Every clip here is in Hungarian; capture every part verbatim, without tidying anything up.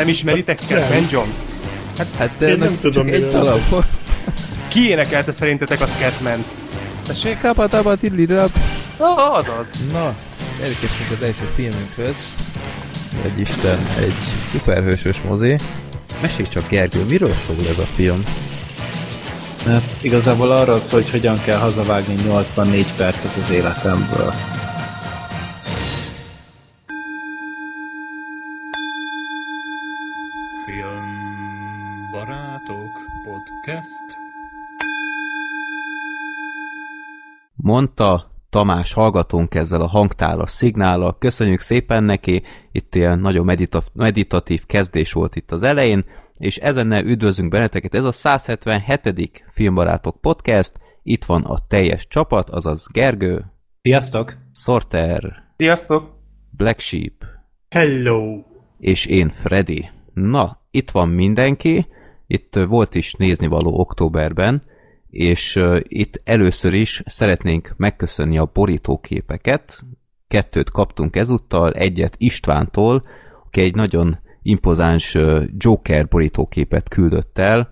Nem ismeritek Scatman John? Hát, hát de én nem tudom, csak egy talap volt. Ki énekelte szerintetek a Scatman? Tessék? Skapadaba tidlidab. Na, az az. Na, elkezdtünk az első filmünkhöz. Egy isten, egy szuperhősös mozi. Mesélj csak, Gergő, miről szól ez a film? Hát igazából arról szól, hogy hogyan kell hazavágni nyolcvannégy percet az életemből. Filmbarátok podcast. Mondta Tamás hallgatónk ezzel a hangtállal, szignállal. Köszönjük szépen neki. Itt ilyen nagyon medita- meditatív kezdés volt itt az elején, és ezennel üdvözlünk benneteket. Ez a száz hetvenhetedik Filmbarátok podcast. Itt van a teljes csapat, azaz Gergő. Sziasztok! Sorter. Sziasztok! Black Sheep. Hello! És én, Freddy. Na, itt van mindenki. Itt volt is néznivaló októberben, és itt először is szeretnénk megköszönni a borítóképeket. Kettőt kaptunk ezúttal, egyet Istvántól, aki egy nagyon impozáns Joker borítóképet küldött el,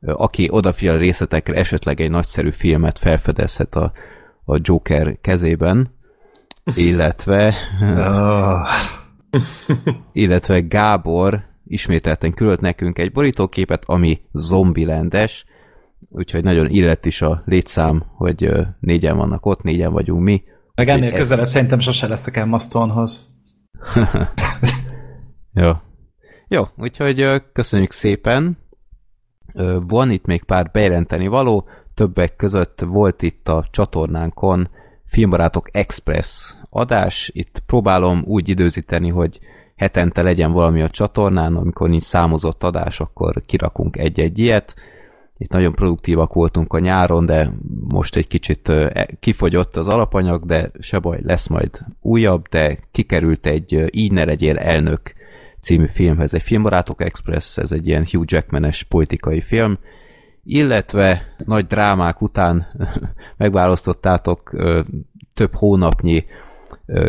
aki odafigyel a részletekre, esetleg egy nagyszerű filmet felfedezhet a, a Joker kezében, illetve illetve Gábor ismételten küldött nekünk egy borítóképet, ami Zombielandes, úgyhogy nagyon illet is a létszám, hogy négyen vannak ott, négyen vagyunk mi. Meg ennél közelebb ezt... szerintem sose leszek el Mastonhoz. Jó. Jó, úgyhogy köszönjük szépen. Van itt még pár bejelenteni való, többek között volt itt a csatornánkon Filmbarátok Express adás. Itt próbálom úgy időzíteni, hogy hetente legyen valami a csatornán, amikor nincs számozott adás, akkor kirakunk egy-egy ilyet. Itt nagyon produktívak voltunk a nyáron, de most egy kicsit kifogyott az alapanyag, de se baj, lesz majd újabb, de kikerült egy Így ne legyél elnök című filmhez. Egy Filmbarátok Express, ez egy ilyen Hugh Jackman-es politikai film, illetve nagy drámák után megválasztottátok több hónapnyi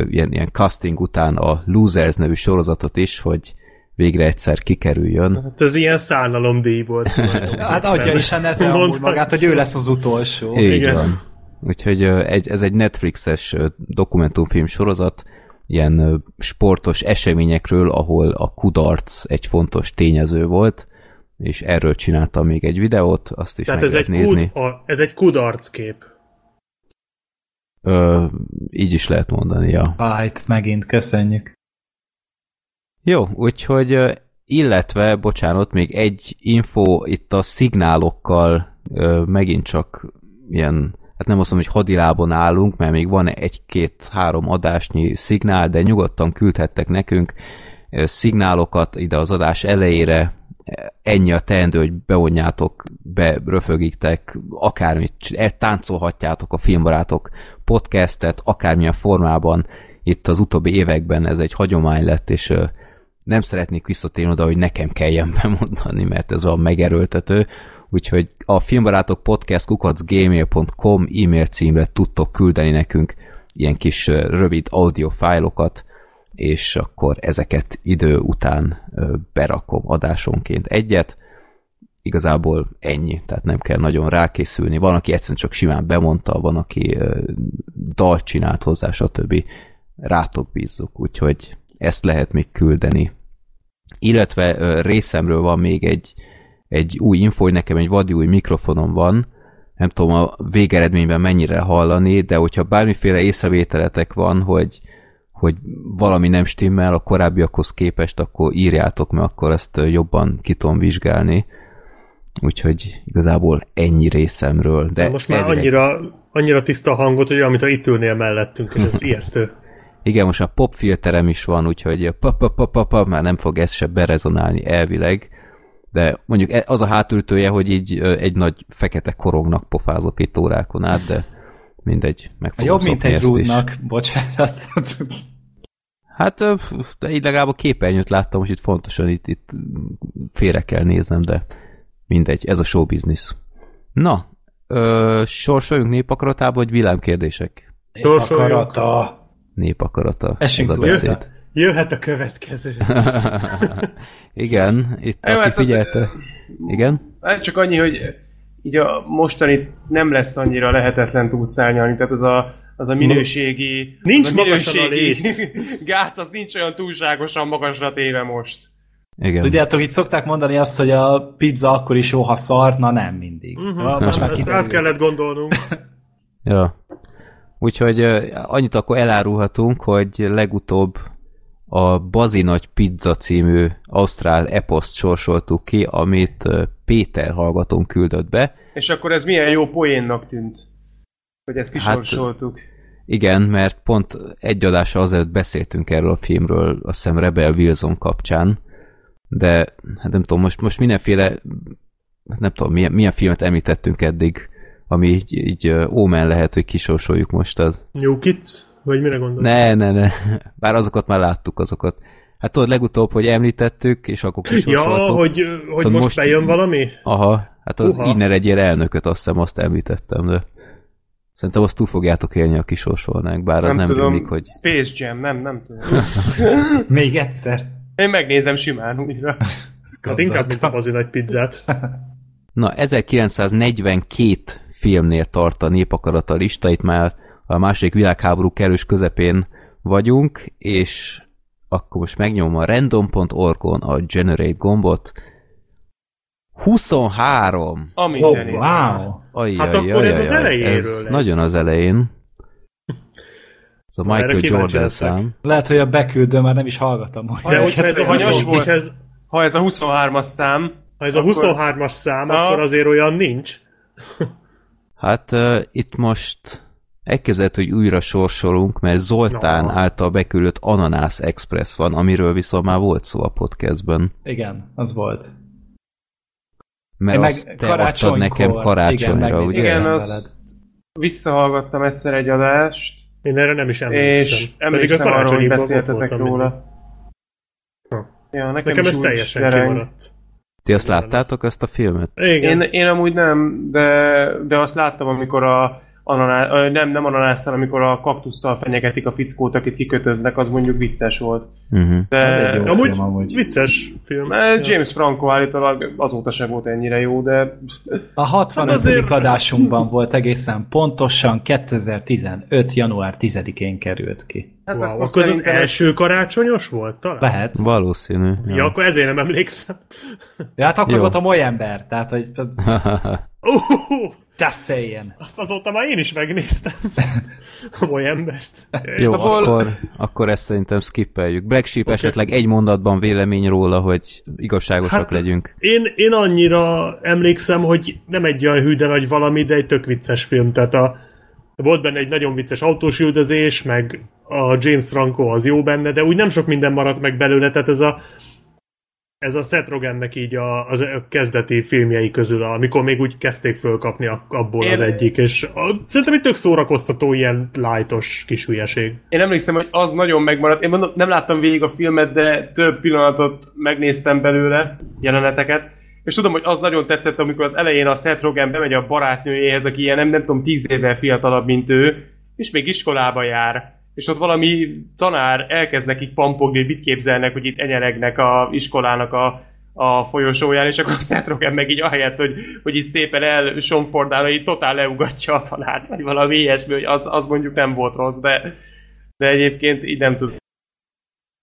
ilyen, ilyen casting után a Losers nevű sorozatot is, hogy végre egyszer kikerüljön. Hát ez ilyen szánalomdíj volt. Hát adja is a neve amúgy magát, hogy ő lesz az utolsó. Így igen. Van. Úgyhogy ez egy Netflixes dokumentumfilm sorozat, ilyen sportos eseményekről, ahol a kudarc egy fontos tényező volt, és erről csináltam még egy videót, azt is tehát meg ez lehet egy nézni. Kud- a, ez egy kudarckép. Ö, így is lehet mondani, ja. Bájt, megint köszönjük. Jó, úgyhogy, illetve, bocsánat, még egy info, itt a szignálokkal megint csak ilyen, hát nem azt mondom, hogy hadilábon állunk, mert még van egy-két-három adásnyi szignál, de nyugodtan küldhettek nekünk szignálokat ide az adás elejére. Ennyi a teendő, hogy bevonjátok, beröfögitek, akármit, táncolhatjátok a Filmbarátok podcastet, akármilyen formában. Itt az utóbbi években ez egy hagyomány lett, és nem szeretnék visszatérni oda, hogy nekem kelljen bemondani, mert ez olyan megerőltető. Úgyhogy a Filmbarátok podcast kukac gmail pont com e-mail címre tudtok küldeni nekünk ilyen kis rövid audio fájlokat, és akkor ezeket idő után berakom adásonként egyet. Igazából ennyi, tehát nem kell nagyon rákészülni. Van, aki egyszerűen csak simán bemondta, van, aki dalt csinált hozzá, stb. Rátok bízzuk, úgyhogy ezt lehet még küldeni. Illetve részemről van még egy, egy új info, hogy nekem egy vadi új mikrofonom van, nem tudom a végeredményben mennyire hallani, de hogyha bármiféle észrevételetek van, hogy, hogy valami nem stimmel a korábbiakhoz képest, akkor írjátok, mert akkor ezt jobban ki tudom vizsgálni. Úgyhogy igazából ennyi részemről. De, de most már elvileg... annyira, annyira tiszta a hangot, hogy olyan, mintha itt ülnél mellettünk, és ez ijesztő. Igen, most már popfilterem is van, úgyhogy papapapapap, már nem fog ez se berezonálni elvileg, de mondjuk az a hátültője, hogy így egy nagy fekete korongnak pofázok itt órákon át, de mindegy, meg fogom jobb, szokni ezt rúdnak. Is. Jobb, mint egy rúdnak, bocsánat. Hát, de így legalább a képernyőt láttam, most itt fontosan itt, itt félre kell néznem, de mindegy, ez a show business. Na, ö, sorsoljunk népakaratába, vagy villámkérdések? Népakarat. Népakarat. Népakarata. Ez a beszéd. Jöhet a következő. Igen, itt nem, aki hát figyelte. Az, igen? Hát csak annyi, hogy így a mostani nem lesz annyira lehetetlen túlszárnyalni, tehát az a, az a minőségi... Nincs az a magasan minőségi a léc. Gát, az nincs olyan túlságosan magasra téve most. Igen. Tudjátok, itt szokták mondani azt, hogy a pizza akkor is jó, ha szart, na nem mindig. Uh-huh. Ja, most már ezt át kellett gondolnunk. Ja. Úgyhogy annyit akkor elárulhatunk, hogy legutóbb a Bazi nagy pizza című ausztrál eposzt sorsoltuk ki, amit Péter hallgatón küldött be. És akkor ez milyen jó poénnak tűnt, hogy ezt kisorsoltuk. Hát, igen, mert pont egy adással azelőtt beszéltünk erről a filmről, azt hiszem Rebel Wilson kapcsán, de hát nem tudom, most, most mindenféle, nem tudom, milyen, milyen filmet említettünk eddig, ami így, így ómen lehet, hogy kisorsoljuk most az. New Kids? Vagy mire gondolsz? Ne, ne, ne. Bár azokat már láttuk, azokat. Hát tudod, legutóbb, hogy említettük, és akkor kisorsoltuk. Ja, hogy, hogy szóval most bejön valami? Aha, hát az Így ne legyél elnököt, azt hiszem, azt említettem, de szerintem azt túl fogjátok élni, a kisorsolnánk, bár nem az nem tudom, rémlik, hogy... Space Jam, nem, nem tudom. Még egyszer. Én megnézem simán újra. Hát inkább, mint a Bazi nagy pizzát. Na, ezerkilencszáznegyvenkét filmnél tart a népakarata lista, itt már a második világháború kerős közepén vagyunk, és akkor most megnyomom a random pont org-on a generate gombot. huszonhárom! A mindenit. Oh, wow! Ajjaj, hát akkor ajjaj, ez az elejéről. Ez nagyon az elején. Ez a Michael Jordan szám. Lehet, hogy a beküldő már nem is hallgatom. Ha, de hogyha ez a hanyas volt, ez... ha ez a huszonhármas szám, ha ez akkor... a huszonhármas szám, ha... akkor azért olyan nincs. Hát uh, itt most... Elképzelhet, hogy újra sorsolunk, mert Zoltán no. által beküldött Ananász Express van, amiről viszont már volt szó a podcastben. Igen, az volt. Mert azt te adtad nekem karácsonyra, ugye? Igen, azt visszahallgattam egyszer egy adást. Én erre nem is emlékszem. És emlékszem arra, hogy beszéltetek róla. Ja, nekem nekem ez teljesen kimaradt. Ti azt láttátok, ezt a filmet? Igen. Én, én amúgy nem, de, de azt láttam, amikor a Ananá, nem, nem ananásszal, amikor a kaktusszal fenyegetik a fickót, akit kikötöznek, az mondjuk vicces volt. Uh-huh. De ez egy jó amúgy film, amúgy. Vicces film. James Franco állítólag azóta sem volt ennyire jó, de... A hatvanötödik azért... adásunkban volt egészen pontosan, kétezer-tizenöt január tizedikén került ki. Hát wow, akkor, akkor az első karácsonyos volt talán? Lehet. Valószínű. Ja, ja, akkor ezért nem emlékszem. Ja, hát akkor voltam olyan ember, tehát, hogy... Uh-huh. Azt azóta már én is megnéztem. Amúgy embert. Jó, ahol... akkor, akkor ezt szerintem skippeljük. Black Sheep okay. Esetleg egy mondatban vélemény róla, hogy igazságosak hát legyünk. Én, én annyira emlékszem, hogy nem egy olyan hű, de nagy valami, de egy tök vicces film. Tehát a, volt benne egy nagyon vicces autós üldözés, meg a James Franco az jó benne, de úgy nem sok minden maradt meg belőle, tehát ez a Ez a Seth Rogennek így a, az a kezdeti filmjei közül, amikor még úgy kezdték fölkapni a, abból én... az egyik, és a, szerintem egy tök szórakoztató, ilyen lightos kis hülyeség. Én emlékszem, hogy az nagyon megmaradt. Én mondom, nem láttam végig a filmet, de több pillanatot megnéztem belőle, jeleneteket, és tudom, hogy az nagyon tetszett, amikor az elején a Seth Rogen bemegy a barátnőjéhez, aki ilyen, nem, nem tudom, tíz évvel fiatalabb, mint ő, és még iskolába jár. És ott valami tanár elkezd nekik pampogni, mit képzelnek, hogy itt enyelegnek a iskolának a, a folyosóján, és akkor Seth Rogen meg így ahelyett, hogy, hogy így szépen elsomfordálna, így totál leugatja a tanárt, vagy valami ilyesmi, hogy az, az mondjuk nem volt rossz, de, de egyébként így nem tudom.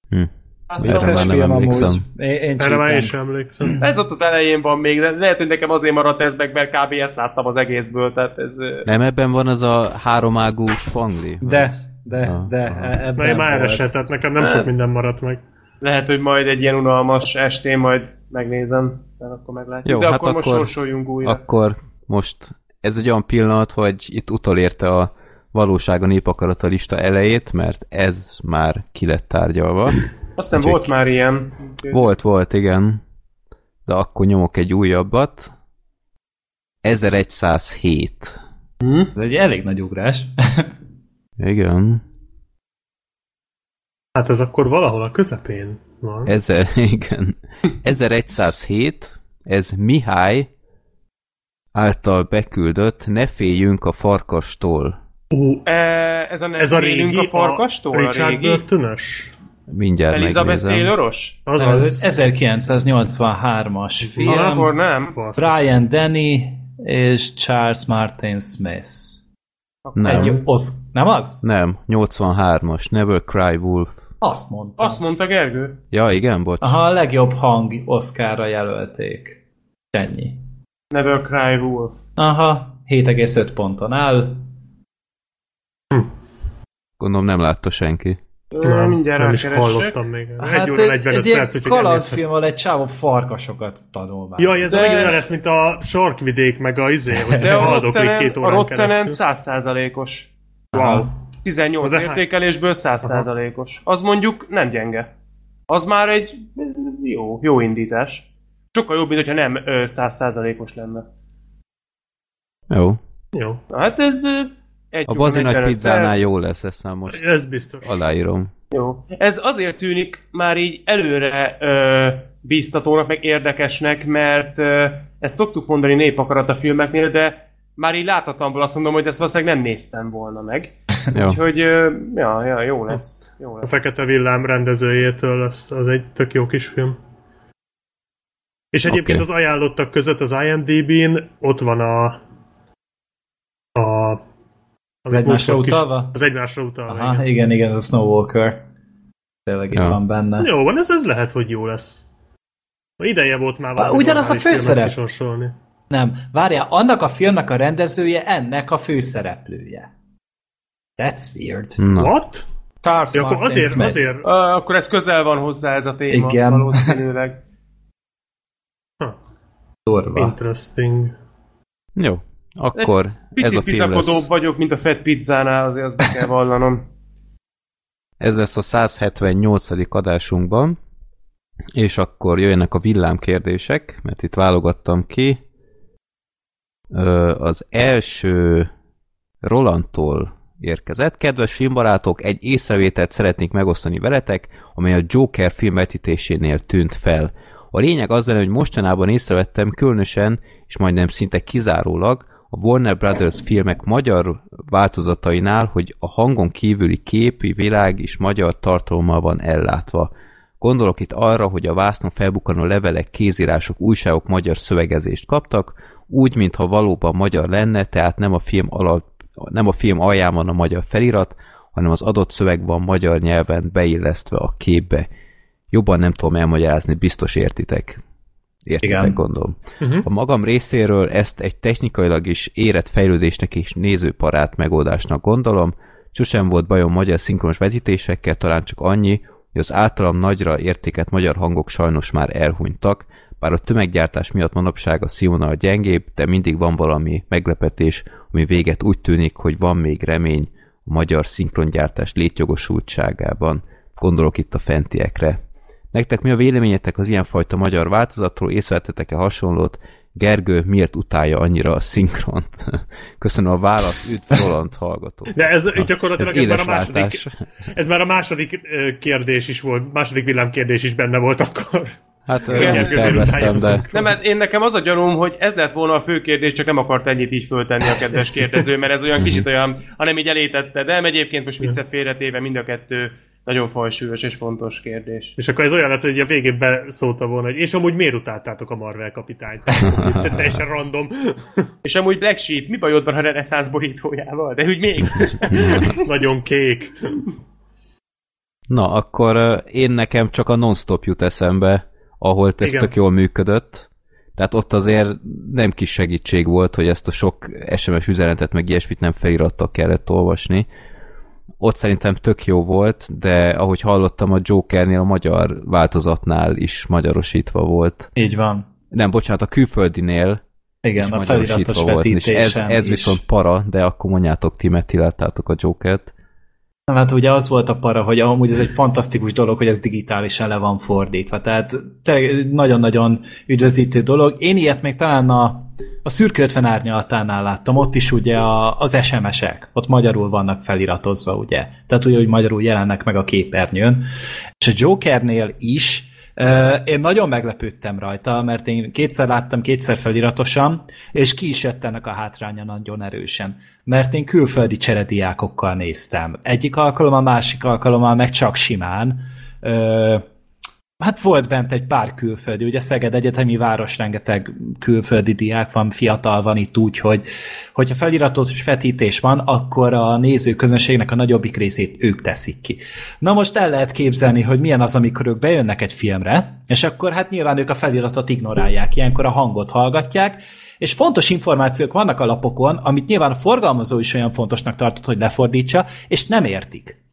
Hm. Hát, erre már nem emlékszem. Én, én erre már én sem emlékszem. Ez ott az elején van még, de lehet, hogy nekem azért maradt ez meg, mert kb. Ezt láttam az egészből. Tehát ez... Nem ebben van az a háromágú spangli? De... Vagy? De, ah, de ah. ebben Na, már esett, tehát nekem nem sok minden maradt meg. Lehet, hogy majd egy ilyen unalmas estén majd megnézem, de akkor meglátjuk. Jó, de hát akkor, akkor most sorsoljunk újra. Akkor most ez egy olyan pillanat, hogy itt utolérte a valóság a népakarata lista elejét, mert ez már ki lett tárgyalva. Aztán úgy, volt már ilyen. Volt, volt, igen. De akkor nyomok egy újabbat. ezerszázhét. Hm? Ez egy elég nagy ugrás. Igen. Hát ez akkor valahol a közepén van. Ezer, igen. ezerszázhét, ez Mihály által beküldött Ne féljünk a farkastól. Ó, ez a Ne féljünk a farkastól? A Richard Burton-ös? Mindjárt Elizabeth Tayloros? Az az. ezerkilencszáznyolcvanhármas film. Na, akkor nem. Brian Denny és Charles Martin Smith. Nem. Egy osz... nem az? Nem, nyolcvanhármas. Never Cry Wolf. Azt mondta. Azt mondta Gergő. Ja, igen, bocs. Aha, a legjobb hang Oscarra jelölték. Ennyi. Never Cry Wolf. Aha, hét egész öt ponton áll. Hm. Gondolom nem látta senki. Nem, mindjárt nem is hallottam még. Hát egy óra negyvenöt perc, úgyhogy kalandfilmmal egy csávó farkasokat tanulmány. Jaj, ez de... olyan lesz, mint a Sarkvidék, meg a izé, hogy de a haldoklik két órán keresztül. A Rottenen száz százalékos. Wow. tizennyolc de értékelésből száz százalékos. Az mondjuk nem gyenge. Az már egy jó, jó indítás. Sokkal jobb, mint hogyha nem száz százalékos lenne. Jó. Jó. Hát ez... Egy a Bazi nagy pizzánál jó lesz, ezt már most ez biztos. Aláírom. Jó. Ez azért tűnik már így előre ö, bíztatónak, meg érdekesnek, mert ö, ezt szoktuk mondani népakarat a filmeknél, de már így láthatamból azt mondom, hogy ezt valószínűleg nem néztem volna meg. Jó. Úgyhogy ö, ja, ja, jó lesz. Jó lesz. A Fekete villám rendezőjétől az, az egy tök jó kis film. És egyébként okay. Az ajánlottak között az I M D B-n ott van a a Az egymásra utalva? Az egymásra utalva, Aha, igen. igen, igen, ez a Snow Walker. Tényleg itt ja. van benne. Jó van, ez, ez lehet, hogy jó lesz. Ideje volt már valami ugyanaz a főszerep. Nem, várjál, annak a filmnek a rendezője, ennek a főszereplője. That's weird. Na. What? Charles ja, Martin azért, Smith. Azért... Uh, akkor ez közel van hozzá ez a téma. Igen. Valószínűleg. Durva. Interesting. Jó. Akkor ez a film lesz. Picit vagyok, mint a Fett Pizzánál, azért azt be kell vallanom. Ez lesz a száz hetvennyolcadik adásunkban, és akkor jöjjenek a villámkérdések, mert itt válogattam ki. Az első Rolandtól érkezett. Kedves filmbarátok, egy észrevételt szeretnék megosztani veletek, amely a Joker filmvetítésénél tűnt fel. A lényeg az lenne, hogy mostanában észrevettem különösen, és majdnem szinte kizárólag, a Warner Brothers filmek magyar változatainál, hogy a hangon kívüli képi világ is magyar tartalommal van ellátva. Gondolok itt arra, hogy a vásznon felbukkanó levelek, kézírások, újságok magyar szövegezést kaptak, úgy, mintha valóban magyar lenne, tehát nem a film, alap, nem a film alján van a magyar felirat, hanem az adott szöveg van magyar nyelven beillesztve a képbe. Jobban nem tudom elmagyarázni, biztos értitek. Értitek, igen. Gondolom. Uh-huh. A magam részéről ezt egy technikailag is érett fejlődésnek és nézőparát megoldásnak gondolom. Sosem volt bajom magyar szinkronos vetítésekkel, talán csak annyi, hogy az általam nagyra értékelt magyar hangok sajnos már elhunytak, bár a tömeggyártás miatt manapság a színvonal gyengébb, de mindig van valami meglepetés, ami véget úgy tűnik, hogy van még remény a magyar szinkrongyártás létjogosultságában. Gondolok itt a fentiekre. Nektek mi a véleményetek az ilyenfajta magyar változatról? Észrevettetek-e hasonlót? Gergő miért utálja annyira a szinkront? Köszönöm a választ, üdv Roland hallgató. De ez Na, gyakorlatilag ez, ez, már a második, ez már a második kérdés is volt, második villámkérdés is benne volt akkor. Hát én nem terveztem, de... Nem, mert én nekem az a gyanúm, hogy ez lett volna a fő kérdés, csak nem akart ennyit így föltenni a kedves kérdező, mert ez olyan kicsit olyan, hanem így elétette, de egyébként most viccet félretéve mind a kettő nagyon fajsúlyos és fontos kérdés. És akkor ez olyan lett, hogy a végén beszólta volna, hogy és amúgy miért utáltátok a Marvel kapitányt? Te teljesen random. És amúgy Black Sheep, mi bajod van a reneszánsz borítójával? De úgy még. Nagyon kék. Na, akkor én nekem csak a Nonstop jut eszembe, ahol ez tök jól működött. Tehát ott azért nem kis segítség volt, hogy ezt a sok es em es üzenetet meg ilyesmit nem felirattal kellett olvasni. Ott szerintem tök jó volt, de ahogy hallottam, a Jokernél a magyar változatnál is magyarosítva volt. Így van. Nem, bocsánat, a külföldinél igen, is a magyarosítva volt. És ez, ez viszont para, de akkor mondjátok ti, mert ti láttátok a Jokert. Nem, hát ugye az volt a para, hogy amúgy ez egy fantasztikus dolog, hogy ez digitálisan le van fordítva. Tehát nagyon-nagyon üdvözítő dolog. Én ilyet még talán a A Szürke ötven árnyalatánál láttam, ott is ugye a, az es em esek, ott magyarul vannak feliratozva, ugye. Tehát ugye, hogy magyarul jelennek meg a képernyőn. És a Jokernél is euh, én nagyon meglepődtem rajta, mert én kétszer láttam, kétszer feliratosan, és ki is jött ennek a hátránya nagyon erősen. Mert én külföldi cserediákokkal néztem. Egyik alkalommal, másik alkalommal, meg csak simán. Hát volt bent egy pár külföldi, ugye Szeged egyetemi város, rengeteg külföldi diák van, fiatal van itt úgy, hogy hogyha feliratos vetítés van, akkor a nézőközönségnek a nagyobbik részét ők teszik ki. Na most el lehet képzelni, hogy milyen az, amikor ők bejönnek egy filmre, és akkor hát nyilván ők a feliratot ignorálják, ilyenkor a hangot hallgatják, és fontos információk vannak a lapokon, amit nyilván a forgalmazó is olyan fontosnak tartott, hogy lefordítsa, és nem értik.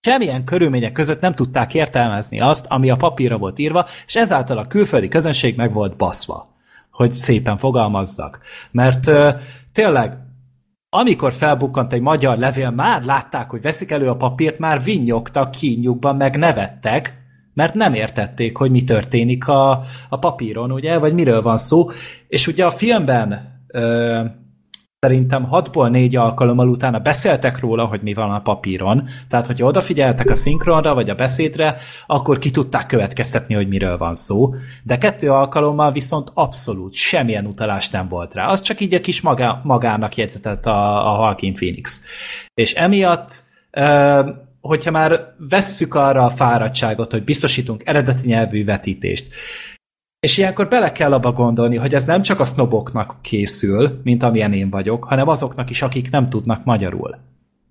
Semmilyen körülmények között nem tudták értelmezni azt, ami a papírra volt írva, és ezáltal a külföldi közönség meg volt baszva, hogy szépen fogalmazzak. Mert euh, tényleg, amikor felbukkant egy magyar levél, már látták, hogy veszik elő a papírt, már vinnyogtak kínjukban, meg nevettek, mert nem értették, hogy mi történik a, a papíron, ugye, vagy miről van szó. És ugye a filmben... Euh, Szerintem hatból négy alkalommal utána beszéltek róla, hogy mi van a papíron. Tehát, hogyha odafigyeltek a szinkronra, vagy a beszédre, akkor ki tudták következtetni, hogy miről van szó. De kettő alkalommal viszont abszolút semmilyen utalás nem volt rá. Az csak így a kis magá, magának jegyzetett a, a Joaquin Phoenix. És emiatt, hogyha már vesszük arra a fáradtságot, hogy biztosítunk eredeti nyelvű vetítést, és ilyenkor bele kell abba gondolni, hogy ez nem csak a sznoboknak készül, mint amilyen én vagyok, hanem azoknak is, akik nem tudnak magyarul.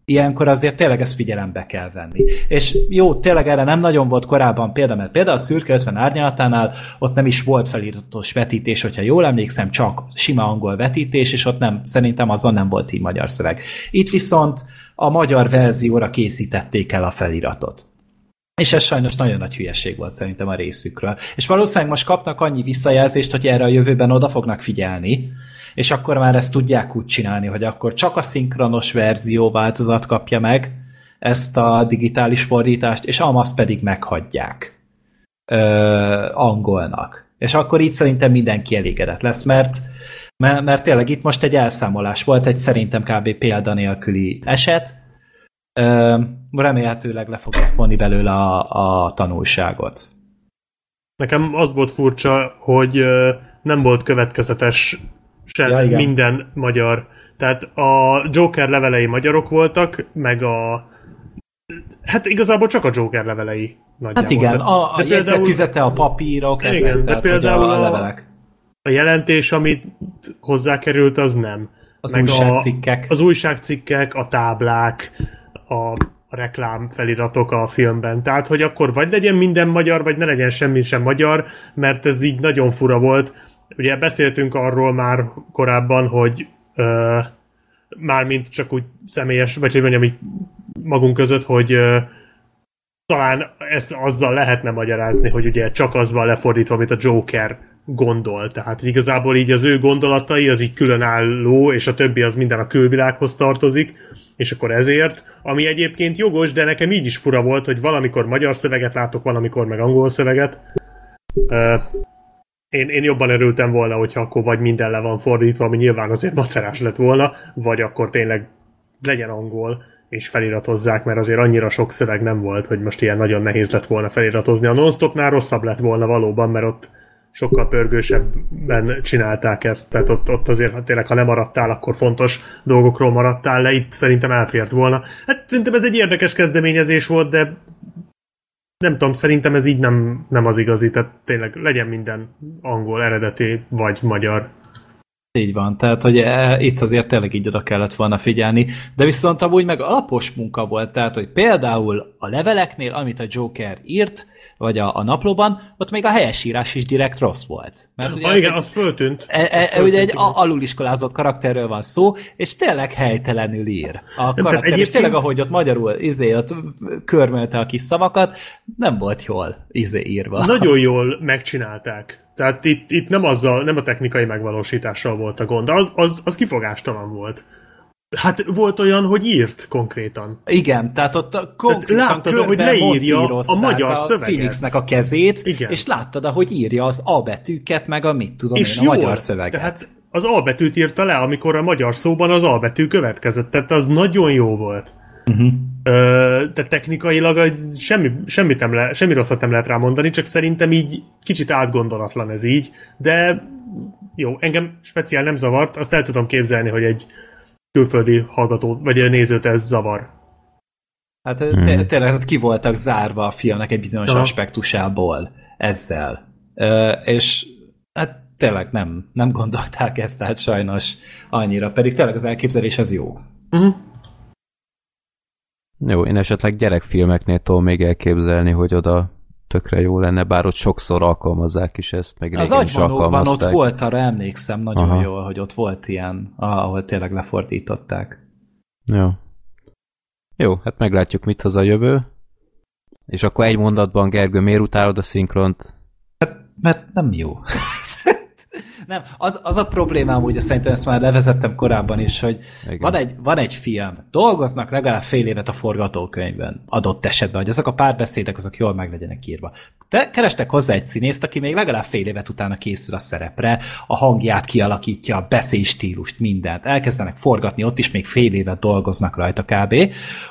Ilyenkor azért tényleg ezt figyelembe kell venni. És jó, tényleg erre nem nagyon volt korábban példa, mert például a Szürke ötven árnyalatánál ott nem is volt feliratos vetítés, hogyha jól emlékszem, csak sima angol vetítés, és ott nem, szerintem azon nem volt így magyar szöveg. Itt viszont a magyar verzióra készítették el a feliratot. És ez sajnos nagyon nagy hülyeség volt szerintem a részükről. És valószínűleg most kapnak annyi visszajelzést, hogy erre a jövőben oda fognak figyelni, és akkor már ezt tudják úgy csinálni, hogy akkor csak a szinkronos verzió változat kapja meg ezt a digitális fordítást, és amazt pedig meghagyják ö, angolnak. És akkor így szerintem mindenki elégedett lesz, mert, mert, mert tényleg itt most egy elszámolás volt, egy szerintem kb. Példanélküli eset, ö, remélhetőleg le fogják vonni belőle a, a tanulságot. Nekem az volt furcsa, hogy nem volt következetes sem ja, minden magyar. Tehát a Joker levelei magyarok voltak, meg a... Hát igazából csak a Joker levelei nagyjából. Hát igen, a, a jegyzettüzete, a papírok, igen, ezek, de például a levelek. A jelentés, amit hozzákerült, az nem. Az meg újságcikkek. A, az újságcikkek, a táblák, a... a reklámfeliratok a filmben. Tehát, hogy akkor vagy legyen minden magyar, vagy ne legyen semmi sem magyar, mert ez így nagyon fura volt. Ugye beszéltünk arról már korábban, hogy ö, mármint csak úgy személyes, vagy hogy mondjam így magunk között, hogy ö, talán ezt azzal lehetne magyarázni, hogy ugye csak az van lefordítva, amit a Joker gondol. Tehát igazából így az ő gondolatai, az így különálló, és a többi az minden a külvilághoz tartozik, és akkor ezért, ami egyébként jogos, de nekem így is fura volt, hogy valamikor magyar szöveget látok, valamikor meg angol szöveget. Uh, én, én jobban örültem volna, hogyha akkor vagy minden le van fordítva, ami nyilván azért macerás lett volna, vagy akkor tényleg legyen angol, és feliratozzák, mert azért annyira sok szöveg nem volt, hogy most ilyen nagyon nehéz lett volna feliratozni. A Nonstopnál rosszabb lett volna valóban, mert ott sokkal pörgősebben csinálták ezt, tehát ott, ott azért ha tényleg, ha nem maradtál, akkor fontos dolgokról maradtál le, itt szerintem elfért volna. Hát szerintem ez egy érdekes kezdeményezés volt, de nem tudom, szerintem ez így nem, nem az igazi, tehát tényleg legyen minden angol eredeti vagy magyar. Így van, tehát hogy e, itt azért tényleg így oda kellett volna figyelni, de viszont amúgy meg alapos munka volt, tehát hogy például a leveleknél, amit a Joker írt, vagy a, a naplóban, ott még a helyesírás is direkt rossz volt. Mert ugye, ha igen, az föltűnt. E, e, föltűnt ugye egy aluliskolázott karakterről van szó, és tényleg helytelenül ír a karakter. Egyébként... És tényleg, ahogy ott magyarul izé, ott körmelte a kis szavakat, nem volt jól izé írva. Nagyon jól megcsinálták. Tehát itt, itt nem, azzal, nem a technikai megvalósítással volt a gond, az, az, az kifogástalan volt. Hát volt olyan, hogy írt konkrétan. Igen, tehát ott konkrétan tehát látta, hogy leírja a magyar szöveget. A Phoenixnek a kezét, igen. És láttad, ahogy írja az A betűket, meg a mit tudom és én, jól, a magyar szöveget. Tehát az A betűt írta le, amikor a magyar szóban az A betű következett, tehát az nagyon jó volt. Uh-huh. Ö, tehát technikailag semmi, semmit nem le, semmi rosszat nem lehet rámondani, csak szerintem így kicsit átgondolatlan ez így, de jó, engem speciál nem zavart, azt el tudom képzelni, hogy egy külföldi hallgató, vagy nézőt ez zavar. Hát hmm. tényleg ki voltak zárva a filmnek egy bizonyos Aha. aspektusából ezzel. Ö, és hát tényleg nem, nem gondolták ezt át sajnos annyira, pedig tényleg az elképzelés az jó. Uh-huh. Jó, én esetleg gyerekfilmeknél tudom még elképzelni, hogy oda tökre jó lenne, bár ott sokszor alkalmazzák is ezt, meg régen is alkalmazták. Az ott volt, arra emlékszem nagyon Aha. jól, hogy ott volt ilyen, ahol tényleg lefordították. Jó. Jó, hát meglátjuk, mit hoz a jövő. És akkor egy mondatban, Gergő, miért utálod a szinkront? Hát, mert nem jó. Nem, az, az a problémám, ugye szerintem ezt már levezettem korábban is, hogy van egy, van egy film, dolgoznak legalább fél évet a forgatókönyvben adott esetben, hogy ezek a párbeszédek azok jól meg legyenek írva. Te kerestek hozzá egy színészt, aki még legalább fél évet utána készül a szerepre, a hangját kialakítja, a beszédstílust, mindent. Elkezdenek forgatni, ott is még fél évet dolgoznak rajta kb.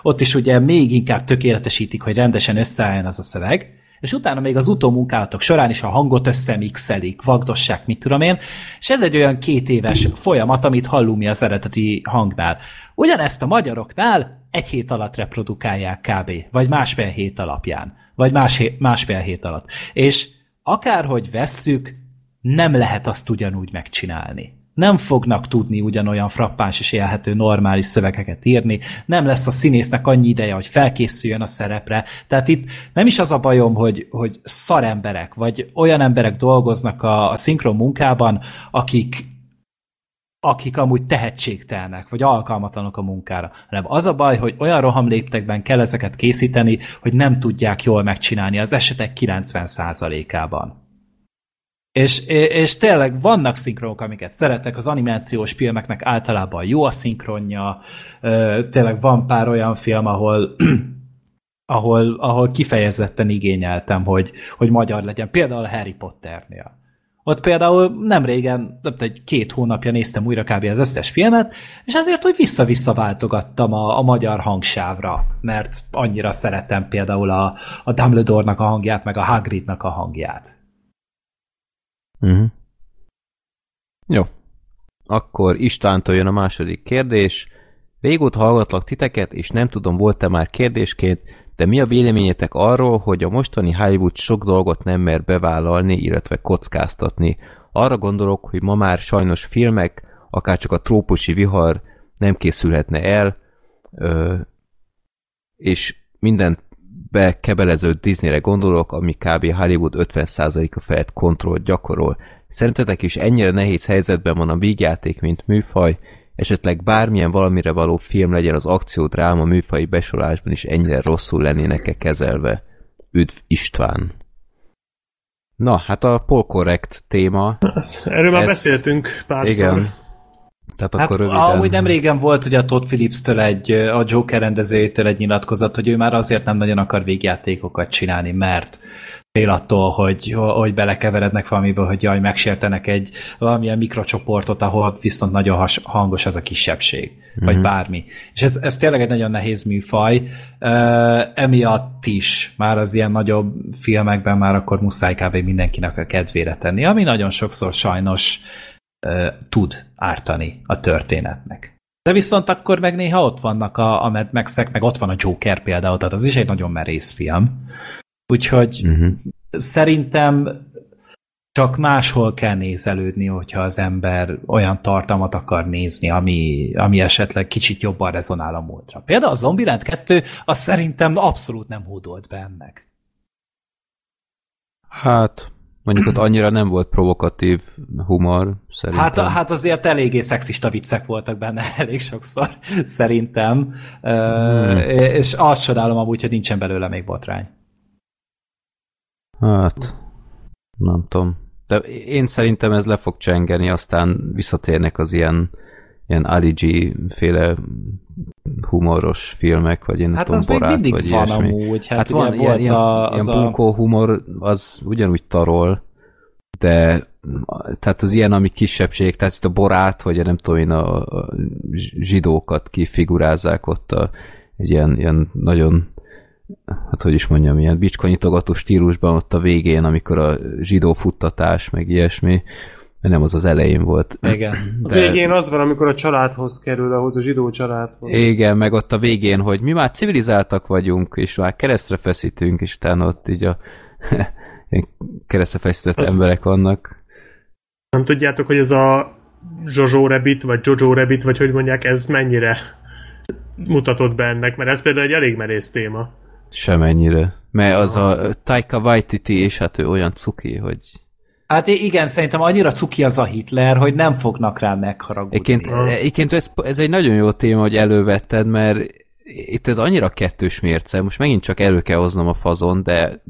Ott is ugye még inkább tökéletesítik, hogy rendesen összeálljon az a szöveg, és utána még az utómunkálatok során is a hangot összemixelik, vagdossák, mit tudom én, és ez egy olyan két éves folyamat, amit hallunk mi az eredeti hangnál. Ugyanezt a magyaroknál egy hét alatt reprodukálják kb. Vagy másfél hét alapján. Vagy más hé- másfél hét alatt. És akárhogy vesszük, nem lehet azt ugyanúgy megcsinálni. Nem fognak tudni ugyanolyan frappáns és élhető normális szövegeket írni, nem lesz a színésznek annyi ideje, hogy felkészüljön a szerepre. Tehát itt nem is az a bajom, hogy, hogy szar emberek, vagy olyan emberek dolgoznak a, a szinkron munkában, akik, akik amúgy tehetségtelnek, vagy alkalmatlanok a munkára, hanem az a baj, hogy olyan rohamléptekben kell ezeket készíteni, hogy nem tudják jól megcsinálni az esetek kilencven százalékában. És, és tényleg vannak szinkronok, amiket szeretek, az animációs filmeknek általában jó a szinkronja, tényleg van pár olyan film, ahol, ahol, ahol kifejezetten igényeltem, hogy, hogy magyar legyen, például a Harry Potternél. Ott például nem régen, egy két hónapja néztem újra kb. Az összes filmet, és azért, hogy vissza-vissza váltogattam a, a magyar hangsávra, mert annyira szeretem például a, a Dumbledore-nak a hangját, meg a Hagridnak a hangját. Uh-huh. Jó. Akkor Istvántól jön a második kérdés. Régóta hallgatlak titeket, és nem tudom, volt-e már kérdésként, de mi a véleményetek arról, hogy a mostani Hollywood sok dolgot nem mer bevállalni, illetve kockáztatni? Arra gondolok, hogy ma már sajnos filmek, akárcsak a Trópusi vihar nem készülhetne el, és mindent bekebelező Disneyre gondolok, ami kb. Hollywood ötven százaléka felett kontrollt gyakorol. Szerintetek is ennyire nehéz helyzetben van a vígjáték, mint műfaj? Esetleg bármilyen valamire való film legyen az akciódráma műfai besorolásban is ennyire rosszul lennének-e kezelve? Üdv István! Na, hát a polkorrekt téma... Erről már ez... beszéltünk párszor. Igen. Tehát hát, akkor röviden... Ahogy nem régen volt ugye a Todd Phillips-től egy, a Joker rendezőjétől egy nyilatkozat, hogy ő már azért nem nagyon akar végjátékokat csinálni, mert fél attól, hogy, hogy belekeverednek valamiből, hogy jaj, megsértenek egy valamilyen mikrocsoportot, ahol viszont nagyon has, hangos az a kisebbség, mm-hmm. vagy bármi. És ez, ez tényleg egy nagyon nehéz műfaj, uh, emiatt is már az ilyen nagyobb filmekben már akkor muszáj kb. Mindenkinek a kedvére tenni, ami nagyon sokszor sajnos tud ártani a történetnek. De viszont akkor meg néha ott vannak a, a Mad Max-ek, meg ott van a Joker például, tehát az is egy nagyon merész film. Úgyhogy uh-huh. szerintem csak máshol kell nézelődni, hogyha az ember olyan tartalmat akar nézni, ami, ami esetleg kicsit jobban rezonál a múltra. Például a Zombieland kettő, az szerintem abszolút nem hódolt be ennek. Hát... Mondjuk ott annyira nem volt provokatív humor, szerintem. Hát, hát azért eléggé szexista viccek voltak benne elég sokszor, szerintem. Hmm. E- és azt csodálom amúgy, hogy nincsen belőle még botrány. Hát, nem tudom. De én szerintem ez le fog csengeni, aztán visszatérnek az ilyen, ilyen Ali G-féle humoros filmek, vagy én hát nem tudom, Borát, vagy ilyesmi. Hát az még mindig van amúgy. Hát, hát van, ilyen, ilyen, a, ilyen bunkó humor, az ugyanúgy tarol, de tehát az ilyen, ami kisebbség, tehát itt a Borát, hogy nem tudom én, a, a zsidókat kifigurázzák ott a, egy ilyen, ilyen nagyon, hát hogy is mondjam, ilyen bicskanyitogató stílusban ott a végén, amikor a zsidó futtatás, meg ilyesmi. Nem, az az elején volt. Igen. De... A végén az van, amikor a családhoz kerül, ahhoz a zsidó családhoz. Igen, meg ott a végén, hogy mi már civilizáltak vagyunk, és már keresztre feszítünk, és utána ott így a keresztre feszített Azt... emberek vannak. Nem tudjátok, hogy ez a Jojo Rabbit, vagy Jojo Rabbit, vagy hogy mondják, ez mennyire mutatott be ennek, mert ez például egy elég merész téma. Semennyire. Mert az a Taika Waititi, és hát ő olyan cuki, hogy... Hát igen, szerintem annyira cuki az a Hitler, hogy nem fognak rá megharagudni. Egyébként ez, ez egy nagyon jó téma, hogy elővetted, mert itt ez annyira kettős mérce. Most megint csak elő kell hoznom a fazon, de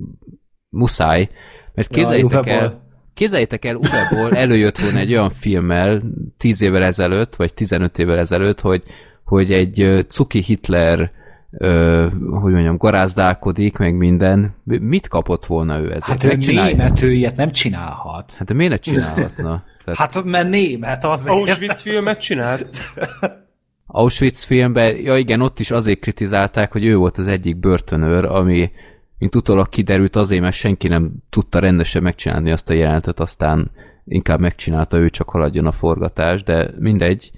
muszáj. Mert képzeljétek ja, el, képzeljétek el, Uweból előjött volna egy olyan filmmel tíz évvel ezelőtt, vagy tizenöt évvel ezelőtt, hogy, hogy egy cuki Hitler Ö, hogy mondjam, garázdálkodik, meg minden. Mit kapott volna ő ezért? Hát ő német, ő ilyet nem csinálhat. Hát de miért ne csinálhatna? Tehát... Hát mert német azért. Auschwitz filmet csinált. Auschwitz filmben, ja igen, ott is azért kritizálták, hogy ő volt az egyik börtönőr, ami, mint utólag kiderült azért, mert senki nem tudta rendesen megcsinálni azt a jelenetet, aztán inkább megcsinálta, ő csak haladjon a forgatás, de mindegy.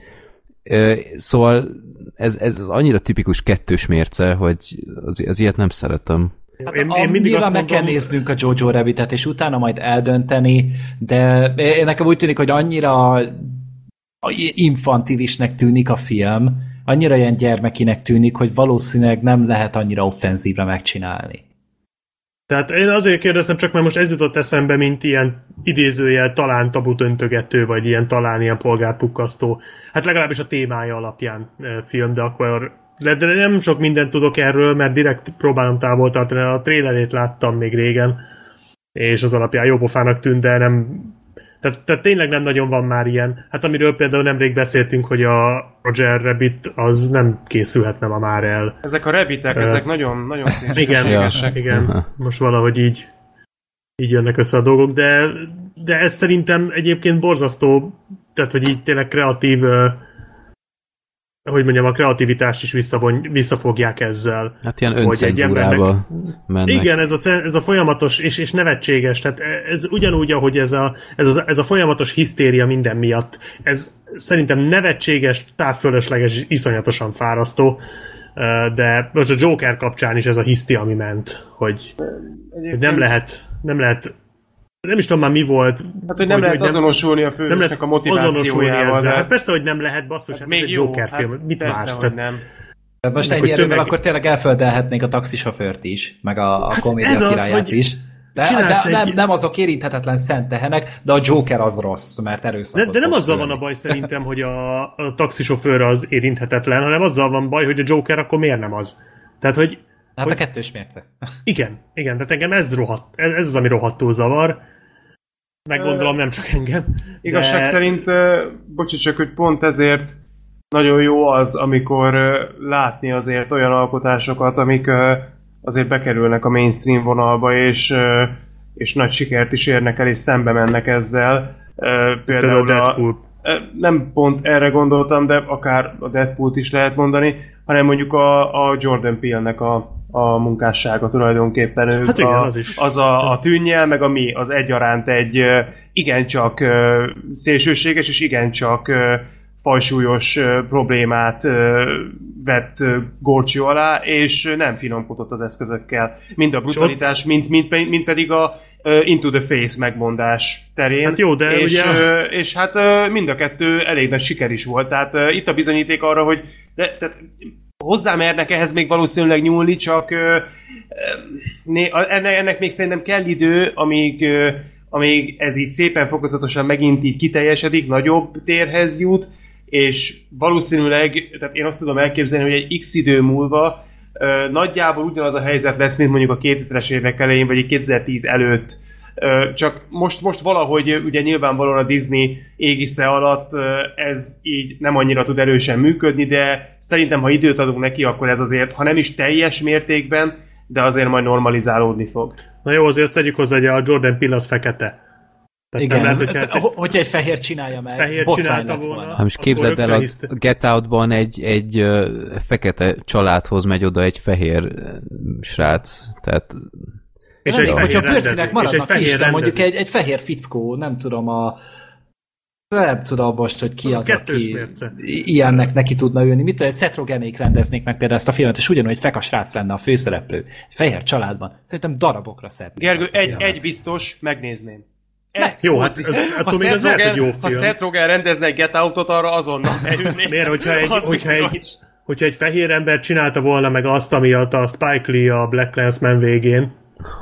Szóval ez, ez az annyira tipikus kettős mérce, hogy az, az ilyet nem szeretem. Hát én, én mindig azt mondom... meg kell néznünk a Jojo Rabbitet, és utána majd eldönteni, de én nekem úgy tűnik, hogy annyira infantilisnek tűnik a film, annyira ilyen gyermekinek tűnik, hogy valószínűleg nem lehet annyira offenzívre megcsinálni. Tehát én azért kérdeztem csak, mert most ez jutott eszembe, mint ilyen idézőjel talán tabut öntögető, vagy ilyen talán ilyen polgárpukkasztó. Hát legalábbis a témája alapján film, de akkor de nem sok mindent tudok erről, mert direkt próbálom távol tartani. A trélerét láttam még régen, és az alapján jópofának tűnt, de nem... Tehát, tehát tényleg nem nagyon van már ilyen. Hát amiről például nemrég beszéltünk, hogy a Roger Rabbit az nem készülhetne ma már el. Ezek a rabbitek, uh, ezek nagyon, nagyon szélsőségesek. Igen, igen. Most valahogy így, így jönnek össze a dolgok, de, de ez szerintem egyébként borzasztó, tehát hogy így tényleg kreatív, uh, hogy mondjam, a kreativitást is visszavon, visszafogják ezzel. Hát ilyen öncenzúrába mennek. Igen, ez a, ez a folyamatos, és, és nevetséges, tehát ez ugyanúgy, ahogy ez a, ez, a, ez a folyamatos hisztéria minden miatt. Ez szerintem nevetséges, távfölösleges, iszonyatosan fárasztó, de most a Joker kapcsán is ez a hiszti, ami ment, hogy nem lehet, nem lehet nem is tudom már mi volt. Hát, hogy nem hogy, lehet hogy azonosulni nem, a főnösnek a motivációjával. De... Hát persze, hogy nem lehet, basszus, hát hát még ez egy Joker film. Hát mit persze, vársz? Nem. Most ennyi erővel tömeg... akkor tényleg elföldelhetnénk a taxisofőrt is, meg a, a hát komédia az, királyát is. De, de egy... nem, nem azok érinthetetlen szent tehenek, de a Joker az rossz, mert erőszakot. De, de nem azzal van a baj szerintem, hogy a, a taxisofőr az érinthetetlen, hanem azzal van baj, hogy a Joker akkor miért nem az. Tehát, hogy hát a kettős mérce. Igen, igen, tehát engem ez rohadt, ez az, ami rohadtul zavar. Meggondolom, nem csak engem. De... Igazság szerint, bocsicsak, hogy pont ezért nagyon jó az, amikor látni azért olyan alkotásokat, amik azért bekerülnek a mainstream vonalba, és, és nagy sikert is érnek el, és szembe mennek ezzel. Például, Például a Deadpool. Nem pont erre gondoltam, de akár a Deadpoolt is lehet mondani, hanem mondjuk a, a Jordan Peele-nek a a munkássága tulajdonképpen. Ők hát igen, a, az is. Az a, a tűnnyel, meg a mi, az egyaránt egy igencsak szélsőséges, és igencsak fajsúlyos problémát vett górcső alá, és nem finomkodott az eszközökkel. Mind a brutalitás, mind, mind, mind pedig a into the face megmondás terén. Hát jó, de és, ugye... és hát mind a kettő elég nagy siker is volt. Tehát itt a bizonyíték arra, hogy de, tehát hozzámernek ehhez még valószínűleg nyúlni, csak ennek még szerintem kell idő, amíg, amíg ez így szépen fokozatosan megint így kiteljesedik, nagyobb térhez jut, és valószínűleg, tehát én azt tudom elképzelni, hogy egy x idő múlva nagyjából ugyanaz a helyzet lesz, mint mondjuk a kétezres évek elején, vagy kétezer-tíz előtt. Csak most, most valahogy ugye nyilvánvalóan a Disney égisze alatt ez így nem annyira tud erősen működni, de szerintem, ha időt adunk neki, akkor ez azért, ha nem is teljes mértékben, de azért majd normalizálódni fog. Na jó, azért tegyük hozzá, hogy a Jordan Peele az fekete. Tehát igen, lesz, hogyha, egy... hogyha egy fehér csinálja meg, fehér csinálta volna. Hát most képzeld el, a Get Out-ban egy, egy fekete családhoz megy oda egy fehér srác, tehát... És egy, jó, fehér rendező, és egy fehér rendező. Mondjuk egy, egy fehér fickó, nem tudom, a nem tudom abban, hogy ki az, aki mérce. Ilyennek neki tudna ülni. Mit tudom, Seth Rogenék rendeznék meg például ezt a filmet, és ugyanúgy egy fekasrác lenne a főszereplő. Egy fehér családban. Szerintem darabokra szedni. Gergő, egy, egy biztos, megnézném. Ez jó, hát ez, attól még ez lehet, hogy jó film. Ha Seth Rogen rendezne egy Get Out-ot, arra azonnal beülnék. Miért, hogyha egy, hogyha, egy, hogyha egy fehér ember csinálta volna meg azt, amiatt a Spike Lee a Black Clansman végén,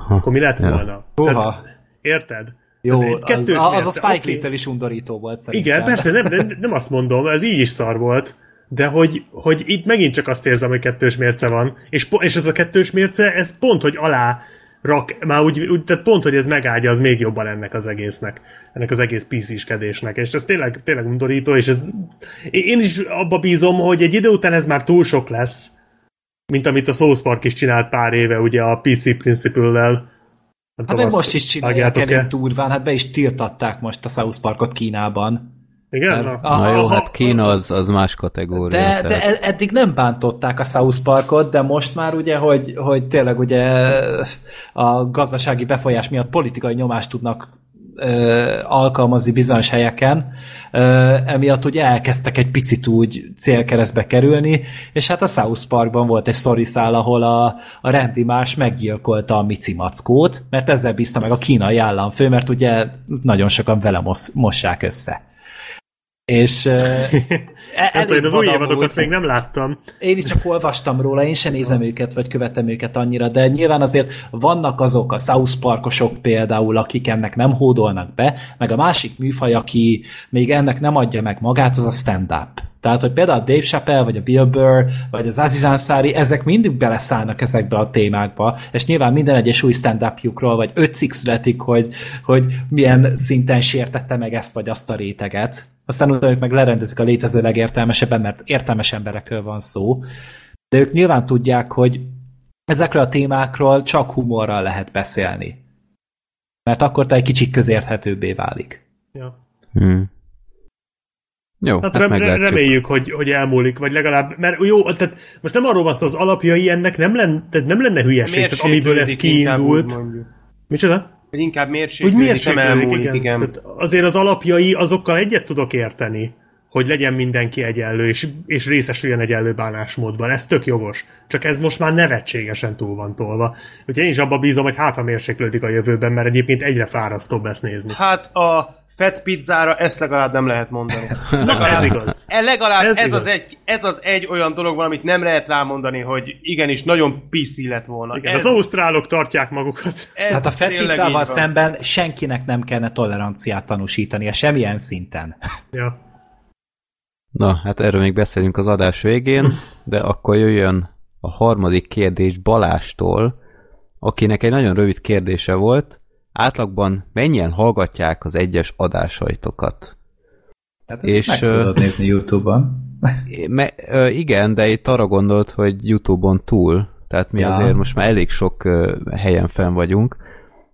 akkor mi lett volna? Tehát, érted? Jó, az, az a Spike Lee-től okay. is undorító volt szerintem. Igen, persze, nem, nem, nem azt mondom, ez így is szar volt, de hogy, hogy itt megint csak azt érzem, hogy kettős mérce van, és, és ez a kettős mérce, ez pont, hogy alá rak, már úgy, úgy, tehát pont, hogy ez megáldja, az még jobban ennek az egésznek, ennek az egész pé cé-skedésnek, és ez tényleg, tényleg undorító, és ez, én is abba bízom, hogy egy idő után ez már túl sok lesz, mint amit a South Park is csinált pár éve, ugye a pé cé Principle-vel. Hát tudom, meg most is csinálják elég durván, hát be is tiltatták most a South Parkot Kínában. Igen? Mert, na, aha, jó, hát Kína az, az más kategória. De, de eddig nem bántották a South Parkot, de most már ugye, hogy, hogy tényleg ugye a gazdasági befolyás miatt politikai nyomást tudnak ö, alkalmazni bizonyos helyeken, ö, emiatt ugye elkezdtek egy picit úgy célkeresztbe kerülni, és hát a South Parkban volt egy sztoriszál, ahol a, a Randy Marsh meggyilkolta a Mici mackót, mert ezzel bízta meg a kínai államfő, mert ugye nagyon sokan vele mos, mossák össze. És e, hát, az új évadokat még nem láttam. Én is csak olvastam róla, én sem nézem őket, vagy követem őket annyira, de nyilván azért vannak azok a South Parkosok például, akik ennek nem hódolnak be, meg a másik műfaj, aki még ennek nem adja meg magát, az a stand-up. Tehát, hogy például a Dave Chappelle, vagy a Bill Burr, vagy az Aziz Ansari, ezek mindig beleszállnak ezekbe a témákba, és nyilván minden egyes új stand-upjukról, vagy öt cikk születik, hogy, hogy milyen szinten sértette meg ezt, vagy azt a réteget. Aztán utána ők meg lerendezik a létező legértelmesebben, mert értelmes emberekről van szó. De ők nyilván tudják, hogy ezekről a témákról csak humorral lehet beszélni. Mert akkor te egy kicsit közérthetőbbé válik. Ja. Hmm. Jó, hát hát rem, reméljük, hogy, hogy elmúlik, vagy legalább, mert jó, tehát most nem arról van szó, az alapjai ennek nem, len, tehát nem lenne hülyeség, tehát amiből ez kiindult. Micsoda? Hogy inkább mérséklődik, nem elmúlik, igen. igen. Tehát azért az alapjai, azokkal egyet tudok érteni, hogy legyen mindenki egyenlő, és, és részesüljön egyenlő bánásmódban. Ez tök jogos. Csak ez most már nevetségesen túl van tolva. Úgyhogy én is abban bízom, hogy hát ha mérséklődik a jövőben, mert egyébként egyre fárasztóbb ezt nézni. Hát a fett pizzára ezt legalább nem lehet mondani. Legalább, ez igaz. Legalább ez, ez, igaz. Az egy, ez az egy olyan dolog van, amit nem lehet rámondani, hogy igenis nagyon pé cé lett volna. Igen, ez, az ausztrálok tartják magukat. Hát a fett pizzával szemben senkinek nem kellene toleranciát tanúsítania, semmilyen szinten. Ja. Na, hát erről még beszélünk az adás végén, de akkor jöjjön a harmadik kérdés Balástól, akinek egy nagyon rövid kérdése volt. Átlagban mennyien hallgatják az egyes adásaitokat? Tehát ezt és, meg tudod nézni YouTube-on. Me, igen, de itt arra gondolt, hogy YouTube-on túl. Tehát mi ja. azért most már elég sok helyen fenn vagyunk.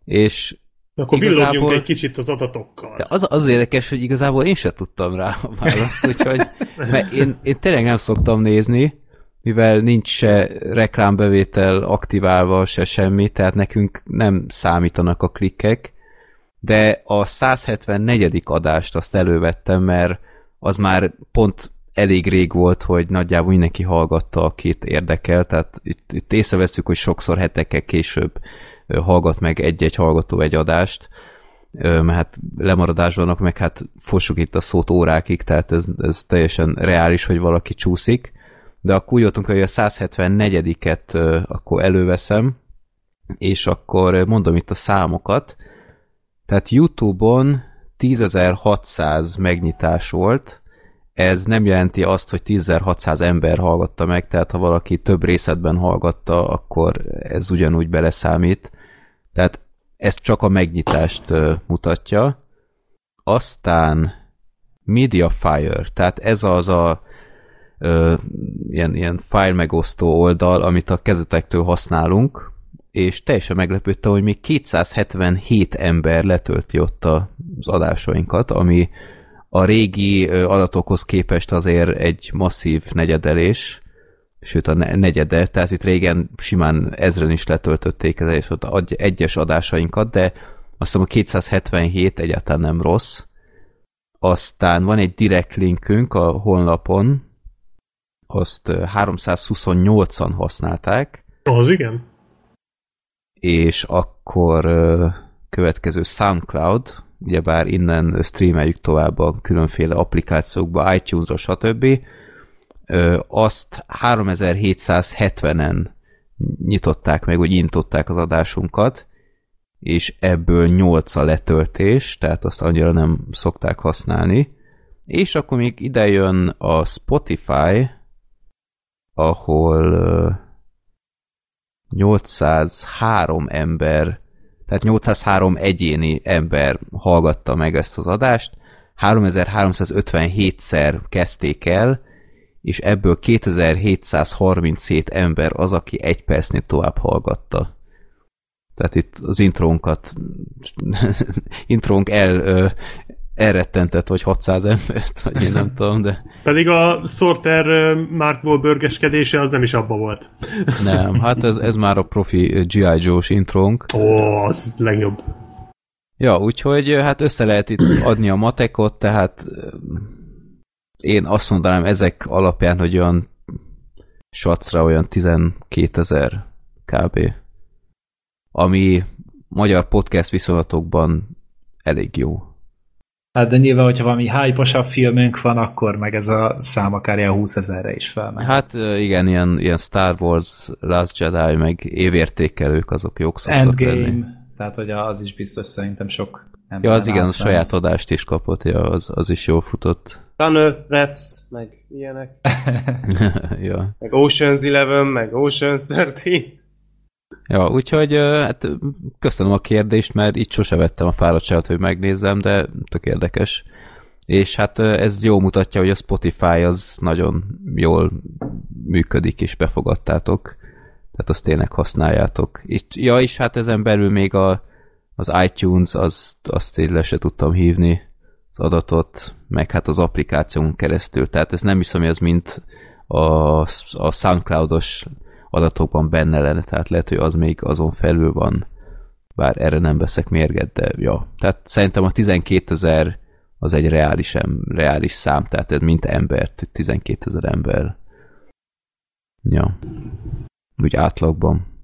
És akkor villogjunk egy kicsit az adatokkal. De az, az érdekes, hogy igazából én sem tudtam rá a választ, úgyhogy mert én, én tényleg nem szoktam nézni, mivel nincs se reklámbevétel aktiválva, se semmi, tehát nekünk nem számítanak a klikkek, de a száz hetvennegyedik adást azt elővettem, mert az már pont elég rég volt, hogy nagyjából mindenki hallgatta, akit érdekel, tehát itt, itt észrevesztük, hogy sokszor hetekkel később hallgat meg egy-egy hallgató egy adást, mert hát lemaradás vannak, meg hát fossuk itt a szót órákig, tehát ez, ez teljesen reális, hogy valaki csúszik, de akkor úgy jöttünk, hogy a száz hetvennegyediket akkor előveszem, és akkor mondom itt a számokat. Tehát YouTube-on tízezer-hatszáz megnyitás volt, ez nem jelenti azt, hogy tízezer-hatszáz ember hallgatta meg, tehát ha valaki több részletben hallgatta, akkor ez ugyanúgy beleszámít. Tehát ez csak a megnyitást mutatja. Aztán Mediafire, tehát ez az a Uh, ilyen, ilyen file megosztó oldal, amit a kezdetektől használunk, és teljesen meglepődtem, hogy még kétszázhetvenhét ember letölti ott az adásainkat, ami a régi adatokhoz képest azért egy masszív negyedelés, sőt a negyede, tehát itt régen simán ezren is letöltötték és ott egyes adásainkat, de azt hiszem a kétszázhetvenhét egyáltalán nem rossz. Aztán van egy direkt linkünk a honlapon, azt háromszázhuszonnyolcan használták. Az igen. És akkor következő SoundCloud, ugyebár innen streameljük tovább a különféle applikációkba, iTunes-ra, stb. Azt háromezer-hétszázhetvenen nyitották meg, vagy intották az adásunkat, és ebből nyolc a letöltés, tehát azt annyira nem szokták használni. És akkor még ide jön a Spotify, ahol nyolcszázhárom ember, tehát nyolcszázhárom egyéni ember hallgatta meg ezt az adást, háromezer-háromszázötvenhétszer kezdték el, és ebből kétezer-hétszázharminchét ember az, aki egy percnél tovább hallgatta. Tehát itt az intrónkat intrónk el, ö, elrettentett, vagy hatszáz embert, vagy én nem tudom, de... Pedig a Sorter Mark Wahlberg-eskedése az nem is abba volt. Nem, hát ez, ez már a profi dzsí áj. Joe-s intrónk. Ó, az legjobb. Ja, úgyhogy hát össze lehet itt adni a matekot, tehát én azt mondanám ezek alapján, hogy olyan sacra olyan tizenkétezer kb. Ami magyar podcast viszonylatokban elég jó. Hát de nyilván, hogyha valami hype-osabb filmünk van, akkor meg ez a szám akár ilyen húszezerre is felmehet. Hát igen, ilyen, ilyen Star Wars, Last Jedi, meg évértékelők azok jók szoktak lenni. Endgame, tehát hogy az is biztos szerintem sok ember. Ja, az igen, a saját adást is kapott, ja, az, az is jól futott. Thunder, Reds, meg ilyenek. Ja. Meg Ocean's Eleven, meg Ocean's harminc. Ja, úgyhogy hát, köszönöm a kérdést, mert itt sose vettem a fáradtságot, hogy megnézzem, de tök érdekes. És hát ez jól mutatja, hogy a Spotify az nagyon jól működik, és befogadtátok. Tehát azt tényleg használjátok. És, ja, és hát ezen belül még a, az iTunes, az, azt így le se tudtam hívni az adatot, meg hát az applikáción keresztül. Tehát ez nem hiszem, hogy az mint a, a SoundCloud-os adatokban benne lenne, tehát lehet, hogy az még azon felül van, bár erre nem veszek mérget, de ja. Tehát szerintem a tizenkétezer az egy reális, reális szám, tehát ez mint embert, tizenkétezer ember. Ja. Úgy átlagban.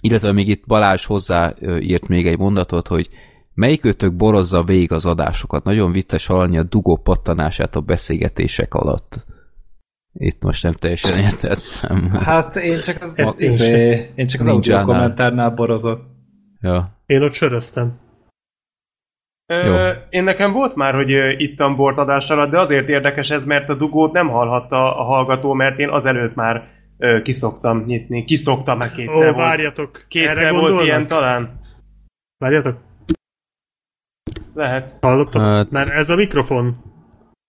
Illetve még itt Balázs hozzá írt még egy mondatot, hogy melyikőtök borozza végig az adásokat? Nagyon vicces hallani a dugó pattanását a beszélgetések alatt. Itt most nem teljesen értettem. Hát én csak az, az, én én én csak az audio kommentárnál borozok. Ja. Én ott söröztem. Ö, én nekem volt már, hogy ittam bort adás alatt, de azért érdekes ez, mert a dugót nem hallhatta a hallgató, mert én azelőtt már ö, kiszoktam nyitni. Kiszoktam már kétszer. Ó, várjatok. Kétszer volt ilyen talán. Várjatok. Lehet. Hallottam? Hát... Mert ez a mikrofon.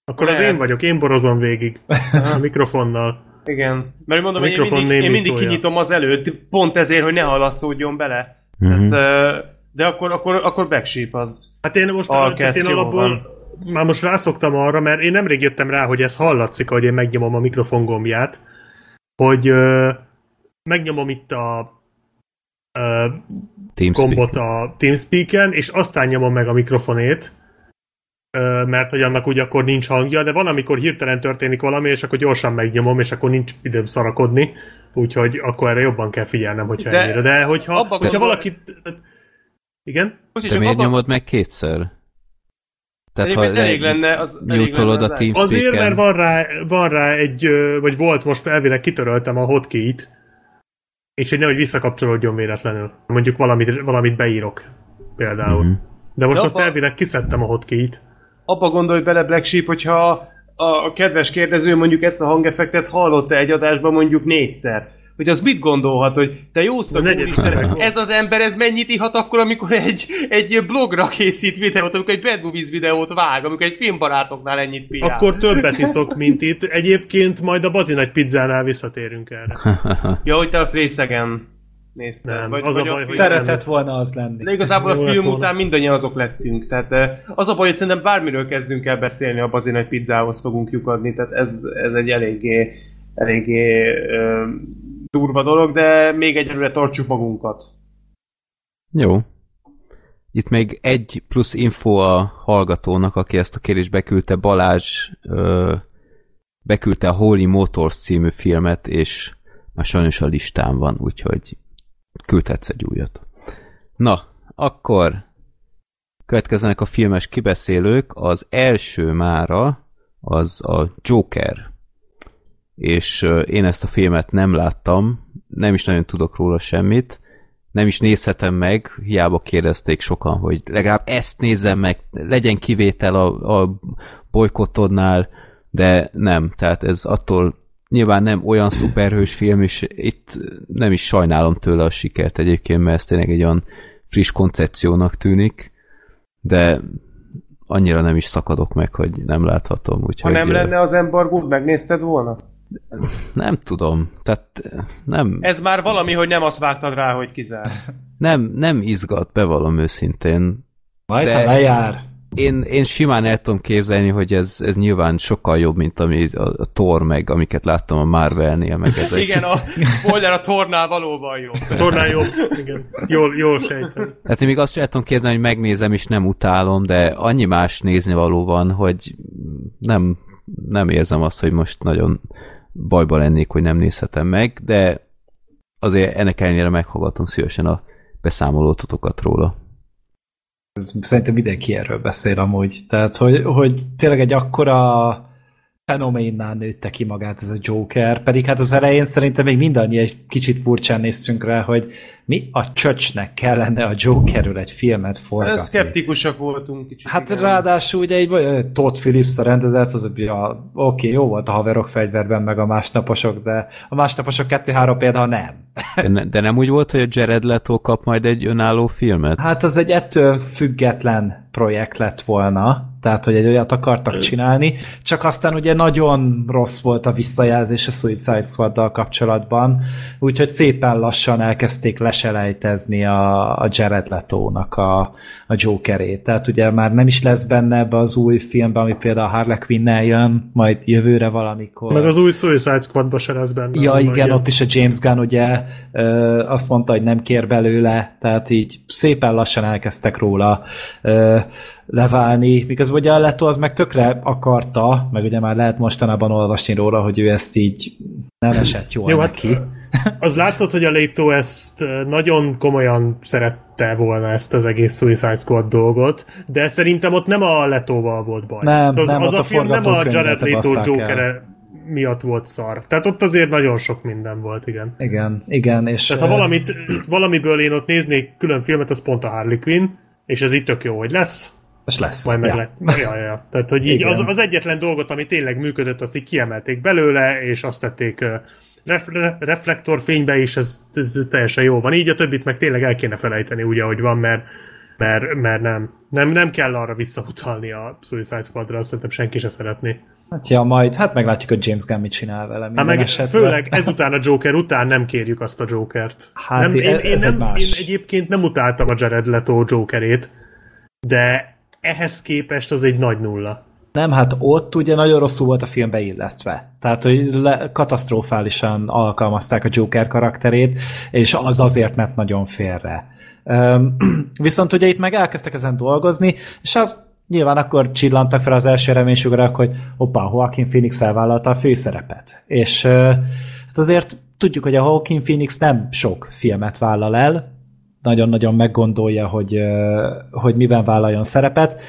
Akkor lehet. Az én vagyok, én borozom végig. A mikrofonnal. Igen. Mert mondom, hogy én mindig, én mindig kinyitom az előtt, pont ezért, hogy ne hallatszódjon bele. Mm-hmm. Tehát, de akkor, akkor, akkor backsheep az. Hát én most én alapból már most rászoktam arra, mert én nemrég jöttem rá, hogy ez hallatszik, ahogy én megnyomom a mikrofon gombját, hogy uh, megnyomom itt a uh, gombot a TeamSpeak-en, és aztán nyomom meg a mikrofonét, mert hogy annak úgy akkor nincs hangja, de van, amikor hirtelen történik valami, és akkor gyorsan megnyomom, és akkor nincs időm szarakodni, úgyhogy akkor erre jobban kell figyelnem, hogyha de ennyire. De hogyha, abba hogyha abba... valaki... Igen? Te miért abba... nyomod meg kétszer? Tehát elég, ha elég lenne, az elég lenne az a TeamSpeak-en. Azért, mert van rá, van rá egy, vagy volt most, elvileg kitöröltem a hotkey-t, és hogy nehogy visszakapcsolódjon véletlenül. Mondjuk valamit, valamit beírok, például. Mm-hmm. De most de azt abba... elvileg kiszedtem a hotkey-t. Abba gondolj bele, Black Sheep, hogyha a kedves kérdező mondjuk ezt a hangeffektet hallotta egy adásban mondjuk négyszer. Hogy az mit gondolhat, hogy te jó szakú, Isten, ez az ember, ez mennyit ihat akkor, amikor egy, egy blogra készít videót, amikor egy Bad Movies videót vág, amikor egy filmbarátoknál ennyit pirál. Akkor többet iszok, mint itt. Egyébként majd a Bazi nagy pizzánál visszatérünk erre. Ja, hogy te azt részegen néztem. Nem, vagy, az vagy a baj, a szeretett volna az lenni. De igazából a film után mindannyian azok lettünk. Tehát az a baj, hogy szerintem bármiről kezdünk el beszélni, abban azért nagy pizzához fogunk lyukadni. Tehát ez, ez egy eléggé, eléggé ö, durva dolog, de még egyelőre tartsuk magunkat. Jó. Itt még egy plusz info a hallgatónak, aki ezt a kérdést beküldte, Balázs ö, beküldte a Holy Motors című filmet, és már sajnos a listán van, úgyhogy küldhetsz egy újat. Na, akkor következnek a filmes kibeszélők. Az első mára az a Joker. És én ezt a filmet nem láttam, nem is nagyon tudok róla semmit, nem is nézhetem meg, hiába kérdezték sokan, hogy legalább ezt nézzem meg, legyen kivétel a, a bolykotodnál, de nem, tehát ez attól nyilván nem olyan szuperhős film, és itt nem is sajnálom tőle a sikert egyébként, mert ez tényleg egy olyan friss koncepciónak tűnik, de annyira nem is szakadok meg, hogy nem láthatom. Úgyhogy, ha nem lenne az embargó, megnézted volna? Nem tudom. Tehát nem... Ez már valami, hogy nem azt vágtad rá, hogy kizár. Nem, nem izgat, bevallom őszintén. Majd, de ha lejár. Én, én simán el tudom képzelni, hogy ez, ez nyilván sokkal jobb, mint ami a, a Thor, meg amiket láttam a Marvelnél, meg ezek. Igen, a spoiler a Thornál valóban jobb. A Thornál jobb, igen. Jól, jól sejtem. Hát én még azt sem tudom képzelni, hogy megnézem és nem utálom, de annyi más nézni való van, hogy nem, nem érzem azt, hogy most nagyon bajba lennék, hogy nem nézhetem meg, de azért ennek ellenére meghallgatom szívesen a beszámolótotokat róla. Szerintem mindenki erről beszél amúgy. Tehát, hogy, hogy tényleg egy akkora fenoménnál nőtte ki magát ez a Joker, pedig hát az elején szerintem még mindannyi egy kicsit furcsán néztünk rá, hogy mi a csöcsnek kellene a Jokerről egy filmet forgatni. Szkeptikusak voltunk kicsit. Hát igen. Ráadásul ugye így Todd Phillips-a rendezett, az, ja, oké, jó volt a Haverok fegyverben, meg a másnaposok, de a másnaposok kettő-három például nem. De, de nem úgy volt, hogy a Jared Leto kap majd egy önálló filmet? Hát az egy ettől független projekt lett volna, tehát, hogy egy olyat akartak csinálni, csak aztán ugye nagyon rossz volt a visszajelzés a Suicide Squaddal kapcsolatban, úgyhogy szépen lassan elkezdték leselejtezni a, a Jared Leto-nak a, a Jokerét. Tehát ugye már nem is lesz benne ebbe az új filmben, ami például a Harley Quinn-nel jön, majd jövőre valamikor. Meg az új Suicide Squadban se lesz benne. Ja, igen, jön. Ott is a James Gunn ugye ö, azt mondta, hogy nem kér belőle, tehát így szépen lassan elkezdtek róla ö, leválni, miközben ugye a Leto az meg tökre akarta, meg ugye már lehet mostanában olvasni róla, hogy ő ezt így nem esett jól. Jó, neki. Hát, az látszott, hogy a Leto ezt nagyon komolyan szerette volna, ezt az egész Suicide Squad dolgot, de szerintem ott nem a Letoval volt baj. Nem, az, nem, az a, a film nem a Jared Leto Joker miatt volt szar. Tehát ott azért nagyon sok minden volt, igen. Igen, igen. És tehát ha valamit, valamiből én ott néznék külön filmet, az pont a Harley Quinn, és ez itt tök jó, hogy lesz. És lesz. Majd meg ja. Le... Ja, ja, ja. Tehát, hogy így az, az egyetlen dolgot, ami tényleg működött, azt így kiemelték belőle, és azt tették uh, ref- reflektorfénybe, és ez, ez teljesen jó van. Így a többit meg tényleg el kéne felejteni úgy, ahogy van, mert, mert, mert nem. nem. Nem kell arra visszautalni a Suicide Squadra, azt szerintem senki se szeretné. Hát ja, majd, hát meglátjuk, hogy James Gunn mit csinál vele. Hát meg főleg ezután a Joker után nem kérjük azt a Jokert. Hát nem, én, én, nem, én egyébként nem utáltam a Jared Leto Jokerét, de ehhez képest az egy nagy nulla. Nem, hát ott ugye nagyon rosszul volt a film beillesztve. Tehát, hogy le, katasztrofálisan alkalmazták a Joker karakterét, és az azért ment nagyon félre. Üm, viszont ugye itt meg elkezdtek ezen dolgozni, és hát nyilván akkor csillantak fel az első reménysugarak, hogy hoppá, Joaquin Phoenix elvállalta a főszerepet. És hát azért tudjuk, hogy a Joaquin Phoenix nem sok filmet vállal el, nagyon-nagyon meggondolja, hogy, hogy miben vállaljon szerepet,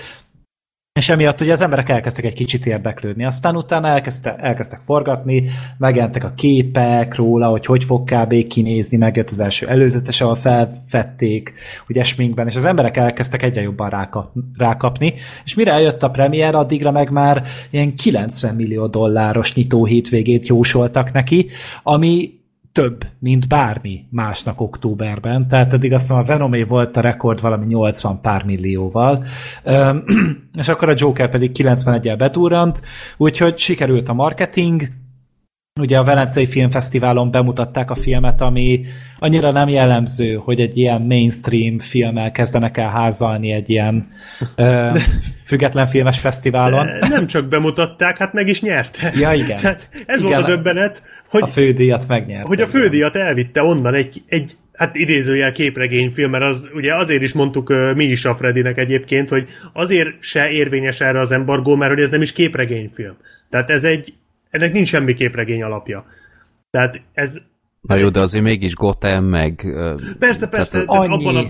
és emiatt ugye az emberek elkezdtek egy kicsit érdeklődni. Aztán utána elkezdte, elkezdtek forgatni, megjelentek a képek róla, hogy hogy fog kb. Kinézni, megjött az első előzetes, ahol felfedték, ugye sminkben, és az emberek elkezdtek egyre jobban rákapni, és mire eljött a premier, addigra meg már ilyen kilencven millió dolláros nyitó hétvégét jósoltak neki, ami több, mint bármi másnak októberben, tehát eddig azt hiszem a Venomé volt a rekord valami nyolcvan pár millióval, Üm, és akkor a Joker pedig kilencvenegyel bedurrant, úgyhogy sikerült a marketing, ugye a Velencei Filmfesztiválon bemutatták a filmet, ami annyira nem jellemző, hogy egy ilyen mainstream filmmel kezdenek el házalni egy ilyen ö, független filmes fesztiválon. Nem csak bemutatták, hát meg is nyerte. Ja, igen. Tehát ez igen, volt a döbbenet, hogy a fődíjat megnyerte. Hogy a fődíjat elvitte onnan egy, egy hát idézőjel képregényfilm, mert az, ugye azért is mondtuk uh, mi is a Fredinek egyébként, hogy azért se érvényes erre az embargó, mert hogy ez nem is képregényfilm. Tehát ez egy, ennek nincs semmi képregény alapja. Tehát ez... Na jó, de azért mégis Gotham meg... Uh, persze, persze, annyi, abban a,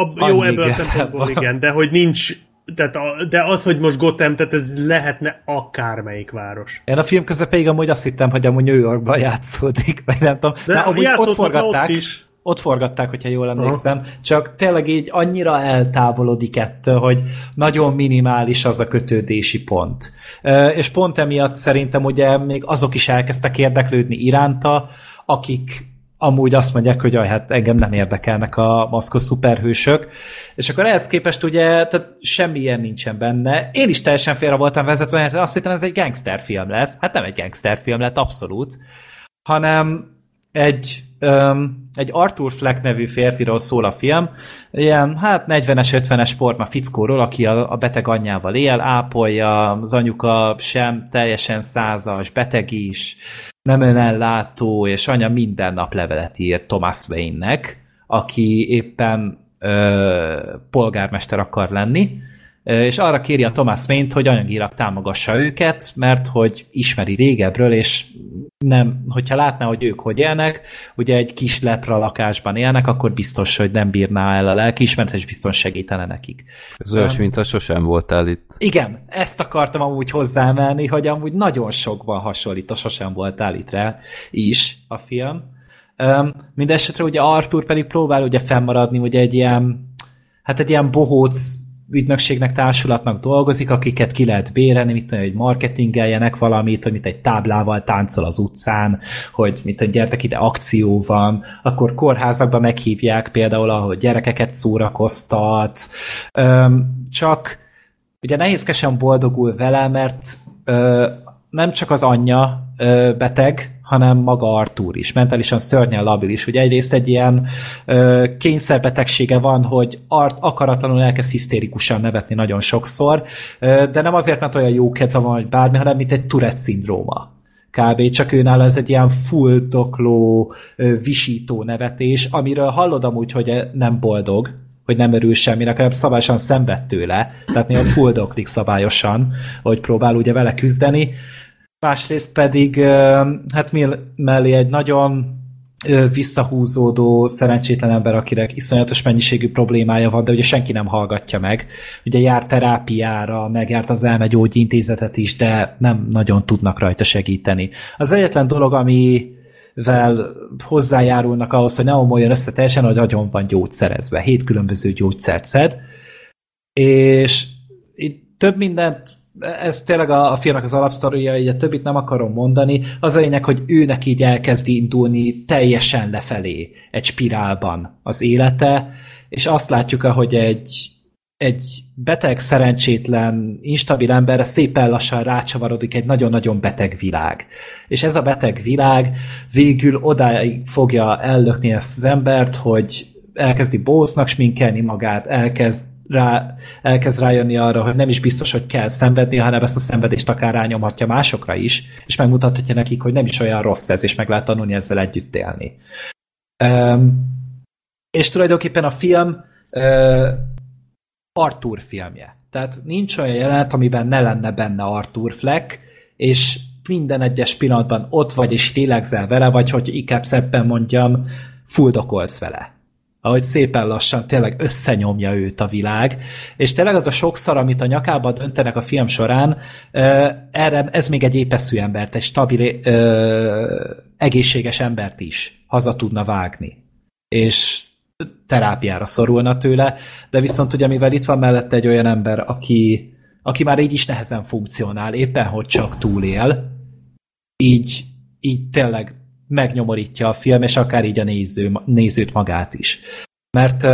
ab, jó ebből a szempontból igen, de hogy nincs... Tehát a, de az, hogy most Gotham, tehát ez lehetne akármelyik város. Én a film közepéig amúgy azt hittem, hogy amúgy New Yorkban játszódik, vagy nem tudom. De amúgy ott forgatták, ott, is. ott forgatták, hogyha jól emlékszem, aha. Csak tényleg így annyira eltávolodik ettől, hogy nagyon minimális az a kötődési pont. És pont emiatt szerintem ugye még azok is elkezdtek érdeklődni iránta, akik amúgy azt mondják, hogy aj, hát engem nem érdekelnek a maszkos szuperhősök, és akkor ehhez képest ugye tehát semmilyen nincsen benne. Én is teljesen félre voltam vezetve, mert azt hittem, ez egy gangsterfilm lesz. Hát nem egy gangsterfilm lett, abszolút, hanem egy, um, egy Arthur Fleck nevű férfiról szól a film, ilyen hát negyvenes, ötvenes porma fickóról, aki a, a beteg anyjával él, ápolja, az anyuka sem teljesen százas, beteg is, nem önellátó, és anya minden nap levelet ír Thomas Wayne-nek, aki éppen ö, polgármester akar lenni, és arra kéri a Thomas Wayne-t, hogy anyagilag támogassa őket, mert hogy ismeri régebről, és nem, hogyha látná, hogy ők hogy élnek, ugye egy kis lepra lakásban élnek, akkor biztos, hogy nem bírná el a lelkiismeret, és biztos segítene nekik. Ez olyan, mint a Sosem voltál itt. Igen, ezt akartam amúgy hozzáemelni, hogy amúgy nagyon sokban hasonlít a Sosem voltál ittre is a film. Mindenesetre ugye Arthur pedig próbál ugye fennmaradni, ugye egy ilyen, hát egy ilyen bohóc ügynökségnek, társulatnak dolgozik, akiket ki lehet bérelni, mit tudom, hogy marketingeljenek valamit, hogy mit egy táblával táncol az utcán, hogy mit tudom, gyertek ide, akció van, akkor kórházakba meghívják például, ahol gyerekeket szórakoztat. Üm, csak ugye nehézkesen boldogul vele, mert ö, nem csak az anyja ö, beteg, hanem maga Arthur is, mentálisan szörnyen labilis. Ugye egyrészt egy ilyen ö, kényszerbetegsége van, hogy Art akaratlanul elkezd hisztérikusan nevetni nagyon sokszor, ö, de nem azért, mert olyan jó kedve van, hogy bármi, hanem mint egy Tourette-szindróma. Kb. Csak őnála ez egy ilyen full dokló, ö, visító nevetés, amiről hallod amúgy, hogy nem boldog, hogy nem örül semminek, hanem szabályosan szenved tőle, tehát néha full doklik szabályosan, hogy próbál ugye vele küzdeni. Másrészt pedig hát mellé egy nagyon visszahúzódó, szerencsétlen ember, akinek iszonyatos mennyiségű problémája van, de ugye senki nem hallgatja meg. Ugye jár terápiára, megjárt az elmegyógyintézetet is, de nem nagyon tudnak rajta segíteni. Az egyetlen dolog, amivel hozzájárulnak ahhoz, hogy ne omoljon össze teljesen, hogy agyon van gyógyszerezve. Hét különböző gyógyszert szed, és itt több mindent. Ez tényleg a, a filmnek az alapsztoria, így a többit nem akarom mondani. Az a lényeg, hogy őnek így elkezdi indulni teljesen lefelé egy spirálban az élete, és azt látjuk, ahogy egy, egy beteg, szerencsétlen, instabil emberre szépen lassan rácsavarodik egy nagyon-nagyon beteg világ. És ez a beteg világ végül odáig fogja ellökni ezt az embert, hogy elkezdi bóznak sminkelni magát, elkezd Rá, elkezd rájönni arra, hogy nem is biztos, hogy kell szenvedni, hanem ezt a szenvedést akár rányomhatja másokra is, és megmutathatja nekik, hogy nem is olyan rossz ez, és meg lehet tanulni ezzel együtt élni. Um, és tulajdonképpen a film uh, Arthur filmje. Tehát nincs olyan jelenet, amiben ne lenne benne Arthur Fleck, és minden egyes pillanatban ott vagy, és lélegzel vele, vagy hogy inkább szebben mondjam, fuldokolsz vele. Ahogy szépen lassan tényleg összenyomja őt a világ, és tényleg az a sokszor, amit a nyakába döntenek a film során, erre ez még egy épeszű embert, egy stabil, egészséges embert is haza tudna vágni, és terápiára szorulna tőle, de viszont ugye, mivel itt van mellette egy olyan ember, aki, aki már így is nehezen funkcionál, éppen hogy csak túlél, így, így tényleg megnyomorítja a film, és akár így a néző, nézőt magát is. Mert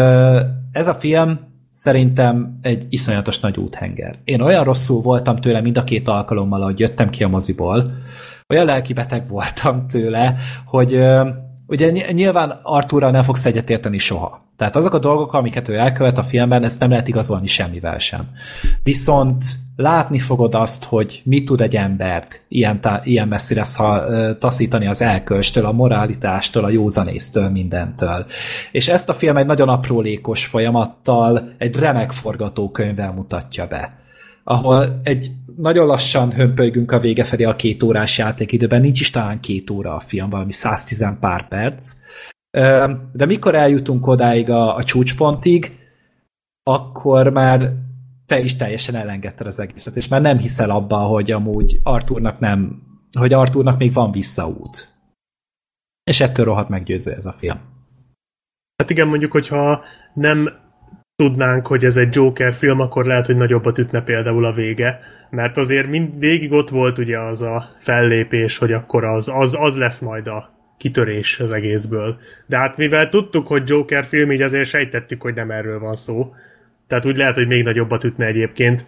ez a film szerintem egy iszonyatos nagy úthenger. Én olyan rosszul voltam tőle mind a két alkalommal, ahogy jöttem ki a moziból, olyan lelkibeteg voltam tőle, hogy ugye nyilván Arthurral nem fogsz egyetérteni soha. Tehát azok a dolgok, amiket ő elkövet a filmben, ezt nem lehet igazolni semmivel sem. Viszont látni fogod azt, hogy mit tud egy embert ilyen, tá- ilyen messzire szal- taszítani az elkölcstől, a moralitástól, a józanésztől, mindentől. És ezt a film egy nagyon aprólékos folyamattal, egy remek forgatókönyvvel mutatja be, ahol egy nagyon lassan hömpölygünk a vége felé a két órás játékidőben, nincs is talán két óra a film, valami száztíz pár perc, de mikor eljutunk odáig a, a csúcspontig, akkor már te is teljesen elengedted az egészet, és már nem hiszel abba, hogy amúgy Arthurnak nem, hogy Arthurnak még van visszaút. És ettől rohadt meggyőző ez a film. Hát igen, mondjuk, hogyha nem tudnánk, hogy ez egy Joker film, akkor lehet, hogy nagyobbat ütne például a vége. Mert azért mind, végig ott volt ugye az a fellépés, hogy akkor az, az, az lesz majd a kitörés az egészből. De hát mivel tudtuk, hogy Joker film, így azért sejtettük, hogy nem erről van szó. Tehát úgy lehet, hogy még nagyobbat ütne egyébként.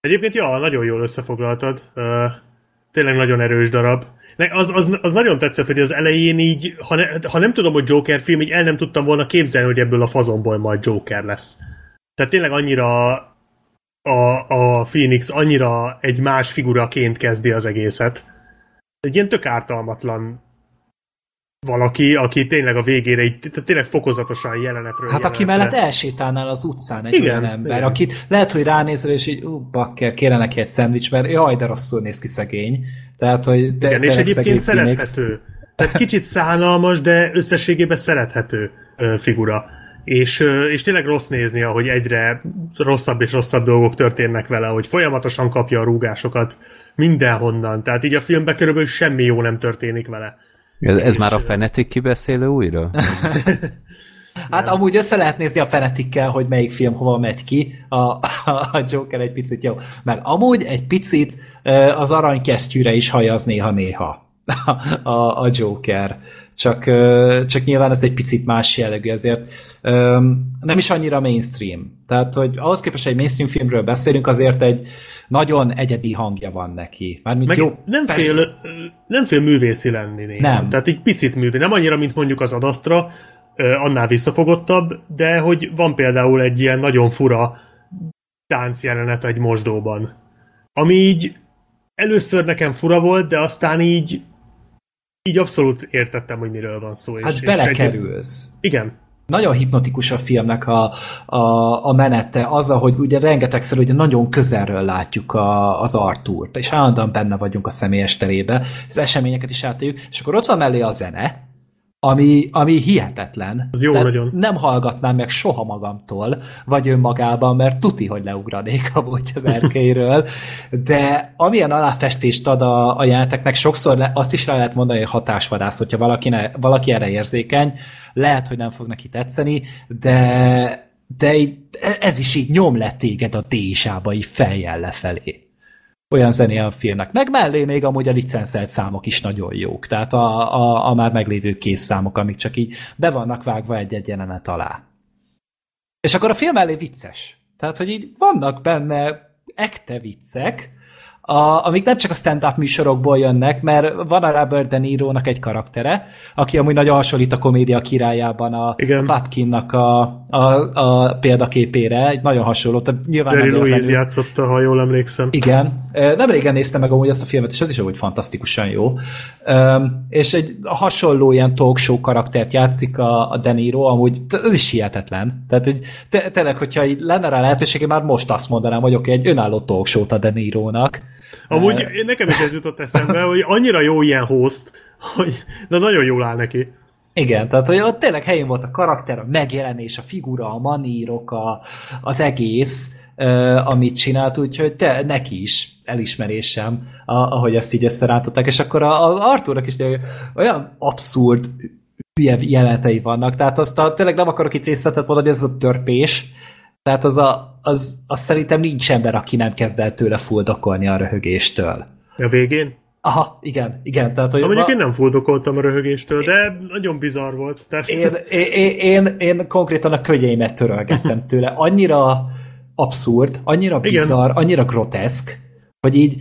Egyébként, ja, nagyon jól összefoglaltad. Tényleg nagyon erős darab. Az, az, az nagyon tetszett, hogy az elején így, ha, ne, ha nem tudom, hogy Joker film, így el nem tudtam volna képzelni, hogy ebből a fazonból majd Joker lesz. Tehát tényleg annyira a, a Phoenix annyira egy más figuraként kezdi az egészet. Egy ilyen tök ártalmatlan valaki, aki tényleg a végére így, tényleg fokozatosan jelenetről hát jelenetre. Aki mellett elsétálnál az utcán egy igen, olyan ember, igen. Akit lehet, hogy ránézel, és így, ú, bakker, kéne neki egy szendvics, mert jaj, de rosszul néz ki szegény. Tehát, hogy de, igen, de és egyébként szerethető. Tehát kicsit szánalmas, de összességében szerethető figura. És, és tényleg rossz nézni, ahogy egyre rosszabb és rosszabb dolgok történnek vele, hogy folyamatosan kapja a rúgásokat mindenhonnan. Tehát így a filmben körülbelül semmi jó nem történik vele. Ez, ez már a Fenetik kibeszélő újra? Hát amúgy össze lehet nézni a Fenetikkel, hogy melyik film hova megy ki. A, a, a Joker egy picit jó. Meg amúgy egy picit az aranykesztyűre is hajaz néha-néha a, a Joker. Csak, csak nyilván ez egy picit más jellegű, ezért nem is annyira mainstream. Tehát, hogy ahhoz képest, egy mainstream filmről beszélünk, azért egy nagyon egyedi hangja van neki. Mármint jó, nem, persze... fél, nem fél művészi lenni néha. Nem. Tehát egy picit művészi. Nem annyira, mint mondjuk az Adasztra, annál visszafogottabb, de hogy van például egy ilyen nagyon fura táncjelenet egy mosdóban. Ami így először nekem fura volt, de aztán így Így abszolút értettem, hogy miről van szó. Hát és, belekerülsz. És egy... Igen. Nagyon hipnotikus a filmnek a, a, a menete, az, ahogy ugye rengetegszer ugye nagyon közelről látjuk a, az Arthurt, és állandóan benne vagyunk a személyes terébe, az eseményeket is átéljük, és akkor ott van mellé a zene, ami, ami hihetetlen. Az jó nagyon. Nem hallgatnám meg soha magamtól, vagy önmagában, mert tuti, hogy leugranék amúgy az erkélyről, de amilyen aláfestést ad a, a játéknek, sokszor le, azt is le lehet mondani, hogy hatásvadász, hogyha valaki, ne, valaki erre érzékeny, lehet, hogy nem fog neki tetszeni, de, de így, ez is így nyom le téged a dézsába, így fejjel lefelé. Olyan zené a filmnek. Meg mellé még amúgy a licenszelt számok is nagyon jók. Tehát a, a, a már meglévő kész számok, amik csak így be vannak vágva egy-egy jelenet alá. És akkor a film mellé vicces. Tehát, hogy így vannak benne ekte viccek, a, amik nem csak a stand-up műsorokból jönnek, mert van a Robert De Nirónak egy karaktere, aki amúgy nagyon hasonlít a Komédia királyában a Babkinnak a, a, a példaképére, egy nagyon hasonló. Jerry Lewis játszotta, ha jól emlékszem. Igen. Nem régen néztem meg amúgy ezt a filmet, és ez is amúgy fantasztikusan jó. És egy hasonló ilyen talk show karaktert játszik a, a De Niro, amúgy ez is hihetetlen. Tehát egy, te, tényleg, hogyha lenne rá lehetőség, én már most azt mondanám, hogy oké, okay, egy önálló talk show-t a De Nirónak. Amúgy nekem is ez jutott eszembe, hogy annyira jó ilyen host, hogy de nagyon jól áll neki. Igen, tehát hogy ott tényleg helyén volt a karakter, a megjelenés, a figura, a manírok, a, az egész, uh, amit csinált, úgyhogy te, neki is elismerésem, a, ahogy ezt így összerántották, és akkor az Arthurnak is olyan abszurd jelenetei vannak, tehát azt a, tényleg nem akarok itt részletet mondani, ez a törpés, tehát az, a, az, az szerintem nincs ember, aki nem kezd el tőle fuldokolni a röhögéstől. A végén? Aha, igen, igen. Tehát, hogy Na, mondjuk a... én nem fuldokoltam a röhögéstől, én... de nagyon bizarr volt. Tehát... Én, én, én, én konkrétan a könnyeimet törölgettem tőle. Annyira abszurd, annyira bizarr, igen. Annyira groteszk, hogy így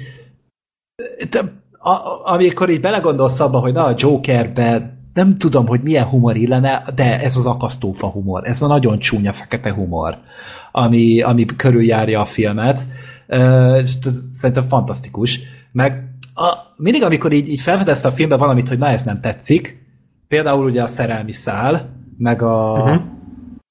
a, amikor így belegondolsz abba, hogy na, a Jokerbe nem tudom, hogy milyen humor illene, de ez az akasztófa humor, ez a nagyon csúnya fekete humor, ami, ami körüljárja a filmet. És ez szerintem fantasztikus. Meg a, mindig, amikor így, így felfedezte a filmben valamit, hogy na, ez nem tetszik, például ugye a szerelmi szál, meg a uh-huh.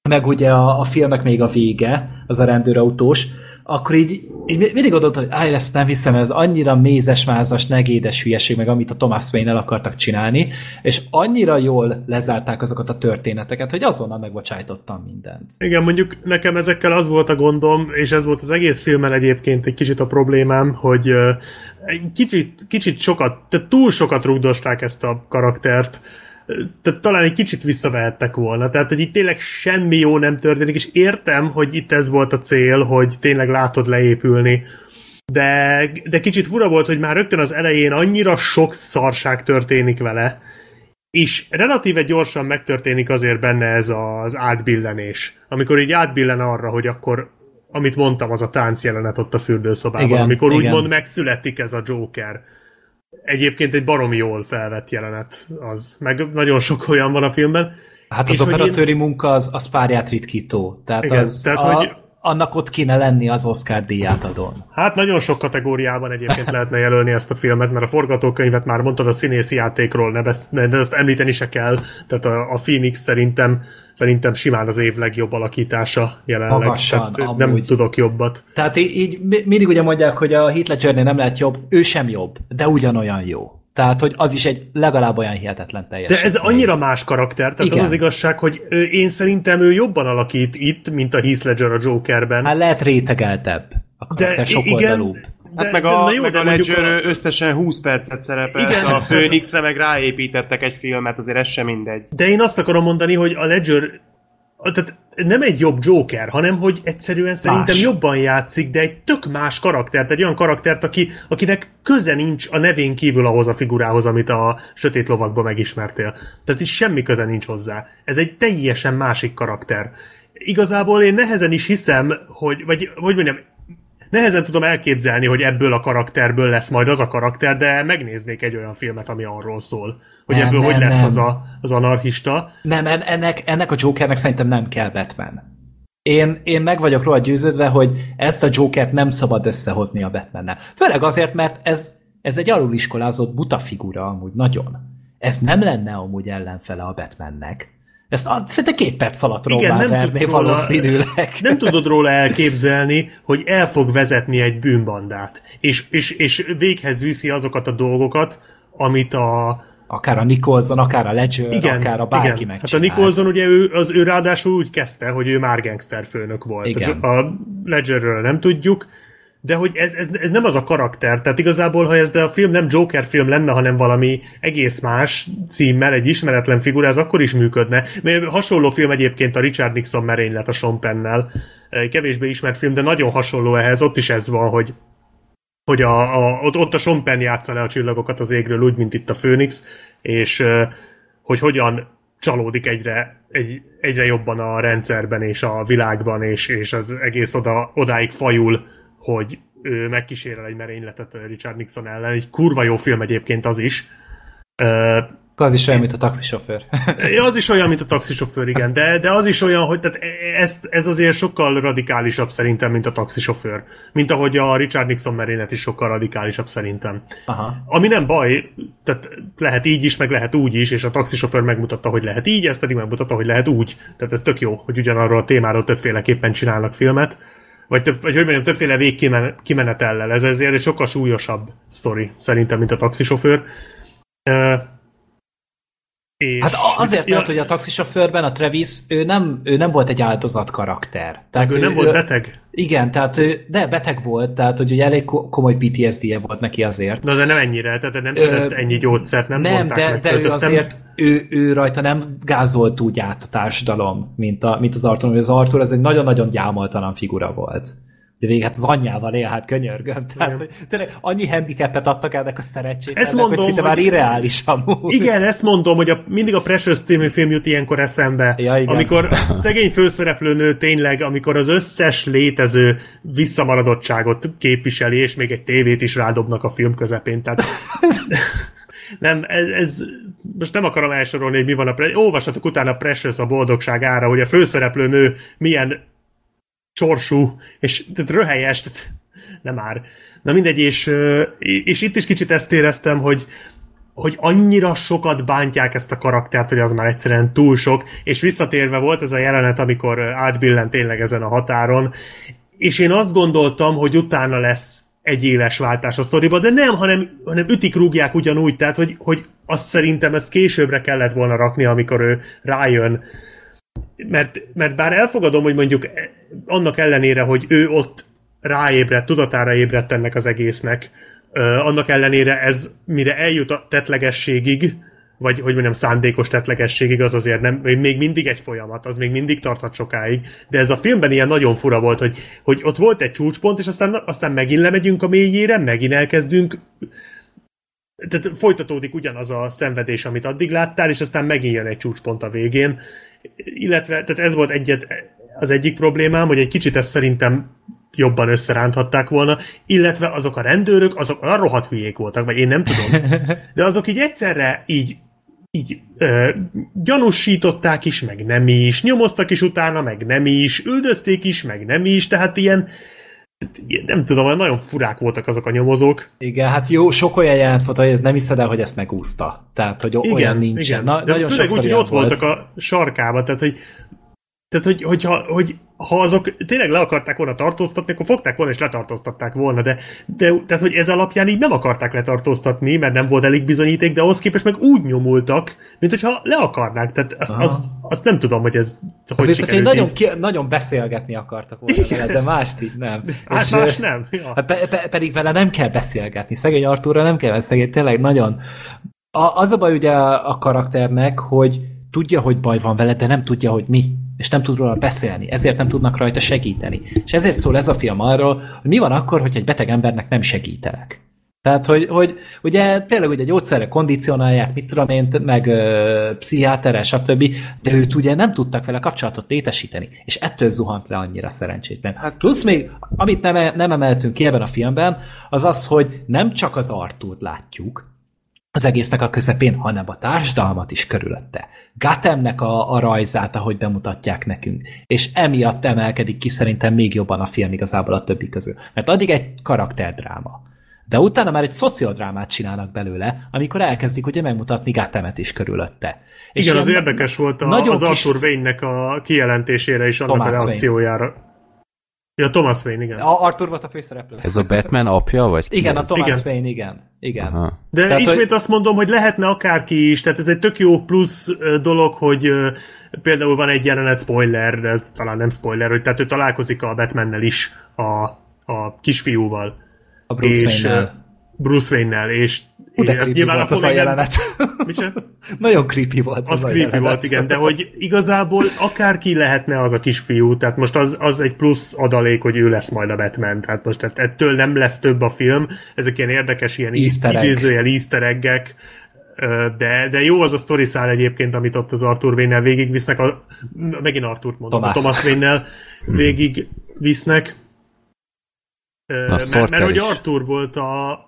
meg ugye a, a filmek még a vége, az a rendőrautós, akkor így, így mindig gondoltam, hogy állj, ezt nem hiszem, ez annyira mézes-mázas, negédes hülyeség, meg amit a Thomas Wayne el akartak csinálni, és annyira jól lezárták azokat a történeteket, hogy azonnal megbocsájtottam mindent. Igen, mondjuk nekem ezekkel az volt a gondom, és ez volt az egész filmen egyébként egy kicsit a problémám, hogy kicsit, kicsit sokat, tehát túl sokat rugdosták ezt a karaktert, tehát talán egy kicsit visszavehettek volna. Tehát, hogy itt tényleg semmi jó nem történik, és értem, hogy itt ez volt a cél, hogy tényleg látod leépülni. De, de kicsit fura volt, hogy már rögtön az elején annyira sok szarság történik vele, és relatíve gyorsan megtörténik azért benne ez az átbillenés. Amikor így átbillen arra, hogy akkor, amit mondtam, az a tánc jelenet ott a fürdőszobában, igen, amikor igen. úgymond megszületik ez a Joker. Egyébként egy baromi jól felvett jelenet az, meg nagyon sok olyan van a filmben. Hát az operatőri én... munka az, az párját ritkító, tehát, igen, az tehát a, hogy... annak ott kéne lenni az Oscar díját adon. Hát nagyon sok kategóriában egyébként lehetne jelölni ezt a filmet, mert a forgatókönyvet már mondtad, a színészi játékról, ne besz... de ezt említeni se kell, tehát a, a Phoenix szerintem Szerintem simán az év legjobb alakítása jelenleg. Magasan, tehát nem tudok jobbat. Tehát így, így mindig ugye mondják, hogy a Heath Ledgernél nem lehet jobb, ő sem jobb, de ugyanolyan jó. Tehát, hogy az is egy legalább olyan hihetetlen teljesítmény. De ez annyira más karakter, tehát igen. az az igazság, hogy én szerintem ő jobban alakít itt, mint a Heath Ledger a Jokerben. Hát lehet rétegeltebb a karakter, sokoldalúbb. Hát de, meg a, de jó, meg de a Ledger a... összesen húsz percet szerepelt, igen, a Phoenixre meg ráépítettek egy filmet, azért ez sem mindegy. De én azt akarom mondani, hogy a Ledger tehát nem egy jobb Joker, hanem hogy egyszerűen más. Szerintem jobban játszik, de egy tök más karaktert, egy olyan karaktert, aki, akinek köze nincs a nevén kívül ahhoz a figurához, amit a Sötét Lovakban megismertél. Tehát is semmi köze nincs hozzá. Ez egy teljesen másik karakter. Igazából én nehezen is hiszem, hogy, vagy hogy mondjam, nehezen tudom elképzelni, hogy ebből a karakterből lesz majd az a karakter, de megnéznék egy olyan filmet, ami arról szól, hogy nem, ebből nem, hogy lesz nem. az, a, az anarchista. Nem, ennek, ennek a Jokernek szerintem nem kell Batman. Én, én meg vagyok róla győződve, hogy ezt a Jokert nem szabad összehozni a Batmannel. Főleg azért, mert ez, ez egy aluliskolázott buta figura amúgy nagyon. Ez nem lenne amúgy ellenfele a Batmannek. Ezt a, szerintem két perc alatt robbá verné valószínűleg. Nem tudod róla elképzelni, hogy el fog vezetni egy bűnbandát, és, és, és véghez viszi azokat a dolgokat, amit a... Akár a Nicholson, akár a Ledger, igen, akár a bárki igen. megcsinál. Hát a Nicholson ugye ő, az, ő ráadásul úgy kezdte, hogy ő már gangsterfőnök volt. Igen. A Ledgerről nem tudjuk, de hogy ez, ez, ez nem az a karakter, tehát igazából, ha ez de a film nem Joker film lenne, hanem valami egész más címmel, egy ismeretlen figura, ez akkor is működne. Mert hasonló film egyébként a Richard Nixon merénylet a Sean Penn-nel, kevésbé ismert film, de nagyon hasonló ehhez, ott is ez van, hogy, hogy a, a, ott a Sean Penn játsza le a csillagokat az égről, úgy, mint itt a Phoenix, és hogy hogyan csalódik egyre, egy, egyre jobban a rendszerben és a világban, és, és az egész oda, odáig fajul, hogy ő megkísérel egy merényletet Richard Nixon ellen. Egy kurva jó film egyébként az is. Uh, az is olyan, mint a Taxisofőr. Az is olyan, mint a Taxisofőr, igen. De, de az is olyan, hogy tehát ez, ez azért sokkal radikálisabb szerintem, mint a Taxisofőr. Mint ahogy a Richard Nixon merénylet is sokkal radikálisabb szerintem. Aha. Ami nem baj, tehát lehet így is, meg lehet úgy is, és a Taxisofőr megmutatta, hogy lehet így, ez pedig megmutatta, hogy lehet úgy. Tehát ez tök jó, hogy ugyanarról a témáról többféleképpen csinálnak filmet. Vagy, több, vagy hogy mondjam, többféle végkimenetellel. Ez ezért egy sokkal súlyosabb sztori, szerintem, mint a Taxisofőr. Uh, és hát azért, mert ja, hogy a Taxisofőrben a Travis, ő nem, ő nem volt egy áldozat karakter. Tehát ő nem ő, volt beteg? Igen, tehát ő, de beteg volt, tehát hogy ugye elég komoly pé té es dé-je volt neki azért. Na, de nem ennyire, tehát nem szedett ennyi gyógyszert, nem Nem, de, meg, de ő azért, ő, ő rajta nem gázolt úgy át a társadalom, mint, a, mint az Arthur, mert az Arthur ez egy nagyon-nagyon gyámoltalan figura volt. De végig hát az anyjával él, hát könyörgöm. Tehát tényleg annyi handicapet adtak ennek a szerencsétlennek, hogy szinte már irreális amúgy. Igen, ezt mondom, hogy a, mindig a Precious című film jut ilyenkor eszembe. Ja, amikor a szegény főszereplőnő tényleg, amikor az összes létező visszamaradottságot képviseli, és még egy tévét is rádobnak a film közepén. Tehát... Nem, ez, ez... Most nem akarom elsorolni, hogy mi van a... Pre... Olvassatok utána Precious a boldogság ára, hogy a főszereplőnő milyen csorsú, és tehát röhelyes, tehát nem már. Na mindegy, és, és itt is kicsit ezt éreztem, hogy, hogy annyira sokat bántják ezt a karaktert, hogy az már egyszerűen túl sok, és visszatérve volt ez a jelenet, amikor átbillent tényleg ezen a határon, és én azt gondoltam, hogy utána lesz egy éles váltás a sztoriba, de nem, hanem, hanem ütik, rúgják ugyanúgy, tehát hogy, hogy azt szerintem ezt későbbre kellett volna rakni, amikor ő rájön. Mert, mert bár elfogadom, hogy mondjuk annak ellenére, hogy ő ott ráébredt, tudatára ébredt ennek az egésznek, annak ellenére ez, mire eljut a tettlegességig, vagy hogy mondjam, szándékos tettlegességig, az azért nem, még mindig egy folyamat, az még mindig tarthat sokáig, de ez a filmben ilyen nagyon fura volt, hogy, hogy ott volt egy csúcspont, és aztán, aztán megint lemegyünk a mélyére, megint elkezdünk, tehát folytatódik ugyanaz a szenvedés, amit addig láttál, és aztán megint jön egy csúcspont a végén, illetve, tehát ez volt egyet, az egyik problémám, hogy egy kicsit ezt szerintem jobban összeránthatták volna, illetve azok a rendőrök, azok a rohadt hülyék voltak, vagy én nem tudom, de azok így egyszerre így így ö, gyanúsították is, meg nem is, nyomoztak is utána, meg nem is, üldözték is, meg nem is, tehát ilyen, nem tudom, nagyon furák voltak azok a nyomozók. Igen, hát jó, sok olyan jelent volt, hogy ez nem hiszed el, hogy ezt megúszta. Tehát, hogy igen, olyan nincsen. Na, de nagyon főleg úgy, hogy ott volt. Voltak a sarkában, tehát, hogy, tehát hogy, hogyha, hogy ha azok tényleg le akarták volna tartóztatni, akkor fogták volna és letartóztatták volna, de, de tehát, hogy ez alapján így nem akarták letartóztatni, mert nem volt elég bizonyíték, de ahhoz képest meg úgy nyomultak, mint hogyha le akarnák, tehát azt, azt, azt nem tudom, hogy ez hát hogy sikerült. Nagyon, nagyon beszélgetni akartak volna vele, de mást így nem. Hát és, más nem. Ja. Pe, pe, pedig vele nem kell beszélgetni, szegény Artúrra nem kell beszélgetni, tényleg nagyon. A, az a baj ugye a karakternek, hogy tudja, hogy baj van vele, de nem tudja, hogy mi. És nem tud róla beszélni, ezért nem tudnak rajta segíteni. És ezért szól ez a film arról, hogy mi van akkor, hogyha egy beteg embernek nem segítelek. Tehát, hogy, hogy ugye tényleg ugye gyógyszerre kondicionálják, mit tudom én, meg ö, pszichiáterrel, stb., de őt ugye nem tudtak vele kapcsolatot létesíteni, és ettől zuhant le annyira szerencsétlen. Hát, plusz még, amit nem, nem emeltünk ki ebben a filmben, az az, hogy nem csak az Artúrt látjuk az egésznek a közepén, hanem a társadalmat is körülötte. Gothamnek a, a rajzát, ahogy bemutatják nekünk. És emiatt emelkedik ki szerintem még jobban a film igazából a többi közül. Mert addig egy karakterdráma. De utána már egy szociodrámát csinálnak belőle, amikor elkezdik ugye megmutatni Gothamet is körülötte. És igen, az érdekes volt a, az Arthur Wayne-nek a kijelentésére és annak a reakciójára. Ja, Thomas Wayne, igen. A Arthur volt a főszereplő. Ez a Batman apja, vagy? Igen, a Thomas igen. Wayne, igen. Igen. Aha. De tehát, ismét hogy... azt mondom, hogy lehetne akárki is, tehát ez egy tök jó plusz dolog, hogy például van egy jelenet spoiler, de ez talán nem spoiler, hogy tehát ő találkozik a Batmannel is, a, a kisfiúval. A Bruce és Wayne-nel. Bruce Wayne-nel, és Hú, de creepy volt az a jelenet. Nagyon creepy volt az, az creepy jelenet. Volt, igen, de hogy igazából akárki lehetne az a kisfiú, tehát most az, az egy plusz adalék, hogy ő lesz majd a Batman, tehát most tehát ettől nem lesz több a film, ezek ilyen érdekes, ilyen idézőjel easter egg-ek, de, de jó az a sztoriszál egyébként, amit ott az Arthur Wayne-nel végigvisznek, a, megint Arthurt mondom, Thomas, Thomas Wayne-nel végigvisznek, hmm. mert, mert hogy Arthur volt a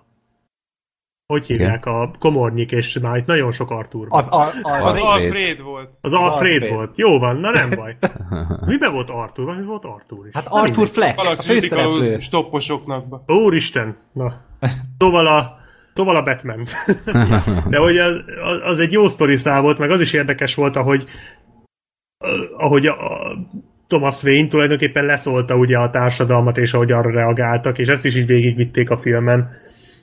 Hogy hívják igen. a komornyik, és már itt nagyon sok Arthur volt. Az, Ar- Ar- az Alfred volt. Az, az Alfred, Alfred volt. Jó van, na nem baj. Miben volt Arthur? Vagy mi volt Arthur is? Hát na, Arthur Fleck, a főszereplő. Stopposoknak. Úristen, na. Toval a, toval a Batman. De hogy az, az egy jó sztoriszál volt, meg az is érdekes volt, ahogy ahogy a, a Thomas Wayne tulajdonképpen leszólta ugye a társadalmat, és ahogy arra reagáltak, és ezt is így végigvitték a filmen.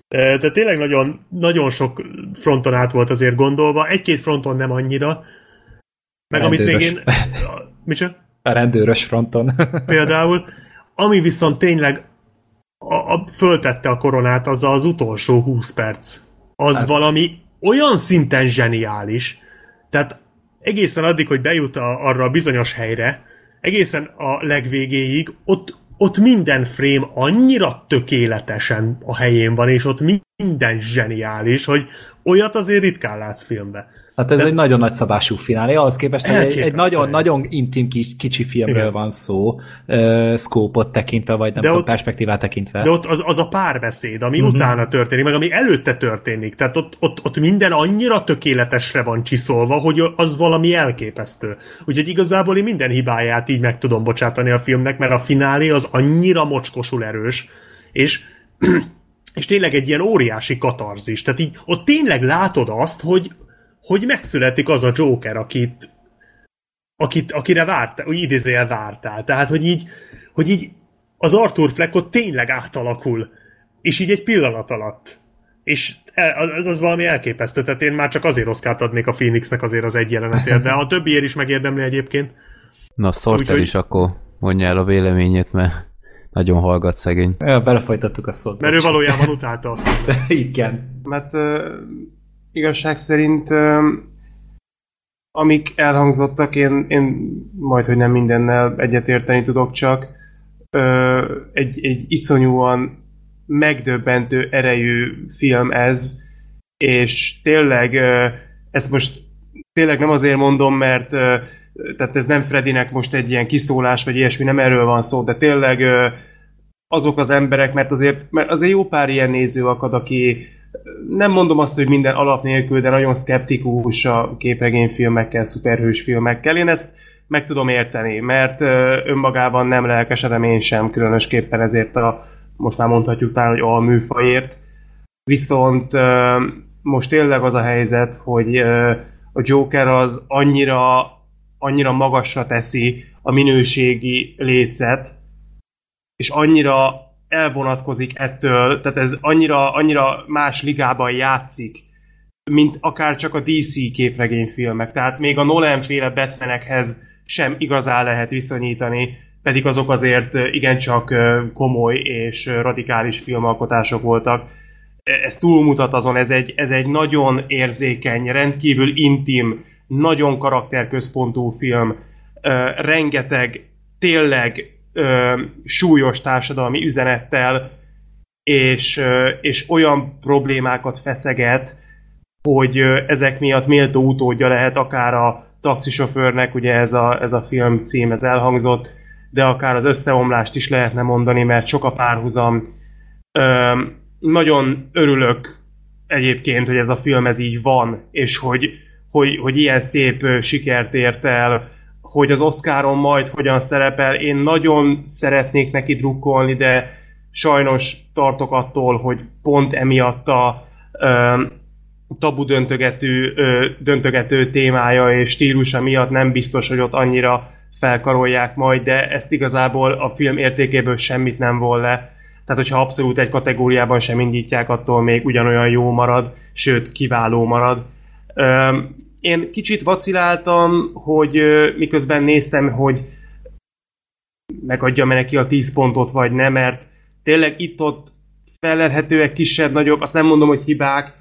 Tehát tényleg nagyon, nagyon sok fronton át volt azért gondolva, egy-két fronton nem annyira, meg rendőrös. Amit még én... Micsoda? A rendőrös fronton. Például, ami viszont tényleg a, a, föltette a koronát, az az utolsó húsz perc. Az Ezt... valami olyan szinten zseniális, tehát egészen addig, hogy bejut a, arra a bizonyos helyre, egészen a legvégéig, ott ott minden frame annyira tökéletesen a helyén van, és ott minden zseniális, hogy olyat azért ritkán látsz filmbe. Hát ez de... egy nagyon nagy szabású finálé, ahhoz képest, hogy egy nagyon-nagyon intim kicsi filmről igen. van szó, uh, szkópot tekintve, vagy nem tudom, perspektívát tekintve. De ott az, az a párbeszéd, ami uh-huh. utána történik, meg ami előtte történik, tehát ott, ott, ott minden annyira tökéletesre van csiszolva, hogy az valami elképesztő. Úgyhogy igazából én minden hibáját így meg tudom bocsátani a filmnek, mert a finálé az annyira mocskosul erős, és... és tényleg egy ilyen óriási katarzis. Tehát így ott tényleg látod azt, hogy, hogy megszületik az a Joker, akit, akit, akire vártál, úgy idézőjel vártál. Tehát, hogy így, hogy így az Arthur Fleck ott tényleg átalakul, és így egy pillanat alatt. És az, az valami elképesztő. Tehát én már csak azért oszkárt adnék a Phoenixnek azért az egy jelenetért, de a többiért is megérdemli egyébként. Na, Sorter úgy, is hogy... akkor mondja el a véleményét, mert... Nagyon hallgat szegény. Belefolytattuk a szót. Mert ő valójában utálta a filmet. Igen. Mert uh, igazság szerint uh, amik elhangzottak, én, én majdhogy nem mindennel egyetérteni tudok, csak uh, egy, egy iszonyúan megdöbbentő erejű film ez, és tényleg uh, ezt most tényleg nem azért mondom, mert uh, tehát ez nem Fredinek most egy ilyen kiszólás, vagy ilyesmi, nem erről van szó, de tényleg azok az emberek, mert azért, mert azért jó pár ilyen néző akad, aki nem mondom azt, hogy minden alap nélkül, de nagyon szkeptikus a képregényfilmekkel, szuperhős filmekkel. Én ezt meg tudom érteni, mert önmagában nem lelkesedem én sem, különösképpen ezért a, most már mondhatjuk talán, hogy alműfajért. Viszont most tényleg az a helyzet, hogy a Joker az annyira annyira magasra teszi a minőségi lécet, és annyira elvonatkozik ettől, tehát ez annyira, annyira más ligában játszik, mint akár csak a dé cé képregényfilmek. Tehát még a Nolan-féle Batmanekhez sem igazán lehet viszonyítani, pedig azok azért igencsak komoly és radikális filmalkotások voltak. Ez túlmutat azon, ez egy, ez egy nagyon érzékeny, rendkívül intim, nagyon karakterközpontú film, uh, rengeteg tényleg uh, súlyos társadalmi üzenettel, és, uh, és olyan problémákat feszeget, hogy uh, ezek miatt méltó utódja lehet akár a Taxisofőrnek, ugye ez a, ez a film cím, ez elhangzott, de akár az Összeomlást is lehetne mondani, mert sok a párhuzam. Uh, nagyon örülök egyébként, hogy ez a film ez így van, és hogy Hogy, hogy ilyen szép sikert ért el, hogy az Oscaron majd hogyan szerepel. Én nagyon szeretnék neki drukkolni, de sajnos tartok attól, hogy pont emiatt a ö, tabu döntögető, ö, döntögető témája és stílusa miatt nem biztos, hogy ott annyira felkarolják majd, de ezt igazából a film értékéből semmit nem von le. Tehát, hogyha abszolút egy kategóriában sem indítják, attól még ugyanolyan jó marad, sőt, kiváló marad. Én kicsit vaciláltam, hogy miközben néztem, hogy megadjam-e neki a tíz pontot, vagy nem, mert tényleg itt-ott felelhetőek, kisebb-nagyobb, azt nem mondom, hogy hibák,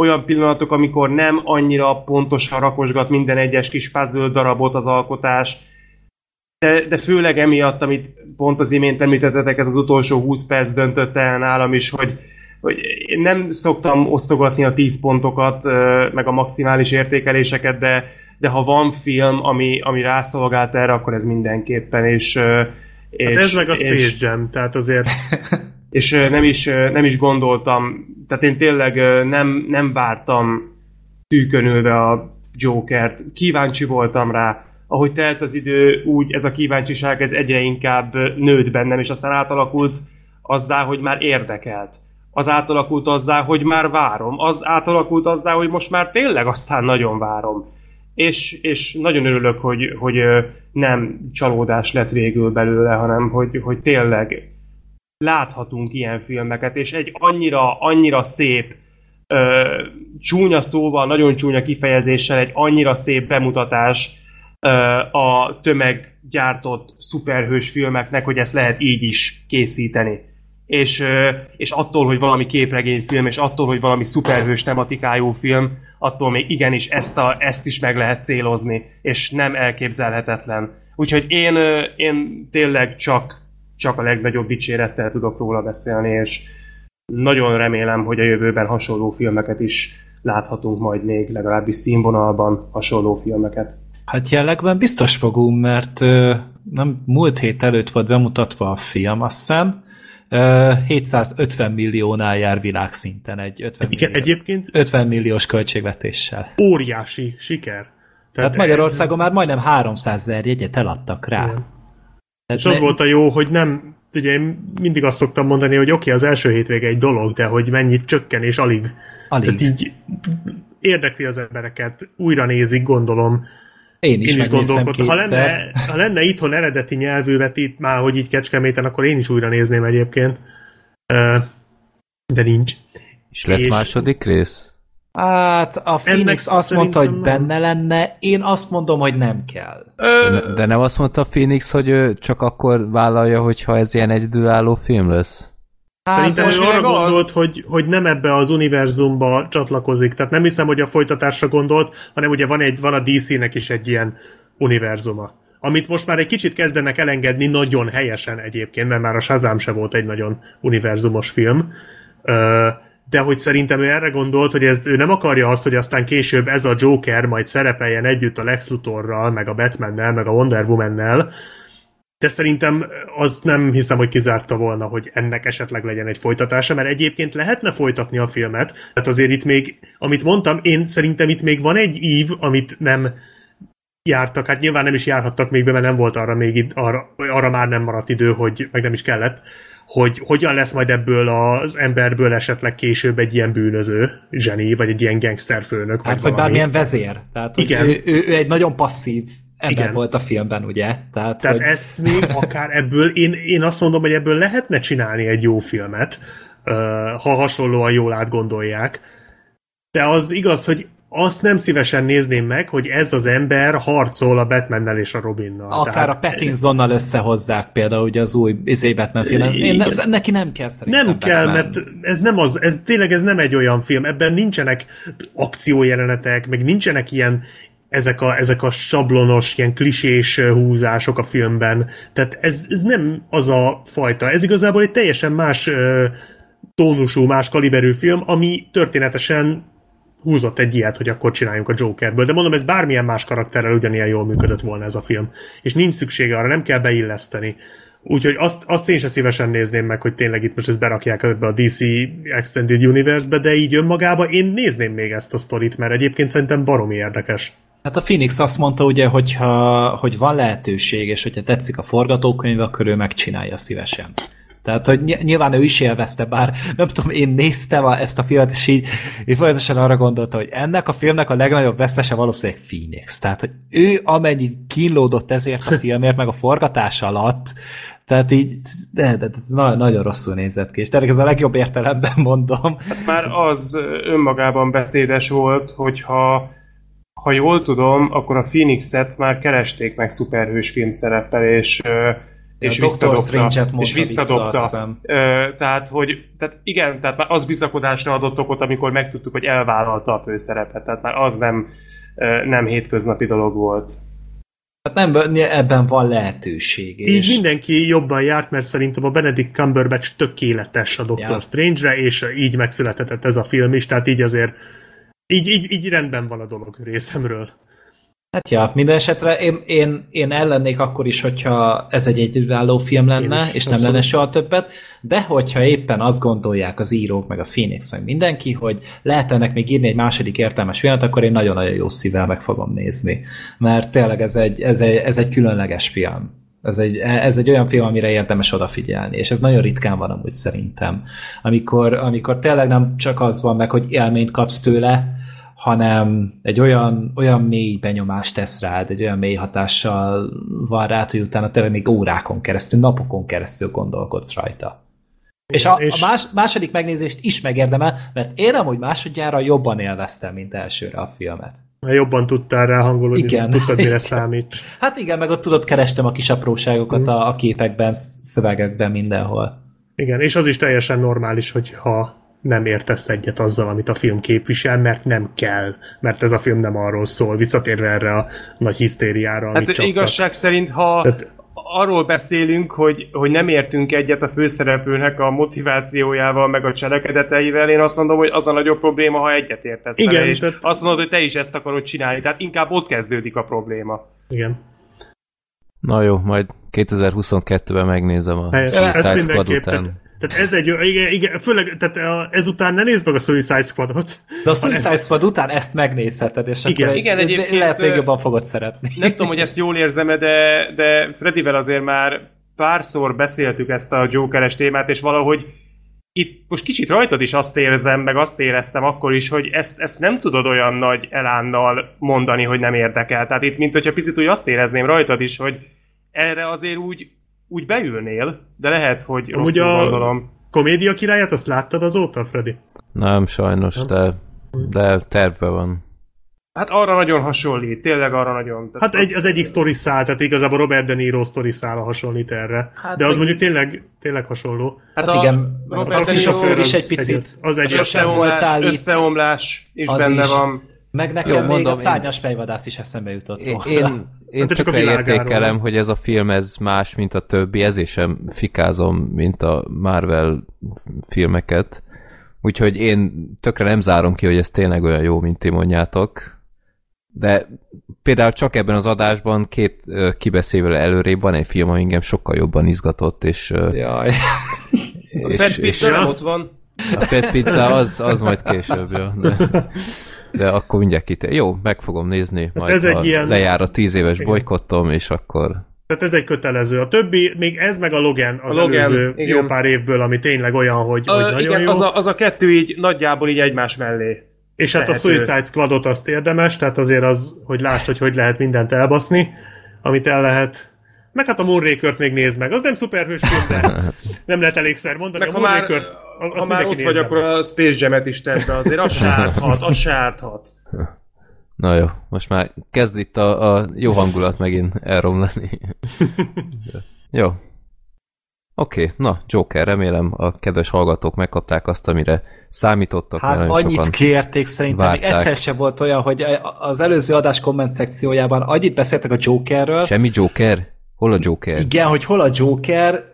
olyan pillanatok, amikor nem annyira pontosan rakosgat minden egyes kis puzzle darabot az alkotás, de, de főleg emiatt, amit pont az imént említettetek, ez az utolsó húsz perc döntött el nálam is, hogy hogy én nem szoktam osztogatni a tíz pontokat, meg a maximális értékeléseket, de, de ha van film, ami, ami rászolgált erre, akkor ez mindenképpen, és... és hát ez meg a Space és, Jam, tehát azért... És nem is, nem is gondoltam, tehát én tényleg nem, nem vártam tűkönülve a Jokert, kíváncsi voltam rá. Ahogy telt az idő, úgy ez a kíváncsiság ez egyre inkább nőtt bennem, és aztán átalakult azzá, hogy már érdekelt. Az átalakult azzá, hogy már várom. Az átalakult azzá, hogy most már tényleg aztán nagyon várom. És, és nagyon örülök, hogy, hogy nem csalódás lett végül belőle, hanem hogy, hogy tényleg láthatunk ilyen filmeket, és egy annyira, annyira szép, ö, csúnya szóval, nagyon csúnya kifejezéssel egy annyira szép bemutatás ö, a tömeggyártott szuperhős filmeknek, hogy ezt lehet így is készíteni. És, és attól, hogy valami képregényfilm, és attól, hogy valami szuperhős tematikájú film, attól még igenis ezt, a, ezt is meg lehet célozni, és nem elképzelhetetlen. Úgyhogy én, én tényleg csak, csak a legnagyobb dicsérettel tudok róla beszélni, és nagyon remélem, hogy a jövőben hasonló filmeket is láthatunk majd még legalábbis színvonalban hasonló filmeket. Hát jellegben biztos fogunk, mert ö, nem, múlt hét előtt volt bemutatva a film, azt hiszem, ö, hétszázötven milliónál jár világszinten egy ötven, millió, egyébként ötven milliós költségvetéssel. Óriási siker. Tehát, Tehát Magyarországon ez... már majdnem háromszázezer jegyet eladtak rá. Igen. És az volt a jó, hogy nem, ugye én mindig azt szoktam mondani, hogy oké, okay, az első hétvége egy dolog, de hogy mennyit csökken és alig. alig. Tehát így érdekli az embereket, újra nézik, gondolom. Én is, én is gondolkodtam. Ha lenne, ha lenne itthon eredeti nyelvű vetít, már hogy így Kecskeméten, akkor én is újra nézném egyébként. De nincs. És lesz és... második rész? Hát a Phoenix ennek azt mondta, hogy benne lenne, én azt mondom, hogy nem kell. De, de nem azt mondta a Phoenix, hogy ő csak akkor vállalja, hogyha ez ilyen egyedülálló film lesz? Hát szerintem arra gondolt, hogy, hogy nem ebbe az univerzumba csatlakozik, tehát nem hiszem, hogy a folytatásra gondolt, hanem ugye van, egy, van a dé cé-nek is egy ilyen univerzuma, amit most már egy kicsit kezdenek elengedni nagyon helyesen egyébként, mert már a Shazam se volt egy nagyon univerzumos film. De hogy szerintem ő erre gondolt, hogy ez, ő nem akarja azt, hogy aztán később ez a Joker majd szerepeljen együtt a Lex Luthorral, meg a Batmannel, meg a Wonder Womannel, de szerintem azt nem hiszem, hogy kizárta volna, hogy ennek esetleg legyen egy folytatása, mert egyébként lehetne folytatni a filmet, tehát azért itt még, amit mondtam, én szerintem itt még van egy ív, amit nem jártak, hát nyilván nem is járhattak még be, mert nem volt arra még, id- arra, arra már nem maradt idő, hogy meg nem is kellett, hogy hogyan lesz majd ebből az emberből esetleg később egy ilyen bűnöző zseni, vagy egy ilyen gangsterfőnök. Hát, vagy, vagy bármilyen vezér. Tehát, igen. Ő, ő, ő egy nagyon passzív ember igen. volt a filmben, ugye? Tehát, Tehát hogy... ezt még akár ebből, én, én azt mondom, hogy ebből lehetne csinálni egy jó filmet, ha hasonlóan jól átgondolják. De az igaz, hogy azt nem szívesen nézném meg, hogy ez az ember harcol a Batmannel és a Robinnal. Akár tehát... a Pattinsonnal összehozzák például ugye az új izé Batman filmet. Én ez, neki nem kell szerintem Nem Batman. kell, mert ez nem az, ez, tényleg ez nem egy olyan film. Ebben nincsenek akciójelenetek, meg nincsenek ilyen ezek a, ezek a sablonos, ilyen klisés húzások a filmben. Tehát ez, ez nem az a fajta. Ez igazából egy teljesen más tónusú, más kaliberű film, ami történetesen húzott egy ilyet, hogy akkor csináljunk a Jokerből. De mondom, ez bármilyen más karakterrel ugyanilyen jól működött volna ez a film. És nincs szüksége arra, nem kell beilleszteni. Úgyhogy azt, azt én sem szívesen nézném meg, hogy tényleg itt most ezt berakják ebbe a dé cé Extended Universe-be, de így önmagába én nézném még ezt a sztorit, mert egyébként szerintem baromi érdekes. Hát a Phoenix azt mondta ugye, hogyha, hogy van lehetőség, és hogyha tetszik a forgatókönyv, akkor ő megcsinálja szívesen. Tehát, hogy nyilván ő is élvezte, bár nem tudom, én néztem a, ezt a filmet, és így, így folyamatosan arra gondolta, hogy ennek a filmnek a legnagyobb vesztese valószínűleg Phoenix. Tehát, hogy ő amennyi kínlódott ezért a filmért, meg a forgatás alatt, tehát így de, de, de, na, nagyon rosszul nézett ki, és tényleg ez a legjobb értelemben mondom. Hát már az önmagában beszédes volt, hogyha ha jól tudom, akkor a Phoenixet már keresték meg szuperhős filmszereppel, és és visszadobta, és visszadobta. Vissza, Ö, tehát, hogy, tehát igen, tehát már az bizakodásra adott okot, amikor megtudtuk, hogy elvállalta a főszerepet. Tehát már az nem, nem hétköznapi dolog volt. Hát nem, ebben van lehetőség. Így és... mindenki jobban járt, mert szerintem a Benedict Cumberbatch tökéletes a doktor ja. Strange-re, és így megszületett ez a film is, tehát így azért így, így, így rendben van a dolog részemről. Hát ja, minden esetre én, én, én ellennék akkor is, hogyha ez egy egyedülálló film lenne, és nem lenne soha többet, de hogyha éppen azt gondolják az írók, meg a Phoenix, meg mindenki, hogy lehet ennek még írni egy második értelmes filmet, akkor én nagyon-nagyon jó szívvel meg fogom nézni. Mert tényleg ez egy, ez egy, ez egy különleges film. Ez egy, ez egy olyan film, amire érdemes odafigyelni, és ez nagyon ritkán van amúgy szerintem. Amikor, amikor tényleg nem csak az van meg, hogy élményt kapsz tőle, hanem egy olyan, olyan mély benyomást tesz rád, egy olyan mély hatással van rád, hogy utána tényleg még órákon keresztül, napokon keresztül gondolkodsz rajta. És a, és a más, második megnézést is megérdemel, mert én amúgy másodjára jobban élveztem, mint elsőre a filmet. Jobban tudtál rá hangolódni, igen, tudtad, mire igen. számít. Hát igen, meg ott tudod, kerestem a kis apróságokat mm. a, a képekben, szövegekben, mindenhol. Igen, és az is teljesen normális, hogyha nem értesz egyet azzal, amit a film képvisel, mert nem kell, mert ez a film nem arról szól, visszatérve erre a nagy hisztériára, amit hát csaptak. Igazság szerint, ha Tehát... arról beszélünk, hogy, hogy nem értünk egyet a főszereplőnek a motivációjával, meg a cselekedeteivel, én azt mondom, hogy az a nagyobb probléma, ha egyet értesz igen, vele, és tehát... azt mondod, hogy te is ezt akarod csinálni, tehát inkább ott kezdődik a probléma. Igen. Na jó, majd kétezer-huszonkettőben megnézem a Suicide Squad után. Tehát, tehát ez egy jó, igen, igen, főleg tehát ezután ne nézd meg a Suicide Squadot. De a Suicide Squad után ezt megnézheted, és igen, akkor igen, egy, lehet még jobban fogod szeretni. Nem tudom, hogy ezt jól érzem, de, de Fredivel azért már párszor beszéltük ezt a Joker-es témát, és valahogy itt most kicsit rajtad is azt érzem, meg azt éreztem akkor is, hogy ezt, ezt nem tudod olyan nagy elánnal mondani, hogy nem érdekel. Tehát itt, mint hogyha picit úgy azt érezném rajtad is, hogy erre azért úgy, úgy beülnél, de lehet, hogy amúgy rosszul a gondolom. Komédia királyát azt láttad azóta, Freddy? Nem, sajnos, nem? De, de tervben van. Hát arra nagyon hasonlít, tényleg arra nagyon. Hát egy, az egyik sztoriszál, tehát igazából Robert De Niro sztoriszála hasonlít erre. Hát de az mondjuk tényleg, tényleg hasonló. Hát, hát a igen, a taxisofőr is egy picit. Az egy összeomlás, összeomlás is benne van. Meg nekem jó, még mondom, a szárnyas én... fejvadász is eszembe jutott volna. Én, én, én hát tökre értékelem, hogy ez a film ez más, mint a többi, ezért sem fikázom, mint a Marvel filmeket. Úgyhogy én tökre nem zárom ki, hogy ez tényleg olyan jó, mint ti mondjátok. De például csak ebben az adásban két uh, kibeszélővel előrébb van egy film, ami engem sokkal jobban izgatott, és... Uh, Jaj. És, a Pet Pizza nem ott van. A Pet Pizza az, az majd később, ja. De, de akkor mindjárt kitér. Jó, meg fogom nézni, majd ez egy ilyen... lejár a tíz éves bolykottom, és akkor... Tehát ez egy kötelező. A többi, még ez meg a Logan, az a Logan, előző igen. Jó pár évből, ami tényleg olyan, hogy, a, hogy nagyon igen, jó. Az a, az a kettő így nagyjából így egymás mellé. És hát lehető. A Suicide Squadot azt érdemes, tehát azért az, hogy lásd, hogy hogy lehet mindent elbaszni, amit el lehet. Meg hát a Murray-kört még nézd meg, az nem szuperhős film, de nem lehet elégszer mondani. Meg a Murray-kört, azt ha már ott vagy, meg. Akkor a Space Jam-et is tedd, de azért az se árthat, az se árthat. Na jó, most már kezd itt a, a jó hangulat megint elromlani. Jó. Oké, okay, na, Joker, remélem a kedves hallgatók megkapták azt, amire számítottak. Hát annyit kérték, szerintem várták. Még egyszer sem volt olyan, hogy az előző adás komment szekciójában annyit beszéltek a Jokerről. Semmi Joker? Hol a Joker? Igen, hogy hol a Joker,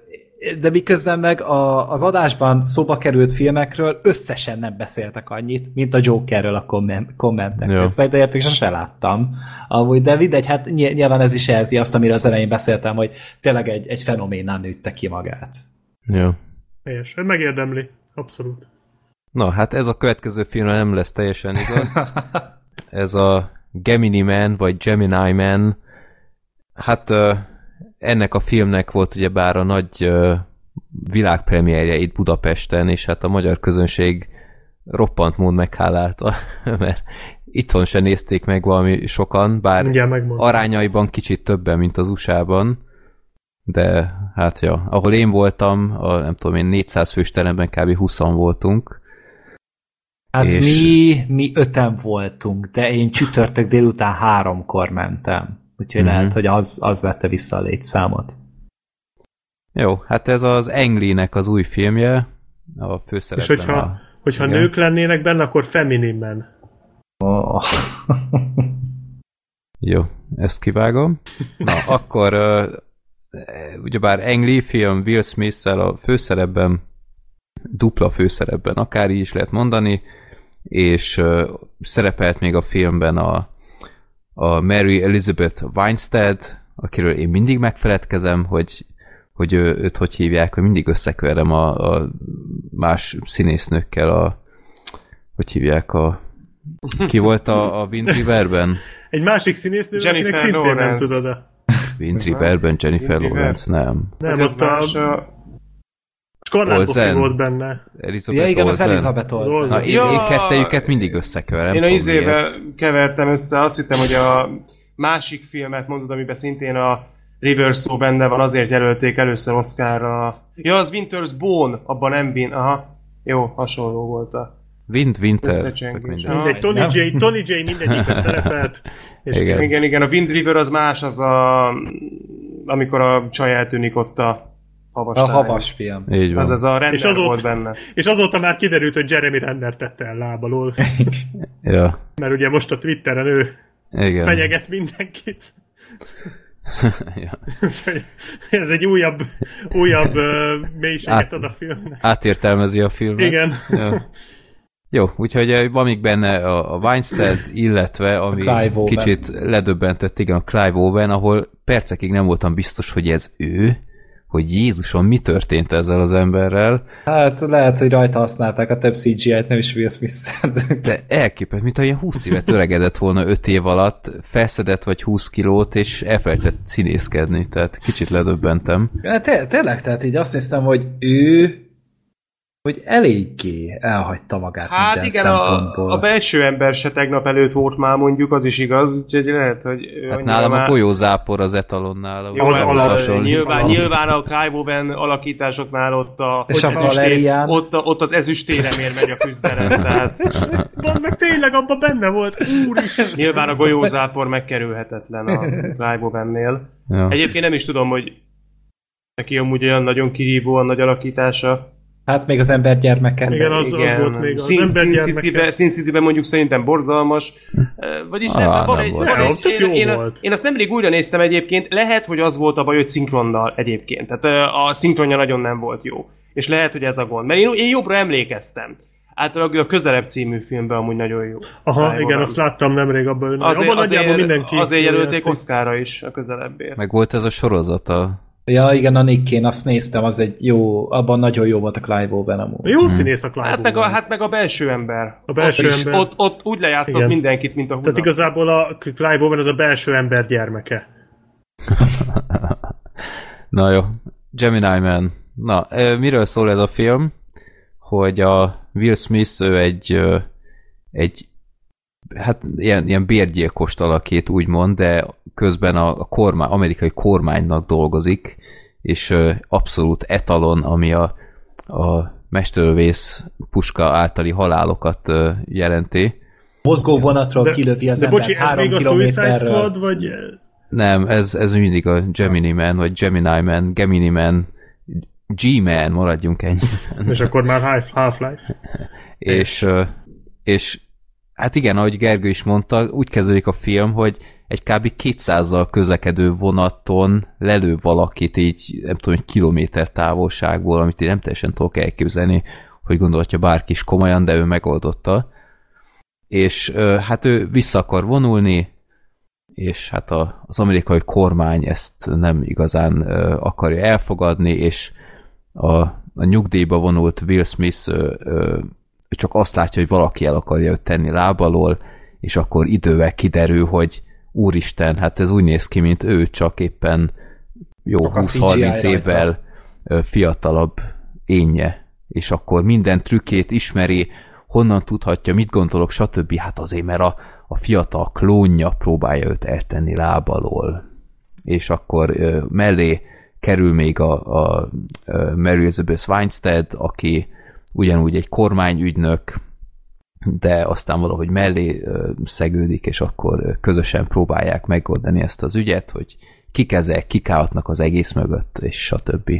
de miközben meg a, az adásban szóba került filmekről összesen nem beszéltek annyit, mint a Jokerről a komment, kommentek. Jó. Ezt de érték, sose láttam. Amúgy, de mindegy, hát nyilván ez is jelzi azt, amire az elején beszéltem, hogy tényleg egy, egy fenoménán nőtte ki magát. Jó. És megérdemli, abszolút. Na, hát ez a következő filmre nem lesz teljesen igaz. Ez a Gemini Man, vagy Gemini Man. Hát... ennek a filmnek volt ugyebár a nagy világpremierje itt Budapesten, és hát a magyar közönség roppant mód meghálálta, mert itthon se nézték meg valami sokan, bár arányaiban kicsit többen, mint az u es á-ban, de hát ja, ahol én voltam, a, nem tudom én, négyszáz fős teremben kb. húszan voltunk. Hát és... mi, mi öten voltunk, de én csütörtök délután háromkor mentem. Úgyhogy mm-hmm. lehet, hogy az, az vette vissza a létszámot. Jó, hát ez az Ang Lee-nek az új filmje, a főszerepben. És hogyha, a, hogyha nők lennének benne, akkor Feminine Man. Oh. Jó, ezt kivágom. Na, akkor uh, ugyebár Ang Lee film Will Smith-szel a főszerepben, dupla főszerepben, akár így is lehet mondani, és uh, szerepelt még a filmben a a Mary Elizabeth Weinstead, akiről én mindig megfeledkezem, hogy, hogy ő, őt hogy hívják, hogy mindig összekeverem a, a más színésznőkkel, a, hogy hívják a... Ki volt a, a Wind Riverben? Egy másik színésznő, akinek szintén Lawrence. Nem tudod a... Wind Riverben Jennifer Lawrence, nem. Nem, ott a... Skorlátboszi volt benne. Elizabeth ja, igen, Olsen. Az Elizabeth Olsen. Na, én, ja, én kettejüket mindig összekeverem. Én a izével kevertem össze, azt hittem, hogy a másik filmet mondod, amiben szintén a Reverso benne van, azért jelölték először Oscarra. Ja, az Winter's Bone, abban nem bin. Aha, jó, hasonló volt a Wind Winter. Mindegy, Tony J. Tony J. mindegyikben szerepelt. És igen. igen, igen, a Wind River az más, az a... amikor a csaj eltűnik ott a Havas a havas film. Így van. Az az a Renner azóta, volt benne. És azóta már kiderült, hogy Jeremy Renner tette el lábalól. Ja. Mert ugye most a Twitteren ő igen. fenyeget mindenkit. Ja. Ez egy újabb, újabb uh, mélységet Át, ad a filmnek. Átértelmezi a filmet. Igen. Ja. Jó, úgyhogy van még benne a Weinstein, illetve ami kicsit ledöbbentett, igen, a Clive Owen, ahol percekig nem voltam biztos, hogy ez ő, hogy Jézusom, mi történt ezzel az emberrel. Hát lehet, hogy rajta használták a több cé gé í-t, nem is Will Smith-et. De elképesztő, mintha ilyen húsz évet öregedett volna öt év alatt, felszedett vagy húsz kilót, és elfelejtett színészkedni, tehát kicsit ledöbbentem. Hát tényleg, tehát így azt néztem, hogy ő... hogy eléggé elhagyta magát hát minden igen, szempontból. A, a belső ember se tegnap előtt volt már, mondjuk, az is igaz, úgyhogy lehet, hogy... Hát nálam már... a golyózápor az etalonnál. Az, az, az, az, az nyilván, nyilván a Clive Owen alakításoknál ott a... És a Valerian... Ott, ott az ezüstéremért megy a küzdelem, tehát... Az meg tényleg abban benne volt, úristen! Nyilván a golyózápor megkerülhetetlen a Clive Owennél. Ja. Egyébként nem is tudom, hogy neki amúgy olyan nagyon kirívóan nagy alakítása. Hát még az ember gyermeke. Igen, az, igen. az volt még az Sin, ember gyermeke. Sin City-ben mondjuk szerintem borzalmas. Vagyis ah, nem, nem, van nem egy... Volt. Van egy nem, én, én, én azt nemrég újra néztem egyébként, lehet, hogy az volt a baj, hogy szinkronnal egyébként. Tehát a szinkronja nagyon nem volt jó. És lehet, hogy ez a gond. Mert én, én jobbra emlékeztem. Általában a Közelebb című filmben amúgy nagyon jó. Aha, igen, valami. Azt láttam nemrég abban. Azért, abban azért, mindenki azért jelölték Oscarra is a Közelebbért. Meg volt ez a sorozata. Ja, igen, a Nick-én azt néztem, az egy jó, abban nagyon jó volt a Clive Owen amúgy. Jó színész a Clive Owen. Hát meg a, hát meg a belső ember. A belső ott ember. Is, ott, ott úgy lejátszott igen. mindenkit, mint a húzat. Tehát igazából a Clive Owen az a belső ember gyermeke. Na jó. Gemini Man. Na, miről szól ez a film? Hogy a Will Smith, ő egy, egy hát ilyen, ilyen bérgyilkost alakít, úgymond, de közben a kormány, amerikai kormánynak dolgozik, és ö, abszolút etalon, ami a, a mesterlövész puska általi halálokat ö, jelenti. Mozgóvonatról kilövi az de ember bocsi, három kilométerről. Ez még a Suicide Squad, vagy... Nem, ez, ez mindig a Gemini Man, vagy Gemini Man, Gemini Man, G-Man, maradjunk ennyi. És akkor már Half-Life. és, ö, és hát igen, ahogy Gergő is mondta, úgy kezdődik a film, hogy egy kb. kétszázzal közlekedő vonaton lelő valakit így, nem tudom, egy kilométer távolságból, amit én nem teljesen tudok elképzelni, hogy gondolhatja bárki is komolyan, de ő megoldotta. És hát ő vissza akar vonulni, és hát a, az amerikai kormány ezt nem igazán akarja elfogadni, és a, a nyugdíjba vonult Will Smith csak azt látja, hogy valaki el akarja őt tenni lábalól, és akkor idővel kiderül, hogy úristen, hát ez úgy néz ki, mint ő, csak éppen jó húsz-harminc évvel fiatalabb énje, és akkor minden trükkét ismeri, honnan tudhatja, mit gondolok, stb. Hát azért, mert a, a fiatal klónja próbálja őt eltenni lábalól. És akkor ö, mellé kerül még a, a, a Mary Elizabeth Winstead, aki ugyanúgy egy kormányügynök, de aztán valahogy mellé szegődik, és akkor közösen próbálják megoldani ezt az ügyet, hogy kik ezek, kik állhatnak az egész mögött, és stb.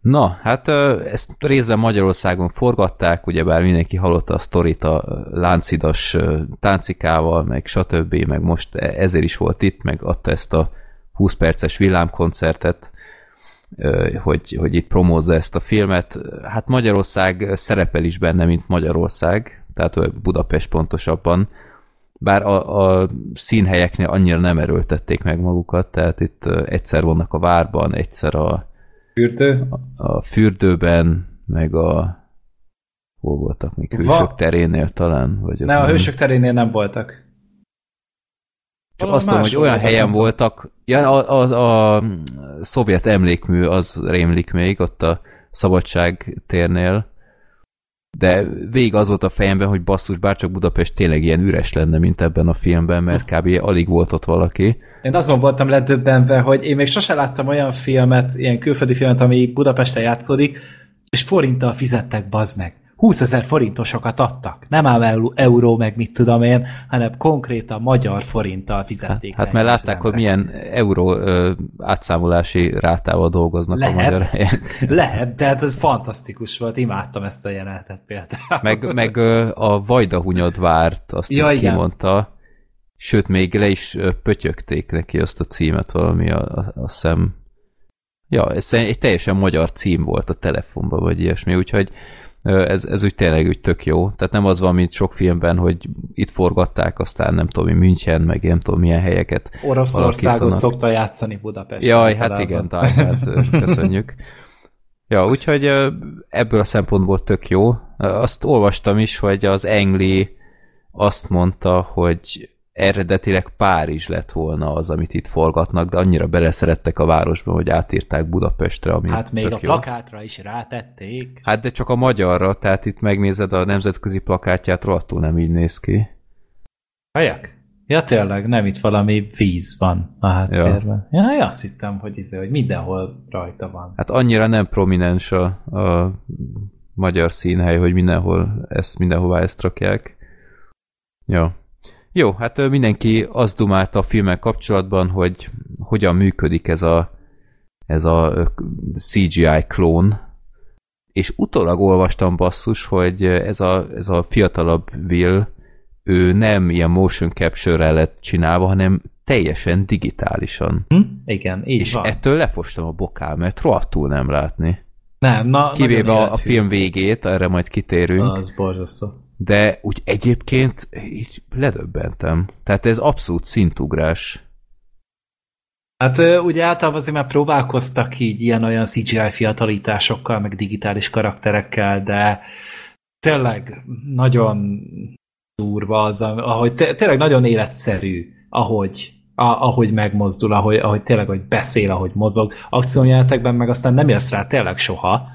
Na, hát ezt részben Magyarországon forgatták, ugyebár mindenki hallotta a sztorit a láncidas táncikával, meg stb., meg most ezért is volt itt, meg adta ezt a húsz perces villámkoncertet, Hogy, hogy itt promózza ezt a filmet. Hát Magyarország szerepel is benne, mint Magyarország, tehát Budapest pontosabban. Bár a, a színhelyeknél annyira nem erőltették meg magukat, tehát itt egyszer vannak a várban, egyszer a, Fürdő? a, a fürdőben, meg a hol voltak még? Hősök Va? terénél talán? Vagy nem, a Hősök terénél nem voltak. Csak azt tudom, hogy olyan helyen voltak, ja, a, a, a szovjet emlékmű az rémlik még, ott a Szabadság térnél, de végig az volt a fejemben, hogy basszus, bárcsak Budapest tényleg ilyen üres lenne, mint ebben a filmben, mert kb. Alig volt ott valaki. Én azon voltam ledöbbenve, hogy én még sose láttam olyan filmet, ilyen külföldi filmet, ami Budapesten játszódik, és forinttal fizettek, bazd meg. húszezer forintosokat adtak. Nem ám euró, meg mit tudom én, hanem konkrétan magyar forinttal fizették. Hát, hát mert látták, hogy milyen euró ö, átszámolási rátával dolgoznak lehet, a magyar helyen. Lehet, de ez fantasztikus volt. Imádtam ezt a jelenetet például. Meg, meg ö, a Vajdahunyadvárt, azt ja, is kimondta. Sőt, még le is pötyögték neki azt a címet, valami a, a, a szem... Ja, ez egy teljesen magyar cím volt a telefonban, vagy ilyesmi, úgyhogy ez, ez úgy tényleg úgy tök jó. Tehát nem az van, mint sok filmben, hogy itt forgatták, aztán nem tudom, München, meg nem tudom, milyen helyeket Oroszországot szokta játszani Budapesten. Jaj, hát igen, tehát köszönjük. Ja, úgyhogy ebből a szempontból tök jó. Azt olvastam is, hogy az Ang Lee azt mondta, hogy eredetileg Párizs lett volna az, amit itt forgatnak, de annyira beleszerettek a városba, hogy átírták Budapestre, ami hát még a jó plakátra is rátették. Hát de csak a magyarra, tehát itt megnézed a nemzetközi plakátját, rohadtul nem így néz ki. Hajak? Ja tényleg, nem, itt valami víz van a háttérben. Ja, ja azt hittem, hogy, izé, hogy mindenhol rajta van. Hát annyira nem prominens a, a magyar színhely, hogy mindenhol ezt, mindenhová ezt rakják. Ja. Jó, hát mindenki azt dumált a filmmel kapcsolatban, hogy hogyan működik ez a, ez a cé gé i klón, és utólag olvastam basszus, hogy ez a, ez a fiatalabb Will, ő nem ilyen motion capture-rel lett csinálva, hanem teljesen digitálisan. Hm? Igen, így és van. És ettől lefostam a bokám, mert rohadtul nem látni. Nem, na, kivéve a, a film végét, erre majd kitérünk. Na, az borzasztó. De úgy egyébként így ledöbbentem. Tehát ez abszolút szintugrás. Hát ugye általában azért már próbálkoztak így ilyen-olyan cé gé i fiatalításokkal, meg digitális karakterekkel, de tényleg nagyon durva az, ahogy tényleg nagyon életszerű, ahogy, ahogy megmozdul, ahogy, ahogy tényleg ahogy beszél, ahogy mozog. Akciójátékban meg aztán nem jössz rá tényleg soha.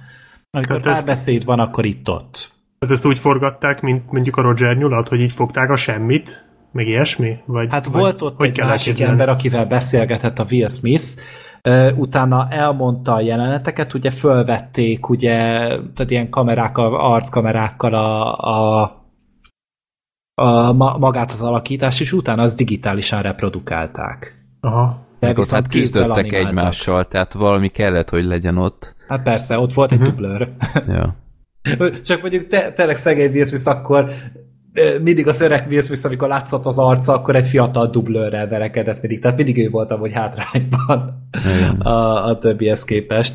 Amikor párbeszéd van, akkor itt-ott. Hát ezt úgy forgatták, mint mondjuk a Roger Nyulat, hogy így fogták a semmit, meg ilyesmi? Vagy, hát volt ott egy másik elképzelni? Ember, akivel beszélgetett a Will Smith, utána elmondta a jeleneteket, ugye fölvették, ugye, tehát ilyen kamerákkal, arckamerákkal a, a, a magát az alakítást, és utána az digitálisan reprodukálták. Aha. De viszont hát küzdöttek egymással, tehát valami kellett, hogy legyen ott. Hát persze, ott volt uh-huh. egy dublőr. Ja. Csak mondjuk te, tényleg szegény Will Smith, akkor mindig az öreg Will Smith, amikor látszott az arca, akkor egy fiatal dublőrrel verekedett mindig, tehát mindig ő volt amúgy hátrányban a, a többihez képest.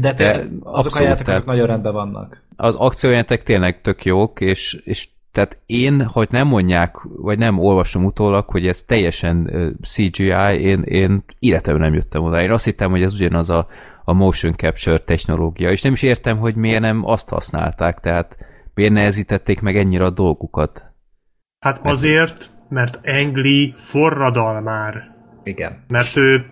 De, te, De azok a játékosok nagyon rendben vannak. Az akciójáték tényleg tök jók, és, és tehát én, hogy nem mondják, vagy nem olvasom utólag, hogy ez teljesen cé gé i, én, én életemben nem jöttem oda. Én azt hittem, hogy ez ugyanaz a a motion capture technológia, és nem is értem, hogy miért nem azt használták, tehát miért nehezítették meg ennyire a dolgukat. Hát mert azért, mert Ang Lee forradal már. Igen. Mert ő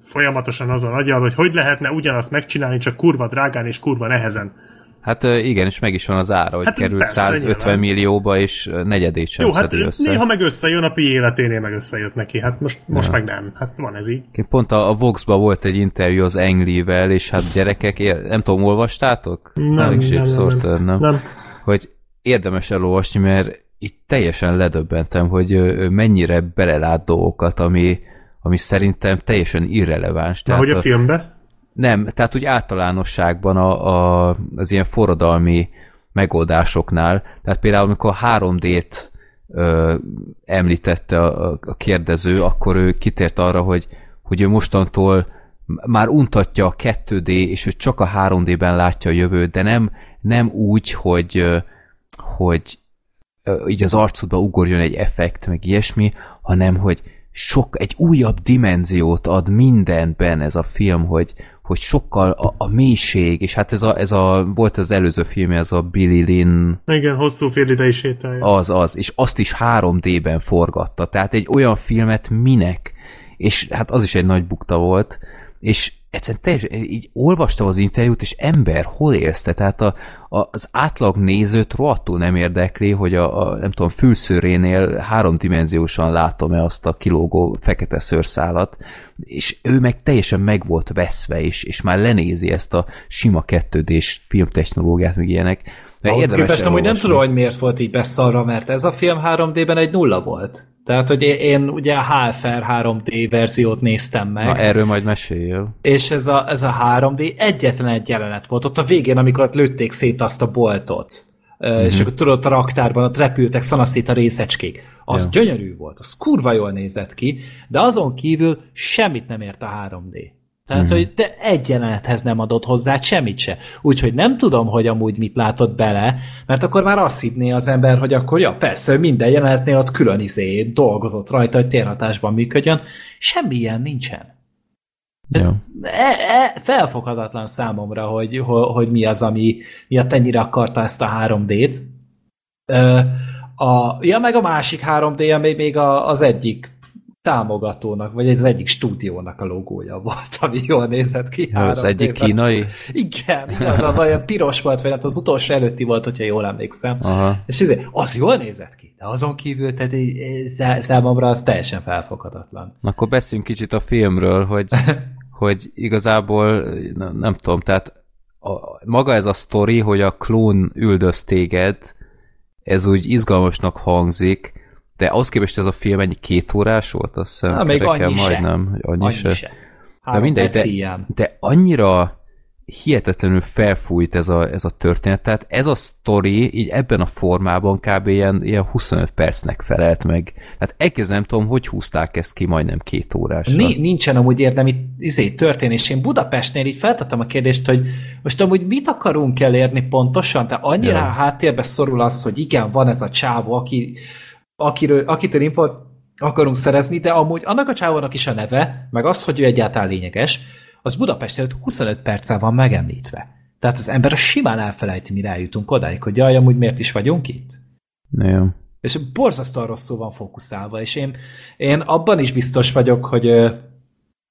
folyamatosan azon agyal, hogy hogy lehetne ugyanazt megcsinálni, csak kurva drágán és kurva nehezen. Hát igen, és meg is van az ára, hogy hát került persze, százötven millióba, és negyedét sem Jó, hát össze. Néha meg összejön, a pi életénél meg összejött neki, hát most, most ja. meg nem, hát van ez így. Pont a, a Vox-ban volt egy interjú az Ang Lee-vel, és hát gyerekek, nem tudom, olvastátok? Nem, nem, nem, szórt, nem, nem. nem. Hogy érdemes elolvasni, mert itt teljesen ledöbbentem, hogy mennyire belelát dolgokat, ami, ami szerintem teljesen irreleváns. Tehát ahogy a filmbe? Nem, tehát úgy általánosságban a, a, az ilyen forradalmi megoldásoknál, tehát például amikor a három dét ö, említette a, a kérdező, akkor ő kitért arra, hogy, hogy ő mostantól már untatja a kettő dé, és ő csak a három dében látja a jövőt, de nem, nem úgy, hogy, hogy így az arcodba ugorjon egy effekt, meg ilyesmi, hanem hogy sok, egy újabb dimenziót ad mindenben ez a film, hogy hogy sokkal a, a mélység, és hát ez a, ez a, volt az előző filmje, ez a Billy Lynn... Igen, hosszú félidei sétája. Az, az, és azt is három dében forgatta, tehát egy olyan filmet minek, és hát az is egy nagy bukta volt, és egyszerűen teljesen, így olvastam az interjút, és ember, hol élsz te? Tehát a, a, az átlag nézőt rohadtul nem érdekli, hogy a, a nem tudom, fülszőrénél háromdimenziósan látom-e azt a kilógó fekete szőrszálat, és ő meg teljesen meg volt veszve is, és már lenézi ezt a sima kettődés filmtechnológiát, meg ilyenek. Ahhoz képest amúgy nem tudom, hogy miért volt így beszarra, mert ez a film három dében egy nulla volt. Tehát, hogy én ugye a há ef er három dé verziót néztem meg. Na, erről majd meséljél. És ez a, ez a három dé egyetlen egy jelenet volt ott a végén, amikor lőtték szét azt a boltot. mm-hmm. és akkor tudod, a raktárban ott repültek szanaszét részecskék. Az ja. gyönyörű volt, az kurva jól nézett ki, de azon kívül semmit nem ért a három dé. Tehát, mm-hmm. hogy te egy jelenethez nem adott hozzá semmit se. Úgyhogy nem tudom, hogy amúgy mit látott bele, mert akkor már azt hinné az ember, hogy akkor ja, persze, hogy minden jelenetnél ott külön izé dolgozott rajta, hogy térhatásban működjön. Semmi ilyen nincsen. Ja. E, e, felfoghatatlan számomra, hogy, ho, hogy mi az, ami miatt ennyire akarta ezt a három dét. A, ja, meg a másik három dé, ami még a, az egyik támogatónak, vagy az egyik stúdiónak a logója volt, ami jól nézett ki. Ja, az egyik kínai? Igen, igaz, olyan piros volt, vagy az utolsó előtti volt, hogyha jól emlékszem. Aha. És az, az jól nézett ki, de azon kívül, tehát számomra az teljesen felfoghatatlan. Na, akkor beszéljünk kicsit a filmről, hogy, hogy igazából, nem, nem tudom, tehát a, maga ez a sztori, hogy a klón üldöz téged, ez úgy izgalmasnak hangzik, de ahhoz képest ez a film ennyi két órás volt, azt hiszem, Na, még annyi majdnem, se. Annyi, annyi se. se. De mindegy, de, de annyira hihetetlenül felfújt ez a, ez a történet, tehát ez a sztori így ebben a formában kb. Ilyen, ilyen huszonöt percnek felelt meg. Tehát elkezdem, nem tudom, hogy húzták ezt ki majdnem két órásra. Nincsen amúgy érdemi izé, történés. Én Budapestnél így feltettem a kérdést, hogy most amúgy mit akarunk elérni pontosan? Tehát annyira ja. háttérbe szorul az, hogy igen, van ez a csávó, aki Akiről, akitől infót akarunk szerezni, de amúgy annak a csávónak is a neve, meg az, hogy ő egyáltalán lényeges, az Budapest előtt huszonöt perccel van megemlítve. Tehát az ember simán elfelejti, mire eljutunk odáig, hogy jaj, amúgy miért is vagyunk itt. Nem. És borzasztóan rosszul van fókuszálva, és én, én abban is biztos vagyok, hogy,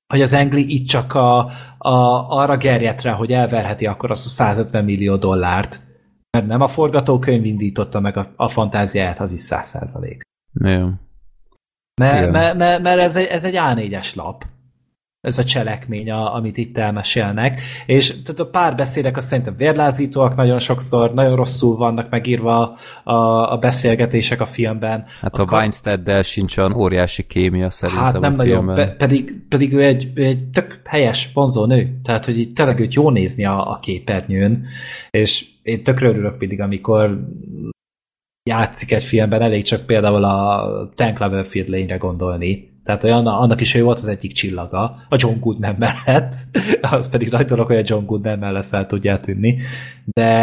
hogy az Ang Lee itt csak a, a, arra gerjedt rá, hogy elverheti akkor azt a százötven millió dollárt, mert nem a forgatókönyv indította meg a, a fantáziáját, az is száz százalék. Mert mer, mer, mer ez, ez egy á négyes lap. Ez a cselekmény, a, amit itt elmesélnek. És tehát a párbeszédek azt szerintem vérlázítóak nagyon sokszor, nagyon rosszul vannak megírva a, a beszélgetések a filmben. Hát a, a Weinsteddel sincs olyan óriási kémia szerintem hát nem a nagyon, filmben. Pedig, pedig ő egy, egy tök helyes, vonzó nő. Tehát, hogy így tényleg őt jó nézni a, a képernyőn. És én tökre örülök mindig, amikor játszik egy filmben, elég csak például a Ten Cloverfield Lane-re gondolni. Tehát olyan, annak is ő volt az egyik csillaga, a John Goodman mellett, az pedig nagy dolog, hogy a John Goodman mellett fel tudját tűnni, de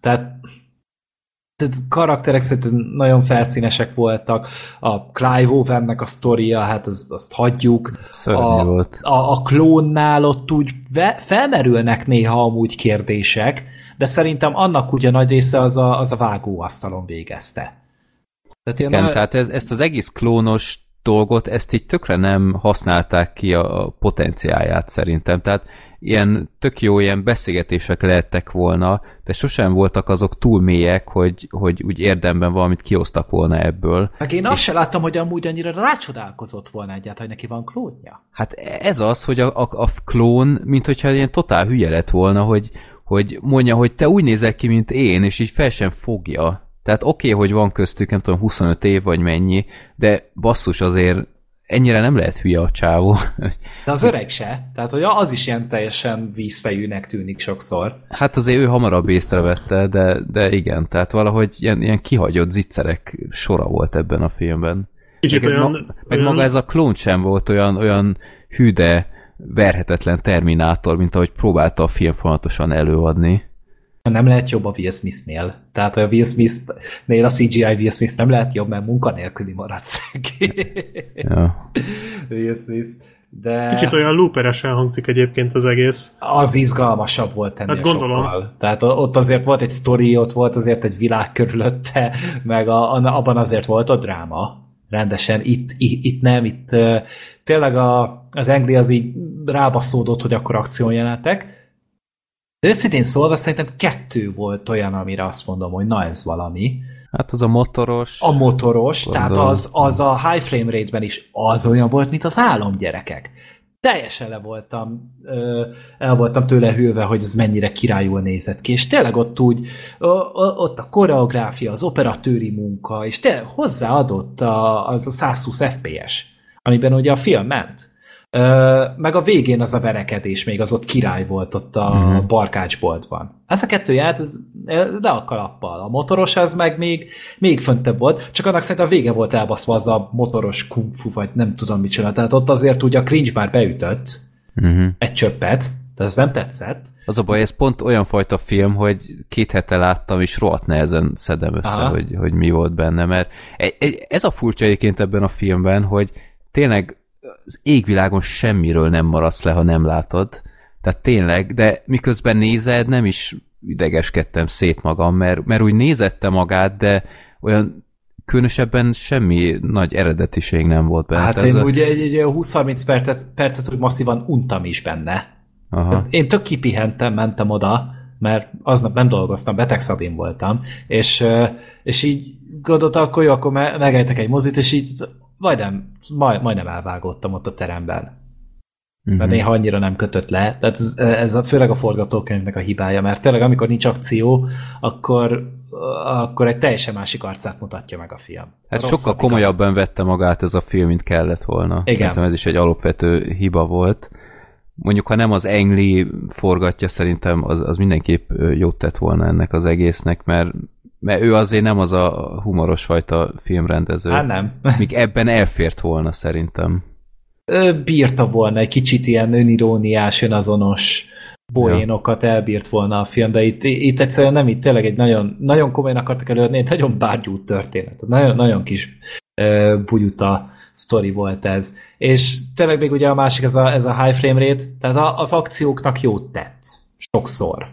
tehát, tehát karakterek szerintem nagyon felszínesek voltak, a Clive Owennek a sztoria, hát azt, azt hagyjuk, a, volt. A, a klónnál ott úgy ve, felmerülnek néha amúgy kérdések, de szerintem annak ugye nagy része az a, az a vágóasztalon végezte. Tehát, Igen, a... tehát ez, ezt az egész klónos dolgot, ezt így tökre nem használták ki a potenciáját szerintem. Tehát ilyen tök jó ilyen beszélgetések lehettek volna, de sosem voltak azok túl mélyek, hogy, hogy úgy érdemben valamit kiosztak volna ebből. Meg én és azt sem láttam, hogy amúgy annyira rácsodálkozott volna egyáltalán, hogy neki van klónja. Hát ez az, hogy a, a, a klón, mint hogyha ilyen totál hülye lett volna, hogy, hogy mondja, hogy te úgy nézel ki, mint én, és így fel sem fogja. Tehát oké, okay, hogy van köztük, nem tudom, huszonöt év vagy mennyi, de basszus azért ennyire nem lehet hülye a csávó. De az öreg se. Tehát hogy az is ilyen teljesen vízfejűnek tűnik sokszor. Hát azért ő hamarabb észrevette, de, de igen, tehát valahogy ilyen, ilyen kihagyott zicserek sora volt ebben a filmben. Kicsit olyan, ma, meg olyan... maga ez a klón sem volt olyan, olyan hűde, verhetetlen terminátor, mint ahogy próbálta a film folyamatosan előadni. Nem lehet jobb a Will Smith-nél. Tehát a Will Smith-nél a cé gé í Will Smith nem lehet jobb, mert munkanélküli marad szegély. Ja. Will Smith. De... Kicsit olyan looperesen hangzik egyébként az egész. Az izgalmasabb volt ennél hát gondolom. Sokkal. Tehát ott azért volt egy sztori, ott volt azért egy világ körülötte, meg a, abban azért volt a dráma. Rendesen. Itt, itt, itt nem, itt tényleg a, az Ang Lee az így rábaszódott, hogy akkor akciójelenetek. De őszintén szólva szerintem kettő volt olyan, amire azt mondom, hogy na ez valami. Hát az a motoros. A motoros, gondolom. Tehát az, az a high frame rate-ben is az olyan volt, mint az álomgyerekek. Teljesen le voltam, el voltam tőle hűlve, hogy ez mennyire királyul nézett ki, és tényleg ott úgy, ott a koreográfia, az operatőri munka, és tényleg hozzáadott az a százhúsz ef pé es, amiben ugye a film ment. meg a végén az a verekedés még az ott király volt ott a uh-huh. barkácsboltban. Ez a kettő járt le a kalappal. A motoros ez meg még, még föntebb volt, csak annak szerint a vége volt elbaszva az a motoros kung fu, vagy nem tudom mit csinál. Tehát ott azért úgy a cringe már beütött uh-huh. egy csöppet, de ez nem tetszett. Az a baj, ez pont olyan fajta film, hogy két hete láttam, és rohadt nehezen szedem össze, hogy, hogy mi volt benne, mert ez a furcsa egyébként ebben a filmben, hogy tényleg az égvilágon semmiről nem maradsz le, ha nem látod. Tehát tényleg, de miközben nézed, nem is idegeskedtem szét magam, mert, mert úgy nézette magát, de olyan különösebben semmi nagy eredetiség nem volt benne. Hát én a... ugye egy, egy húsz-harminc percet, percet úgy masszívan untam is benne. Aha. Én tök kipihentem, mentem oda, mert aznap nem dolgoztam, betegszabin voltam, és, és így gondoltam, akkor jó, akkor megejtek egy mozit, és így majdnem, majd, majdnem elvágódtam ott a teremben. Uh-huh. Mert néha annyira nem kötött le. Tehát ez, ez a, főleg a forgatókönyvnek a hibája, mert tényleg amikor nincs akció, akkor, akkor egy teljesen másik arcát mutatja meg a film. Hát a sokkal komolyabban az... vette magát ez a film, mint kellett volna. Igen. Szerintem ez is egy alapvető hiba volt. Mondjuk, ha nem az Ang Lee forgatja, szerintem az, az mindenképp jót tett volna ennek az egésznek, mert, mert ő azért nem az a humoros fajta filmrendező. Hát nem. Míg ebben elfért volna, szerintem. Ő bírta volna, egy kicsit ilyen öniróniás, önazonos poénokat elbírt volna a film, de itt, itt egyszerűen nem, itt tényleg egy nagyon, nagyon komolyan akartak előadni, egy nagyon bárgyú történet, nagyon, nagyon kis uh, bugyuta sztori volt ez. És tényleg még ugye a másik, ez a, ez a high frame rate, tehát az akcióknak jót tett. Sokszor.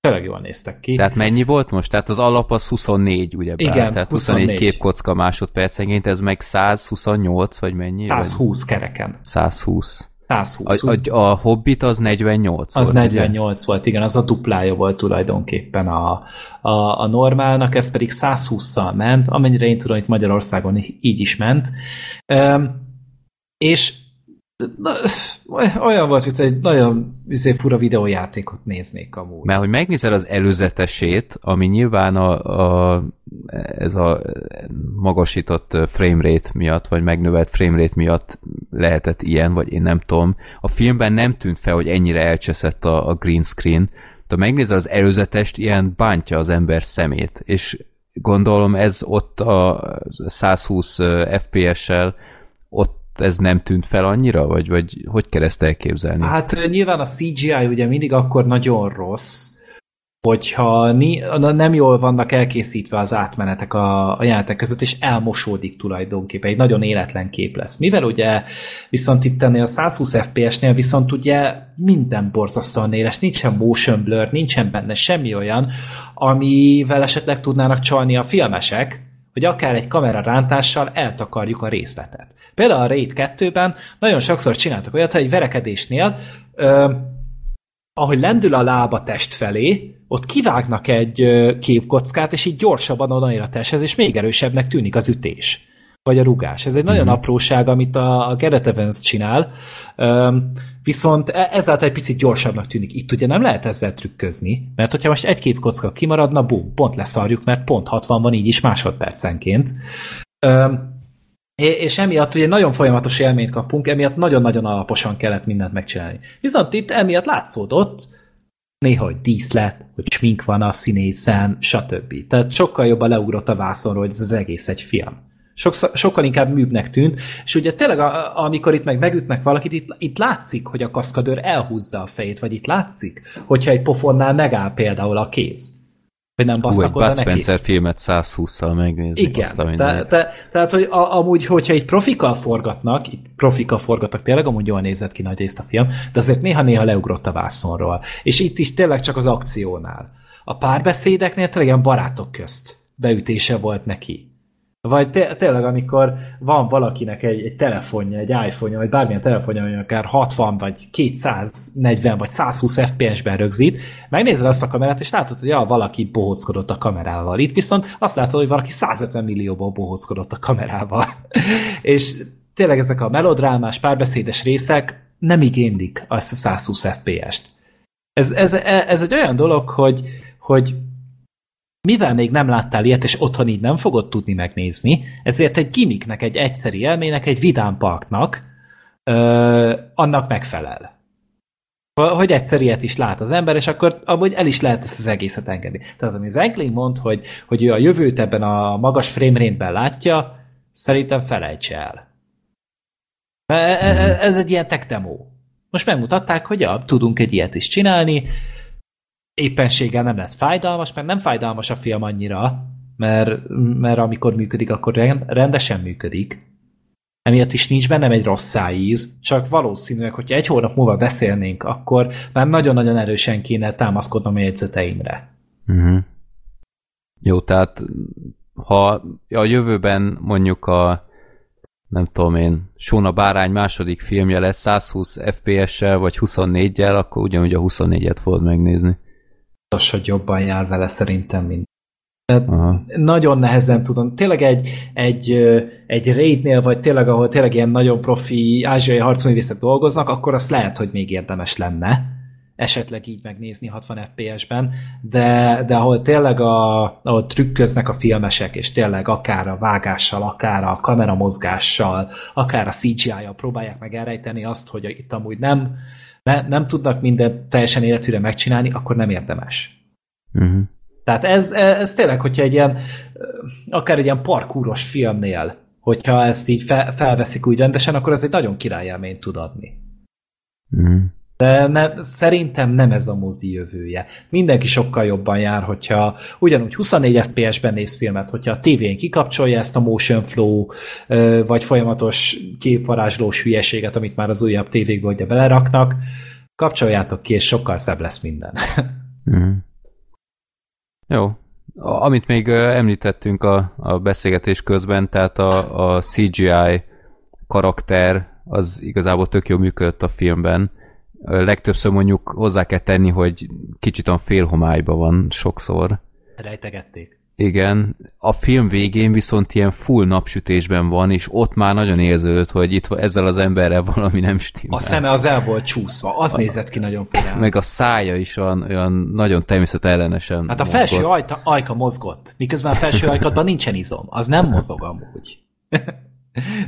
Tényleg jól néztek ki. Tehát mennyi volt most? Tehát az alap az huszonnégy, ugye? Igen, bár. Tehát huszonnégy képkocka másodpercenként, ez meg száz huszonnyolc, vagy mennyi? száz húsz vagy? Kereken. száz húsz. száz húsz. A, a, a Hobbit az negyvennyolc az volt. Az negyvennyolc ugye? Volt, igen, az a duplája volt tulajdonképpen a, a, a normálnak, ez pedig száz hússzal ment, amennyire én tudom, hogy Magyarországon így is ment. Üm, és na, olyan volt, hogy egy nagyon izé, fura videójátékot néznék amúgy. Mert hogy megnézel az előzetesét, ami nyilván a, a, ez a magasított framerate miatt, vagy megnövelt framerate miatt lehetett ilyen, vagy én nem tudom. A filmben nem tűnt fel, hogy ennyire elcseszett a, a green screen. De megnézel az előzetest, ilyen bántja az ember szemét. És gondolom ez ott a száz húsz ef pé es-sel ott ez nem tűnt fel annyira, vagy, vagy hogy kell ezt elképzelni? Hát nyilván a cé gé i ugye mindig akkor nagyon rossz, hogyha ni- nem jól vannak elkészítve az átmenetek a, a jelenetek között, és elmosódik tulajdonképpen, egy nagyon életlen kép lesz. Mivel ugye viszont itt ennél a száz húsz ef pé es-nél viszont ugye minden borzasztóan éles, nincsen motion blur, nincsen benne semmi olyan, amivel esetleg tudnának csalni a filmesek, hogy akár egy kamera rántással eltakarjuk a részletet. Például a Raid kettőben nagyon sokszor csináltak olyat, hogy egy verekedésnél, ö, ahogy lendül a lába test felé, ott kivágnak egy ö, képkockát, és így gyorsabban odaér a testhez, és még erősebbnek tűnik az ütés, vagy a rugás. Ez egy nagyon mm-hmm. apróság, amit a, a Gareth Evans csinál, ö, viszont ezáltal egy picit gyorsabbnak tűnik. Itt ugye nem lehet ezzel trükközni, mert hogyha most egy képkocka kimaradna, bum, pont leszarjuk, mert pont hatvan van így is másodpercenként. Ö, és emiatt ugye nagyon folyamatos élményt kapunk, emiatt nagyon-nagyon alaposan kellett mindent megcsinálni. Viszont itt emiatt látszódott néha, hogy díszlet, hogy smink van a színészen, stb. Tehát sokkal jobban leugrott a vászonról, hogy ez az egész egy film. Sokszor, sokkal inkább műbbnek tűnt, és ugye tényleg a, amikor itt meg megütnek valakit, itt, itt látszik, hogy a kaszkadőr elhúzza a fejét, vagy itt látszik, hogyha egy pofonnál megáll például a kéz. Hogy nem basznak oda neki. Bud Spencer filmet száz hússzal megnézni. Igen, azt a mindent. Te, te, tehát hogy a, amúgy, hogyha így profikkal forgatnak, itt profikkal forgatnak tényleg, amúgy jól nézett ki nagy részt a film, de azért néha-néha leugrott a vászonról. És itt is tényleg csak az akciónál. A párbeszédeknél tényleg ilyen barátok közt beütése volt neki. Vagy té- tényleg, amikor van valakinek egy, egy telefonja, egy iPhone-ja, vagy bármilyen telefonja, ami akár hatvan, vagy kétszáznegyven, vagy száz húsz ef pé es-ben rögzít, megnézed azt a kamerát, és látod, hogy ja, valaki bohóckodott a kamerával. Itt viszont azt látod, hogy valaki százötven millióból bohóckodott a kamerával. És tényleg ezek a melodrámás, párbeszédes részek nem igénylik azt a száz húsz ef pé es-t. Ez, ez, ez egy olyan dolog, hogy, hogy mivel még nem láttál ilyet, és otthon így nem fogod tudni megnézni, ezért egy gimmicknek, egy egyszeri élménynek, egy vidám parknak ö, annak megfelel. Hogy egyszer ilyet is lát az ember, és akkor amúgy el is lehet ezt az egészet engedni. Tehát ami az Ang Lee mond, hogy, hogy ő a jövőt ebben a magas framerate-ben látja, szerintem felejts el. Ez egy ilyen tech demo. Most megmutatták, hogy ja, tudunk egy ilyet is csinálni, éppenséggel nem lett fájdalmas, mert nem fájdalmas a film annyira, mert, mert amikor működik, akkor rendesen működik. Emiatt is nincs bennem egy rossz szájíz, csak valószínűleg, hogyha egy hónap múlva beszélnénk, akkor már nagyon-nagyon erősen kéne támaszkodnom a jegyzeteimre. Uh-huh. Jó, tehát ha a jövőben mondjuk a nem tudom én, Sóna Bárány második filmje lesz százhúsz ef pé es-sel vagy huszonnéggyel, akkor ugyanúgy a huszonnégyet fogod megnézni. Az, hogy jobban jár vele szerintem, mint nagyon nehezen tudom. Tényleg egy, egy, egy raidnél, vagy tényleg, ahol tényleg ilyen nagyon profi ázsiai harcművészek dolgoznak, akkor azt lehet, hogy még érdemes lenne esetleg így megnézni hatvan ef pé es-ben, de, de ahol tényleg a, ahol trükköznek a filmesek, és tényleg akár a vágással, akár a kameramozgással, akár a cé gé í-jal próbálják meg elrejteni azt, hogy itt amúgy nem, ne, nem tudnak mindent teljesen életűre megcsinálni, akkor nem érdemes. Mhm. Tehát ez, ez tényleg, hogyha egy ilyen, akár egy ilyen parkúros filmnél, hogyha ezt így fel, felveszik úgy rendesen, akkor ez egy nagyon királyélményt tud adni. Mm. De nem, szerintem nem ez a mozi jövője. Mindenki sokkal jobban jár, hogyha ugyanúgy huszonnégy ef pé es-ben néz filmet, hogyha a tévén kikapcsolja ezt a motion flow, vagy folyamatos képvarázslós hülyeséget, amit már az újabb tévékbe ugye beleraknak, kapcsoljátok ki, és sokkal szebb lesz minden. Mm. Jó. Amit még említettünk a, a beszélgetés közben, tehát a, a cé gé í karakter az igazából tök jól működött a filmben. Legtöbbször mondjuk hozzá kell tenni, hogy kicsit a fél homályban van sokszor. Rejtegették. Igen. A film végén viszont ilyen full napsütésben van, és ott már nagyon érződött, hogy itt ezzel az emberrel valami nem stimmel. A szeme az el volt csúszva, az a, nézett ki nagyon furán. Meg a szája is olyan, olyan nagyon természetellenesen. Hát a mozgott. Felső ajta, ajka mozgott, miközben a felső ajkadban nincsen izom, az nem mozog amúgy.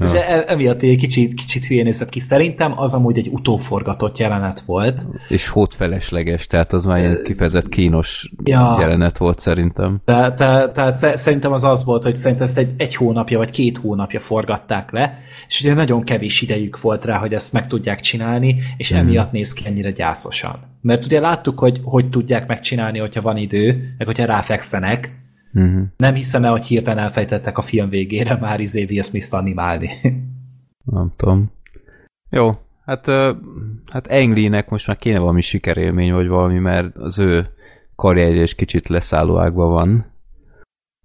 És emiatt egy kicsit, kicsit hülyén nézett ki. Szerintem az amúgy egy utóforgatott jelenet volt. És hódfelesleges, tehát az már ilyen kifejezett kínos ja. jelenet volt szerintem. Tehát te, te, szerintem az az volt, hogy szerintem ezt egy, egy hónapja vagy két hónapja forgatták le, és ugye nagyon kevés idejük volt rá, hogy ezt meg tudják csinálni, és hmm. emiatt néz ki ennyire gyászosan. Mert ugye láttuk, hogy hogy tudják megcsinálni, hogyha van idő, meg hogyha ráfekszenek. Uh-huh. Nem hiszem el, hogy hirtelen elfejtettek a film végére már izé Will Smith-t animálni. Nem tudom. Jó, hát, hát Ang Lee-nek most már kéne valami sikerélmény, vagy valami, mert az ő karrierje is kicsit leszálló ágban van.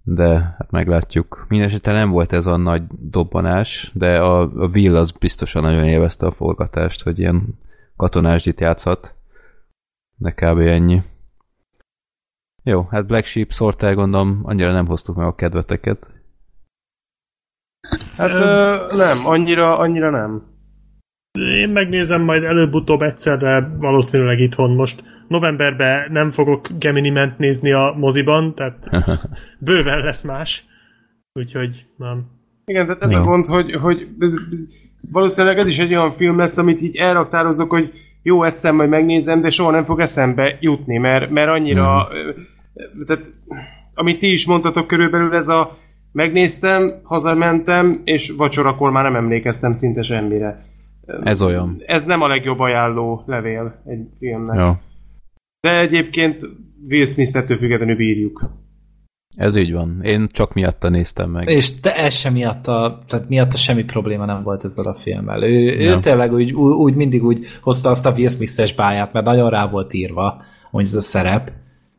De hát meglátjuk. Mindenesetre nem volt ez a nagy dobbanás, de a, a Will az biztosan nagyon élvezte a forgatást, hogy ilyen katonásdit játszhat. De kb. Ennyi. Jó, hát Black Sheep Sorter, gondolom, annyira nem hoztuk meg a kedveteket. Hát ö, nem, annyira, annyira nem. Én megnézem majd előbb-utóbb egyszer, de valószínűleg itthon most. Novemberben nem fogok Gemini Man-t nézni a moziban, tehát bőven lesz más. Úgyhogy nem. Igen, tehát ez no. a pont, hogy, hogy valószínűleg ez is egy olyan film lesz, amit így elraktározok, hogy jó, egyszer majd megnézem, de soha nem fog eszembe jutni, mert, mert annyira... Mm. Tehát, amit ti is mondtatok körülbelül, ez a megnéztem, hazamentem, és vacsorakor már nem emlékeztem szinte semmire. Ez olyan. Ez nem a legjobb ajánló levél egy filmnek. Ja. De egyébként Will Smith-ettől függetlenül bírjuk. Ez így van. Én csak miatta néztem meg. És te ez sem miatta, tehát miatta semmi probléma nem volt ezzel a filmmel. Ő, ő tényleg úgy, úgy mindig úgy hozta azt a Will Smith-es báját, mert nagyon rá volt írva, hogy ez a szerep,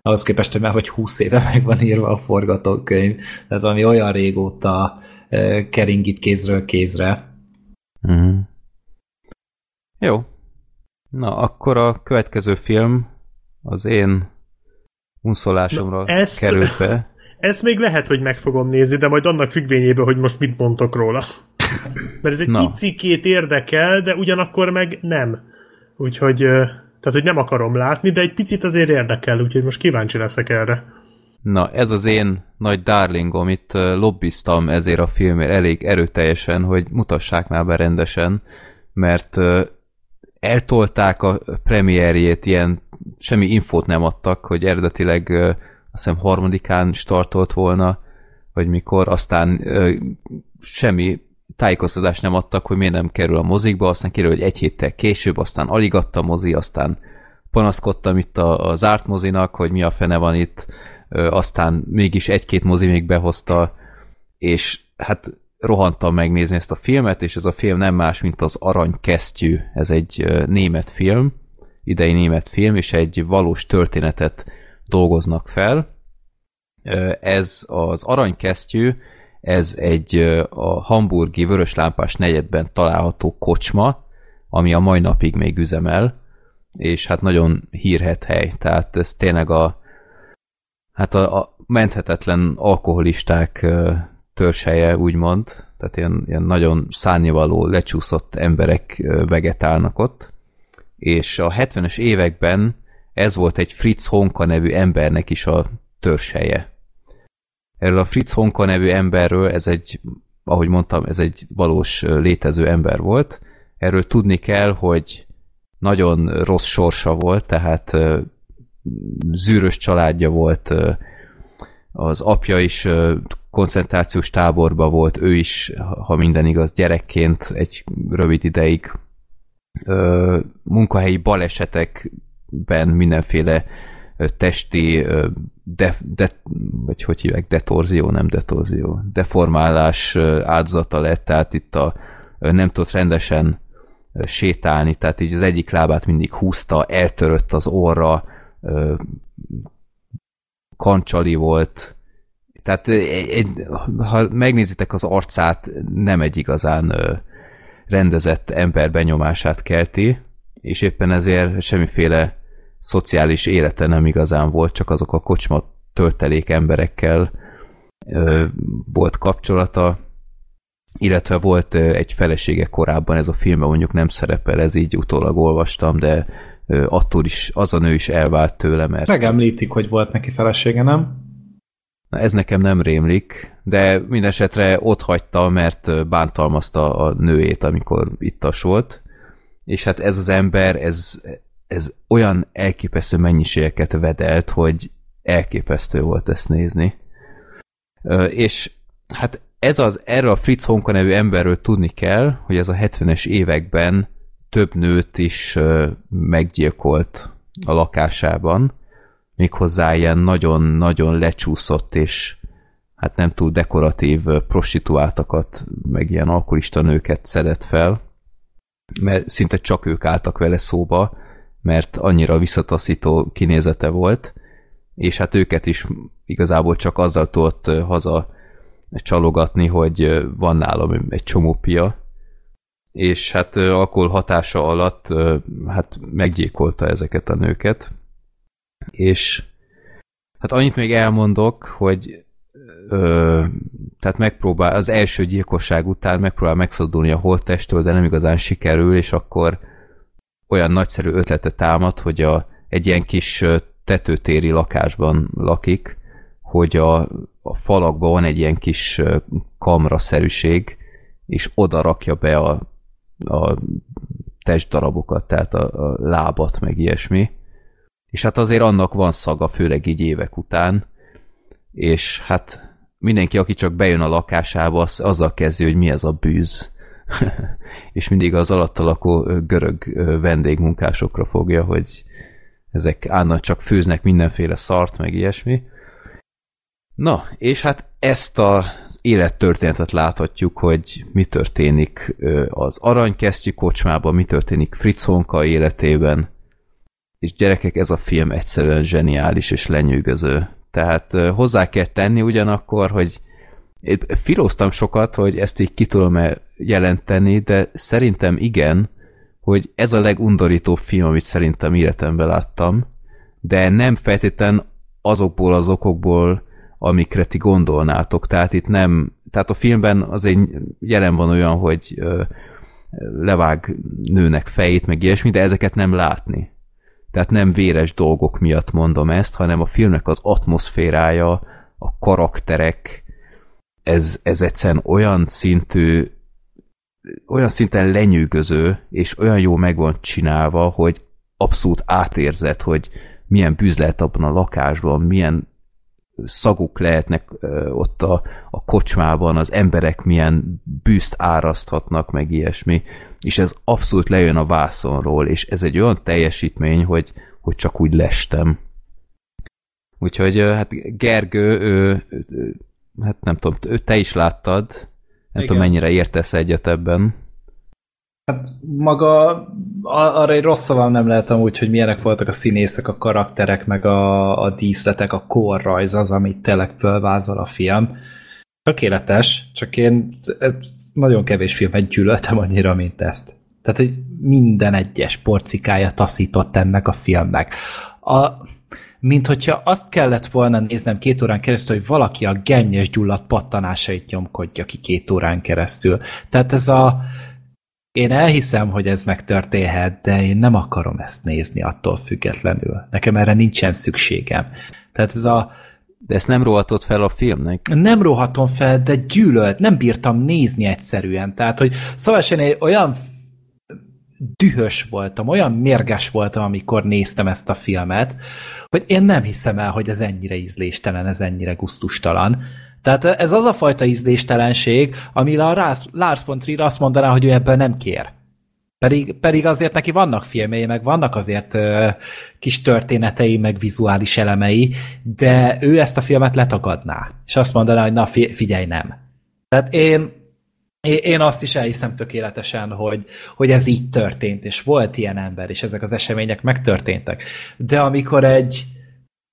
ahhoz képest, hogy már hogy húsz éve meg van írva a forgatókönyv. Tehát valami olyan régóta uh, keringít kézről kézre. Mm. Jó. Na, akkor a következő film az én unszolásomra ezt... került be. Ezt még lehet, hogy meg fogom nézni, de majd annak függvényében, hogy most mit mondtok róla. Mert ez egy no. picikét érdekel, de ugyanakkor meg nem. Úgyhogy, tehát, hogy nem akarom látni, de egy picit azért érdekel, úgyhogy most kíváncsi leszek erre. Na, ez az én nagy darlingom, itt lobbiztam ezért a filmért elég erőteljesen, hogy mutassák már be rendesen, mert eltolták a premierjét, ilyen semmi infót nem adtak, hogy eredetileg azt hiszem harmadikán startolt volna, vagy mikor, aztán semmi tájékoztatást nem adtak, hogy miért nem kerül a mozikba, aztán kerül, hogy egy héttel később, aztán alig adta a mozi, aztán panaszkodtam itt a, a zárt mozinak, hogy mi a fene van itt, aztán mégis egy-két mozi még behozta, és hát rohantam megnézni ezt a filmet, és ez a film nem más, mint az Aranykesztyű. Ez egy német film, idei német film, és egy valós történetet dolgoznak fel. Ez az Aranykesztyű, ez egy a hamburgi vöröslámpás negyedben található kocsma, ami a mai napig még üzemel, és hát nagyon hírhedt hely, tehát ez tényleg a, hát a, a menthetetlen alkoholisták törzshelye, úgymond, tehát ilyen, ilyen nagyon szárnyavaló, lecsúszott emberek vegetálnak ott, és a hetvenes években ez volt egy Fritz Honka nevű embernek is a törzshelye. Erről a Fritz Honka nevű emberről, ez egy, ahogy mondtam, ez egy valós létező ember volt, erről tudni kell, hogy nagyon rossz sorsa volt, tehát zűrös családja volt, az apja is koncentrációs táborba volt, ő is, ha minden igaz, gyerekként egy rövid ideig, munkahelyi balesetekben mindenféle testi de, de, vagy hogy hívják, detorzió, nem detorzió, deformálás áldozata lett, tehát itt a, nem tudott rendesen sétálni, tehát így az egyik lábát mindig húzta, eltörött az orra, kancsali volt, tehát egy, ha megnézitek az arcát, nem egy igazán rendezett ember benyomását kelti, és éppen ezért semmiféle szociális élete nem igazán volt, csak azok a kocsma töltelék emberekkel volt kapcsolata, illetve volt egy felesége korábban, ez a filmben mondjuk nem szerepel, ez így utólag olvastam, de attól is, az a nő is elvált tőle, mert... Megemlítik, hogy volt neki felesége, nem? Na, ez nekem nem rémlik, de mindesetre ott hagyta, mert bántalmazta a nőjét, amikor ittas volt, és hát ez az ember, ez, ez olyan elképesztő mennyiségeket vedelt, hogy elképesztő volt ezt nézni. És hát ez az, erről a Fritz Honka nevű emberről tudni kell, hogy ez a hetvenes években több nőt is meggyilkolt a lakásában, méghozzá ilyen nagyon-nagyon lecsúszott és hát nem túl dekoratív prostituáltakat, meg ilyen alkoholista nőket szedett fel, mert szinte csak ők álltak vele szóba, mert annyira visszataszító kinézete volt, és hát őket is igazából csak azzal tudott haza csalogatni, hogy van nálam egy csomó pia, és hát alkohol hatása alatt hát meggyilkolta ezeket a nőket, és hát annyit még elmondok, hogy ö, tehát megpróbál, az első gyilkosság után megpróbál megszabadulni a holttestől, de nem igazán sikerül, és akkor olyan nagyszerű ötlete támad, hogy a, egy ilyen kis tetőtéri lakásban lakik, hogy a, a falakban van egy ilyen kis kamraszerűség, és oda rakja be a, a testdarabokat, tehát a, a lábat, meg ilyesmi. És hát azért annak van szaga, főleg így évek után, és hát mindenki, aki csak bejön a lakásába, az, azzal kezdi, hogy mi ez a bűz. És mindig az alatta lakó görög vendégmunkásokra fogja, hogy ezek állnak, csak főznek mindenféle szart, meg ilyesmi. Na, és hát ezt az élettörténetet láthatjuk, hogy mi történik az Aranykesztyű kocsmában, mi történik Fritz Honka életében, és gyerekek, ez a film egyszerűen zseniális és lenyűgöző. Tehát hozzá kell tenni ugyanakkor, hogy én filóztam sokat, hogy ezt így ki tudom-e jelenteni, de szerintem igen, hogy ez a legundorítóbb film, amit szerintem életemben láttam, de nem feltétlen azokból az okokból, amikre ti gondolnátok. Tehát itt nem, tehát a filmben azért jelen van olyan, hogy levág nőnek fejét, meg ilyesmi, de ezeket nem látni. Tehát nem véres dolgok miatt mondom ezt, hanem a filmnek az atmoszférája, a karakterek, ez, ez egyszerűen olyan szintű olyan szinten lenyűgöző, és olyan jó meg van csinálva, hogy abszolút átérzed, hogy milyen bűz lehet abban a lakásban, milyen szaguk lehetnek ott a, a kocsmában, az emberek milyen bűzt áraszthatnak, meg ilyesmi, és ez abszolút lejön a vászonról, és ez egy olyan teljesítmény, hogy, hogy csak úgy lestem. Úgyhogy hát Gergő, ő, ő, hát nem tudom, te is láttad, nem igen. tudom mennyire értesz egyet ebben. Hát maga, arra egy rossz szavam nem lehet amúgy, hogy milyenek voltak a színészek, a karakterek, meg a, a díszletek, a korrajz az, amit tényleg fölvázol a film. Tökéletes, csak én nagyon kevés filmet gyűlöltem annyira, mint ezt. Tehát, hogy minden egyes porcikája taszított ennek a filmnek. A... mint hogyha azt kellett volna néznem két órán keresztül, hogy valaki a gennyes gyulladt pattanásait nyomkodja ki két órán keresztül. Tehát ez a... Én elhiszem, hogy ez megtörténhet, de én nem akarom ezt nézni attól függetlenül. Nekem erre nincsen szükségem. Tehát ez a... De ezt nem róhatod fel a filmnek? Nem róhatom fel, de gyűlölt. Nem bírtam nézni egyszerűen. Tehát, hogy szóval én olyan dühös voltam, olyan mérges voltam, amikor néztem ezt a filmet, hogy én nem hiszem el, hogy ez ennyire ízléstelen, ez ennyire gusztustalan. Tehát ez az a fajta ízléstelenség, amire a Lars von Trier azt mondaná, hogy ő ebben nem kér. Pedig, pedig azért neki vannak filmei, meg vannak azért ö, kis történetei, meg vizuális elemei, de ő ezt a filmet letagadná. És azt mondaná, hogy na figyelj, nem. Tehát én Én azt is elhiszem tökéletesen, hogy, hogy ez így történt, és volt ilyen ember, és ezek az események megtörténtek. De amikor egy,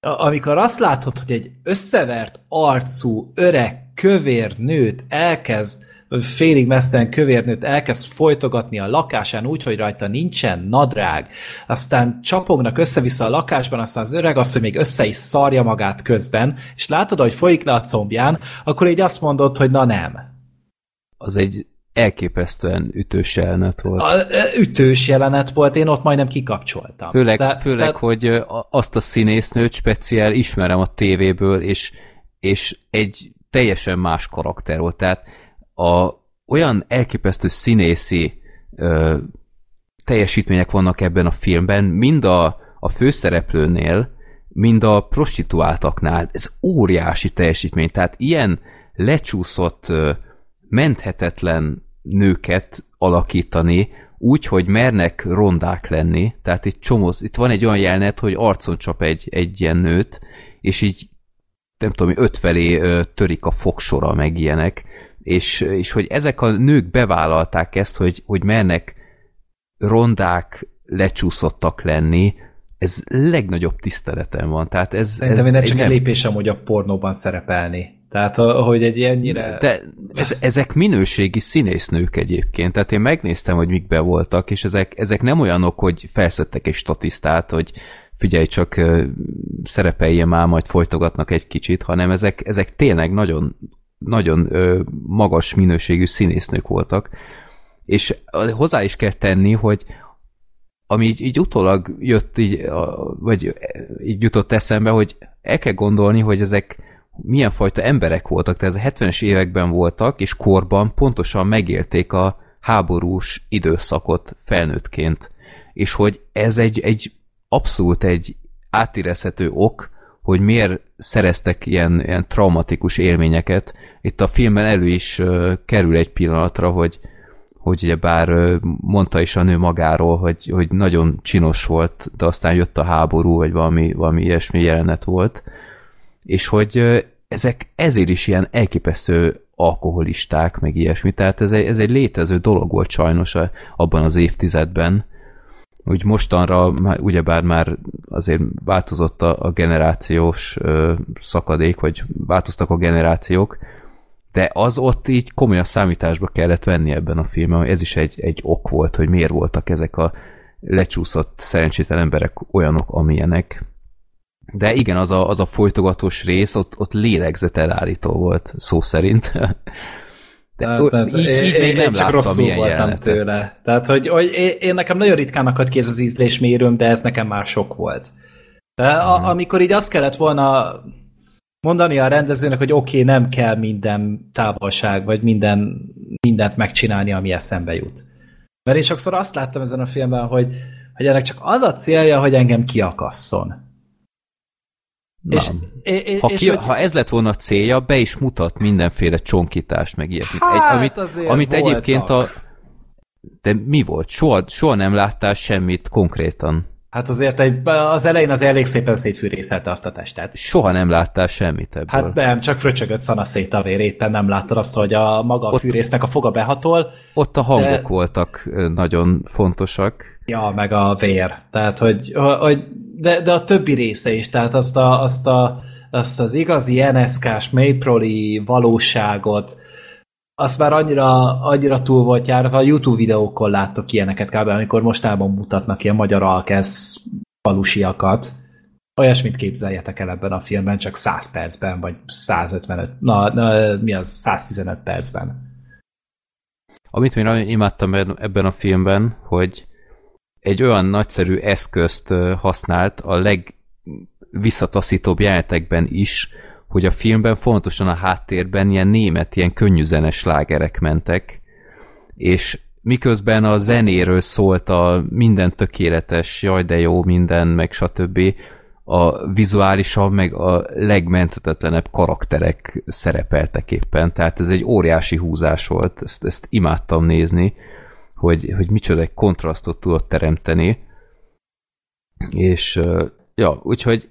amikor azt látod, hogy egy összevert arcú, öreg, kövér nőt elkezd, félig mesztelen kövér nőt elkezd folytogatni a lakásán úgy, hogy rajta nincsen nadrág, aztán csapognak össze-vissza a lakásban, aztán az öreg az, hogy még össze is szarja magát közben, és látod, hogy folyik le a combján, akkor így azt mondod, hogy na nem. Az egy elképesztően ütős jelenet volt. A, ütős jelenet volt, én ott majdnem kikapcsoltam. Főleg, de, főleg de... hogy azt a színésznőt speciál ismerem a tévéből, és, és egy teljesen más karakter volt. Tehát a, olyan elképesztő színészi ö, teljesítmények vannak ebben a filmben, mind a, a főszereplőnél, mind a prostituáltaknál. Ez óriási teljesítmény. Tehát ilyen lecsúszott... Ö, menthetetlen nőket alakítani, úgy, hogy mernek rondák lenni, tehát itt csomóz, itt van egy olyan jelenet, hogy arcon csap egy, egy ilyen nőt, és így nem tudom, ötfelé törik a fogsora, meg ilyenek, és, és hogy ezek a nők bevállalták ezt, hogy, hogy mernek rondák, lecsúszottak lenni, ez legnagyobb tiszteletem van, tehát ez... Szerintem ez én csak egy lépés amúgy a pornóban szerepelni. Tehát, hogy egy ilyennyire... De ez, ezek minőségi színésznők egyébként, tehát én megnéztem, hogy mikbe voltak, és ezek, ezek nem olyanok, hogy felszedtek egy statisztát, hogy figyelj csak, szerepeljen már, majd folytogatnak egy kicsit, hanem ezek, ezek tényleg nagyon, nagyon magas minőségű színésznők voltak. És hozzá is kell tenni, hogy ami így, így utólag jött, így, vagy így jutott eszembe, hogy el kell gondolni, hogy ezek milyen fajta emberek voltak, tehát ez a hetvenes években voltak, és korban pontosan megélték a háborús időszakot felnőttként. És hogy ez egy, egy abszolút egy átérezhető ok, hogy miért szereztek ilyen, ilyen traumatikus élményeket. Itt a filmben elő is uh, kerül egy pillanatra, hogy, hogy ugyebár uh, mondta is a nő magáról, hogy, hogy nagyon csinos volt, de aztán jött a háború, vagy valami, valami ilyesmi jelenet volt. És hogy ezek ezért is ilyen elképesztő alkoholisták, meg ilyesmi, tehát ez egy, ez egy létező dolog volt sajnos a, abban az évtizedben. Úgy mostanra, ugyebár már azért változott a, a generációs ö, szakadék, vagy változtak a generációk, de az ott így komolyan számításba kellett venni ebben a filmben, ez is egy, egy ok volt, hogy miért voltak ezek a lecsúszott szerencsétlen emberek olyanok, amilyenek. De igen, az a, az a folytogatós rész, ott, ott lélegzetelállító volt, szó szerint. De hát, így, én, így még nem láttam ilyen jelenetet. Tőle. Tehát, hogy, hogy én, én nekem nagyon ritkán akadt ki ez az ízlésmérőm, de ez nekem már sok volt. De hmm. a, amikor így azt kellett volna mondani a rendezőnek, hogy oké, okay, nem kell minden távolság, vagy minden mindent megcsinálni, ami eszembe jut. Mert én sokszor azt láttam ezen a filmben, hogy, hogy ennek csak az a célja, hogy engem kiakasszon. És, és, ha, ki, és, ha ez lett volna a célja, be is mutat mindenféle csonkítást, meg ilyet. Hát egy, amit amit egyébként a... De mi volt? Soha, soha nem láttál semmit konkrétan. Hát azért egy, az elején az elég szépen szétfűrészelte azt a testet. Soha nem láttál semmit ebből. Hát nem, csak fröcsögött szana szét a vér, éppen nem láttad azt, hogy a maga a ott, fűrésznek a foga behatol. Ott a hangok de... voltak nagyon fontosak. Ja, meg a vér. Tehát, hogy... hogy De, de a többi része is, tehát azt, a, azt, a, azt az igazi en es ká-s mélyproli valóságot, azt már annyira, annyira túl volt járva, a YouTube videókon láttok ilyeneket kb. Amikor mostában mutatnak ilyen magyar alkesz falusiakat. Olyasmit képzeljetek el ebben a filmben, csak száz percben, vagy százötvenöt, na, na mi az, száztizenöt percben. Amit én nagyon imádtam ebben a filmben, hogy egy olyan nagyszerű eszközt használt a legvisszataszítóbb jelenetekben is, hogy a filmben fontosan a háttérben ilyen német, ilyen könnyűzenes slágerek mentek, és miközben a zenéről szólt a minden tökéletes, jaj de jó minden, meg stb. A vizuálisan, meg a legmenthetetlenebb karakterek szerepeltek éppen, tehát ez egy óriási húzás volt, ezt, ezt imádtam nézni, hogy, hogy micsoda egy kontrasztot tudott teremteni. És ja, úgyhogy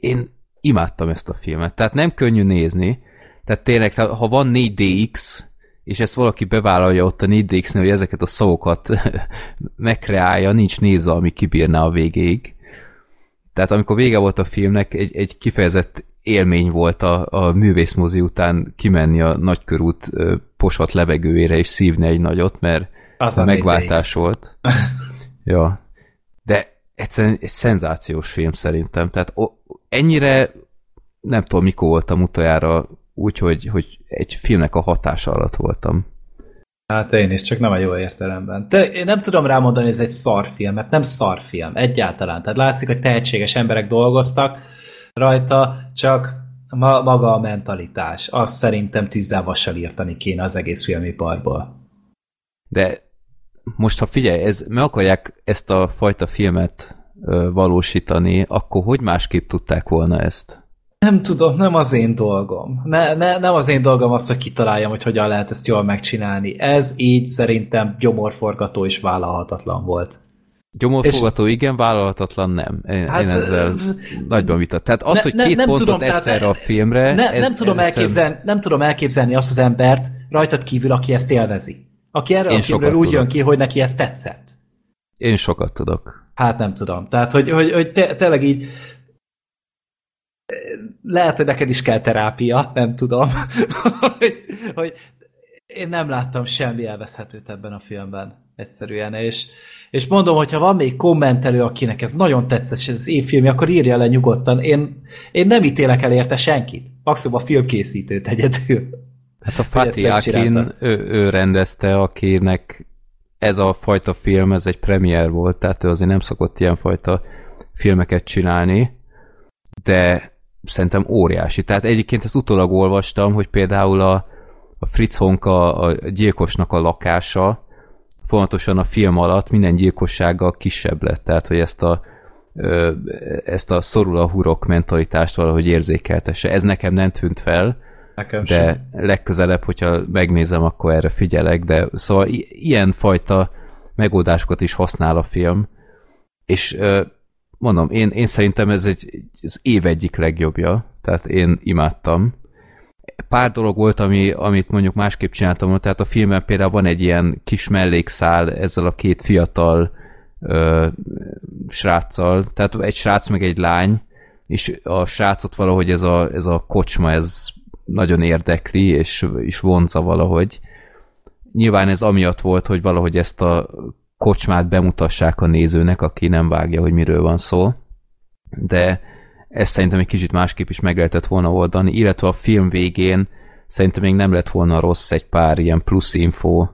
én imádtam ezt a filmet. Tehát nem könnyű nézni. Tehát tényleg, ha van négy dé iksz, és ezt valaki bevállalja ott a négy dé iksz-nél, hogy ezeket a szavakat megkreálja, nincs néza, ami kibírná a végéig. Tehát amikor vége volt a filmnek, egy, egy kifejezett élmény volt a, a művészmozi után kimenni a Nagykörút posat levegőjére és szívni egy nagyot, mert az a megváltás volt. Ja. De egyszerűen egy szenzációs film szerintem. Tehát ennyire nem tudom, mikor voltam utoljára, úgyhogy hogy egy filmnek a hatása alatt voltam. Hát én is, csak nem a jó értelemben. Te, én nem tudom rámondani, hogy ez egy szarfilm, mert nem szarfilm, egyáltalán. Tehát látszik, hogy tehetséges emberek dolgoztak rajta, csak ma, maga a mentalitás. Azt szerintem tűzzel-vassal írtani kéne az egész filmiparból. De most, ha figyelj, ez, meg akarják ezt a fajta filmet ö, valósítani, akkor hogy másképp tudták volna ezt? Nem tudom, nem az én dolgom. Ne, ne, nem az én dolgom az, hogy kitaláljam, hogy hogyan lehet ezt jól megcsinálni. Ez így szerintem gyomorforgató és vállalhatatlan volt. Gyomorforgató, és... igen, vállalhatatlan nem. Én, hát, én ezzel nagyban vitat. Tehát az, ne, hogy két nem pontot tudom, egyszerre a filmre... Ne, ez, nem, tudom ez egyszerűen... nem tudom elképzelni azt az embert rajtad kívül, aki ezt élvezi. Aki erre én a filmről úgy tudok. Jön ki, hogy neki ez tetszett. Én sokat tudok. Hát nem tudom. Tehát, hogy, hogy, hogy te, tényleg így... Lehet, hogy neked is kell terápia, nem tudom. hogy, hogy én nem láttam semmi elveszhetőt ebben a filmben. Egyszerűen, és... És mondom, hogyha van még kommentelő, akinek ez nagyon tetszett, ez évfilmje, akkor írja le nyugodtan. Én, én nem ítélek el érte senkit. Maximum a filmkészítőt egyedül. Hát a Fatih Akin, ő, ő rendezte, akinek ez a fajta film, ez egy premier volt, tehát ő azért nem szokott ilyen fajta filmeket csinálni, de szerintem óriási. Tehát egyébként ezt utólag olvastam, hogy például a, a Fritz Honka, a gyilkosnak a lakása, fontosan a film alatt minden gyilkossággal kisebb lett, tehát hogy ezt a, ö, ezt a szorul a hurok mentalitást valahogy érzékeltesse. Ez nekem nem tűnt fel, nekem de sem. Legközelebb, hogyha megnézem, akkor erre figyelek, de szóval i- ilyen fajta megoldásokat is használ a film, és ö, mondom, én, én szerintem ez egy, az év egyik legjobbja, tehát én imádtam. Pár dolog volt, ami, amit mondjuk másképp csináltam, tehát a filmben például van egy ilyen kis mellékszál ezzel a két fiatal ö, sráccal, tehát egy srác meg egy lány, és a srácot valahogy ez a, ez a kocsma, ez nagyon érdekli, és, és vonza valahogy. Nyilván ez amiatt volt, hogy valahogy ezt a kocsmát bemutassák a nézőnek, aki nem vágja, hogy miről van szó, de ezt szerintem egy kicsit másképp is meg lehetett volna oldani, illetve a film végén szerintem még nem lett volna rossz egy pár ilyen plusz infó.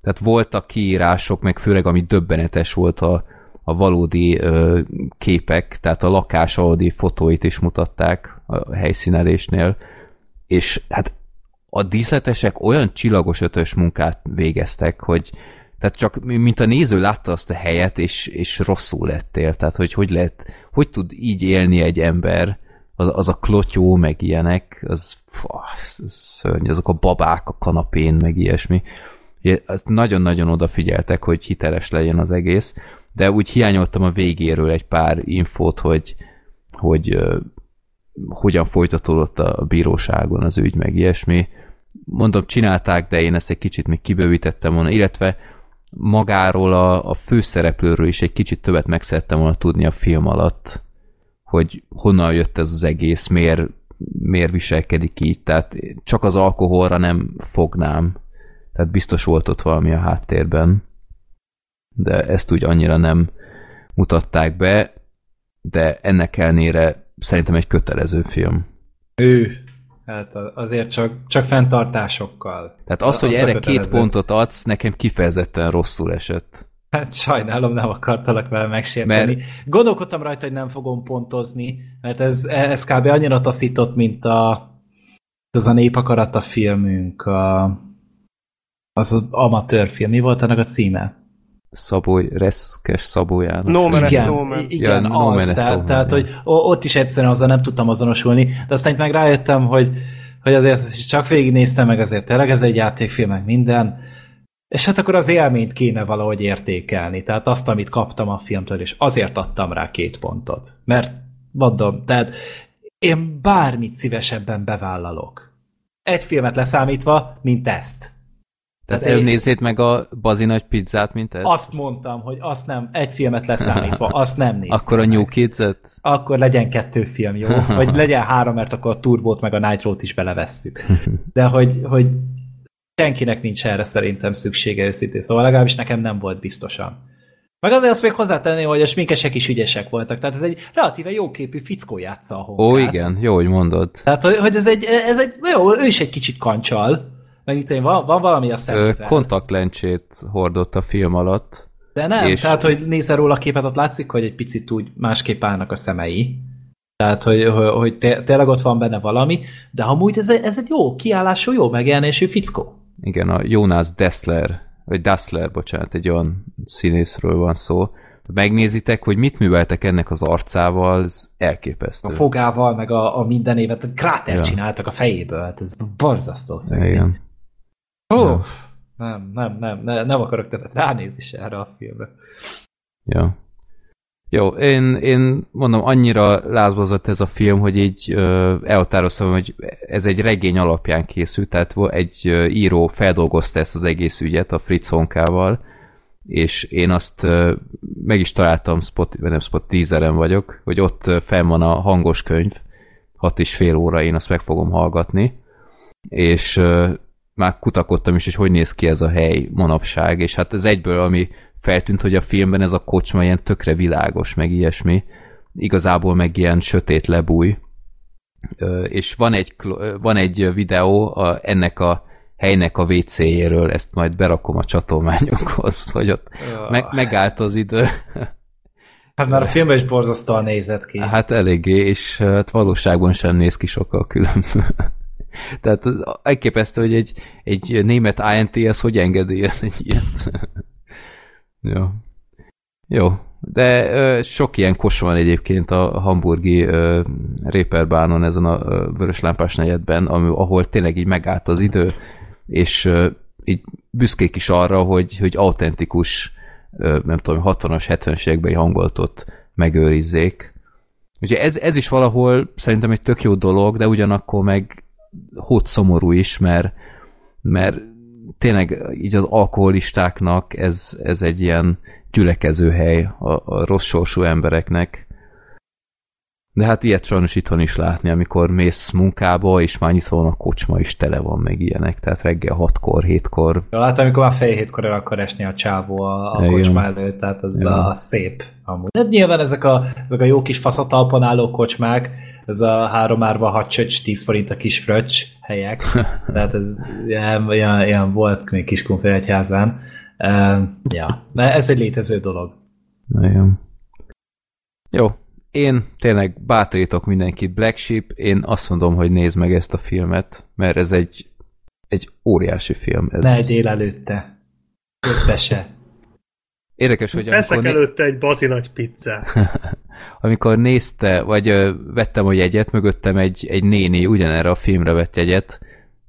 Tehát voltak kiírások, meg főleg ami döbbenetes volt a, a valódi ö, képek, tehát a lakás valódi fotóit is mutatták a helyszínelésnél, és hát a díszletesek olyan csillagos ötös munkát végeztek, hogy tehát csak, mint a néző látta azt a helyet, és, és rosszul lettél. Tehát, hogy hogy lehet, hogy tud így élni egy ember, az, az a klotyó, meg ilyenek, az, az szörny, azok a babák a kanapén, meg ilyesmi. Azt nagyon-nagyon odafigyeltek, hogy hiteles legyen az egész, de úgy hiányoltam a végéről egy pár infót, hogy, hogy, hogy hogyan folytatódott a bíróságon az ügy, meg ilyesmi. Mondom, csinálták, de én ezt egy kicsit még kibővítettem volna, illetve magáról a, a főszereplőről is egy kicsit többet meg szerettem volna tudni a film alatt, hogy honnan jött ez az egész, miért, miért viselkedik így, tehát csak az alkoholra nem fognám, tehát biztos volt ott valami a háttérben, de ezt úgy annyira nem mutatták be, de ennek ellenére szerintem egy kötelező film. Ő, hát azért csak, csak fenntartásokkal. Tehát az, hogy erre két pontot adsz, nekem kifejezetten rosszul esett. Hát sajnálom, nem akartalak vele megsérteni. Mert... gondolkodtam rajta, hogy nem fogom pontozni, mert ez, ez kb. Annyira taszított, mint a, az a Népakarata filmünk, a, az az amatőr film. Mi volt annak a címe? Szaboly, Reszkes Szabó János. No Man is No Man. Igen, ja, no az, tehát, tehát hogy ott is egyszerűen azzal nem tudtam azonosulni, de aztán itt meg rájöttem, hogy, hogy azért csak végignéztem, meg azért tényleg ez egy játékfilm, meg minden, és hát akkor az élményt kéne valahogy értékelni, tehát azt, amit kaptam a filmtől, és azért adtam rá két pontot, mert mondom, tehát én bármit szívesebben bevállalok. Egy filmet leszámítva, mint ezt. Tehát előbb nézzét meg a Bazi nagy pizzát, mint ez? Azt mondtam, hogy azt nem, egy filmet leszámítva, azt nem néztem. Akkor a New Kids-et? Akkor legyen kettő film, jó? Vagy legyen három, mert akkor a Turbót meg a Nitrót is belevesszük. De hogy, hogy senkinek nincs erre szerintem szüksége őszintén, szóval legalábbis nekem nem volt biztosan. Meg azért azt még hozzátenném, hogy a sminkesek is ügyesek voltak, tehát ez egy relatíve jóképű fickó játsza a honkát. Ó, igen, jó, hogy mondod. Tehát, hogy ez egy, ez egy jó, ő is egy kicsit kancsal. Megint, van, van valami a szemükben. Kontaktlencsét hordott a film alatt. De nem, és... tehát, hogy nézel róla a képet, ott látszik, hogy egy picit úgy másképp állnak a szemei. Tehát, hogy, hogy tényleg ott van benne valami, de amúgy ez, ez egy jó kiállású, jó megjelenésű fickó. Igen, a Jonas Dessler, vagy Dassler, bocsánat, egy olyan színészről van szó. Megnézitek, hogy mit műveltek ennek az arcával, ez elképesztő. A fogával, meg a, a minden évet, tehát krátert ja. csináltak a fejéből, hát ez borzasztó szerintem. Oh, nem, nem, nem, nem akarok tehát ránézni se erre a filmre. Ja. Jó, én, én mondom, annyira lázbozott ez a film, hogy így ö, elhatároztam, hogy ez egy regény alapján készült, tehát egy író feldolgozta ezt az egész ügyet a Fritz Honkával, és én azt ö, meg is találtam, spot, nem spot, Deezeren vagyok, hogy ott fenn van a hangos könyv, hat és fél óra, én azt meg fogom hallgatni, és ö, már kutakodtam is, és hogy néz ki ez a hely manapság, és hát ez egyből, ami feltűnt, hogy a filmben ez a kocsma ilyen tökre világos, meg ilyesmi, igazából meg ilyen sötét lebúj, és van egy, van egy videó a, ennek a helynek a vé cé-jéről, ezt majd berakom a csatolmányokhoz, hogy ott meg, megállt az idő. Hát már a filmben is borzasztóan nézett ki. Hát eléggé, és hát valóságban sem néz ki sokkal különböző. Tehát elképesztő, hogy egy, egy német i en té-hez hogy engedélyez egy ilyet. Jó. Jó. De ö, sok ilyen kos van egyébként a hamburgi ö, Reeperbahnon, ezen a vöröslámpás negyedben, ami, ahol tényleg így megállt az idő, és ö, így büszkék is arra, hogy, hogy autentikus, ö, nem tudom, hatvanas, hetvenes évekbeli hangulatot megőrizzék. Ugye ez, ez is valahol szerintem egy tök jó dolog, de ugyanakkor meg hót szomorú is, mert, mert tényleg így az alkoholistáknak ez, ez egy ilyen gyülekező hely a, a rossz sorsú embereknek. De hát ilyet sajnos itthon is látni, amikor mész munkába, és már nyitva van a kocsma, is tele van meg ilyenek, tehát reggel hatkor, hétkor. Ja, hát amikor már fél hétkor el akar esni a csávó a, a kocsma előtt, tehát az a szép amúgy. De nyilván ezek a, ezek a jó kis faszatalpon álló kocsmák, ez a három árva, hat csöcs, tíz forint a kis fröccs helyek. Tehát ez ilyen, ilyen, ilyen volt még Kiskunfélegyházán. Uh, ja, ez egy létező dolog. Nagyon. Jó, én tényleg bátorítok mindenkit, Black Sheep, én azt mondom, hogy nézd meg ezt a filmet, mert ez egy egy óriási film. Ez... Ne egyél előtte. Közbe se. Érdekes, hogy amikor... Veszek előtte egy bazi nagy pizzát. Amikor nézte, vagy vettem a jegyet, mögöttem egy, egy néni ugyanerre a filmre vett jegyet,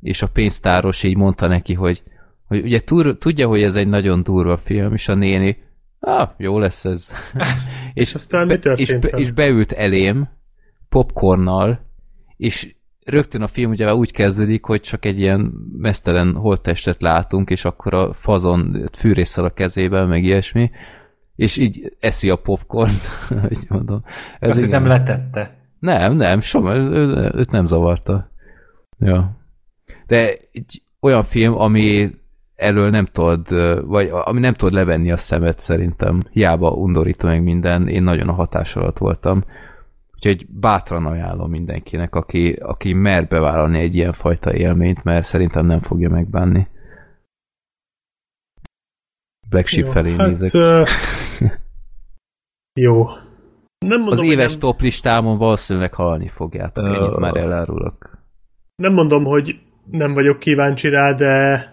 és a pénztáros így mondta neki, hogy, hogy ugye túr, tudja, hogy ez egy nagyon durva film, és a néni, ah, jó lesz ez. és, aztán be, mi történt? És, és beült elém popcornnal, és rögtön a film ugye úgy kezdődik, hogy csak egy ilyen mesztelen holttestet látunk, és akkor a fazon fűrészszel a kezében, meg ilyesmi, és így eszi a popcornt, úgy mondom. Ez azt igen. Nem letette. Nem, nem, soha, őt nem zavarta. Ja. De egy olyan film, ami elől nem tud, vagy ami nem tud levenni a szemet szerintem. Hiába undorító meg minden, én nagyon a hatás alatt voltam. Úgyhogy bátran ajánlom mindenkinek, aki, aki mer bevállalni egy ilyenfajta élményt, mert szerintem nem fogja megbánni. Black Sheep jó, felé hát, nézek. Uh, jó. Nem mondom, az éves nem... top listámon valószínűleg halni fogjátok. Uh, én itt már elárulok. Nem mondom, hogy nem vagyok kíváncsi rá, de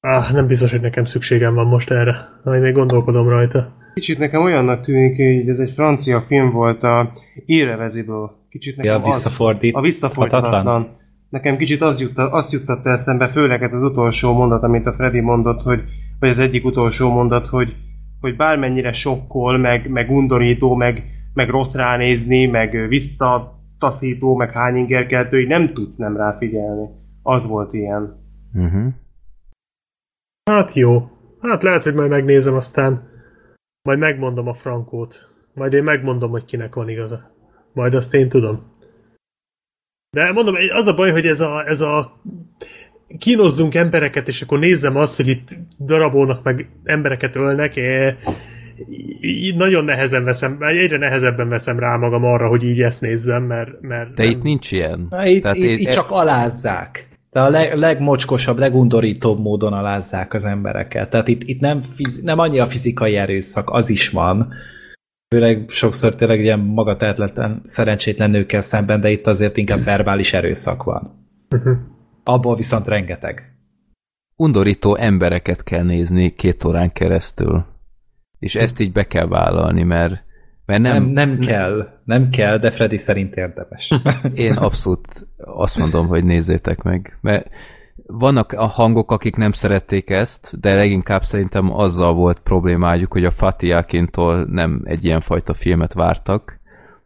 ah, nem biztos, hogy nekem szükségem van most erre. Na, még gondolkodom rajta. Kicsit nekem olyannak tűnik, hogy ez egy francia film volt, a Irreversible. Kicsit nekem ja, visszafordít. az, a visszafordítatlan. Nekem kicsit azt juttat, azt juttatta eszembe, főleg ez az utolsó mondat, amit a Freddy mondott, hogy, vagy az egyik utolsó mondat, hogy, hogy bármennyire sokkol, meg, meg undorító, meg, meg rossz ránézni, meg visszataszító, meg hányingerkeltő, így nem tudsz nem ráfigyelni. Az volt ilyen. Uh-huh. Hát jó. Hát lehet, hogy majd megnézem, aztán majd megmondom a Frankót. Majd én megmondom, hogy kinek van igaza. Majd azt én tudom. De mondom, az a baj, hogy ez a, ez a kínozzunk embereket, és akkor nézzem azt, hogy itt darabolnak, meg embereket ölnek, é, így nagyon nehezen veszem, egyre nehezebben veszem rá magam arra, hogy így ezt nézzem, mert... mert de nem... itt nincs ilyen. Na, itt, Tehát itt, itt e... csak alázzák. De a leg, legmocskosabb, legundorítóbb módon alázzák az embereket. Tehát itt, itt nem, fiz, nem annyi a fizikai erőszak, az is van. Főleg sokszor tényleg ilyen magatehetetlen, szerencsétlen nőkkel szemben, de itt azért inkább verbális erőszak van. Uh-huh. Abból viszont rengeteg. Undorító embereket kell nézni két órán keresztül. És ezt így be kell vállalni, mert, mert nem... Nem, nem, nem kell, nem kell, de Freddy szerint érdemes. Én abszolút azt mondom, hogy nézzétek meg. Mert vannak a hangok, akik nem szerették ezt, de leginkább szerintem azzal volt problémájuk, hogy a Fatiakintól nem egy ilyenfajta filmet vártak,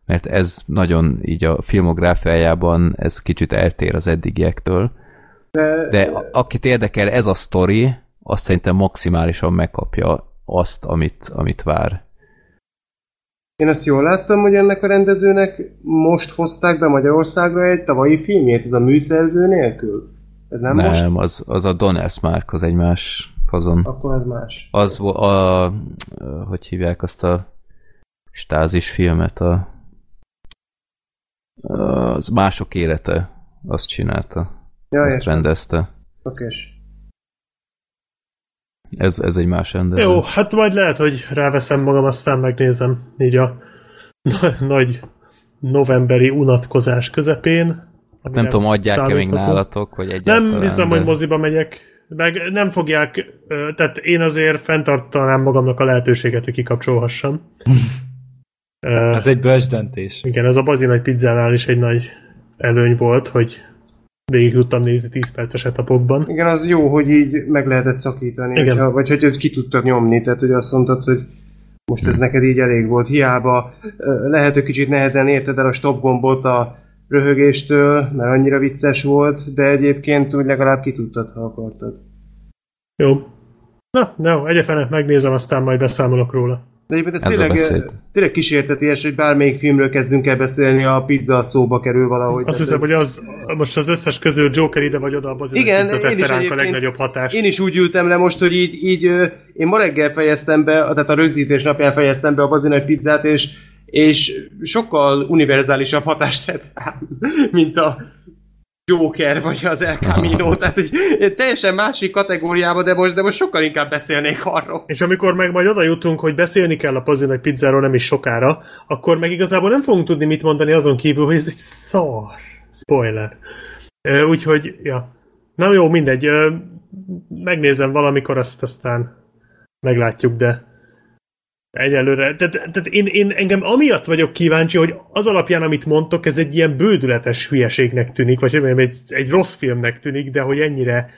mert ez nagyon így a filmográfiájában ez kicsit eltér az eddigiektől. De akit érdekel ez a sztori, azt szerintem maximálisan megkapja azt, amit, amit vár. Én azt jól láttam, hogy ennek a rendezőnek most hozták be Magyarországra egy tavalyi filmjét, ez a műszerző nélkül. Ez nem, nem most? Nem, az, az a Donnersmarck, az egy más fazon. Akkor az más. Az, a, a, hogy hívják azt a stázis filmet, a, az Mások élete, azt csinálta. Ja, azt értem. Rendezte. Okés. Ez, ez egy más rendező. Jó, hát majd lehet, hogy ráveszem magam, aztán megnézem így a nagy novemberi unatkozás közepén. Hát nem tudom, adják-e még nálatok, hogy egyáltalán... Nem hiszem, de... hogy moziba megyek, meg nem fogják, tehát én azért fenntartanám magamnak a lehetőséget, hogy kikapcsolhassam. Ez uh, egy bölcs döntés. Igen, ez a Bazi nagy pizzánál is egy nagy előny volt, hogy végig tudtam nézni tíz perces etapokban. Igen, az jó, hogy így meg lehetett szakítani, hogyha, vagy hogy őt ki tudtad nyomni, tehát hogy azt mondtad, hogy most ez neked így elég volt, hiába lehet, hogy kicsit nehezen érted el a stop gombot a röhögéstől, mert annyira vicces volt, de egyébként úgy legalább ki tudtad, ha akartad. Jó. Na, no, egyébként megnézem, aztán majd beszámolok róla. De egyébként ez, ez tényleg, tényleg kísérteties, hogy bármelyik filmről kezdünk el beszélni, a pizza szóba kerül valahogy. Azt hiszem, hogy az, most az összes közül Joker ide vagy oda, az pizza tette ránk a legnagyobb hatást. Én is úgy ültem le most, hogy így, így én ma reggel fejeztem be, tehát a rögzítés napján fejeztem be a Bazi nagy pizzát, és, és sokkal univerzálisabb hatást tett rám, mint a Joker vagy az El Camino, tehát egy, egy teljesen másik kategóriába, de most, de most sokkal inkább beszélnék arról. És amikor meg majd oda jutunk, hogy beszélni kell a Bazi nagy pizzáról nem is sokára, akkor meg igazából nem fogunk tudni mit mondani azon kívül, hogy ez egy szar. Spoiler. Úgyhogy, ja. Na jó, mindegy. Megnézem valamikor, azt aztán meglátjuk, de egyelőre. Tehát, tehát én, én engem amiatt vagyok kíváncsi, hogy az alapján, amit mondtok, ez egy ilyen bődületes hülyeségnek tűnik, vagy egy, egy rossz filmnek tűnik, de hogy ennyire...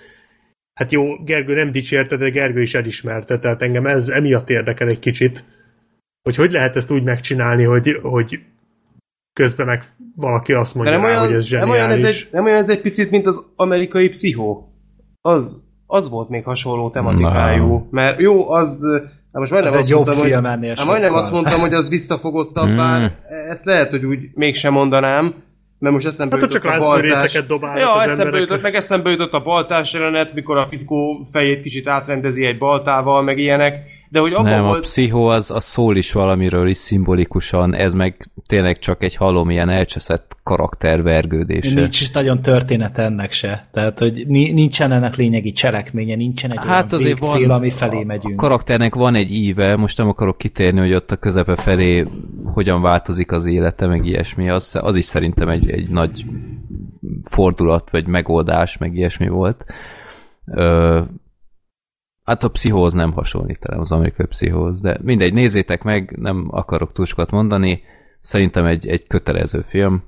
Hát jó, Gergő nem dicsérte, de Gergő is elismerte, tehát engem ez emiatt érdekel egy kicsit, hogy hogy lehet ezt úgy megcsinálni, hogy, hogy közben meg valaki azt mondja rá, olyan, hogy ez zseniális. Nem olyan ez, egy, nem olyan ez egy picit, mint az amerikai pszichó. Az, az volt még hasonló tematikájú. Mert jó, az... Na most majdnem, azt mondtam, hogy, hát majdnem azt mondtam, hogy az visszafogottabb, bár ezt lehet, hogy úgy mégsem mondanám, mert most eszembe hát, jutott a baltás. Ja, az eszembe jutott, meg eszembe jutott a baltás jelenet, mikor a fickó fejét kicsit átrendezi egy baltával, meg ilyenek. De hogy abban nem, volt... a pszichó az, az szól is valamiről is szimbolikusan, ez meg tényleg csak egy halom ilyen elcseszett karaktervergődése. Nincs is nagyon történet ennek se. Tehát, hogy nincsen ennek lényegi cselekménye, nincsen egy hát olyan végcél, ami felé megyünk. A karakternek van egy íve, most nem akarok kitérni, hogy ott a közepe felé hogyan változik az élete, meg ilyesmi. Az, az is szerintem egy, egy nagy fordulat, vagy megoldás, meg ilyesmi volt. Ö... Hát a pszichóhoz nem hasonlít el az amerikai pszichóhoz, de mindegy, nézzétek meg, nem akarok túl sokat mondani, szerintem egy, egy kötelező film,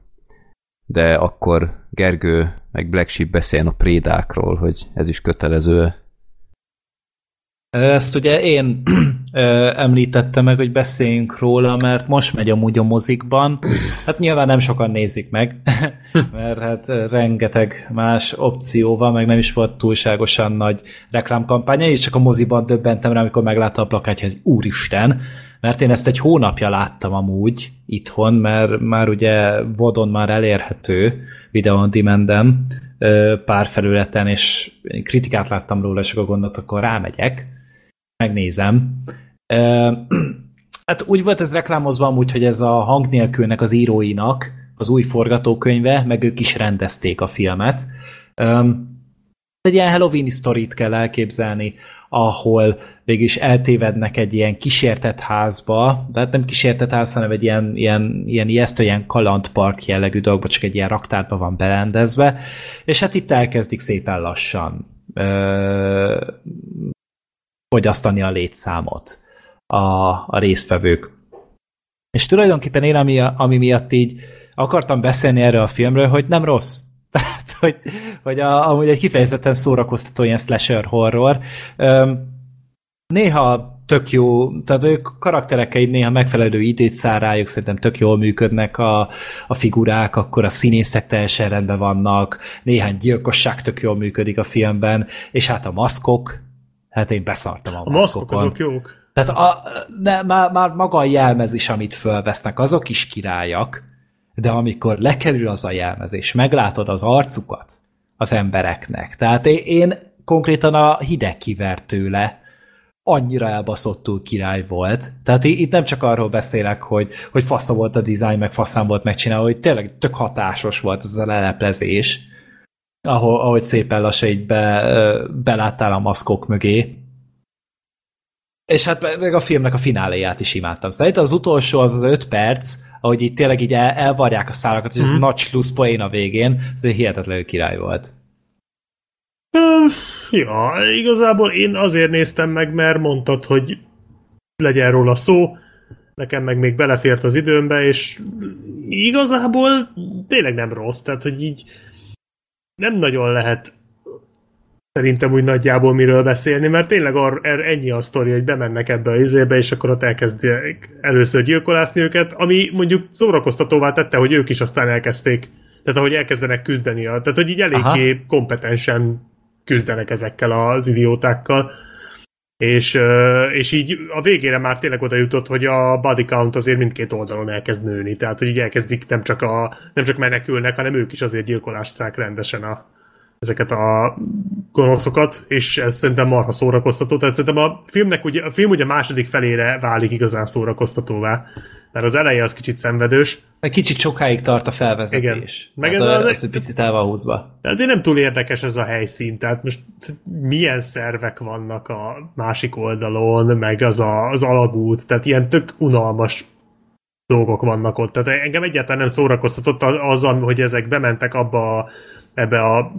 de akkor Gergő meg Black Sheep beszéljen a prédákról, hogy ez is kötelező. Ezt ugye én említettem meg, hogy beszéljünk róla, mert most megy amúgy a mozikban, hát nyilván nem sokan nézik meg, mert hát rengeteg más opció van, meg nem is volt túlságosan nagy reklámkampánya, és csak a moziban döbbentem rá, amikor meglátta a plakát, hogy úristen, mert én ezt egy hónapja láttam amúgy itthon, mert már ugye vadon már elérhető Video on Demand-en pár felületen, és kritikát láttam róla, és akkor gondolt, akkor rámegyek, megnézem. Hát úgy volt ez reklámozva amúgy, hogy ez a Hang nélkülnek az íróinak az új forgatókönyve, meg ők is rendezték a filmet. Egy ilyen Halloween sztorit kell elképzelni, ahol végülis eltévednek egy ilyen kísértett házba, de hát nem kísértett ház, hanem egy ilyen, ilyen, ilyen ijesztő, ilyen kalandpark jellegű dolgokba, csak egy ilyen raktárba van berendezve, és hát itt elkezdik szépen lassan ö, fogyasztani a létszámot a, a résztvevők. És tulajdonképpen én, ami, ami miatt így akartam beszélni erről a filmről, hogy nem rossz. Tehát, hogy, hogy a, amúgy egy kifejezetten szórakoztató ilyen slasher horror. Üm, néha tök jó, tehát ők karakterekeid néha megfelelő időt száll rájuk, szerintem tök jól működnek a, a figurák, akkor a színészek teljesen rendben vannak, néhány gyilkosság tök jól működik a filmben, és hát a maszkok, hát én beszartam a, a maszkokon. A maszkok azok jók. Tehát a, ne, már, már maga a jelmezés, amit fölvesznek, azok is királyak, de amikor lekerül az a jelmezés, meglátod az arcukat az embereknek. Tehát én konkrétan a hideg kivert tőle, annyira elbaszottul király volt. Tehát itt nem csak arról beszélek, hogy, hogy fasza volt a dizájn, meg faszán volt megcsinálva, hogy tényleg tök hatásos volt ez a leleplezés, ahol, ahogy szépen lassan így be, beláttál a maszkok mögé. És hát meg a filmnek a fináléját is imádtam. Szóval itt az utolsó, az az öt perc, ahogy itt tényleg így el, elvarják a szálakat, és mm. ez nagy slusz poén a végén, azért hihetetlenül király volt. Ja, igazából én azért néztem meg, mert mondtad, hogy legyen róla szó, nekem meg még belefért az időmbe, és igazából tényleg nem rossz, tehát hogy így nem nagyon lehet szerintem úgy nagyjából miről beszélni, mert tényleg ar- er- ennyi a sztori, hogy bemennek ebbe a izébe, és akkor ott elkezdják először gyilkolászni őket, ami mondjuk szórakoztatóvá tette, hogy ők is aztán elkezdték, tehát ahogy elkezdenek küzdeni, tehát hogy így eléggé Aha. kompetensen küzdenek ezekkel az idiótákkal, és, és így a végére már tényleg oda jutott, hogy a body count azért mindkét oldalon elkezd nőni, tehát hogy így elkezdik, nem csak, a, nem csak menekülnek, hanem ők is azért gyilkolásszák rendesen a ezeket a gonoszokat, és ez szerintem marha szórakoztató. Tehát szerintem a, filmnek ugye, a film ugye a második felére válik igazán szórakoztatóvá, mert az eleje az kicsit szenvedős. Egy kicsit sokáig tart a felvezetés. Igen. Meg ez a, az egy picit el van húzva. Azért nem túl érdekes ez a helyszín, tehát most milyen szervek vannak a másik oldalon, meg az, a, az alagút, tehát ilyen tök unalmas dolgok vannak ott. Tehát engem egyáltalán nem szórakoztatott azzal, hogy ezek bementek abba a, ebbe a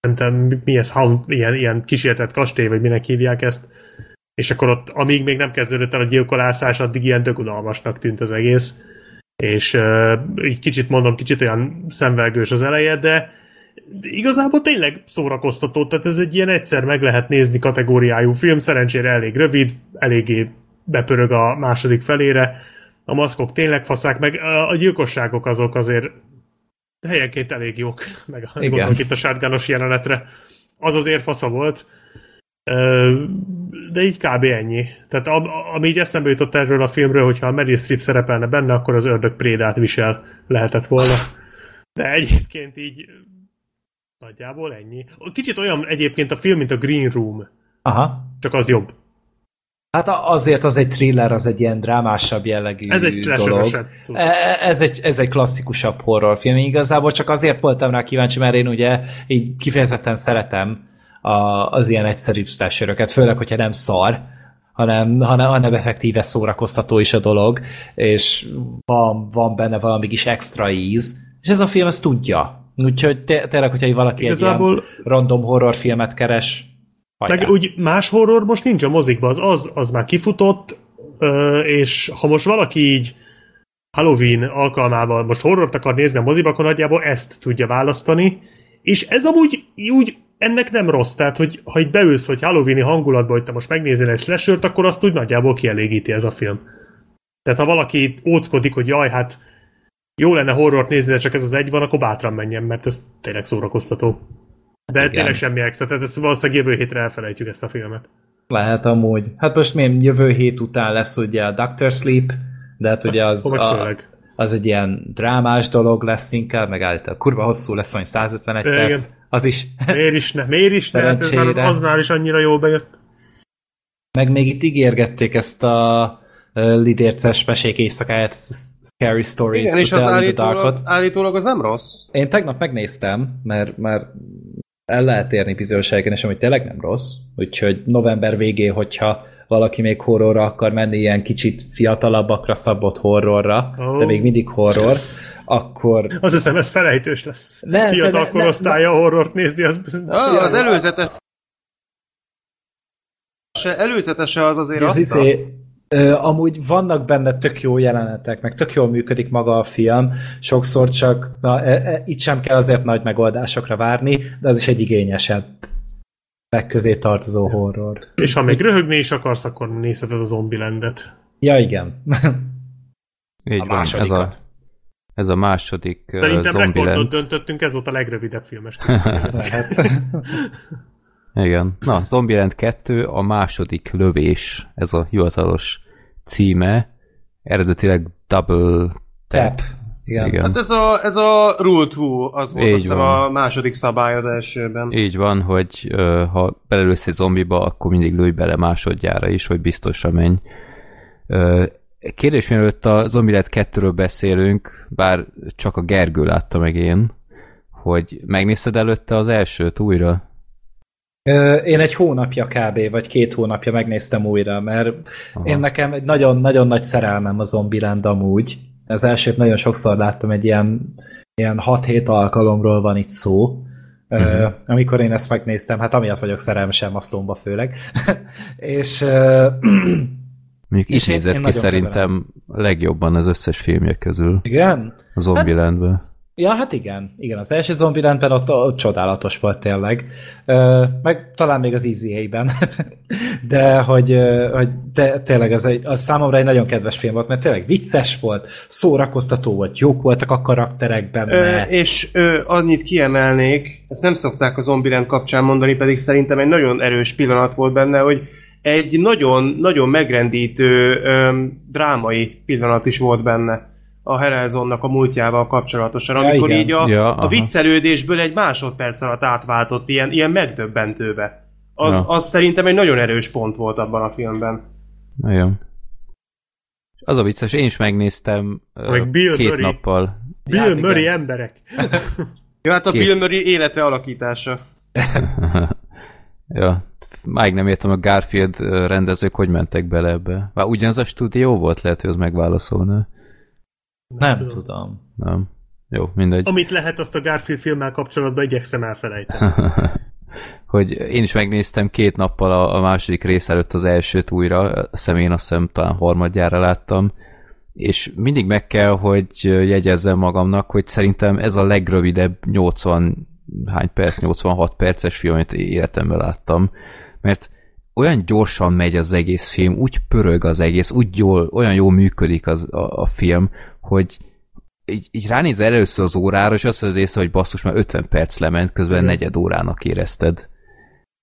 nem tudom, mi ez, hound, ilyen, ilyen kísértett kastély, vagy minek hívják ezt, és akkor ott, amíg még nem kezdődött el a gyilkolászás, addig ilyen tök unalmasnak tűnt az egész, és uh, így kicsit mondom, kicsit olyan szemvelgős az eleje, de igazából tényleg szórakoztató, tehát ez egy ilyen egyszer meg lehet nézni kategóriájú film, szerencsére elég rövid, eléggé bepörög a második felére, a maszkok tényleg faszák, meg a gyilkosságok azok azért helyenként elég jók, meg gondolok itt a sárgános jelenetre. Az azért fasza volt, de így kb. Ennyi. Tehát ami így eszembe jutott erről a filmről, hogyha a Meryl Streep szerepelne benne, akkor az ördög prédát visel lehetett volna. De egyébként így nagyjából ennyi. Kicsit olyan egyébként a film, mint a Green Room. Aha. Csak az jobb. Hát azért az egy thriller, az egy ilyen drámásabb jellegű ez egy dolog. Ez egy, ez egy klasszikusabb horrorfilm. Igazából csak azért voltam rá kíváncsi, mert én ugye így kifejezetten szeretem a, az ilyen egyszerűbb slasheröket, főleg, hogyha nem szar, hanem, hanem, hanem effektíve szórakoztató is a dolog, és van, van benne valami kis extra íz, és ez a film ezt tudja. Úgyhogy tényleg, hogyha valaki igazából... egy ilyen random horrorfilmet keres, hajjá. Meg úgy más horror most nincs a mozikban, az, az, az már kifutott, és ha most valaki így Halloween alkalmával most horrort akar nézni a moziba, akkor nagyjából ezt tudja választani, és ez amúgy úgy ennek nem rossz, tehát hogy ha itt beülsz, hogy Halloweeni hangulatban, hogy te most megnézel egy slashert, akkor azt úgy nagyjából kielégíti ez a film. Tehát ha valaki óckodik, hogy jaj, hát jó lenne horrort nézni, de csak ez az egy van, akkor bátran menjen, mert ez tényleg szórakoztató. De igen. Tényleg semmi extra, tehát ezt valószínűleg jövő hétre elfelejtjük ezt a filmet. Lehet amúgy. Hát most még jövő hét után lesz ugye a doktor Sleep, de hát ugye az, a, az egy ilyen drámás dolog lesz inkább, meg állítólag kurva hosszú lesz, vagy száz ötvenegy igen. perc. Az is. Miért is ne, miért is ne, hát az, aznál is annyira jól bejött. Meg még itt ígérgették ezt a lidérces mesék éjszakáját, Scary Stories igen, to Tell in the Darkot. Állítólag az nem rossz. Én tegnap megnéztem, mert már el lehet érni bizonyos helyeken, és amit tényleg nem rossz, úgyhogy november végén, hogyha valaki még horrorra akar menni, ilyen kicsit fiatalabbakra szabott horrorra, oh. de még mindig horror, akkor... Azt hiszem, ez felejtős lesz. Ne, fiatal ne, korosztálya ne, ne. Horrort nézni, az... Ah, az előzetes... Előzetese az azért az izé, amúgy vannak benne tök jó jelenetek, meg tök jól működik maga a film, sokszor csak na, e, e, itt sem kell azért nagy megoldásokra várni, de az is egy igényesebb megközé tartozó horror. És ha még röhögni is akarsz, akkor nézheted a Zombielandet. Ja, igen. Így a van, ez a, ez a második Zombieland. Szerintem rekordot döntöttünk, ez volt a legrövidebb filmes között. Lehet. Igen. Na, Zombieland kettő, a második lövés, ez a hivatalos címe, eredetileg Double Tap. Igen. Igen. Hát ez a, ez a Rule Two, az volt azt hiszem a második szabály az elsőben. Így van, hogy ha belelősz egy zombiba, akkor mindig lőj bele másodjára is, hogy biztosra menj. Kérdés, mielőtt a Zombieland kettőről beszélünk, bár csak a Gergő látta meg én, hogy megnézted előtte az elsőt újra? Én egy hónapja kb. Vagy két hónapja megnéztem újra, mert aha. én nekem egy nagyon-nagyon nagy szerelmem a Zombieland amúgy. Az elsőt nagyon sokszor láttam, egy ilyen, ilyen hat-hét alkalomról van itt szó. Uh-huh. Uh, amikor én ezt megnéztem, hát amiatt vagyok szerelmesem a Stone-ba főleg. és uh, mondjuk is nézett én, én ki szerintem keverem. Legjobban az összes filmje közül. Igen? A Zombielandben. Hát... Ja, hát igen. Igen, az első Zombielandben ott, ott csodálatos volt tényleg. Ö, meg talán még az Easy Hay-ben. De hogy, hogy de, tényleg az, egy, az számomra egy nagyon kedves film volt, mert tényleg vicces volt, szórakoztató volt, jók voltak a karakterek benne. Ö, és ö, annyit kiemelnék, ezt nem szokták a Zombieland kapcsán mondani, pedig szerintem egy nagyon erős pillanat volt benne, hogy egy nagyon-nagyon megrendítő ö, drámai pillanat is volt benne. A Harrelsonnak a múltjával kapcsolatosan, amikor ja, így a, ja, a viccelődésből egy másodperc alatt átváltott ilyen, ilyen megdöbbentőbe. Az, ja. az szerintem egy nagyon erős pont volt abban a filmben. Igen. Az a vicces, én is megnéztem uh, két Murray. nappal. Bill hát, Murray igen. emberek. Jó, hát a két. Bill Murray élete alakítása. ja. Máig nem értem, a Garfield rendezők hogy mentek bele ebbe. Már ugyanaz a stúdió volt, lehet, hogy az megválaszolna. Nem, nem tudom. tudom. Nem. Jó, mindegy. Amit lehet, azt a Garfield filmmel kapcsolatban igyekszem elfelejteni. hogy én is megnéztem két nappal a, a második rész előtt az elsőt újra, személyén azt hiszem talán harmadjára láttam, és mindig meg kell, hogy jegyezzem magamnak, hogy szerintem ez a legrövidebb nyolcvan hány perc, nyolcvanhat perces film, amit életemben láttam, mert olyan gyorsan megy az egész film, úgy pörög az egész, úgy jól, olyan jól működik az, a, a film, hogy így, így ránéz először az órára, és azt mondod észre, hogy basszus, már ötven perc lement, közben negyed órának érezted.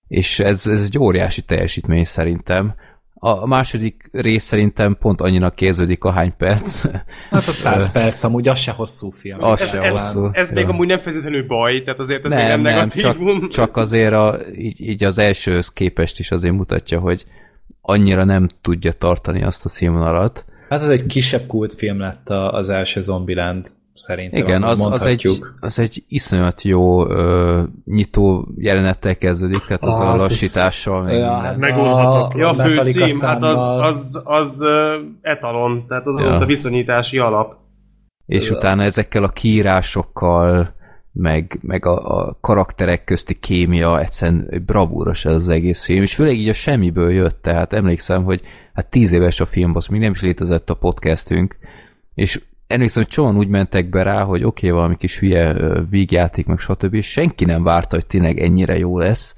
És ez, ez egy óriási teljesítmény szerintem. A második rész szerintem pont annyinak érződik, ahány perc. Hát a száz perc amúgy, az se hosszú film. Az ez, se ez, hosszú. Ez még ja. amúgy nem feltétlenül baj, tehát azért ez nem, még nem, nem negatívum. Csak, csak azért a, így, így az elsőhöz képest is azért mutatja, hogy annyira nem tudja tartani azt a színvonalat. Hát ez egy kisebb kultfilm lett az első Zombieland szerintem. Igen, az, az, egy, az egy iszonyat jó ö, nyitó jelenettel kezdődik, tehát ah, az a lassítással meg ja, megoldhatok. Ja, a főcím, hát az, az, az, az etalon, tehát az ja. a viszonyítási alap. És ja. utána ezekkel a kiírásokkal, meg, meg a, a karakterek közti kémia, egyszerűen bravúros ez az egész film, és főleg így a semmiből jött, tehát emlékszem, hogy hát tíz éves a film, az még nem is létezett a podcastünk, és emlékszem, hogy csomóan úgy mentek be rá, hogy oké, okay, valami kis hülye vígjáték, meg stb. És senki nem várta, hogy tényleg ennyire jó lesz,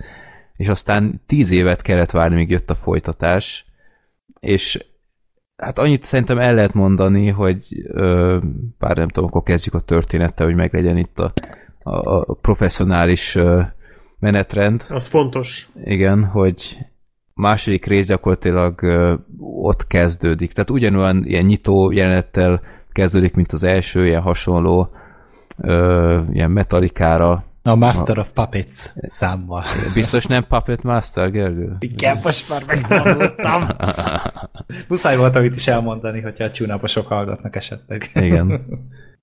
és aztán tíz évet kellett várni, míg jött a folytatás, és hát annyit szerintem el lehet mondani, hogy bár nem tudom, akkor kezdjük a történettel, hogy meglegyen itt a, a, a professzionális menetrend. Az fontos. Igen, hogy második rész gyakorlatilag ott kezdődik. Tehát ugyanolyan ilyen nyitó jelenettel kezdődik, mint az első, ilyen hasonló ö, ilyen Metallicára. A Master a, of Puppets számmal. Biztos nem Puppet Master, Gergő? Igen, most már megtanultam. Muszáj voltam itt is elmondani, hogyha a tune-uposok hallgatnak esetleg. Igen.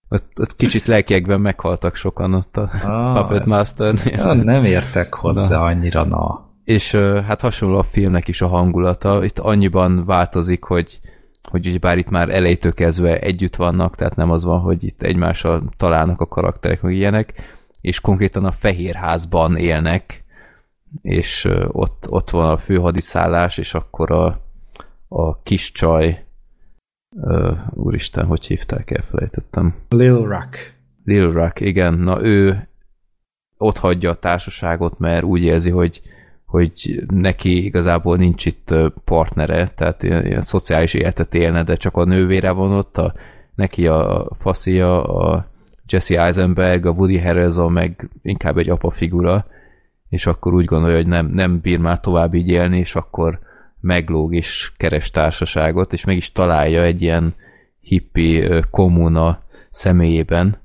Ott, ott kicsit lelkiekben meghaltak sokan ott a ah, Puppet Masternél. Ja, nem értek hozzá na. annyira, na. És hát hasonló a filmnek is a hangulata. Itt annyiban változik, hogy hogy bár itt már elejétől kezdve együtt vannak, tehát nem az van, hogy itt egymással találnak a karakterek, meg ilyenek, és konkrétan a Fehérházban élnek, és ott, ott van a főhadiszállás, és akkor a, a kis csaj, uh, úristen, hogy hívták, elfelejtettem. Lil Rock. Lil Rock, igen. Na ő ott hagyja a társaságot, mert úgy érzi, hogy hogy neki igazából nincs itt partnere, tehát ilyen, ilyen szociális életet élne, de csak a nővére van ott, a, neki a faszia, a Jesse Eisenberg, a Woody Harrelson, meg inkább egy apa figura, és akkor úgy gondolja, hogy nem, nem bír már tovább így élni, és akkor meglóg és keres társaságot, és meg is találja egy ilyen hippi kommuna személyében,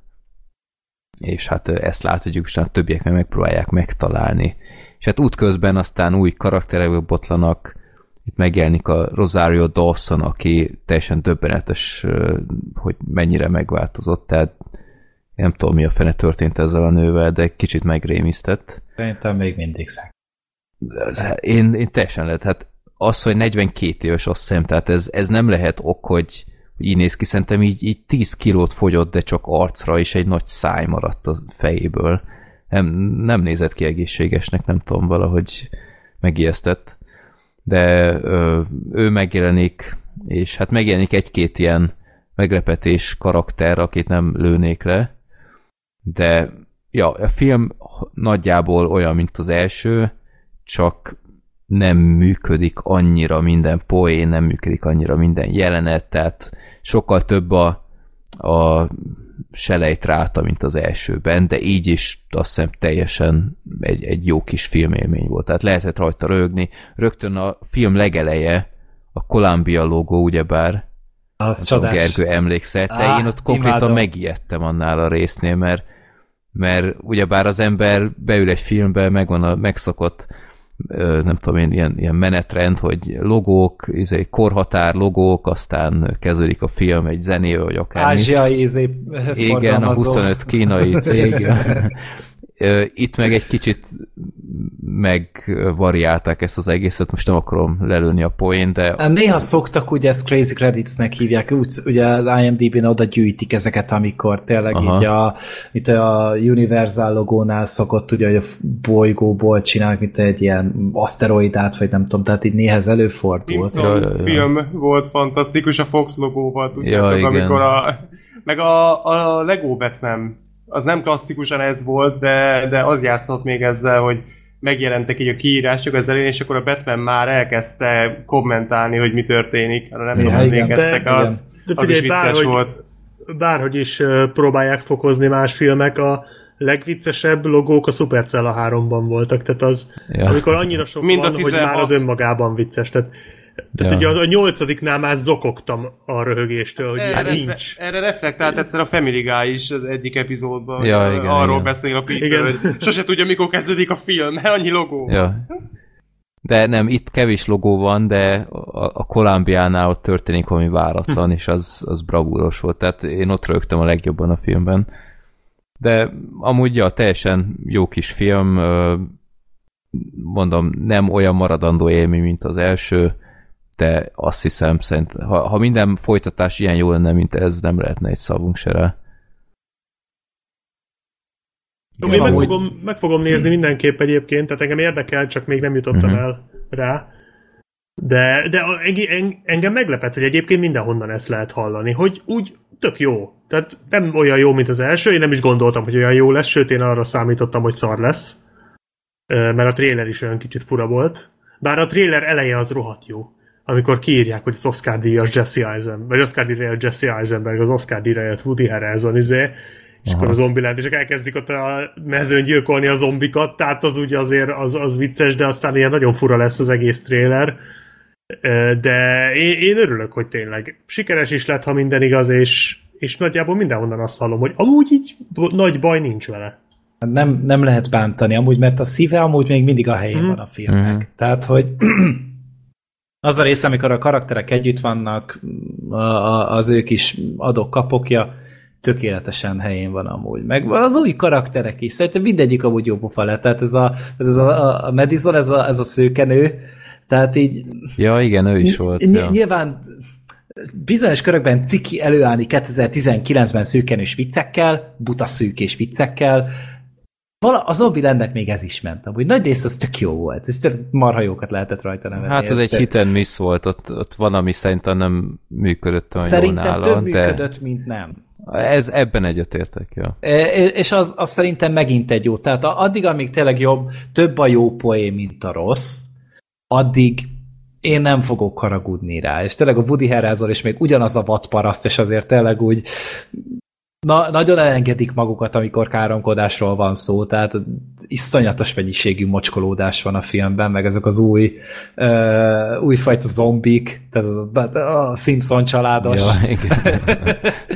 és hát ezt látjuk, és a többiek meg megpróbálják megtalálni. És hát útközben aztán új karakterek botlanak, itt megjelenik a Rosario Dawson, aki teljesen döbbenetes, hogy mennyire megváltozott, tehát nem tudom, mi a fene történt ezzel a nővel, de kicsit megrémisztett. Szerintem még mindig szeg. Én, én teljesen lehet, hát az, hogy negyvenkét éves, azt hiszem, tehát ez, ez nem lehet ok, hogy így néz ki, szerintem így, így tíz kilót fogyott, de csak arcra, és egy nagy száj maradt a fejéből. Nem, nem nézett ki egészségesnek, nem tudom, valahogy megijesztett, de ö, ő megjelenik, és hát megjelenik egy-két ilyen meglepetés karakter, akit nem lőnék le, de ja, a film nagyjából olyan, mint az első, csak nem működik annyira minden poén, nem működik annyira minden jelenet, tehát sokkal több a, a selejt ráta, mint az elsőben, de így is azt hiszem teljesen egy, egy jó kis filmélmény volt. Tehát lehetett rajta röhögni. Rögtön a film legeleje, a Columbia logó, ugyebár, az csodás. Gergő emlékszett, de én ott konkrétan imádom. Megijedtem annál a résznél, mert, mert ugyebár az ember beül egy filmbe, megvan a megszokott, nem tudom én, ilyen, ilyen menetrend, hogy logók, izé, korhatár, logók, aztán kezdődik a film egy zenével, vagy akármi. Ázsiai izé forgalmazó. Igen, a huszonöt kínai cég. Itt meg egy kicsit megvariálták ezt az egészet, most nem akarom lelőni a poén, de... Néha szoktak, ugye ezt Crazy Credits-nek hívják, úgy, ugye az I M D B-n oda gyűjtik ezeket, amikor tényleg aha. így a, mint a Universal logónál szokott, ugye, hogy a bolygóból csinálnak, mint egy ilyen aszteroidát, vagy nem tudom, tehát így néha ez előfordul. Simpson ja, film ja. volt fantasztikus, a Fox logóval, tudjátok, ja, amikor a... Meg a, a Lego Batman, az nem klasszikusan ez volt, de, de az játszott még ezzel, hogy megjelentek így a kiírások az elején, és akkor a Batman már elkezdte kommentálni, hogy mi történik. Arra nem tudom, ja, emlékeztek, de, az, de figyelj, az is vicces bárhogy, volt. Bárhogy is próbálják fokozni más filmek, a legviccesebb logók a Supercella háromban voltak, tehát az, ja. amikor annyira sok mind van, hogy már az önmagában vicces, tehát Tehát ja. ugye a, a nyolcadiknál már zokogtam a röhögéstől, hogy erre, nincs. Erre reflektált egyszer a Family Guy is az egyik epizódban, ja, igen, arról igen. beszél a Peter, hogy sose tudja, mikor kezdődik a film, mert annyi logó. Ja. De nem, itt kevés logó van, de a, a Kolumbiánál ott történik valami váratlan, hm. és az, az bravúros volt, tehát én ott röhögtem a legjobban a filmben. De amúgy ja, teljesen jó kis film, mondom, nem olyan maradandó élmény, mint az első, de azt hiszem, szerint, ha, ha minden folytatás ilyen jó lenne, mint ez, nem lehetne egy szavunk se rá. Jó, én meg fogom, meg fogom nézni mindenképp egyébként, tehát engem érdekel, csak még nem jutottam uh-huh. el rá. De, de engem meglepett, hogy egyébként mindenhonnan ezt lehet hallani, hogy úgy tök jó. Tehát nem olyan jó, mint az első, én nem is gondoltam, hogy olyan jó lesz, sőt én arra számítottam, hogy szar lesz. Mert a trailer is olyan kicsit fura volt. Bár a trailer eleje az rohadt jó. Amikor kiírják, hogy az Oscar-díjas Jesse Eisenberg, vagy Oscar-díjra Jesse Eisenberg, az Oscar-díjra jött Woody Harrelson, izé, és aha. akkor a Zombieland, és elkezdik ott a mezőn gyilkolni a zombikat, tehát az ugye azért az, az vicces, de aztán ilyen nagyon fura lesz az egész trailer. De én, én örülök, hogy tényleg sikeres is lett, ha minden igaz, és, és nagyjából mindenhonnan azt hallom, hogy amúgy így nagy baj nincs vele. Nem, nem lehet bántani amúgy, mert a szíve amúgy még mindig a helyén hmm. van a filmnek. Hmm. Tehát, hogy... Az a rész, amikor a karakterek együtt vannak, az ők is adok-kapokja, tökéletesen helyén van amúgy. Meg az új karakterek is, szerintem mindegyik amúgy jó bufa lett. Tehát ez a, ez a, a Madison, ez a, ez a szőkenő, tehát így... Ja, igen, ő is volt. Ny- ja. Nyilván bizonyos körökben ciki előállni kétezer-tizenkilencben szőkenős viccekkel, buta szőkés viccekkel. Vala, a Zombielandnek még ez is ment, amúgy nagy rész az tök jó volt, és marha jókat lehetett rajta nevetni. Hát ez egy hit and miss volt, ott, ott van, ami szerintem nem működött olyan szerintem jól nála. Szerintem több működött, mint nem. Ez, ebben egyetértek, jó. É, és az, az szerintem megint egy jó, tehát addig, amíg tényleg jobb, több a jó poé, mint a rossz, addig én nem fogok haragudni rá, és tényleg a Woody Harrelson és még ugyanaz a vadparaszt, és azért tényleg úgy Na, nagyon elengedik magukat, amikor káromkodásról van szó, tehát iszonyatos mennyiségű mocskolódás van a filmben, meg ezek az új uh, újfajta zombik, tehát az, a Simpson családos. Ja, igen.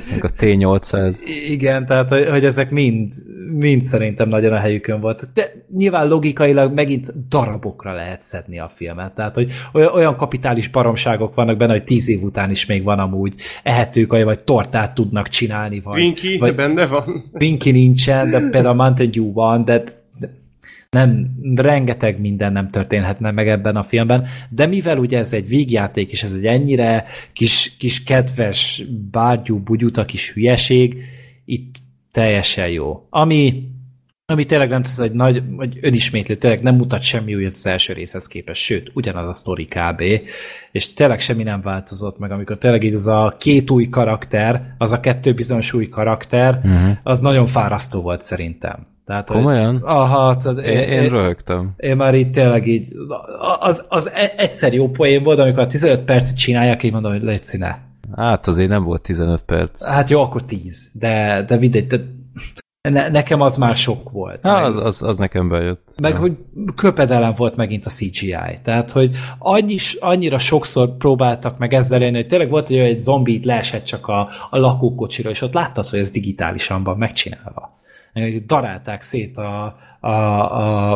Meg a té nyolcszáz. Igen, tehát hogy, hogy ezek mind, mind szerintem nagyon a helyükön volt. De nyilván logikailag megint darabokra lehet szedni a filmet, tehát hogy olyan kapitális baromságok vannak benne, hogy tíz év után is még van amúgy ehetőkaja, vagy tortát tudnak csinálni, vagy Pinky, vagy benne van. Pinky nincsen, de például Mountain Dew van, de nem, rengeteg minden nem történhetne meg ebben a filmben, de mivel ugye ez egy vígjáték, és ez egy ennyire kis, kis kedves, bárgyú, bugyuta kis hülyeség, itt teljesen jó. Ami, ami tényleg nem tesz, egy nagy, vagy önismétlő, tényleg nem mutat semmi újat az első részhez képest, sőt, ugyanaz a sztori kb. És tényleg semmi nem változott meg, amikor tényleg így az a két új karakter, az a kettő bizonyos új karakter, uh-huh. az nagyon fárasztó volt szerintem. Tehát, komolyan? Hogy, aha, az, én, én, én röhögtem. Én már így tényleg így, az, az egyszer jó poén volt, amikor a tizenöt percet csinálják, így mondom, hogy légy színe. Hát azért nem volt tizenöt perc. Hát jó, akkor tíz, de, de mindegy, de ne, nekem az már sok volt. Há, meg, az, az, az nekem bejött. Meg, ja. hogy köpedelem volt megint a cé gé i, tehát, hogy annyis, annyira sokszor próbáltak meg ezzel élni, hogy tényleg volt, hogy egy zombi így leesett csak a, a lakókocsira, és ott láttad, hogy ez digitálisan van megcsinálva. Darálták szét a, a, a,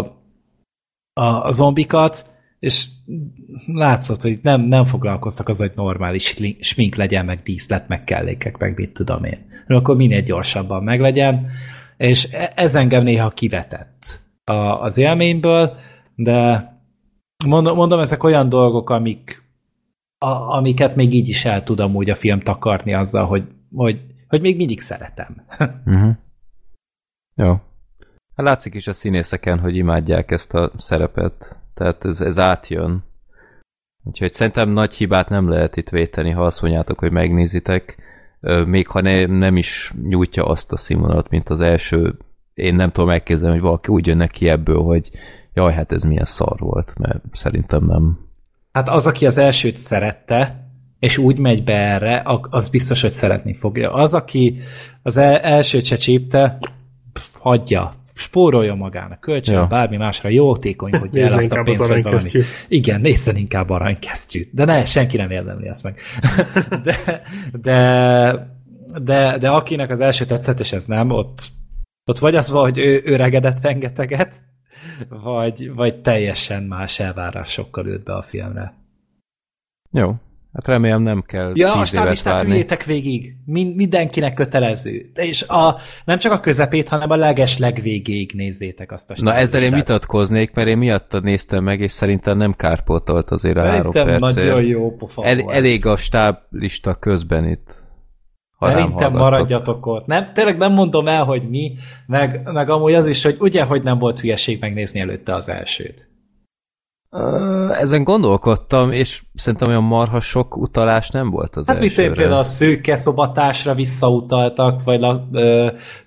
a, a zombikat, és látszott, hogy nem, nem foglalkoztak az, hogy normális smink legyen, meg díszlet, meg kellékek, meg mit tudom én. Akkor minél gyorsabban meglegyen, és ez engem néha kivetett az élményből, De mondom, mondom ezek olyan dolgok, amik, a, amiket még így is el tudom úgy a film takarni azzal, hogy, hogy, hogy még mindig szeretem. Uh-huh. Jó. Látszik is a színészeken, hogy imádják ezt a szerepet. Tehát ez, ez átjön. Úgyhogy szerintem nagy hibát nem lehet itt véteni, ha azt mondjátok, hogy megnézitek, még ha ne, nem is nyújtja azt a színvonalat, mint az első. Én nem tudom elképzelni, hogy valaki úgy jön neki ebből, hogy jaj, hát ez milyen szar volt, mert szerintem nem. Hát az, aki az elsőt szerette, és úgy megy be erre, az biztos, hogy szeretni fogja. Az, aki az elsőt se csípte, pff, hagyja. Spórolja magának, kölcsön, ja. bármi másra, jótékony, hogy el azt a pénzt, vagy valami. Igen, nézzen inkább aranykesztyűt. De ne, senki nem érdemli ezt meg. De, de, de, de akinek az első tetszett, és ez nem, ott, ott vagy az van, hogy ő öregedett rengeteget, vagy, vagy teljesen más elvárásokkal ült be a filmre. Jó. Hát remélem nem kell ja, tíz évet várni. Üljétek végig. Mindenkinek kötelező. És a, nem csak a közepét, hanem a legesleg végéig nézzétek azt a stáblistát. Na ezzel én vitatkoznék, mert én miattad néztem meg, és szerintem nem kárpótolt azért a három percért. Nagyon jó pofa El, volt. Elég a stáblista közben itt. Szerintem maradjatok ott. Nem, tényleg nem mondom el, hogy mi, meg, meg amúgy az is, hogy ugye, hogy nem volt hülyeség megnézni előtte az elsőt. Ezen gondolkodtam, és szerintem olyan marha sok utalás nem volt az hát elsőre. Hát mit például a szőke szobatársra visszautaltak, vagy a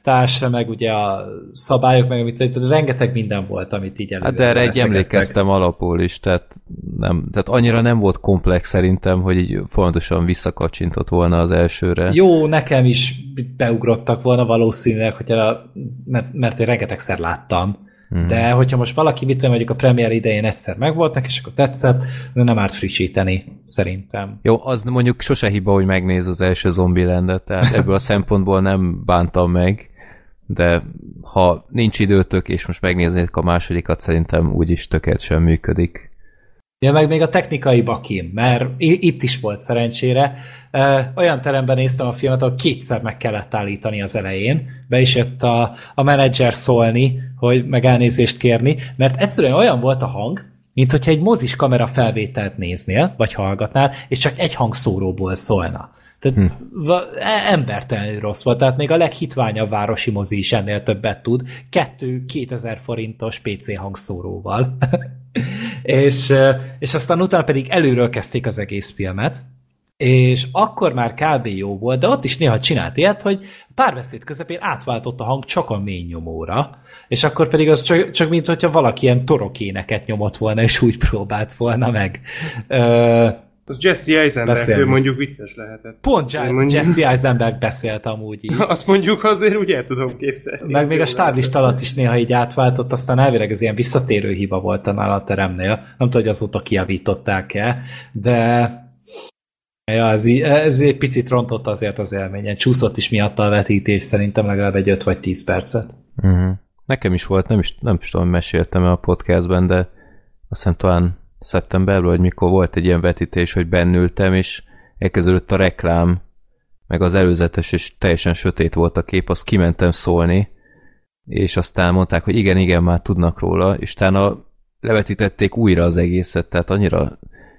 társra, meg ugye a szabályok, meg amit, rengeteg minden volt, amit így előre. Hát de erre egy emlékeztem alapul is, tehát, nem, tehát annyira nem volt komplex szerintem, hogy így fontosan visszakacsintott volna az elsőre. Jó, nekem is beugrottak volna valószínűleg, hogyha, mert én rengetegszer láttam. De hogyha most valaki, mit tudom, mondjuk a premier idején egyszer megvoltak, és akkor tetszett, nem árt frissíteni, szerintem. Jó, az mondjuk sose hiba, hogy megnéz az első Zombielandet, tehát ebből a szempontból nem bántam meg, de ha nincs időtök, és most megnéznétek a másodikat, szerintem úgyis tökéletesen működik. Ja, meg még a technikai bakim, mert itt is volt szerencsére. Olyan teremben néztem a filmet, ahol kétszer meg kellett állítani az elején. Be is jött a, a menedzser szólni, hogy meg elnézést kérni, mert egyszerűen olyan volt a hang, mint hogyha egy mozis kamera felvételt néznél, vagy hallgatnál, és csak egy hangszóróból szólna. Tehát hm. embertelenül rossz volt, tehát még a leghitványabb városi mozi is ennél többet tud, kettő kétezer forintos pé cé hangszóróval. és, és aztán utána pedig előről kezdték az egész filmet, és akkor már kb. Jó volt, de ott is néha csinált ilyet, hogy párbeszéd közepén átváltott a hang csak a mély nyomóra, és akkor pedig az csak, csak mint hogyha valaki ilyen torokéneket nyomott volna, és úgy próbált volna meg. Ö, az Jesse Eisenberg, mondjuk vicces lehetett. Pont mondjuk... Jesse Eisenberg beszélt amúgy így. Azt mondjuk azért úgy el tudom képzelni. Meg még a stáblista alatt is néha így átváltott, aztán elvileg az ilyen visszatérő hiba volt annál a teremnél. Nem tudom, hogy azóta kijavították-e, de ja, ez, ez egy picit rontott azért az élményen. Csúszott is miatt a vetítés, szerintem legalább egy öt vagy tíz percet. Uh-huh. Nekem is volt, nem is, nem is tudom, meséltem el a podcastben, de azt hiszem talán szeptemberről, hogy mikor volt egy ilyen vetítés, hogy bennültem, és elkezdődött a reklám, meg az előzetes, és teljesen sötét volt a kép, azt kimentem szólni, és aztán mondták, hogy igen, igen, már tudnak róla, és utána levetítették újra az egészet, tehát annyira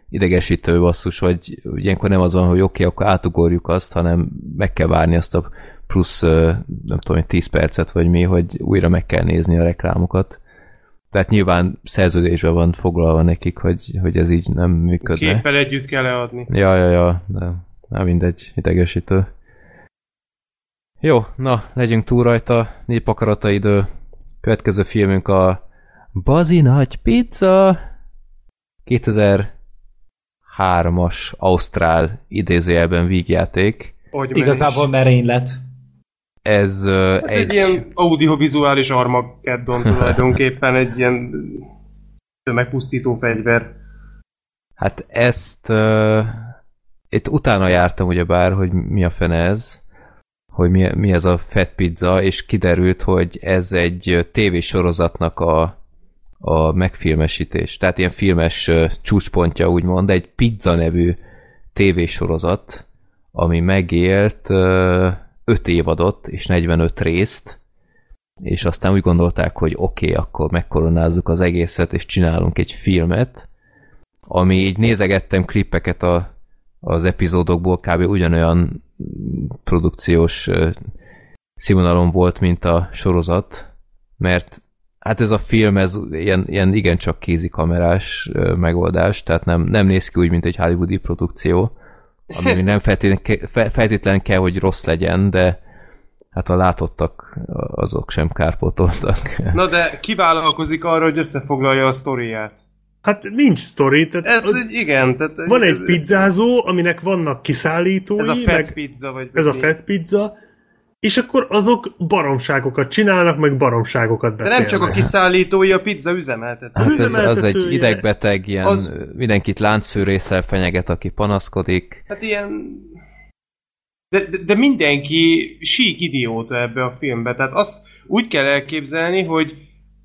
idegesítő basszus, hogy ilyenkor nem az van, hogy oké, okay, akkor átugorjuk azt, hanem meg kell várni azt a plusz, nem tudom, tíz percet, vagy mi, hogy újra meg kell nézni a reklámokat. Tehát nyilván szerződésben van foglalva nekik, hogy, hogy ez így nem működne. Képpel együtt kell leadni. Ja, ja, ja, de nem mindegy, idegesítő. Jó, na, legyünk túl rajta, népakarata idő. Következő filmünk a Bazi nagy pizza kétezer-hármas ausztrál idézőjelben vígjáték. Ogy Igazából merénylet. Ez uh, hát egy... egy ilyen audiovizuális Armageddon tulajdonképpen, egy ilyen tömegpusztító fegyver. Hát ezt uh, itt utána jártam ugyebár, hogy mi a fene ez, hogy mi, mi ez a fat pizza, és kiderült, hogy ez egy tévésorozatnak a, a megfilmesítés. Tehát ilyen filmes uh, csúcspontja, úgymond, egy pizza nevű tévésorozat, ami megélt... Uh, öt évadot és negyvenöt részt, és aztán úgy gondolták, hogy oké, okay, akkor megkoronázzuk az egészet, és csinálunk egy filmet, ami így nézegettem klippeket a, az epizódokból, kb. Ugyanolyan produkciós színvonalon volt, mint a sorozat, mert hát ez a film, ez ilyen, ilyen igencsak kézikamerás megoldás, tehát nem, nem néz ki úgy, mint egy hollywoodi produkció, ami nem feltétlenül kell, hogy rossz legyen, de hát a látottak, azok sem kárpótoltak. Na de kivállalkozik arra, hogy összefoglalja a sztoriát. Hát nincs sztori, tehát ez, az, igen, tehát van egy ez, pizzázó, aminek vannak kiszállítói, ez a fat pizza, vagy ez a fat pizza, és akkor azok baromságokat csinálnak, meg baromságokat beszélnek. De nem csak a kiszállítói, a pizza üzemeltető. Hát ez az egy idegbeteg, ilyen az... mindenkit láncfűrésszel fenyeget, aki panaszkodik. Hát ilyen... De, de, de mindenki sík idióta ebbe a filmbe. Tehát azt úgy kell elképzelni, hogy,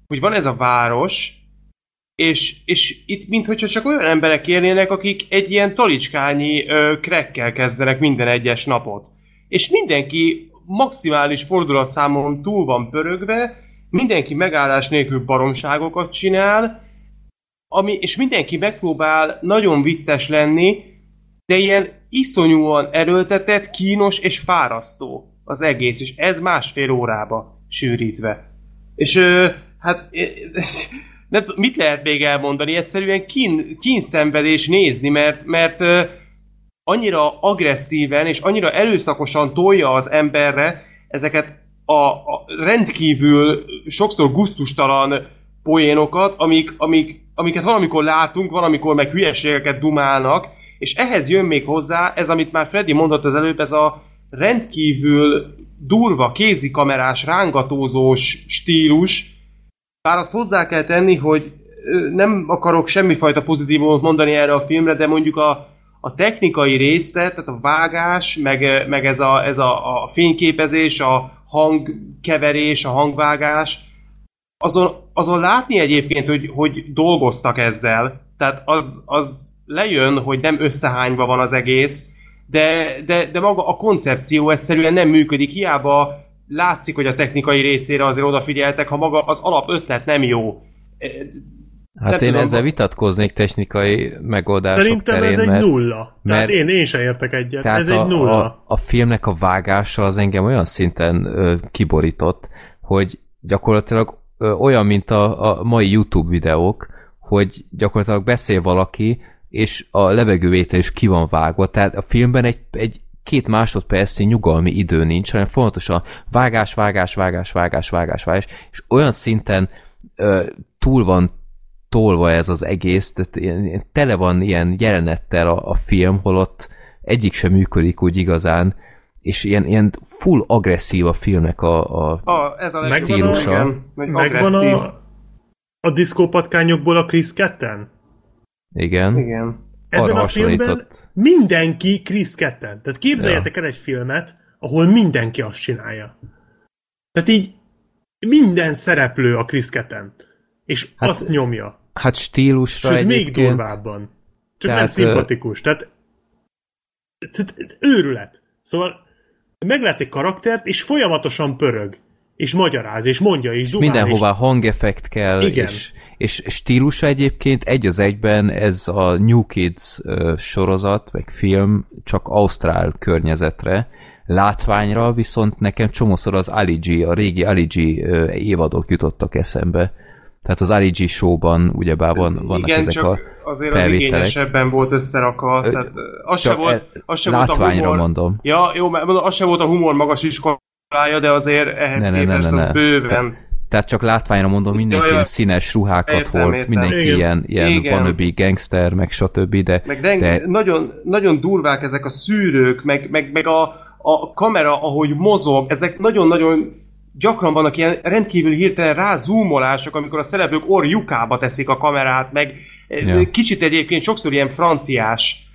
hogy van ez a város, és, és itt minthogyha csak olyan emberek élnének, akik egy ilyen talicskányi ö, crackkel kezdenek minden egyes napot. És mindenki maximális fordulatszámon túl van pörögve, mindenki megállás nélkül baromságokat csinál, ami, és mindenki megpróbál nagyon vicces lenni, de ilyen iszonyúan erőltetett, kínos és fárasztó az egész, és ez másfél órába sűrítve. És ö, hát ö, nem, mit lehet még elmondani? Egyszerűen kín, kínszenvedés nézni, mert, mert ö, annyira agresszíven és annyira erőszakosan tolja az emberre ezeket a, a rendkívül sokszor gusztustalan poénokat, amik, amik, amiket valamikor látunk, valamikor meg hülyeségeket dumálnak, és ehhez jön még hozzá ez, amit már Freddy mondott az előbb, ez a rendkívül durva, kézikamerás, rángatózós stílus. Bár azt hozzá kell tenni, hogy nem akarok semmifajta pozitívumot mondani erre a filmre, de mondjuk a A technikai része, tehát a vágás, meg, meg ez, a, ez a, a fényképezés, a hangkeverés, a hangvágás, azon, azon látni egyébként, hogy, hogy dolgoztak ezzel. Tehát az, az lejön, hogy nem összehányva van az egész, de, de, de maga a koncepció egyszerűen nem működik. Hiába látszik, hogy a technikai részére azért odafigyeltek, ha maga az alapötlet nem jó. Hát nem én tudom, ezzel vitatkoznék technikai megoldások szerintem terén. Szerintem ez egy nulla. Tehát én, én sem értek egyet. Tehát ez a, egy nulla. A, a filmnek a vágása az engem olyan szinten ö, kiborított, hogy gyakorlatilag ö, olyan, mint a, a mai YouTube videók, hogy gyakorlatilag beszél valaki, és a levegővétel is ki van vágva. Tehát a filmben egy, egy két másodpercnyi nyugalmi idő nincs, hanem fontosan vágás, vágás, vágás, vágás, vágás, vágás, és olyan szinten ö, túl van tolva ez az egész, tehát tele van ilyen jelenettel a, a film, holott egyik sem működik úgy igazán, és ilyen, ilyen full agresszív a filmnek a, a, a, ez a stílusa. Igen, megvan a, a diszkópatkányokból a Chris Ketten? Igen. Igen. Ebben a filmben mindenki Chris Ketten. Tehát képzeljetek ja. el egy filmet, ahol mindenki azt csinálja. Tehát így minden szereplő a Chris Ketten. És hát, azt nyomja. Hát stílusra sőt, egyébként. Sőt, még durvábban. Csak tehát, nem szimpatikus. Tehát, tehát őrület. Szóval meglátsz egy karaktert, és folyamatosan pörög. És magyaráz, és mondja, és dumál. Mindenhová és... hangeffekt kell. Igen. És, és stílusa egyébként egy az egyben ez a New Kids uh, sorozat, meg film, csak ausztrál környezetre. Látványra viszont nekem csomószor az Ali G, a régi Ali G uh, évadok jutottak eszembe. Tehát az Ali G show-ban ugyebár van, vannak igen, ezek csak a azért felvételek. Igen, az igényesebben volt összerakva. Ö, tehát az se volt, az se volt a humor. Látványra mondom. Ja, jó, mert az se volt a humor magas iskolája, de azért ehhez ne, képest ne, ne, ne, az bőven. Te, tehát csak látványra mondom, mindenki ja, színes ruhákat értem, hord, értem. Mindenki igen. ilyen, ilyen igen. wannabe gangster, meg stb. De, meg de, de... Nagyon, nagyon durvák ezek a szűrők, meg, meg, meg a, a kamera, ahogy mozog, ezek nagyon-nagyon gyakran vannak ilyen rendkívül hirtelen rázúmolások, amikor a szereplők orrjukába teszik a kamerát, meg ja. kicsit egyébként sokszor ilyen franciás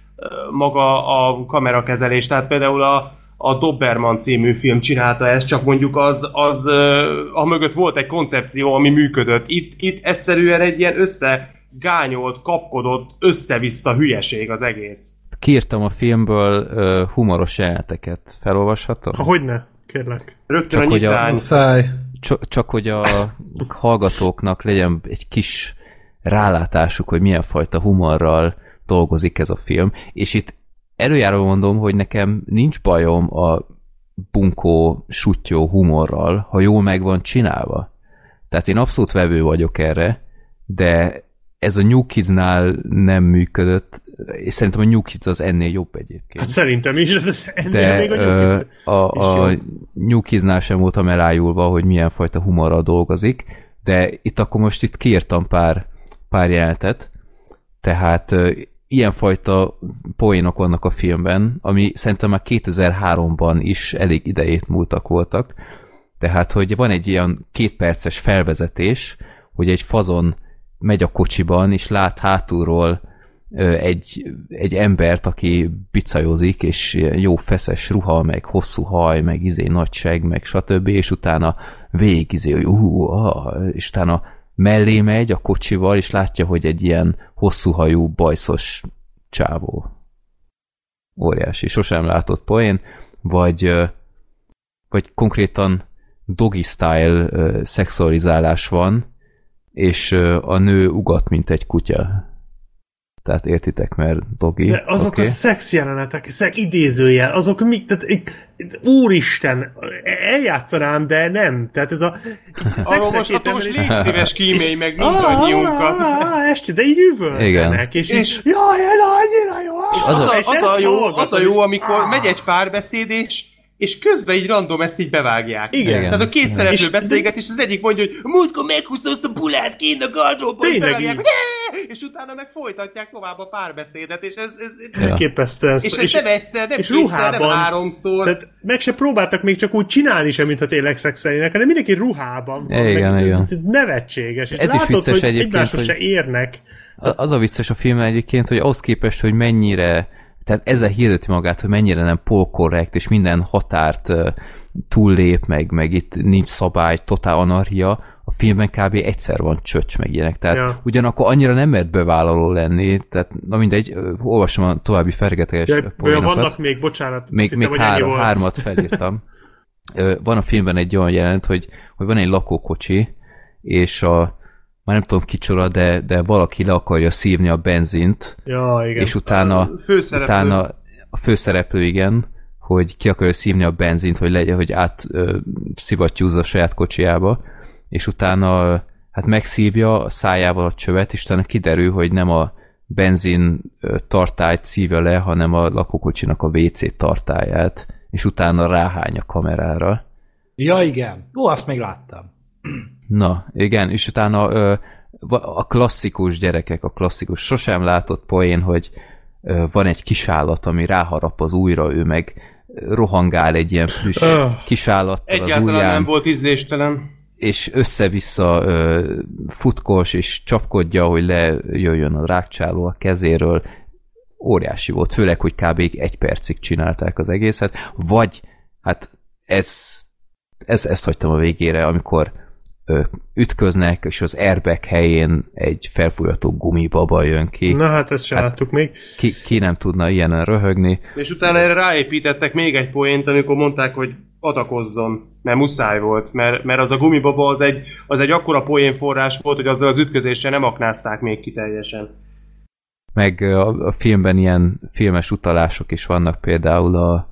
maga a kamerakezelés. Tehát például a, a Doberman című film csinálta ezt, csak mondjuk az, az a mögött volt egy koncepció, ami működött. Itt, itt egyszerűen egy ilyen összegányolt, kapkodott, össze-vissza hülyeség az egész. Kiírtam a filmből humoros jeleneteket. Felolvashatom? Hogyne. Kérlek. Rögtön csak a nyitány. Muszáj. csak, csak hogy a hallgatóknak legyen egy kis rálátásuk, hogy milyen fajta humorral dolgozik ez a film, és itt előjáról mondom, hogy nekem nincs bajom a bunkó, suttyó humorral, ha jól meg van csinálva. Tehát én abszolút vevő vagyok erre, de ez a New Kidsnál nem működött, és szerintem a New Kids az ennél jobb egyébként. Hát szerintem is, ennél de még a New Kids a, a, a New Kidsnál sem voltam elájulva, hogy milyen fajta humorral dolgozik, de itt akkor most itt kiírtam pár, pár jelenetet, tehát ilyenfajta poénok vannak a filmben, ami szerintem már kétezer-háromban is elég idejét múltak voltak. Tehát, hogy van egy ilyen kétperces felvezetés, hogy egy fazon megy a kocsiban, és lát hátulról egy, egy embert, aki bicajozik, és jó feszes ruha, meg hosszú haj, meg izé nagyság, meg stb. És utána végig izé, uh, ah, és utána mellé megy a kocsival, és látja, hogy egy ilyen hosszúhajú, bajszos csávó. Óriási, sosem látott poén, vagy, vagy konkrétan doggy style szexualizálás van, és a nő ugat, mint egy kutya. Tehát értitek, mert doggy. De azok okay. A szex jelenetek, szex idézőjel, azok mik, tehát itt, itt, úristen, eljátszanám, de nem. Tehát ez a szexeképem... Most légy szíves, kímélj meg mindannyiunkat. Este, de így üvöltenek. És jaj, annyira jó! Az a jó, amikor megy egy párbeszéd, és és közben így random ezt így bevágják. Igen. Igen. Tehát a két szereplő beszélget, és az egyik mondja, hogy múltkor meghúztam azt a bulát kint a gardróba, és bevágják, és utána meg folytatják tovább a párbeszédet, és ez... ez ja. Képesztő ez. És, és nem egyszer, nem kétszer, nem háromszor. Tehát meg se próbáltak még csak úgy csinálni sem, mintha tényleg szexeljenek, hanem mindenki ruhában van. Igen, meg, igen. Nevetséges. És ez látod, is vicces egyébként, hogy se érnek. Az a vicces a filmben egyébként, hogy ahhoz képest, hogy mennyire... Tehát ezzel hirdeti magát, hogy mennyire nem polkorrekt, és minden határt uh, túllép, meg, meg itt nincs szabály, totál anarchia, a filmben kb. Egyszer van csöcs meg ilyenek. Tehát ja. Ugyanakkor annyira nem mert bevállaló lenni, tehát na mindegy, olvasom a további fergeteges ja, poénokat. Vannak még, bocsánat. Még, még hár, hármat felírtam. Van a filmben egy olyan jelenet, hogy, hogy van egy lakókocsi, és a már nem tudom kicsoda, de, de valaki le akarja szívni a benzint, ja, igen. És utána a főszereplő. utána a főszereplő, igen, hogy ki akarja szívni a benzint, hogy legyen, hogy át ö, szivattyúzza a saját kocsijába, és utána hát megszívja a szájával a csövet, és utána kiderül, hogy nem a benzin tartályt szívja le, hanem a lakókocsinak a vé cé tartályát, és utána ráhány a kamerára. Ja, igen. Ó, azt még láttam. Na, igen, és utána ö, a klasszikus gyerekek, a klasszikus sosem látott poén, hogy ö, van egy kisállat, ami ráharap az ujjra, ő meg rohangál egy ilyen friss kisállattal az ujján. Egyáltalán nem volt ízléstelen. És össze-vissza ö, futkos, és csapkodja, hogy lejöjjön a rákcsáló a kezéről. Óriási volt, főleg, hogy kb. Egy percig csinálták az egészet. Vagy, hát ez, ez ezt hagytam a végére, amikor ütköznek, és az airbag helyén egy felfújható gumibaba jön ki. Na hát ezt sem hát láttuk még. Ki, ki nem tudna ilyenen röhögni. És utána erre ráépítettek még egy poént, amikor mondták, hogy adakozzon, mert muszáj volt, mert, mert az a gumibaba az egy, az egy akkora poénforrás volt, hogy azzal az ütközéssel nem aknázták még ki teljesen. Meg a, a filmben ilyen filmes utalások is vannak, például a,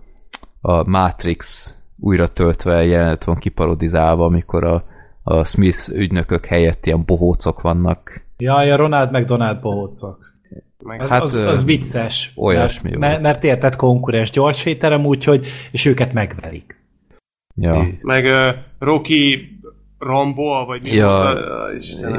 a Matrix újra töltve jelenet van kiparodizálva, amikor a a Smith ügynökök helyett ilyen bohócok vannak. Jaj, a Ronald McDonald bohócok. Az, hát, az, az vicces. Olyasmi. Mert, mert érted, konkurens gyors héterem, úgyhogy, és őket megverik. Ja. Meg uh, Rocky Rambo, vagy mi? Ja, a,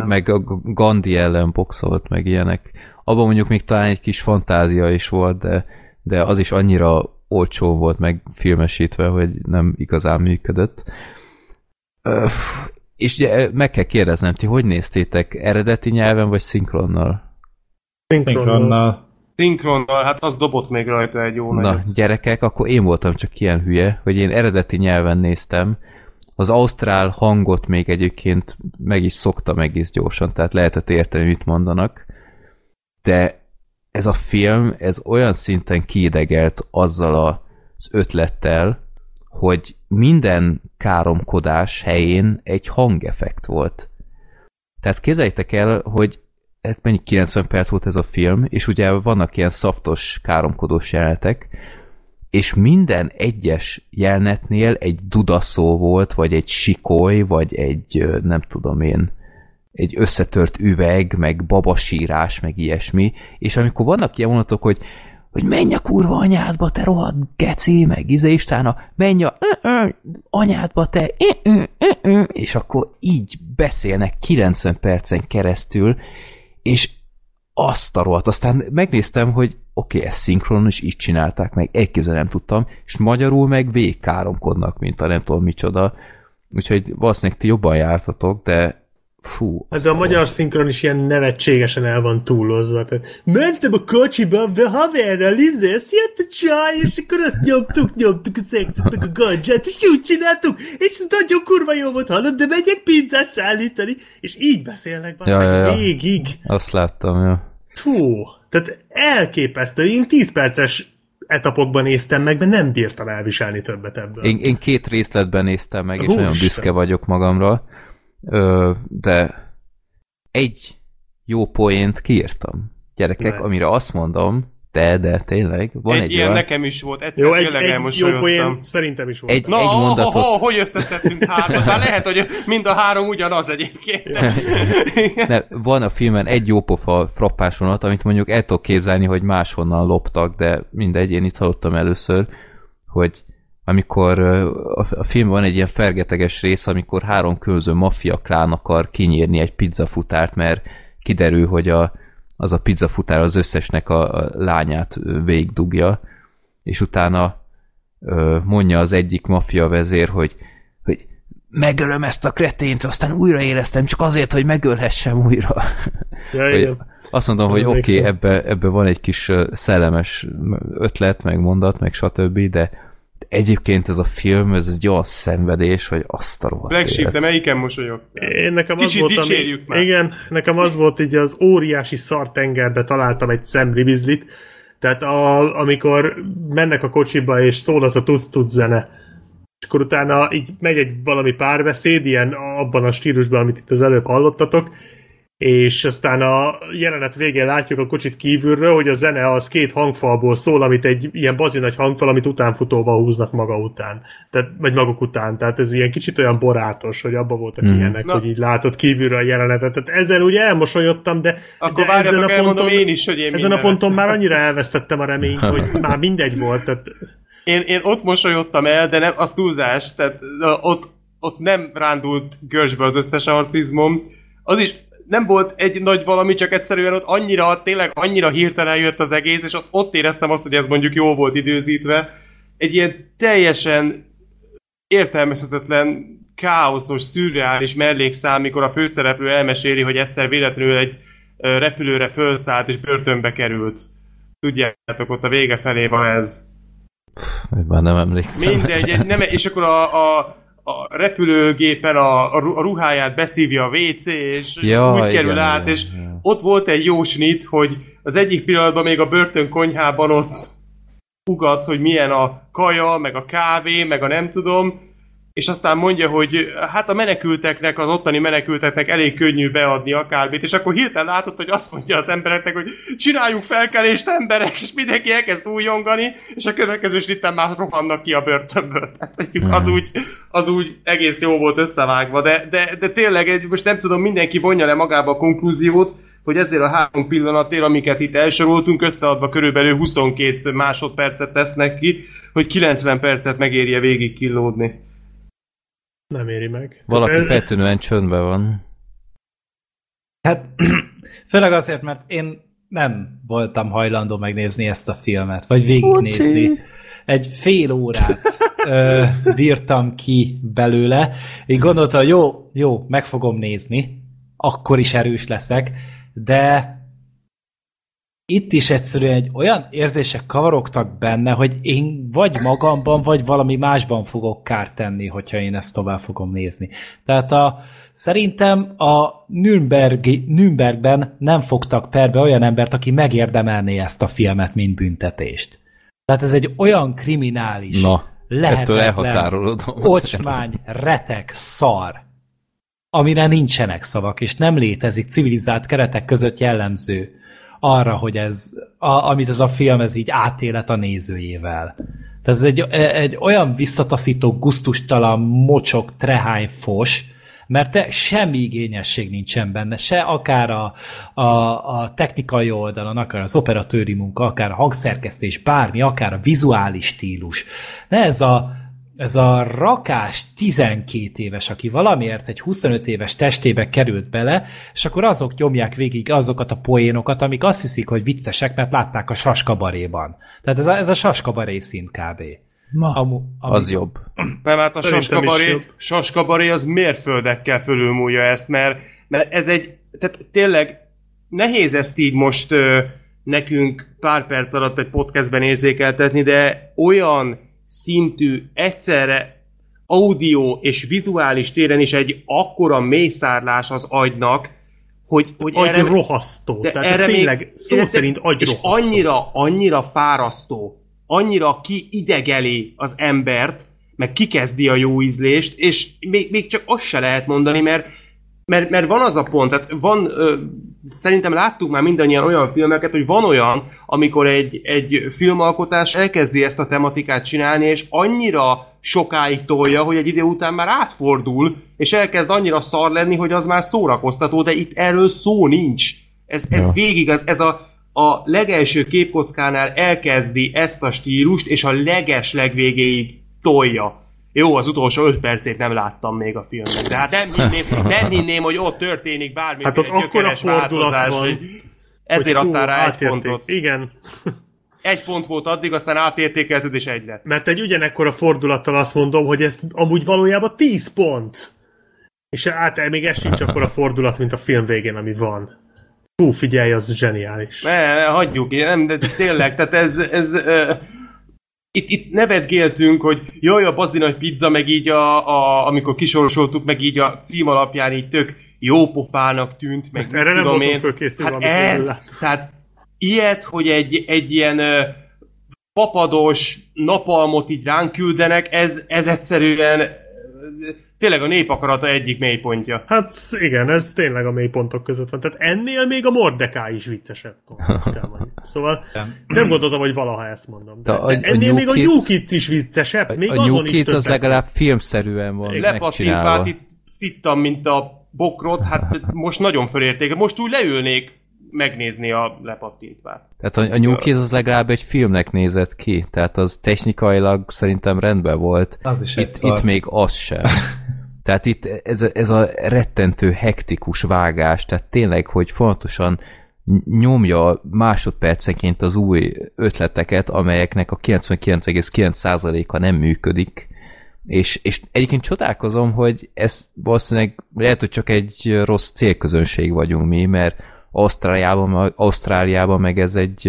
meg a Gandhi ellen boxolt, meg ilyenek. Abban mondjuk még talán egy kis fantázia is volt, de, de az is annyira olcsó volt megfilmesítve, hogy nem igazán működött. Öff. És ugye, meg kell kérdeznem, ti hogy néztétek? Eredeti nyelven, vagy szinkronnal? Szinkronnal. Szinkronnal, hát az dobott még rajta egy jó nagyot. Na, gyerekek, akkor én voltam csak ilyen hülye, hogy én eredeti nyelven néztem. Az ausztrál hangot még egyébként meg is szoktam egész gyorsan, tehát lehetett érteni, mit mondanak. De ez a film, ez olyan szinten kiidegelt azzal az ötlettel, hogy minden káromkodás helyén egy hangeffekt volt. Tehát képzeljétek el, hogy ez mennyi kilencven perc volt ez a film, és ugye vannak ilyen szaftos, káromkodós jelenetek, és minden egyes jelenetnél egy dudaszó volt, vagy egy sikoly, vagy egy, nem tudom én, egy összetört üveg, meg babasírás, meg ilyesmi, és amikor vannak ilyen vonatok, hogy hogy menj a kurva anyádba, te rohadt geci, meg izé istána, menj a anyádba, te és akkor így beszélnek kilencven percen keresztül, és azt a rohadt. Aztán megnéztem, hogy oké, okay, ezt szinkronon is így csinálták meg, egyébként nem tudtam, és magyarul meg végkáromkodnak, mint a nem tudom micsoda, úgyhogy valószínűleg ti jobban jártatok, de fú, ez a magyar szinkron is ilyen nevetségesen el van túlozva. Tehát, mentem a kocsiban, be haverral, izé, ezt jött a csaj, és akkor azt nyomtuk, nyomtuk a szexet, a gancsát, és úgy csináltuk, és ez nagyon kurva jó volt, hallod, de megyek pizzát szállítani, és így beszélnek már ja, ja, végig. Ja. Azt láttam, ja. Fú, tehát elképesztő, én tíz perces etapokban néztem meg, mert nem bírtam elviselni többet ebből. Én, én két részletben néztem meg, és Hú, nagyon büszke te. vagyok magamra. Ö, de egy jó poént kiírtam. Gyerekek, nem. amire azt mondom, de, de tényleg, van egy, egy ilyen olyan... nekem is volt, egyszer jó, egy, egy jó poén szerintem is volt. Egy, Na, egy oh, mondatot... oh, oh, hogy összeszedtünk hármat? Hát lehet, hogy mind a három ugyanaz egyébként. Ne, van a filmen egy jópofa frappás vonat, amit mondjuk el tudok képzelni, hogy máshonnan loptak, de mindegy, én itt hallottam először, hogy amikor a filmben van egy ilyen fergeteges rész, amikor három különböző maffia klán akar kinyírni egy pizzafutárt, mert kiderül, hogy a, az a pizzafutár az összesnek a lányát végigdugja, és utána mondja az egyik maffia vezér, hogy, hogy megölöm ezt a kretént, aztán újraélesztem, csak azért, hogy megölhessem újra. Ja, azt mondom, hogy oké, okay, ebbe, ebbe van egy kis szellemes ötlet, meg mondat, meg stb., de egyébként ez a film, ez egy olyan szenvedés, hogy azt a rohadt. Black Sheep, te melyiken mosolyog? Én nekem az Kicsit voltam, dicsérjük már. Igen, nekem az volt, így az óriási szartengerbe találtam egy Sam Rivizlit, tehát a, amikor mennek a kocsiba, és szól az a tusz-tusz zene, és akkor utána így megy egy valami párbeszéd, ilyen abban a stílusban, amit itt az előbb hallottatok, és aztán a jelenet végén látjuk a kocsit kívülről, hogy a zene az két hangfalból szól, amit egy ilyen bazi nagy hangfal, amit utánfutóval húznak maga után. Tehát, vagy maguk után. Tehát ez ilyen kicsit olyan borátos, hogy abban voltak mm. ilyenek, Na. hogy így látod kívülről a jelenetet. Tehát ezen úgy elmosolyodtam, de, de ezen, a ponton, én is, hogy én ezen a ponton már annyira elvesztettem a reményt, hogy már mindegy volt. Tehát... Én, én ott mosolyodtam el, de nem, az túlzás. Tehát ott, ott nem rándult görcsbe az összes arcizmom. Az is nem volt egy nagy valami, csak egyszerűen ott annyira, tényleg annyira hirtelen jött az egész, és ott éreztem azt, hogy ez mondjuk jó volt időzítve. Egy ilyen teljesen értelmezhetetlen, káoszos, szürreális mellékszám, mikor a főszereplő elmeséli, hogy egyszer véletlenül egy repülőre fölszállt, és börtönbe került. Tudjátok, ott a vége felé van ez. Pff, már nem emlékszem. Mindegy, nem, és akkor a... a a repülőgépen a, a ruháját beszívja a vé cé, és ja, úgy kerül igen, át, és ja. ott volt egy jó snit, hogy az egyik pillanatban még a börtönkonyhában ott ugat, hogy milyen a kaja, meg a kávé, meg a nem tudom, és aztán mondja, hogy hát a menekülteknek, az ottani menekülteknek elég könnyű beadni akármit, és akkor hirtelen látott, hogy azt mondja az embereknek, hogy csináljunk felkelést emberek, és mindenki elkezd újongani, és a következő snitten már rohannak ki a börtönből. Tehát mondjuk az úgy, az úgy egész jó volt összevágva, de, de, de tényleg most nem tudom, mindenki vonja le magába a konklúziót, hogy ezért a három pillanatért, amiket itt elsoroltunk, összeadva körülbelül huszonkét másodpercet tesznek ki, hogy kilencven percet megérje végig killódni. Nem éri meg. Valaki feltűnően csöndben van. Hát, főleg azért, mert én nem voltam hajlandó megnézni ezt a filmet, vagy végignézni. Egy fél órát ö, bírtam ki belőle, így gondoltam, jó, jó, meg fogom nézni, akkor is erős leszek, de itt is egyszerűen egy olyan érzések kavarogtak benne, hogy én vagy magamban, vagy valami másban fogok kárt tenni, hogyha én ezt tovább fogom nézni. Tehát a, szerintem a Nürnbergi, Nürnbergben nem fogtak perbe olyan embert, aki megérdemelné ezt a filmet, mint büntetést. Tehát ez egy olyan kriminális Na. lehetetlen, ocsmány, retek, szar, amire nincsenek szavak, és nem létezik civilizált keretek között jellemző arra, hogy ez, a, amit ez a film, ez így átélet a nézőjével. Tehát ez egy, egy olyan visszataszító, gusztustalan, mocsok, trehány, fos, mert te, semmi igényesség nincsen benne, se akár a, a, a technikai oldalon, akár az operatőri munka, akár a hangszerkesztés, bármi, akár a vizuális stílus. Ne ez a, ez a rakás tizenkét éves, aki valamiért egy huszonöt éves testébe került bele, és akkor azok nyomják végig azokat a poénokat, amik azt hiszik, hogy viccesek, mert látták a Saskabaréban. Tehát ez a, ez a Saskabaré szint kb. Ma, Amu, az jobb. Mert a Saskabaré, Saskabaré az mérföldekkel fölülmúlja ezt, mert, mert ez egy, tehát tényleg nehéz ezt így most ö, nekünk pár perc alatt egy podcastben érzékeltetni, de olyan szintű egyszerre audio és vizuális téren is egy akkora mészárlás az agynak, hogy, hogy agyrohasztó. Tehát erre ez tényleg még, szó szerint agyrohasztó. És annyira, annyira fárasztó, annyira kiidegeli az embert, meg kikezdi a jó ízlést, és még, még csak azt se lehet mondani, mert, mert, mert van az a pont, tehát van, ö, szerintem láttuk már mindannyian olyan filmeket, hogy van olyan, amikor egy, egy filmalkotás elkezdi ezt a tematikát csinálni, és annyira sokáig tolja, hogy egy idő után már átfordul, és elkezd annyira szar lenni, hogy az már szórakoztató, de itt erről szó nincs. Ez, ez ja. végig, ez, ez a a legelső képkockánál elkezdi ezt a stílust, és a leges legvégéig tolja. Jó, az utolsó öt percét nem láttam még a filmnek, de hát nem hinném, nem hinném hogy ott történik bármi. Hát ott akkora fordulat van. Ezért adtál rá egy pontot. Igen. Egy pont volt addig, aztán átértékelted, és egy lett. Mert egy ugyanekkora fordulattal azt mondom, hogy ez amúgy valójában tíz pont. És hát még ez sincs akkora fordulat, mint a film végén, ami van. Hú, figyelj, az zseniális. Ne, ne hagyjuk, nem, de tényleg, tehát ez, ez uh, itt, itt nevetgéltünk, hogy jaj, a Bazi nagy pizza, meg így a, a, amikor kisorsoltuk, meg így a cím alapján így tök jó pofának tűnt, meg hát erre nem voltunk fölkészülve, hát ez, ellátom. Tehát ilyet, hogy egy, egy ilyen uh, papados napalmot így ránk küldenek, ez, ez egyszerűen uh, tényleg a népakarata egyik mélypontja. Hát igen, ez tényleg a mélypontok között van. Tehát ennél még a Mordekáj is viccesebb. Szóval nem gondoltam, hogy valaha ezt mondom. De a, ennél a még Kids, a New Kids is viccesebb. Még a azon New Kids az legalább filmszerűen van megcsinálva. Lepatintvát itt szittam, mint a bokrot. Hát most nagyon fölérték. Most úgy leülnék megnézni a Lepatintvát. Tehát a, a New Kids az legalább egy filmnek nézett ki. Tehát az technikailag szerintem rendben volt. Az is itt, itt még az sem. Tehát itt ez, ez a rettentő hektikus vágás, tehát tényleg, hogy fontosan nyomja másodpercenként az új ötleteket, amelyeknek a kilencvenkilenc egész kilenc százaléka nem működik, és, és egyébként csodálkozom, hogy ez valószínűleg lehet, hogy csak egy rossz célközönség vagyunk mi, mert Ausztráliában, Ausztráliában meg ez egy,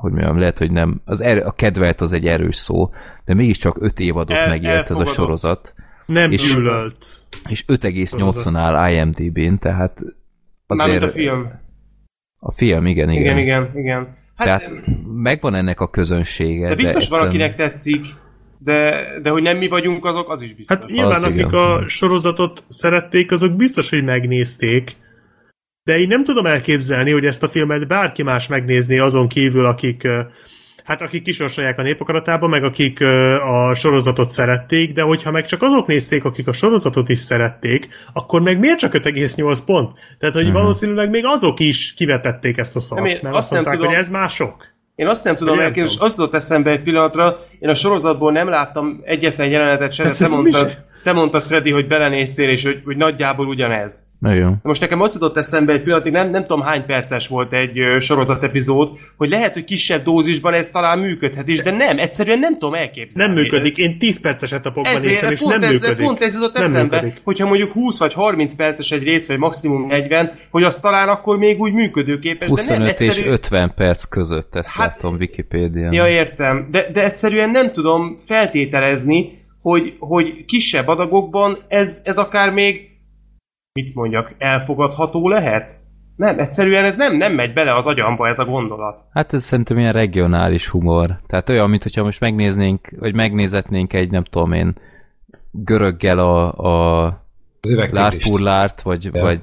hogy mondjam, lehet, hogy nem, az erő, a kedvelt az egy erős szó, de mégiscsak öt évadot megélt ez a sorozat. Nem és, gyűlölt. És öt egész nyolcon áll I M D B-n, tehát azért... Mármint a film. A film, igen, igen. Igen, igen, igen. Hát, tehát megvan ennek a közönsége. De biztos de valakinek egyszerűen... tetszik, de, de hogy nem mi vagyunk azok, az is biztos. Hát nyilván az akik igen. a sorozatot szerették, azok biztos, hogy megnézték, de én nem tudom elképzelni, hogy ezt a filmet bárki más megnézné azon kívül, akik... Hát akik kisorsolják a népakaratába, meg akik ö, a sorozatot szerették, de hogyha meg csak azok nézték, akik a sorozatot is szerették, akkor meg miért csak öt egész nyolc pont? Tehát, hogy uh-huh. valószínűleg még azok is kivetették ezt a szart, nem, mert azt mondták, tudom, hogy ez már sok. Én azt nem tudom, elképzelni, és azt jutott eszembe egy pillanatra, én a sorozatból nem láttam egyetlen jelenetet sem, te mondtad, te mondtad, Freddy, hogy belenéztél, és hogy, hogy nagyjából ugyanez. Nagyon. Most nekem azt jutott eszembe egy pillanatig, nem, nem tudom hány perces volt egy ö, sorozat epizód, hogy lehet, hogy kisebb dózisban ez talán működhet is, de nem, egyszerűen nem tudom elképzelni. Nem működik, én tíz perces etapokban néztem, és nem ez, működik. Pont ez jutott eszembe, működik. Hogyha mondjuk húsz vagy harminc perces egy rész, vagy maximum negyven, hogy az talán akkor még úgy működőképes. huszonöt de nem, egyszerű... és ötven perc között, ezt hát, láttam Wikipédián. Ja, értem, de, de egyszerűen nem tudom feltételezni, hogy, hogy kisebb adagokban ez, ez akár még mit mondjak, elfogadható lehet? Nem, egyszerűen ez nem, nem megy bele az agyamba ez a gondolat. Hát ez szerintem ilyen regionális humor. Tehát olyan, mintha most megnéznénk, vagy megnézetnénk egy, nem tudom én, göröggel a, a lárpurlárt, vagy, vagy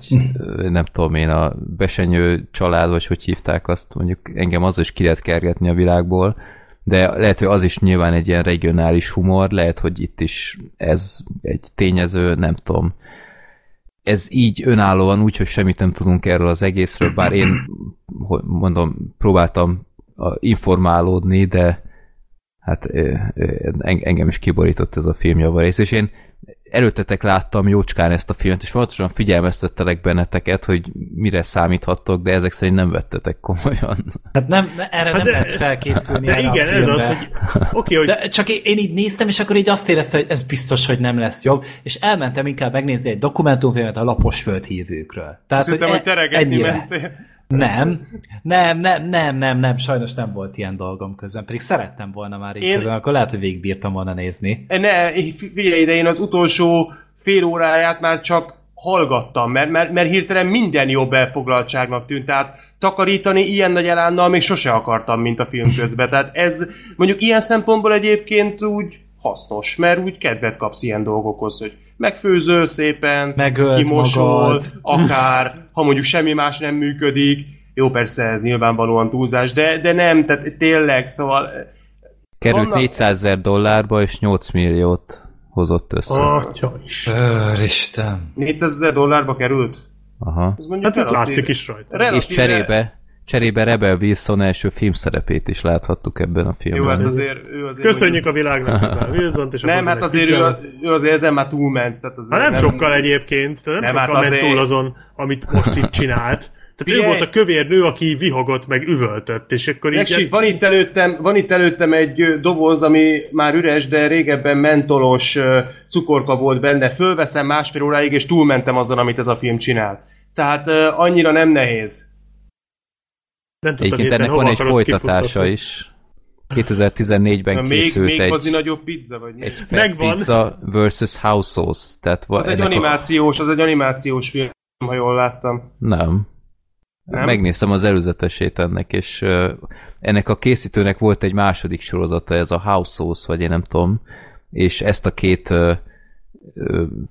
nem tudom én, a besenyő család, vagy hogy hívták azt, mondjuk engem az is ki lehet kergetni a világból, de lehet, hogy az is nyilván egy ilyen regionális humor, lehet, hogy itt is ez egy tényező, nem tudom. Ez így önállóan, úgyhogy semmit nem tudunk erről az egészről, bár én, mondom, próbáltam informálódni, de hát engem is kiborított ez a film javarész, és én előttetek láttam jócskán ezt a filmet, és pontosan figyelmeztettelek benneteket, hogy mire számíthattok, de ezek szerint nem vettetek komolyan. Hát nem, erre hát nem de, lehet felkészülni. De igen, ez az, hogy... Okay, hogy... De csak én így néztem, és akkor így azt éreztem, hogy ez biztos, hogy nem lesz jobb, és elmentem inkább megnézni egy dokumentumfilmet a lapos földhívőkről. Tehát, szerintem, hogy, e- hogy teregetni mentél. Nem, nem, nem, nem, nem, nem, sajnos nem volt ilyen dolgom közben, pedig szerettem volna már így én... közben, akkor lehet, hogy végigbírtam volna nézni. Ne, figyelj ide, én az utolsó fél óráját már csak hallgattam, mert, mert, mert hirtelen minden jobb elfoglaltságnak tűnt, tehát takarítani ilyen nagy elánnal még sose akartam, mint a film közben, tehát ez mondjuk ilyen szempontból egyébként úgy hasznos, mert úgy kedvet kapsz ilyen dolgokhoz, hogy megfőzöl szépen, megölt kimosol, magad. Akár, ha mondjuk semmi más nem működik. Jó, persze ez nyilvánvalóan túlzás, de, de nem, tehát tényleg, szóval... Került vannak... négyszázezer dollárba, és nyolc milliót hozott össze. Atyos. Isten. négyszázezer dollárba került? Aha. Ez hát ez látszik is rajta. Relatíve... És cserébe... Cserébe Rebel Wilson első filmszerepét is láthattuk ebben a filmben. Jó, hát azért, ő azért köszönjük mondjuk... a világnak, Wilsont, és nem, hát azért ő, ő azért ezen már túlment. Tehát azért hát nem, nem sokkal egyébként, tehát nem, nem sokkal azért... ment túl azon, amit most itt csinált. Tehát ő volt a kövér nő, aki vihogott, meg üvöltött, és akkor így... Egy... Van, itt előttem, van itt előttem egy doboz, ami már üres, de régebben mentolos cukorka volt benne. Fölveszem másfél óráig, és túlmentem azon, amit ez a film csinál. Tehát annyira nem nehéz. Egyébként ennek van egy folytatása kifutatni. Is. kétezer-tizennégyben na, készült még, még egy... Bazi nagyobb pizza, vagy mi? Egy fett pizza versus house sauce. Tehát az egy animációs, a... az egy animációs film, ha jól láttam. Nem. Nem? Megnéztem az előzetesét ennek, és uh, ennek a készítőnek volt egy második sorozata, ez a house sauce, vagy én nem tudom, és ezt a két... Uh,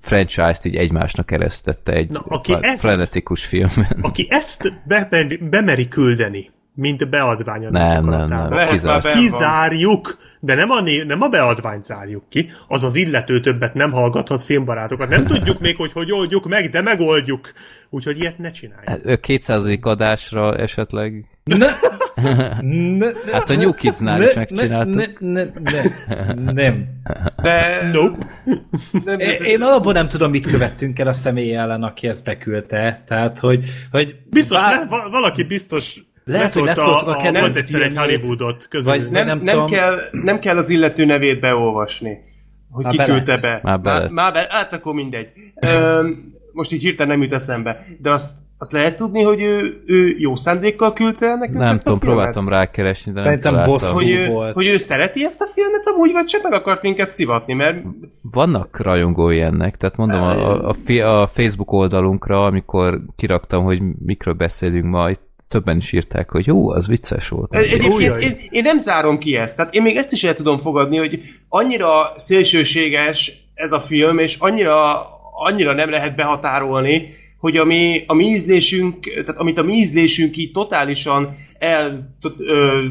franchise-t így egymásnak eresztette egy na, frenetikus filmben. Aki ezt be, bemeri küldeni, mint beadvány a nem, nem, nem, nem. Kizárt. Kizárjuk, de nem a, nem a beadványt zárjuk ki, az az illető többet nem hallgathat filmbarátokat. Nem tudjuk még, hogy hogy oldjuk meg, de megoldjuk. Úgyhogy ilyet ne csináljuk. kétszázadik adásra esetleg... Ne. Ne. Hát a New Kidsnál ne. Is megcsináltuk. Ne. Ne. Ne. Ne. Nem. De... Nope. Nem. Én alapból nem tudom, mit követtünk el a személy ellen, aki ezt beküldte. Tehát, hogy... hogy biztos, bár... ne, valaki biztos... Lehet, hogy leszóltuk a kedvenc Hollywoodot közül. Nem, nem, nem, kell, nem kell az illető nevét beolvasni, hogy kiküldte be. Már be. Már be. Hát akkor mindegy. Ö, most így hirtelen nem jut eszembe. De azt, azt lehet tudni, hogy ő, ő jó szándékkal küldte el nekünk. Nem tudom, próbáltam rákeresni, de nem találtam. Hogy ő, hogy ő szereti ezt a filmet, amúgy vagy csak meg akart minket szivatni, mert... Vannak rajongói ennek, tehát mondom, a, a, a Facebook oldalunkra, amikor kiraktam, hogy mikről beszélünk majd, többen is írták, hogy jó, az vicces volt. Én, én, én nem zárom ki ezt. Tehát én még ezt is el tudom fogadni, hogy annyira szélsőséges ez a film, és annyira, annyira nem lehet behatárolni, hogy ami, a mi ízlésünk, tehát amit a mi ízlésünk így totálisan el, t, ö,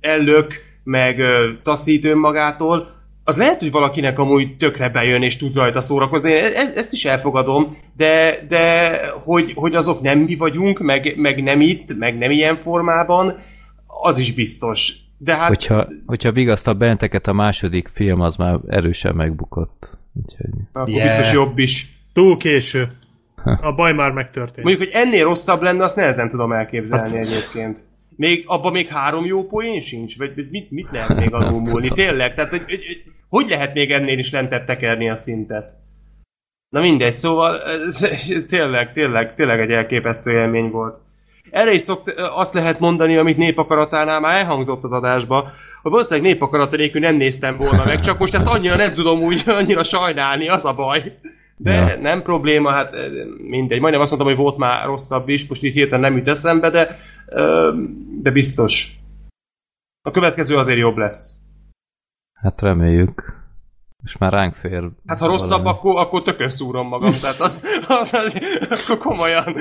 ellök, meg ö, taszít önmagától, az lehet, hogy valakinek amúgy tökre bejön, és tud rajta szórakozni. Ezt, ezt is elfogadom, de, de hogy, hogy azok nem mi vagyunk, meg, meg nem itt, meg nem ilyen formában, az is biztos. De hát... Hogyha, hogyha vigasztabb benneteket a második film, az már erősen megbukott. Úgyhogy... Akkor yeah. Biztos jobb is. Túl késő. A baj már megtörtént. Mondjuk, hogy ennél rosszabb lenne, azt nehezen tudom elképzelni hát... egyébként. Még, abban még három jó poén sincs? Vagy mit, mit lehet még alul múlni? Tényleg? Tehát, hogy, hogy, hogy lehet még ennél is lentebb tekerni a szintet? Na mindegy, szóval tényleg, tényleg, tényleg egy elképesztő élmény volt. Erre is szokt, azt lehet mondani, amit népakaratánál már elhangzott az adásba, hogy valószínűleg népakarata nélkül nem néztem volna meg, csak most ezt annyira nem tudom úgy annyira sajnálni, az a baj. De ja. nem probléma, hát mindegy. Majdnem azt mondtam, hogy volt már rosszabb is, most így hirtelen nem jut eszembe, de, de biztos. A következő azért jobb lesz. Hát reméljük. És már ránk fér. Hát ha rosszabb, akkor, akkor tökön szúrom magam. Tehát az, az, az, akkor komolyan.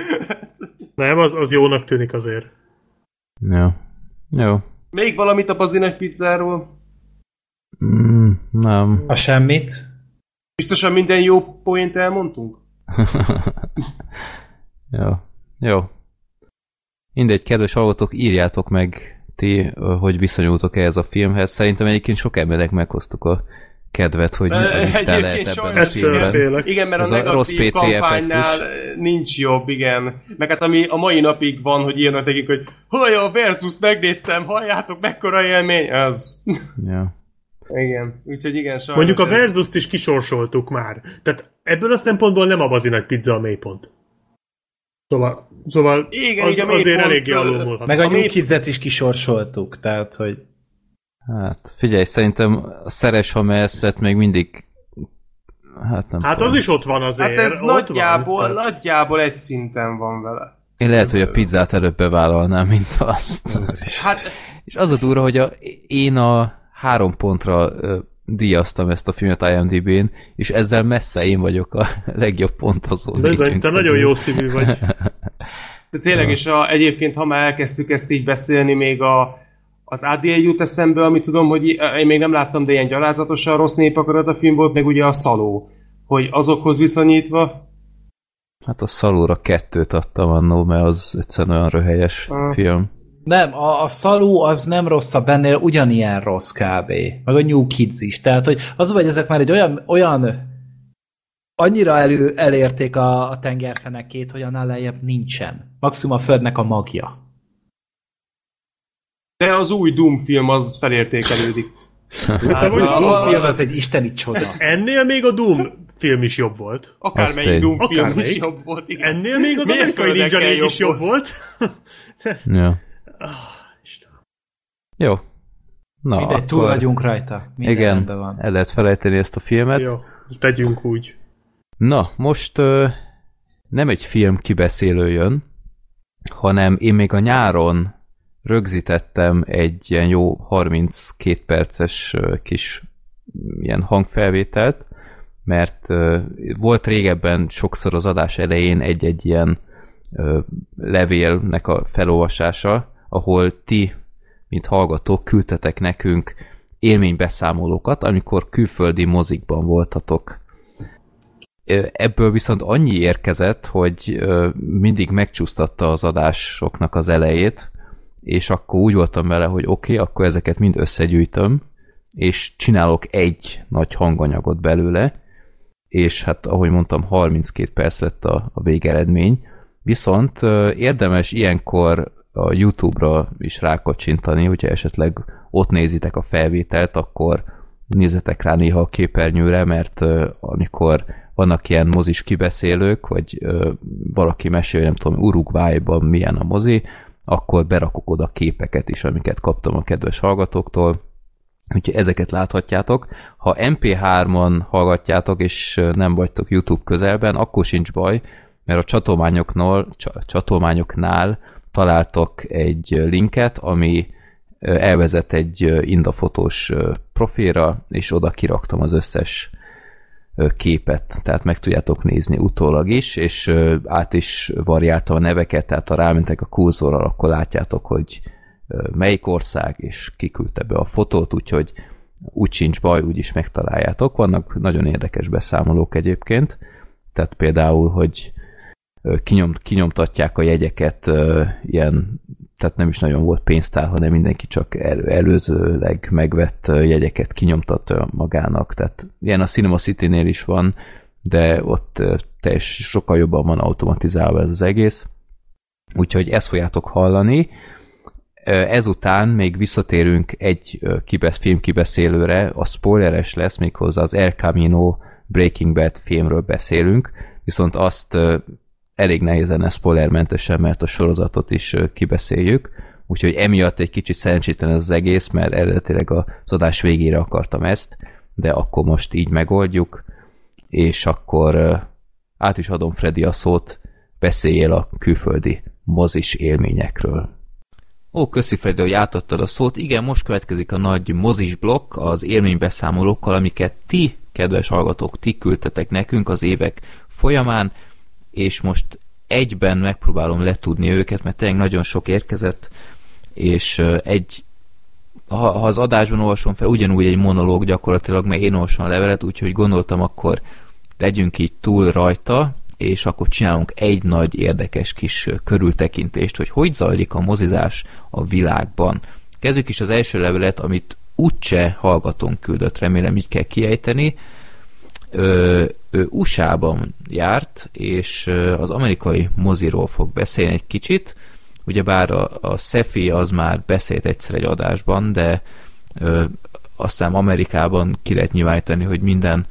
Nem, az, az jónak tűnik azért. Jó. Jó. Még valamit a Bazi nagy pizzáról? Mm, nem. A semmit? Biztosan minden jó poént elmondtunk? Jó. Jó. Mindegy, kedves hallgatók, írjátok meg ti, hogy viszonyultok ehhez a filmhez. Szerintem egyébként sok embernek meghoztuk a kedvet, hogy listán lehet ebben a filmben. Igen, mert ez a, a negatív kampánynál nincs jobb, igen. Meg hát ami a mai napig van, hogy írnak nekik, hogy hallja a Versus-t megnéztem, halljátok, mekkora élmény az. Ja. Igen, úgyhogy igen, sajnos. Mondjuk a Versus-t is kisorsoltuk már. Tehát ebből a szempontból nem a Bazi nagy pizza a mélypont. Szóval, szóval igen, az, igen, azért eléggé alulmulhat. Meg a, a New Kids-et is kisorsoltuk, tehát, hogy hát, figyelj, szerintem a Szeres, ha mehetszett, még mindig hát nem hát tudom. Az is ott van azért. Hát ez nagyjából, van, nagyjából egy szinten van vele. Én lehet, hogy a pizzát előbb bevállalnám, mint azt. Hát, és az a durva, hogy a, én a három pontra díjaztam ezt a filmet I M D B-n, és ezzel messze én vagyok a legjobb pontozó. Bizony, te nagyon jó szívű vagy. De tényleg, és a, egyébként, ha már elkezdtük ezt így beszélni, még a az á dé jut eszembe, amit tudom, hogy én még nem láttam, de ilyen gyalázatosan rossz népakarat a film volt, meg ugye a Szaló. Hogy azokhoz viszonyítva? Hát a Szalóra kettőt adtam annó, mert az egyszerűen olyan röhelyes ah. film. Nem, a, a Szaló az nem rosszabb, ennél ugyanilyen rossz kb. Meg a New Kids is. Tehát, hogy az vagy ezek már egy olyan, olyan annyira elő, elérték a, a tengerfenekét, hogy annál lejjebb nincsen. Maximum a földnek a magja. De az új Doom film az felértékelődik. Hát az a Doom film az egy isteni csoda. Ennél még a Doom film is jobb volt. Akármelyik Doom film Akármelyik. is jobb volt. Igen. Ennél még az amerikai Ninja négy is jobb volt. Ja. Jó. Na, mindegy, akkor túl vagyunk rajta. Minden igen, van. El lehet felejteni ezt a filmet. Jó, tegyünk úgy. Na, most uh, nem egy film kibeszélő jön, hanem én még a nyáron rögzítettem egy ilyen jó harminckét perces kis ilyen hangfelvételt, mert volt régebben sokszor az adás elején egy-egy ilyen levélnek a felolvasása, ahol ti, mint hallgatók, küldtetek nekünk élménybeszámolókat, amikor külföldi mozikban voltatok. Ebből viszont annyi érkezett, hogy mindig megcsúsztatta az adásoknak az elejét, és akkor úgy voltam vele, hogy oké, okay, akkor ezeket mind összegyűjtöm, és csinálok egy nagy hanganyagot belőle, és hát ahogy mondtam, harminckét perc lett a, a végeredmény, viszont érdemes ilyenkor a YouTube-ra is rákacsintani, hogyha esetleg ott nézitek a felvételt, akkor nézzetek rá néha a képernyőre, mert amikor vannak ilyen mozis kibeszélők, vagy valaki mesél, nem tudom, Uruguayban milyen a mozi, akkor berakok oda képeket is, amiket kaptam a kedves hallgatóktól. Úgyhogy ezeket láthatjátok. Ha em pé hármon hallgatjátok, és nem vagytok YouTube közelben, akkor sincs baj, mert a csatolmányoknál, csatolmányoknál találtok egy linket, ami elvezet egy indafotós profilra, és oda kiraktam az összes képet, tehát meg tudjátok nézni utólag is, és át is variálta a neveket, tehát ha rámentek a kurzorral, akkor látjátok, hogy melyik ország, és kiküldte be a fotót, úgyhogy úgy sincs baj, úgyis megtaláljátok. Vannak nagyon érdekes beszámolók egyébként, tehát például, hogy kinyom, kinyomtatják a jegyeket ilyen, tehát nem is nagyon volt pénztár, hanem mindenki csak el, előzőleg megvett jegyeket kinyomtat magának. Tehát ilyen a Cinema City-nél is van, de ott teljesen sokkal jobban van automatizálva ez az egész. Úgyhogy ezt fogjátok hallani. Ezután még visszatérünk egy kibesz, filmkibeszélőre, a spoileres lesz, méghozzá az El Camino Breaking Bad filmről beszélünk, viszont azt elég nehézen spoilermentesen, mert a sorozatot is kibeszéljük, úgyhogy emiatt egy kicsit szerencsétlen az egész, mert eredetileg az adás végére akartam ezt, de akkor most így megoldjuk, és akkor át is adom Freddy a szót, beszéljél a külföldi mozis élményekről. Ó, köszi Freddy, hogy átadtad a szót. Igen, most következik a nagy mozis blokk az élménybeszámolókkal, amiket ti, kedves hallgatók, ti küldtetek nekünk az évek folyamán, és most egyben megpróbálom letudni őket, mert tényleg nagyon sok érkezett, és egy, ha, ha az adásban olvasom fel, ugyanúgy egy monológ gyakorlatilag, mert én olvasom a levelet, úgyhogy gondoltam, akkor legyünk így túl rajta, és akkor csinálunk egy nagy érdekes kis körültekintést, hogy hogy zajlik a mozizás a világban. Kezdjük is az első levelet, amit úgyse hallgatónk küldött, remélem így kell kiejteni. Ö, ő u es á-ban járt, és az amerikai moziról fog beszélni egy kicsit. Ugyebár a, a Szefi az már beszélt egyszer egy adásban, de ö, aztán Amerikában ki lehet nyilvánítani, hogy minden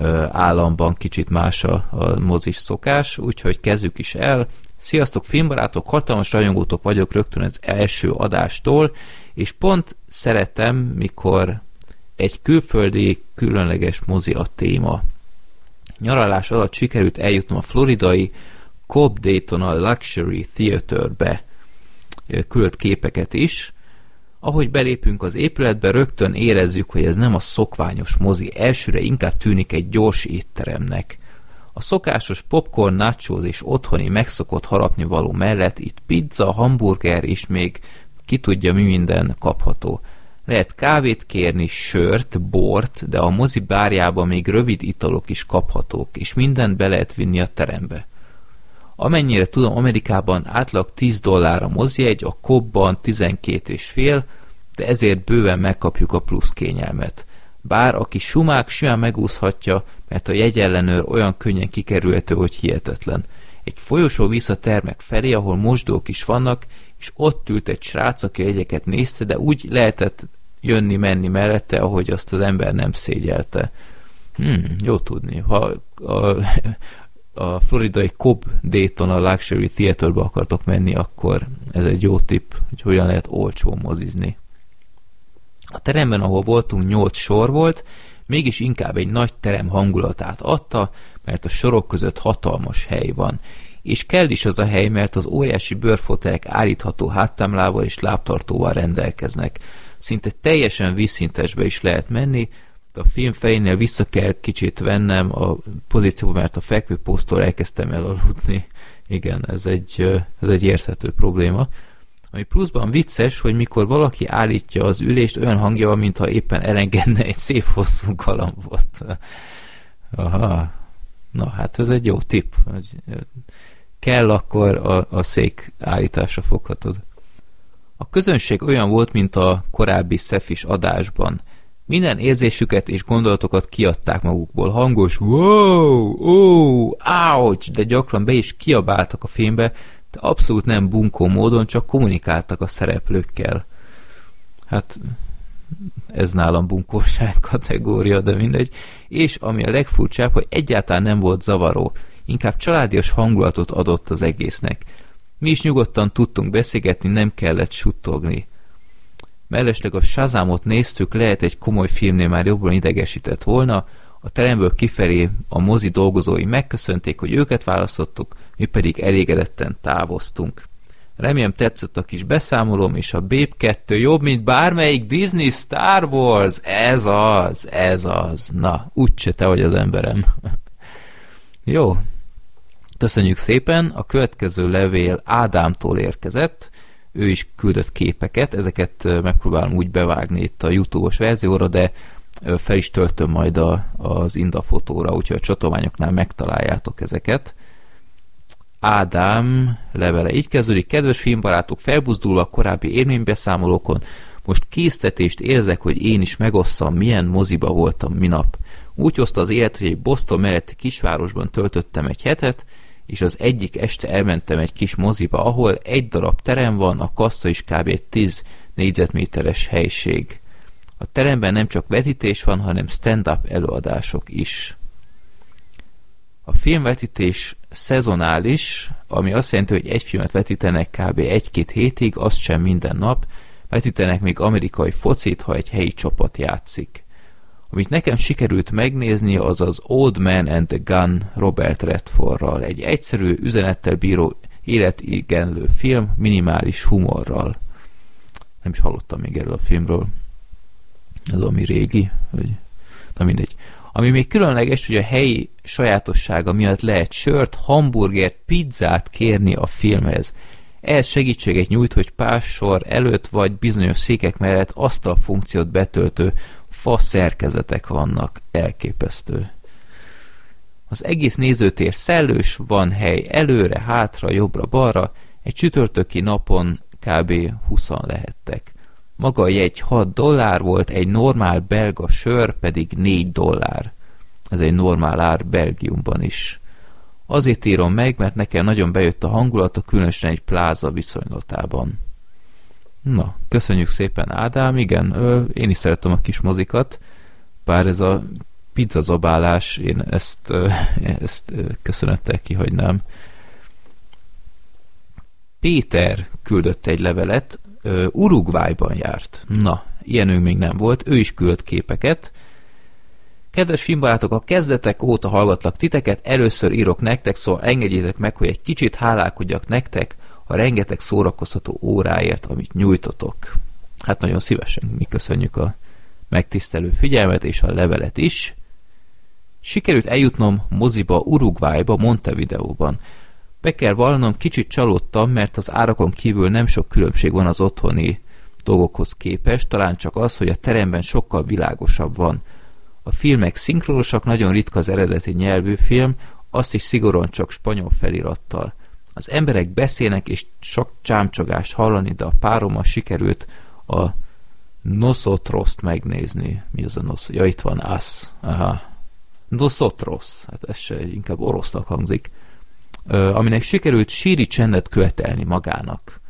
ö, államban kicsit más a, a mozis szokás, úgyhogy kezdjük is el. Sziasztok, filmbarátok, hatalmas rajongótok vagyok rögtön az első adástól, és pont szeretem, mikor egy külföldi, különleges mozi a téma. Nyaralás alatt sikerült eljutnom a floridai Cobb Daytona Luxury Theaterbe, küldött képeket is. Ahogy belépünk az épületbe, rögtön érezzük, hogy ez nem a szokványos mozi. Elsőre inkább tűnik egy gyors étteremnek. A szokásos popcorn, nachos és otthoni megszokott harapnivaló mellett itt pizza, hamburger és még ki tudja mi minden kapható. Lehet kávét kérni, sört, bort, de a mozi bárjában még rövid italok is kaphatók, és mindent be lehet vinni a terembe. Amennyire tudom, Amerikában átlag tíz dollár a mozijegy, a Cobb-ban tizenkét és fél, de ezért bőven megkapjuk a plusz kényelmet. Bár aki sumák, simán megúszhatja, mert a jegyellenőr olyan könnyen kikerülhető, hogy hihetetlen. Egy folyosó vissza termek felé, ahol mosdók is vannak, és ott ült egy srác, aki a jegyeket nézte, de úgy lehetett jönni-menni mellette, ahogy azt az ember nem szégyelte. Hmm, jó tudni. Ha a, a floridai Cobb Daytona Luxury Theaterbe akartok menni, akkor ez egy jó tipp, hogy hogyan lehet olcsó mozizni. A teremben, ahol voltunk, nyolc sor volt, mégis inkább egy nagy terem hangulatát adta, mert a sorok között hatalmas hely van. És kell is az a hely, mert az óriási bőrfotelek állítható háttámlával és lábtartóval rendelkeznek. Szinte teljesen vízszintesbe is lehet menni, de a film fejénél vissza kell kicsit vennem a pozícióba, mert a fekvő poszttól elkezdtem elaludni. Igen, ez egy, ez egy érthető probléma. Ami pluszban vicces, hogy mikor valaki állítja az ülést, olyan hangja van, mintha éppen elengedne egy szép hosszú galambot. Aha. Na, hát ez egy jó tipp. Kell, akkor a, a szék állításra foghatod. A közönség olyan volt, mint a korábbi szefis adásban. Minden érzésüket és gondolatokat kiadták magukból. Hangos wow, ó, ouch, de gyakran be is kiabáltak a filmbe, de abszolút nem bunkó módon, csak kommunikáltak a szereplőkkel. Hát ez nálam bunkóság kategória, de mindegy. És ami a legfurcsább, hogy egyáltalán nem volt zavaró, inkább családias hangulatot adott az egésznek. Mi is nyugodtan tudtunk beszélgetni, nem kellett suttogni. Mellesleg a Shazamot néztük, lehet egy komoly filmnél már jobban idegesített volna. A teremből kifelé a mozi dolgozói megköszönték, hogy őket választottuk, mi pedig elégedetten távoztunk. Remélem tetszett a kis beszámolom, és a Babe kettő jobb, mint bármelyik Disney Star Wars. Ez az, ez az. Na, úgyse te vagy az emberem. Jó. Köszönjük szépen. A következő levél Ádámtól érkezett. Ő is küldött képeket. Ezeket megpróbálom úgy bevágni itt a YouTube-os verzióra, de fel is töltöm majd a, az indafotóra, úgyhogy a csatornánknál megtaláljátok ezeket. Ádám levele így kezdődik. Kedves filmbarátok, felbuzdulva a korábbi élménybeszámolókon, most késztetést érzek, hogy én is megosszam, milyen moziba voltam minap. Úgy hozta az élet, hogy egy Boston melletti kisvárosban töltöttem egy hetet, és az egyik este elmentem egy kis moziba, ahol egy darab terem van, a kassa is kb. tíz négyzetméteres helység. A teremben nem csak vetítés van, hanem stand-up előadások is. A filmvetítés szezonális, ami azt jelenti, hogy egy filmet vetítenek kb. egy-két hétig, azt sem minden nap, vetítenek még amerikai focit, ha egy helyi csapat játszik. Amit nekem sikerült megnézni, az az Old Man and the Gun Robert Redfordral. Egy egyszerű, üzenettel bíró, életigenlő film, minimális humorral. Nem is hallottam még erről a filmről. Ez ami régi, vagy... Na mindegy. Ami még különleges, hogy a helyi sajátossága miatt lehet sört, hamburgert, pizzát kérni a filmhez. Ez segítséget nyújt, hogy pár sor előtt vagy bizonyos székek mellett asztal funkciót betöltő fa szerkezetek vannak. Elképesztő. Az egész nézőtér szellős, van hely előre, hátra, jobbra-balra, egy csütörtöki napon kb. húszan lehettek. Maga a jegy hat dollár volt, egy normál belga sör pedig négy dollár. Ez egy normál ár Belgiumban is. Azért írom meg, mert nekem nagyon bejött a hangulata, különösen egy pláza viszonylatában. Na, köszönjük szépen, Ádám, igen, ö, én is szeretem a kis mozikat, bár ez a pizzazabálás, én ezt, ö, ezt ö, köszönettel kihagynám. Péter küldött egy levelet, ö, Uruguayban járt. Na, ilyenünk még nem volt, ő is küldött képeket. Kedves filmbarátok, a kezdetek óta hallgatlak titeket, először írok nektek, szóval engedjétek meg, hogy egy kicsit hálálkodjak nektek a rengeteg szórakoztató óráért, amit nyújtotok. Hát nagyon szívesen mi köszönjük a megtisztelő figyelmet és a levelet is. Sikerült eljutnom moziba, Uruguayba, Montevideóban. Be kell vallanom, kicsit csalódtam, mert az árakon kívül nem sok különbség van az otthoni dolgokhoz képest, talán csak az, hogy a teremben sokkal világosabb van. A filmek szinkronosak, nagyon ritka az eredeti nyelvű film, azt is szigorúan csak spanyol felirattal. Az emberek beszélnek, és sok csámcsogást hallani, de a párommal sikerült a Nosotrost megnézni. Mi az a nos? Ja, itt van az. Aha. Nosotros. Hát ez se, inkább orosznak hangzik. Ö, aminek sikerült síri csendet követelni magának.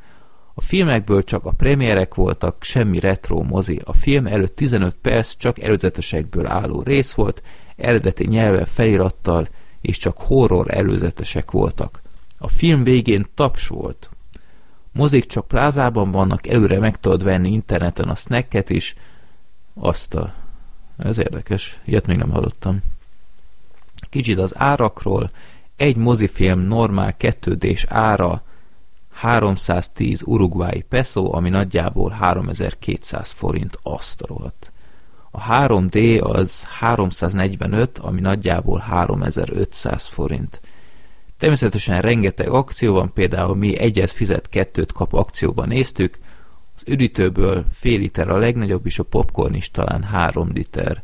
A filmekből csak a premierek voltak, semmi retro mozi. A film előtt tizenöt perc csak előzetesekből álló rész volt, eredeti nyelven felirattal, és csak horror előzetesek voltak. A film végén taps volt. Mozik csak plázában vannak, előre meg tudod venni interneten a snacket is. Azt a... Ez érdekes, ilyet még nem hallottam. Kicsit az árakról. Egy mozifilm normál kettődés ára háromszáztíz uruguayi peso, ami nagyjából háromezer-kétszáz forint, azt a rohadt. A három dé az háromszáznegyvenöt, ami nagyjából háromezer-ötszáz forint. Természetesen rengeteg akció van, például mi egyet fizet, kettőt kap akcióban néztük, az üdítőből fél liter a legnagyobb, és a popcorn is talán három liter,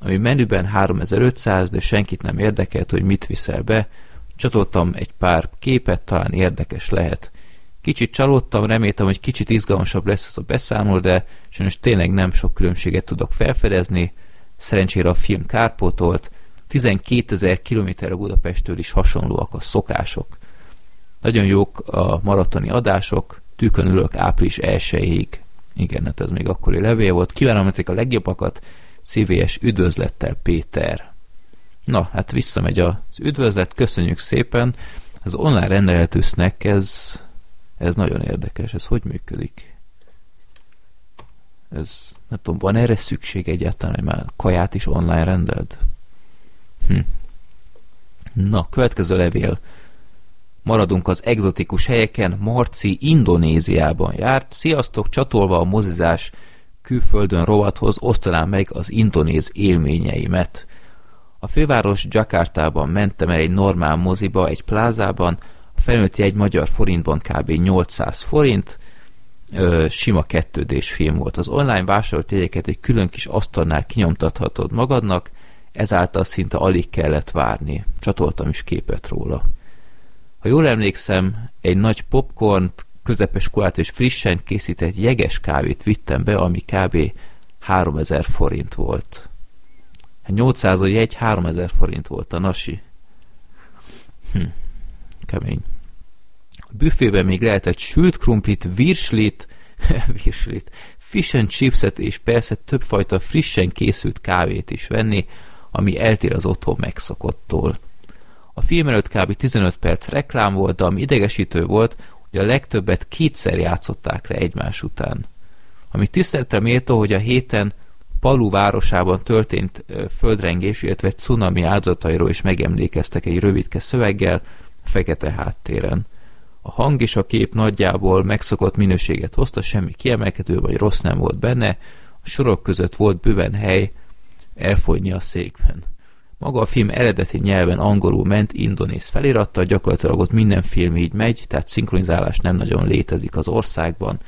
ami menüben háromezer-ötszáz, de senkit nem érdekelt, hogy mit viszel be. Csatoltam egy pár képet, talán érdekes lehet. Kicsit csalódtam, reméltem, hogy kicsit izgalmasabb lesz ez a beszámoló, de sajnos tényleg nem sok különbséget tudok felfedezni. Szerencsére a film kárpótolt, tizenkétezer kilométerre Budapesttől is hasonlóak a szokások. Nagyon jók a maratoni adások, tűkön ülök április elsejéig. Igen, hát ez még akkori levél volt. Kívánom nektek a legjobbakat, szívélyes üdvözlettel, Péter. Na, hát visszamegy az üdvözlet, köszönjük szépen. Az online rendelhető snack, ez, ez nagyon érdekes, ez hogy működik? Ez, nem tudom, van erre szükség egyáltalán, hogy már kaját is online rendeld? Hm. Na, következő levél. Maradunk az egzotikus helyeken, Marci Indonéziában járt. Sziasztok, csatolva a mozizás külföldön rovathoz, osztanám meg az indonéz élményeimet. A főváros Jakartában mentem el egy normál moziba, egy plázában, a felnőtt jegy magyar forintban kb. nyolcszáz forint, ö, sima kettődés film volt. Az online vásárolt jegyeket egy külön kis asztalnál kinyomtathatod magadnak, ezáltal szinte alig kellett várni. Csatoltam is képet róla. Ha jól emlékszem, egy nagy popcornt, közepes kolát és frissen készített jeges kávét vittem be, ami kb. háromezer forint volt. nyolcszáz jegy háromezer forint volt a nasi. Hm. Kemény. A büfében még lehetett sült krumplit, virslit, virslit, fish and chipset és persze többfajta frissen készült kávét is venni, ami eltér az otthon megszokottól. A film előtt kb. tizenöt perc reklám volt, de ami idegesítő volt, hogy a legtöbbet kétszer játszották le egymás után. Ami tiszteletre méltó, hogy a héten Palu városában történt földrengés, illetve egy cunami áldozatairól is megemlékeztek egy rövidke szöveggel, fekete háttéren. A hang és a kép nagyjából megszokott minőséget hozta, semmi kiemelkedő vagy rossz nem volt benne, a sorok között volt bőven hely elfogyni a székben. Maga a film eredeti nyelven angolul ment, indonéz felirattal, gyakorlatilag ott minden film így megy, tehát szinkronizálás nem nagyon létezik az országban.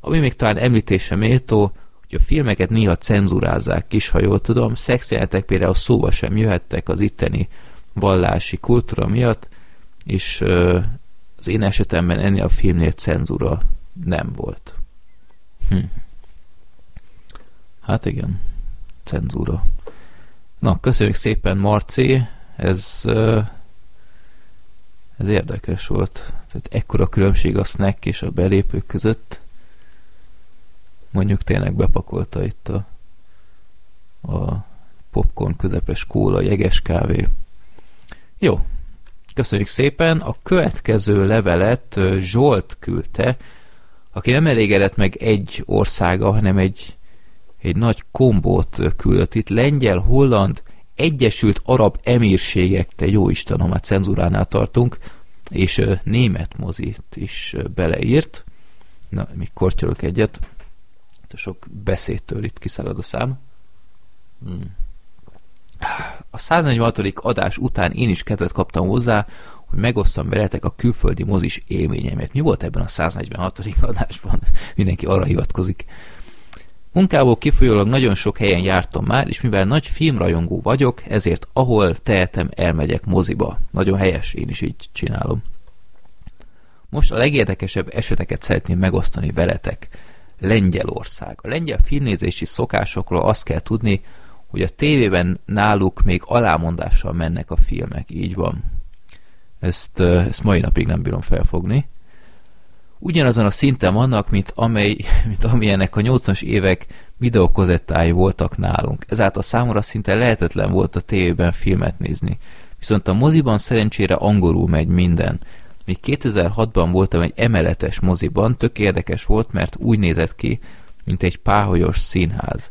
Ami még talán említése méltó, hogy a filmeket néha cenzurázzák is, ha jól tudom, szexjelenetek például szóba sem jöhettek az itteni vallási kultúra miatt, és ö, az én esetemben ennél a filmnél cenzúra nem volt. Hm. Hát igen, cenzúra. Na, köszönjük szépen, Marci, ez, ez érdekes volt. Tehát ekkora különbség a snack és a belépők között. Mondjuk tényleg bepakolta itt a, a popcorn közepes kóla, jeges kávé. Jó, köszönjük szépen. A következő levelet Zsolt küldte, aki nem elégedett meg egy országa, hanem egy egy nagy kombót küldött itt, lengyel, holland, Egyesült Arab Emírségek, te jó Isten, ha már cenzúránál tartunk, és német mozit is beleírt. Na, még kortyolok egyet. Sok beszédtől itt kiszalad a szám. Hmm. A száznegyvenhatodik adás után én is kedvet kaptam hozzá, hogy megosztam veletek a külföldi mozis élményeimet. Mi volt ebben a száznegyvenhatodik adásban? Mindenki arra hivatkozik. Munkából kifolyólag nagyon sok helyen jártam már, és mivel nagy filmrajongó vagyok, ezért ahol tehetem, elmegyek moziba. Nagyon helyes, én is így csinálom. Most a legérdekesebb eseteket szeretném megosztani veletek. Lengyelország. A lengyel filmnézési szokásokról azt kell tudni, hogy a tévében náluk még alámondással mennek a filmek, így van. Ezt, ezt mai napig nem bírom felfogni. Ugyanazon a szinten vannak, mint, amely, mint amilyenek a nyolcvanas évek videókazettái voltak nálunk. Ezáltal számomra szinte lehetetlen volt a tévében filmet nézni. Viszont a moziban szerencsére angolul megy minden. Még kétezer-hatban voltam egy emeletes moziban, tök érdekes volt, mert úgy nézett ki, mint egy páholyos színház.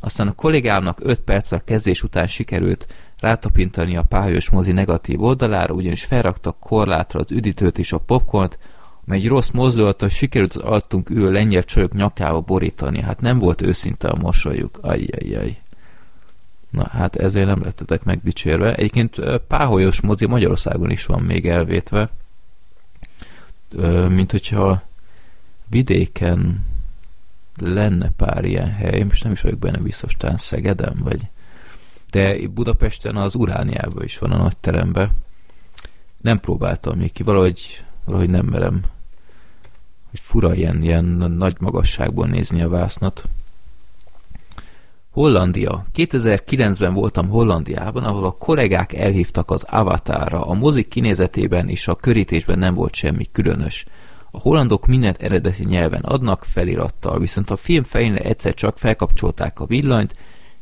Aztán a kollégámnak öt perccel kezdés után sikerült rátapintani a páholyos mozi negatív oldalára, ugyanis felraktak korlátra az üdítőt és a popcornt, amely egy rossz mozdulattal sikerült az alattunk ülő lengyel csajok nyakába borítani. Hát nem volt őszinte a mosolyuk. Ajjajjaj. Na hát ezért nem lettetek megdicsérve. Egyébként páholyos mozi Magyarországon is van még elvétve. Mint hogyha vidéken lenne pár ilyen hely, most nem is vagyok benne biztos, talán Szegeden vagy. De Budapesten az Urániában is van a nagy teremben. Nem próbáltam még ki, valahogy, valahogy nem merem. Hogy fura ilyen, ilyen nagy magasságból nézni a vásznat. Hollandia. kétezer-kilencben voltam Hollandiában, ahol a kollégák elhívtak az Avatarra. A mozik kinézetében és a körítésben nem volt semmi különös. A hollandok mindent eredeti nyelven adnak felirattal, viszont a film fejénél egyszer csak felkapcsolták a villanyt.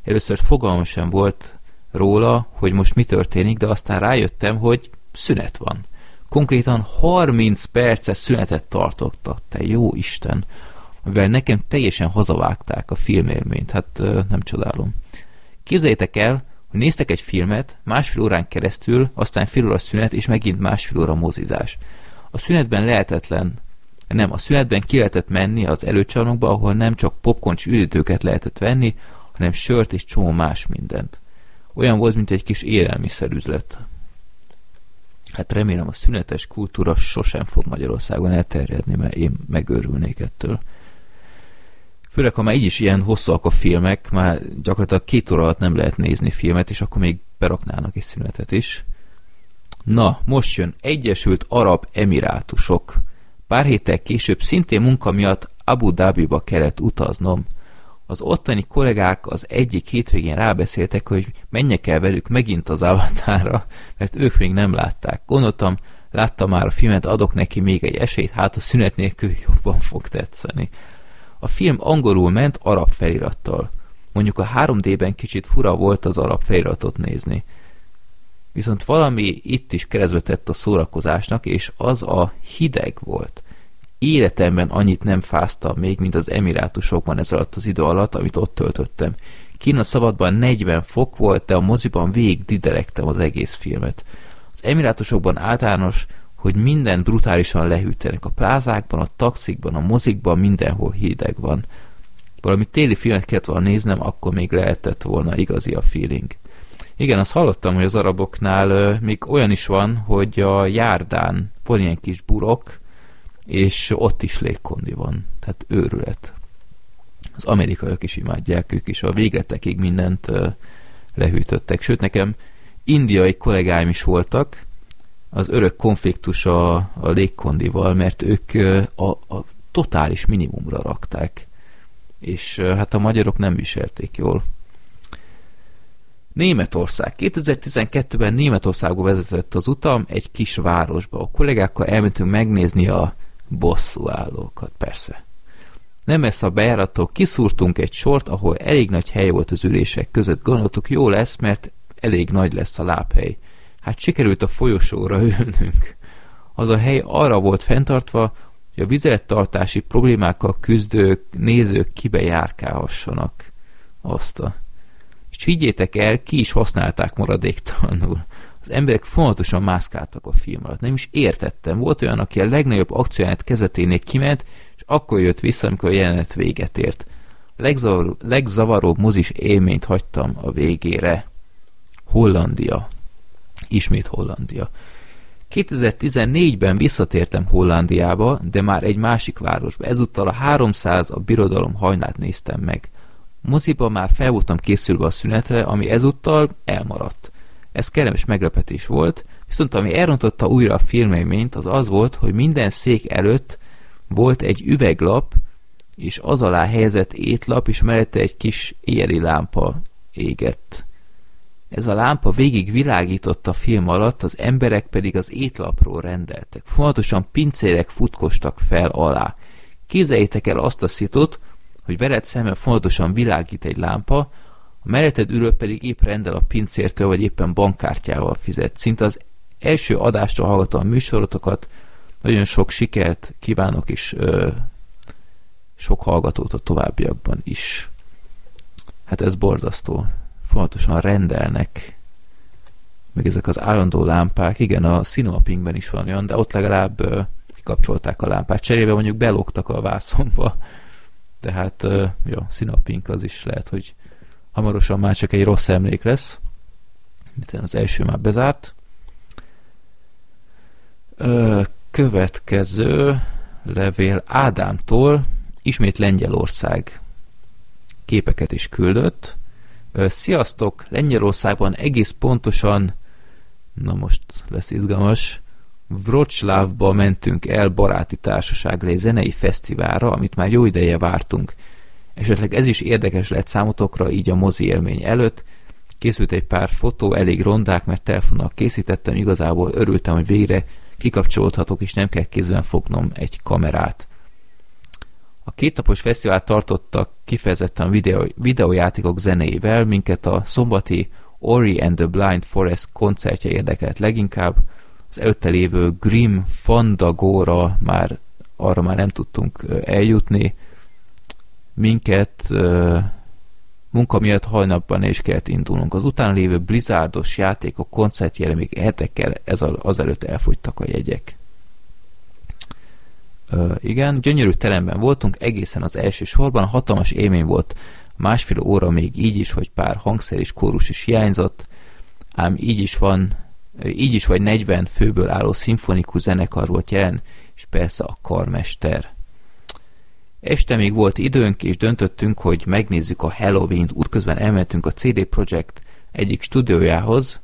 Először fogalmam sem volt róla, hogy most mi történik, de aztán rájöttem, hogy szünet van. Konkrétan harminc perces szünetet tartottak. Te jó Isten! Mivel nekem teljesen hazavágták a filmélményt, hát nem csodálom. Képzeljétek el, hogy néztek egy filmet, másfél órán keresztül, aztán fél óra szünet, és megint másfél óra mozizás. A szünetben lehetetlen, nem, a szünetben ki lehetett menni az előcsarnokba, ahol nem csak popcorn-s üdítőket lehetett venni, hanem sört és csomó más mindent. Olyan volt, mint egy kis élelmiszerüzlet. Hát remélem a szünetes kultúra sosem fog Magyarországon elterjedni, mert én megőrülnék ettől. Főleg, ha már így is ilyen hosszúak a filmek, már gyakorlatilag két óra alatt nem lehet nézni filmet, és akkor még beraknának egy szünetet is. Na, most jön Egyesült Arab Emirátusok. Pár héttel később szintén munka miatt Abu Dhabiba kellett utaznom. Az ottani kollégák az egyik hétvégén rábeszéltek, hogy menjek el velük megint az Avatarra, mert ők még nem látták. Gondoltam, láttam már a filmet, adok neki még egy esélyt, hát a szünet nélkül jobban fog tetszeni. A film angolul ment arab felirattal. Mondjuk a három dében kicsit fura volt az arab feliratot nézni. Viszont valami itt is keresztbe tett a szórakozásnak, és az a hideg volt. életemben annyit nem fáztam még, mint az Emirátusokban ez alatt az idő alatt, amit ott töltöttem. Kint a szabadban negyven fok volt, de a moziban végig diderektem az egész filmet. Az Emirátusokban általános, hogy minden brutálisan lehűtenek, a plázákban, a taxikban, a mozikban, mindenhol hideg van. Valami téli filmet kellett volna néznem, akkor még lehetett volna igazi a feeling. Igen, azt hallottam, hogy az araboknál ö, még olyan is van, hogy a járdán van ilyen kis burok, és ott is légkondi van. Tehát őrület. Az amerikaiak is imádják, ők is a végletekig mindent ö, lehűtöttek. Sőt, nekem indiai kollégáim is voltak, az örök konfliktus a, a légkondival, mert ők ö, a, a totális minimumra rakták. És ö, hát a magyarok nem viselték jól. Németország. kétezer-tizenkettőben Németországba vezetett az utam egy kis városba. A kollégákkal elmentünk megnézni a bosszúállókat, persze. Nem messze a bejárattól kiszúrtunk egy sort, ahol elég nagy hely volt az ülések között. Gondoltuk, jó lesz, mert elég nagy lesz a lábhely. Hát sikerült a folyosóra ülnünk. Az a hely arra volt fenntartva, hogy a vizelettartási problémákkal küzdők, nézők kibejárkálhassanak. Azt a... és higgyétek el, ki is használták maradéktalanul. Az emberek folyamatosan mászkáltak a film alatt. Nem is értettem. Volt olyan, aki a legnagyobb akciójánat kezeténél kiment, és akkor jött vissza, amikor a jelenet véget ért. A legzavaró, legzavaróbb mozis élményt hagytam a végére. Hollandia. Ismét Hollandia. kétezer-tizennégyben visszatértem Hollandiába, de már egy másik városba. Ezúttal a háromszáz a birodalom hajnát néztem meg. Moziban már fel voltam készülve a szünetre, ami ezúttal elmaradt. Ez kellemes meglepetés volt, viszont ami elrontotta újra a filmélményt, az az volt, hogy minden szék előtt volt egy üveglap, és az alá helyezett étlap, és mellette egy kis éjjeli lámpa égett. Ez a lámpa végig világított a film alatt, az emberek pedig az étlapról rendeltek. Folyamatosan pincérek futkostak fel alá. Képzeljétek el azt a szitut, hogy veled szemben fontosan világít egy lámpa, a melletted ülő pedig épp rendel a pincértől, vagy éppen bankkártyával fizet. Szinte az első adásra hallgatom a műsorotokat, nagyon sok sikert kívánok, és ö, sok hallgatót a továbbiakban is. Hát ez borzasztó. Fontosan rendelnek. Meg ezek az állandó lámpák, igen, a Cinemapingben is van olyan, de ott legalább ö, kikapcsolták a lámpát. Cserébe mondjuk belógtak a vászonba. Tehát, jó, Cinepink az is lehet, hogy hamarosan már csak egy rossz emlék lesz. Az első már bezárt. Következő levél Ádámtól, ismét Lengyelország. Képeket is küldött. Sziasztok! Lengyelországban egész pontosan, na most lesz izgalmas, Wroclawba mentünk el baráti társaságra egy zenei fesztiválra, amit már jó ideje vártunk. Esetleg ez is érdekes lett számotokra, így a mozi élmény előtt. Készült egy pár fotó, elég rondák, mert telefonnal készítettem, igazából örültem, hogy végre kikapcsolódhatok, és nem kell kézben fognom egy kamerát. A kétnapos fesztivált tartottak kifejezetten videó, videójátékok zenéivel, minket a szombati Ori and the Blind Forest koncertje érdekelt leginkább. Az előtte lévő Grim Fandagóra már arra már nem tudtunk eljutni. Minket uh, munka miatt hajnapban is kellett indulnunk. Az utána lévő Blizzardos játékok koncertjére még hetekkel ez a, azelőtt elfogytak a jegyek. Uh, igen, gyönyörű teremben voltunk, egészen az első sorban. Hatalmas élmény volt, másfél óra még így is, hogy pár hangszer és kórus is hiányzott, ám így is van Így is vagy negyven főből álló szimfonikus zenekar volt jelen, és persze a karmester. Este még volt időnk, és döntöttünk, hogy megnézzük a Halloween-t. Útközben elmentünk a cé dé Projekt egyik stúdiójához,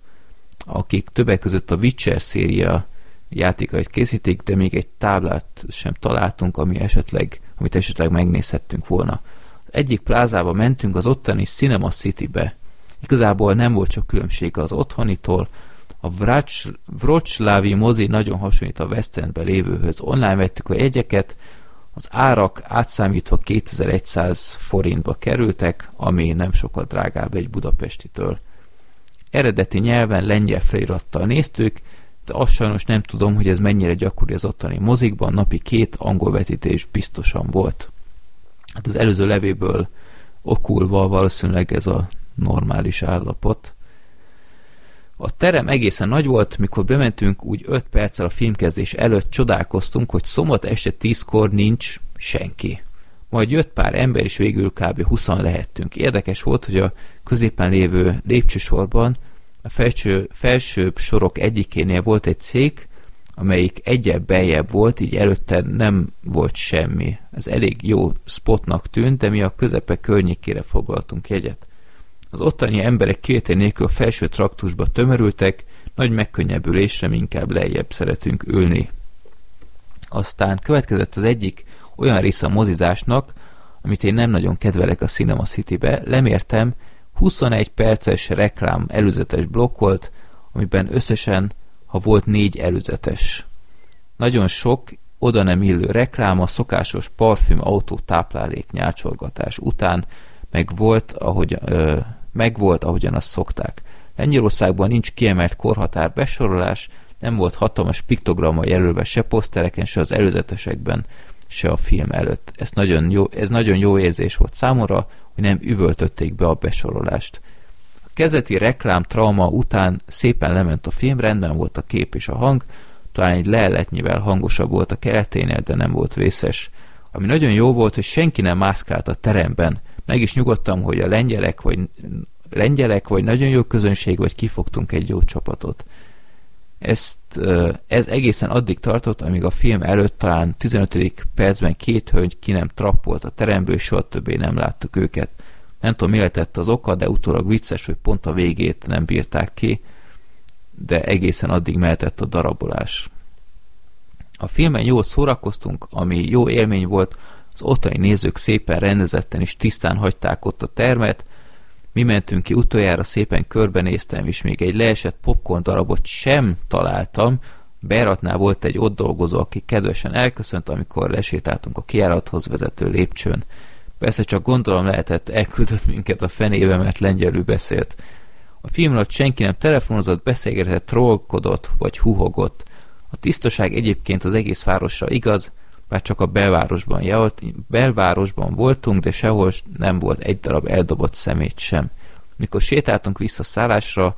akik többek között a Witcher széria játékait készítik, de még egy táblát sem találtunk, ami esetleg, amit esetleg megnézhettünk volna. Az egyik plázába mentünk, az ottani Cinema City-be. Igazából nem volt csak különbség az otthonitól. A wroclawi mozi nagyon hasonlít a West Endben lévőhöz. Online vettük a jegyeket, az árak átszámítva kétezer-száz forintba kerültek, ami nem sokat drágább egy budapestitől. Eredeti nyelven lengyel felirattal néztük, azt sajnos nem tudom, hogy ez mennyire gyakori az ottani mozikban, napi két angol vetítés biztosan volt. Hát az előző levéből okulva valószínűleg ez a normális állapot. A terem egészen nagy volt, mikor bementünk, úgy öt perccel a filmkezdés előtt csodálkoztunk, hogy szombat este tízkor nincs senki. Majd jött pár ember, és végül kb. húszan lehettünk. Érdekes volt, hogy a középen lévő lépcsősorban a felső, felsőbb sorok egyikénél volt egy szék, amelyik egyel beljebb volt, így előtte nem volt semmi. Ez elég jó spotnak tűnt, de mi a közepe környékére foglaltunk jegyet. Az ottani emberek kivétel nélkül a felső traktusba tömörültek, nagy megkönnyebbülésre inkább lejjebb szeretünk ülni. Aztán következett az egyik olyan része a mozizásnak, amit én nem nagyon kedvelek a Cinema Citybe, lemértem, huszonegy perces reklám előzetes blokk volt, amiben összesen, ha volt négy előzetes. Nagyon sok, oda nem illő reklám a szokásos parfüm, autó, táplálék, nyálcsorgatás után, meg volt, ahogy, ö, meg volt, ahogyan azt szokták. Lengyelországban nincs kiemelt korhatár besorolás, nem volt hatalmas piktogrammal jelölve se posztereken, se az előzetesekben, se a film előtt. Ez nagyon jó, ez nagyon jó érzés volt számomra, hogy nem üvöltötték be a besorolást. A kezdeti reklám trauma után szépen lement a film, rendben volt a kép és a hang, talán egy leeletnyivel hangosabb volt a keleténél, de nem volt vészes. Ami nagyon jó volt, hogy senki nem mászkált a teremben. Meg is nyugodtam, hogy a lengyelek vagy, lengyelek, vagy nagyon jó közönség, vagy kifogtunk egy jó csapatot. Ezt, ez egészen addig tartott, amíg a film előtt talán tizenötödik percben két hölgy ki nem trappolt a teremből, soha többé nem láttuk őket. Nem tudom, mi lehetett az oka, de utólag vicces, hogy pont a végét nem bírták ki, de egészen addig mehetett a darabolás. A filmen jól szórakoztunk, ami jó élmény volt, az ottani nézők szépen rendezetten és tisztán hagyták ott a termet, mi mentünk ki utoljára, szépen körbenéztem, és még egy leesett popcorn darabot sem találtam. Bejáratnál volt egy ott dolgozó, aki kedvesen elköszönt, amikor lesétáltunk a kijárathoz vezető lépcsőn. Persze csak gondolom lehetett, elküldött minket a fenébe, mert lengyelül beszélt. A film alatt senki nem telefonozott, beszélgetett, trollkodott vagy huhogott. A tisztaság egyébként az egész városra igaz, bár csak a belvárosban, járt, belvárosban voltunk, de sehol nem volt egy darab eldobott szemét sem. Mikor sétáltunk vissza szállásra,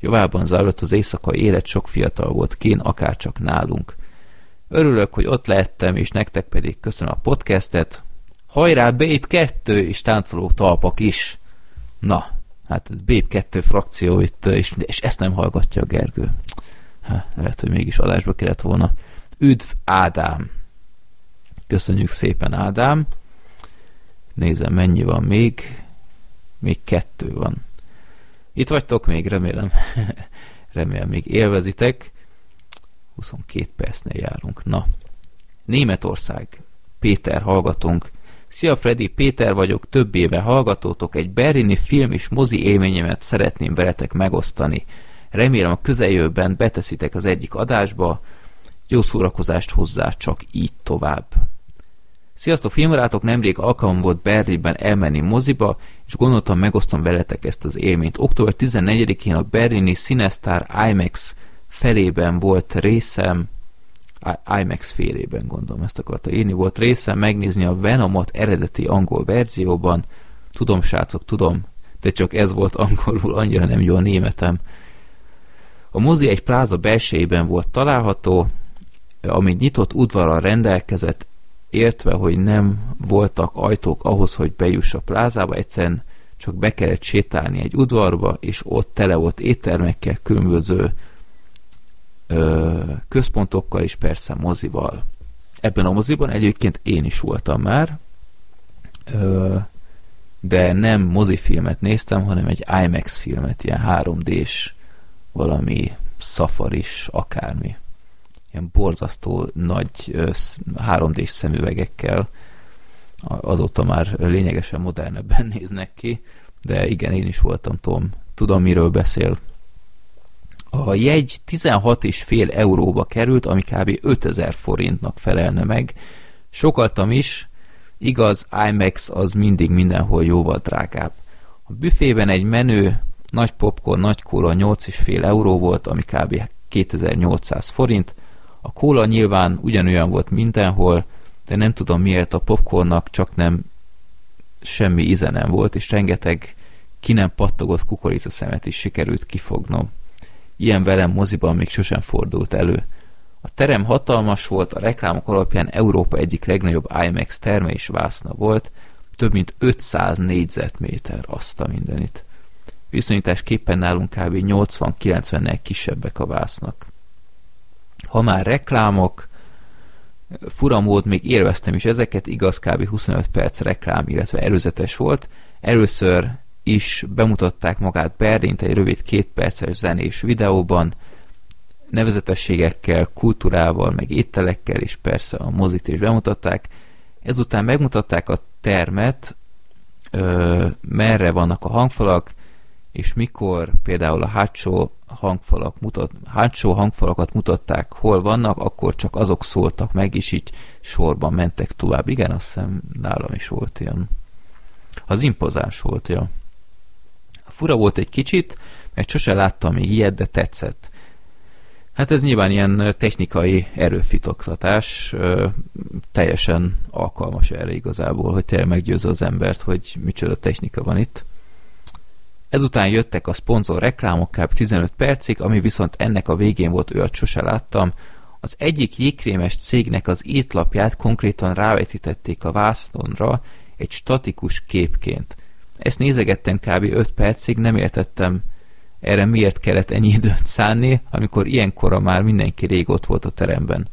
javában zajlott az éjszakai élet, sok fiatal volt kín, akárcsak nálunk. Örülök, hogy ott lehettem, és nektek pedig köszönöm a podcastet. Hajrá, Babe kettő, és táncoló talpak is! Na, hát Babe kettő frakció itt, és, és ezt nem hallgatja a Gergő. Há, lehet, hogy mégis adásba kellett volna. Üdv, Ádám! Köszönjük szépen, Ádám. Nézem, mennyi van még. Még kettő van. Itt vagytok még, remélem. Remélem, még élvezitek. huszonkét percnél járunk. Na. Németország. Péter hallgatónk. Szia, Freddy, Péter vagyok. Több éve hallgatótok. Egy berlini film és mozi élményemet szeretném veletek megosztani. Remélem, a közeljövőben beteszitek az egyik adásba. Jó szórakozást hozzá, csak így tovább. Sziasztok, filmbarátok! Nemrég alkalmam volt Berlinben elmenni moziba, és gondoltam, megosztom veletek ezt az élményt. október tizennegyedikén a berlini Cinesztár IMAX felében volt részem, IMAX félében gondolom, ezt akarta írni, volt részem megnézni a Venomot eredeti angol verzióban. Tudom, srácok, tudom, de csak ez volt angolul, annyira nem jó a németem. A mozi egy pláza belsejében volt található, ami nyitott udvarral rendelkezett, értve, hogy nem voltak ajtók ahhoz, hogy bejuss a plázába, egyszerűen csak be kellett sétálni egy udvarba, és ott tele volt éttermekkel, különböző ö, központokkal és persze mozival. Ebben a moziban egyébként én is voltam már, ö, de nem mozifilmet néztem, hanem egy IMAX filmet, ilyen három dés valami szafaris, akármi. Ilyen borzasztó nagy három dés szemüvegekkel, azóta már lényegesen modernebben néznek ki, de igen, én is voltam, Tom, tudom, miről beszél. A jegy tizenhat egész öt euróba került, ami kb. ötezer forintnak felelne meg. Sokaltam is, igaz, IMAX az mindig mindenhol jóval drágább. A büfében egy menő, nagy popcorn, nagy kóla nyolc egész öt euró volt, ami kb. kétezer-nyolcszáz forint. A kóla nyilván ugyanolyan volt mindenhol, de nem tudom miért a popcornnak csak nem semmi íze nem volt, és rengeteg ki nem pattogott kukoricaszemet is sikerült kifognom. Ilyen velem moziban még sosem fordult elő. A terem hatalmas volt, a reklámok alapján Európa egyik legnagyobb IMAX terme és vászna volt, több mint ötszáz négyzetméter, azt a mindenit. Viszonyításképpen nálunk kb. nyolcvan-kilencvennel kisebbek a vásznak. Ha már reklámok, furamód még élveztem is ezeket, igaz kb. huszonöt perc reklám, illetve előzetes volt. Először is bemutatták magát Berlint egy rövid két perces zenés videóban, nevezetességekkel, kultúrával, meg ételekkel, és persze a mozit is bemutatták. Ezután megmutatták a termet, ö, merre vannak a hangfalak, és mikor például a hátsó, hangfalak mutat, hátsó hangfalakat mutatták, hol vannak, akkor csak azok szóltak meg, és így sorban mentek tovább. Igen, azt hiszem nálam is volt ilyen. Az impozáns volt, ja. Fura volt egy kicsit, mert sose láttam még ilyet, de tetszett. Hát ez nyilván ilyen technikai erőfitoktatás, teljesen alkalmas erre igazából, hogy tényleg meggyőzze az embert, hogy micsoda technika van itt. Ezután jöttek a szponzor reklámok kb. tizenöt percig, ami viszont ennek a végén volt, olyat sose láttam. Az egyik jégkrémes cégnek az étlapját konkrétan rávetítették a vászonra egy statikus képként. Ezt nézegettem kb. öt percig, nem értettem erre miért kellett ennyi időt szánni, amikor ilyenkora már mindenki rég ott volt a teremben.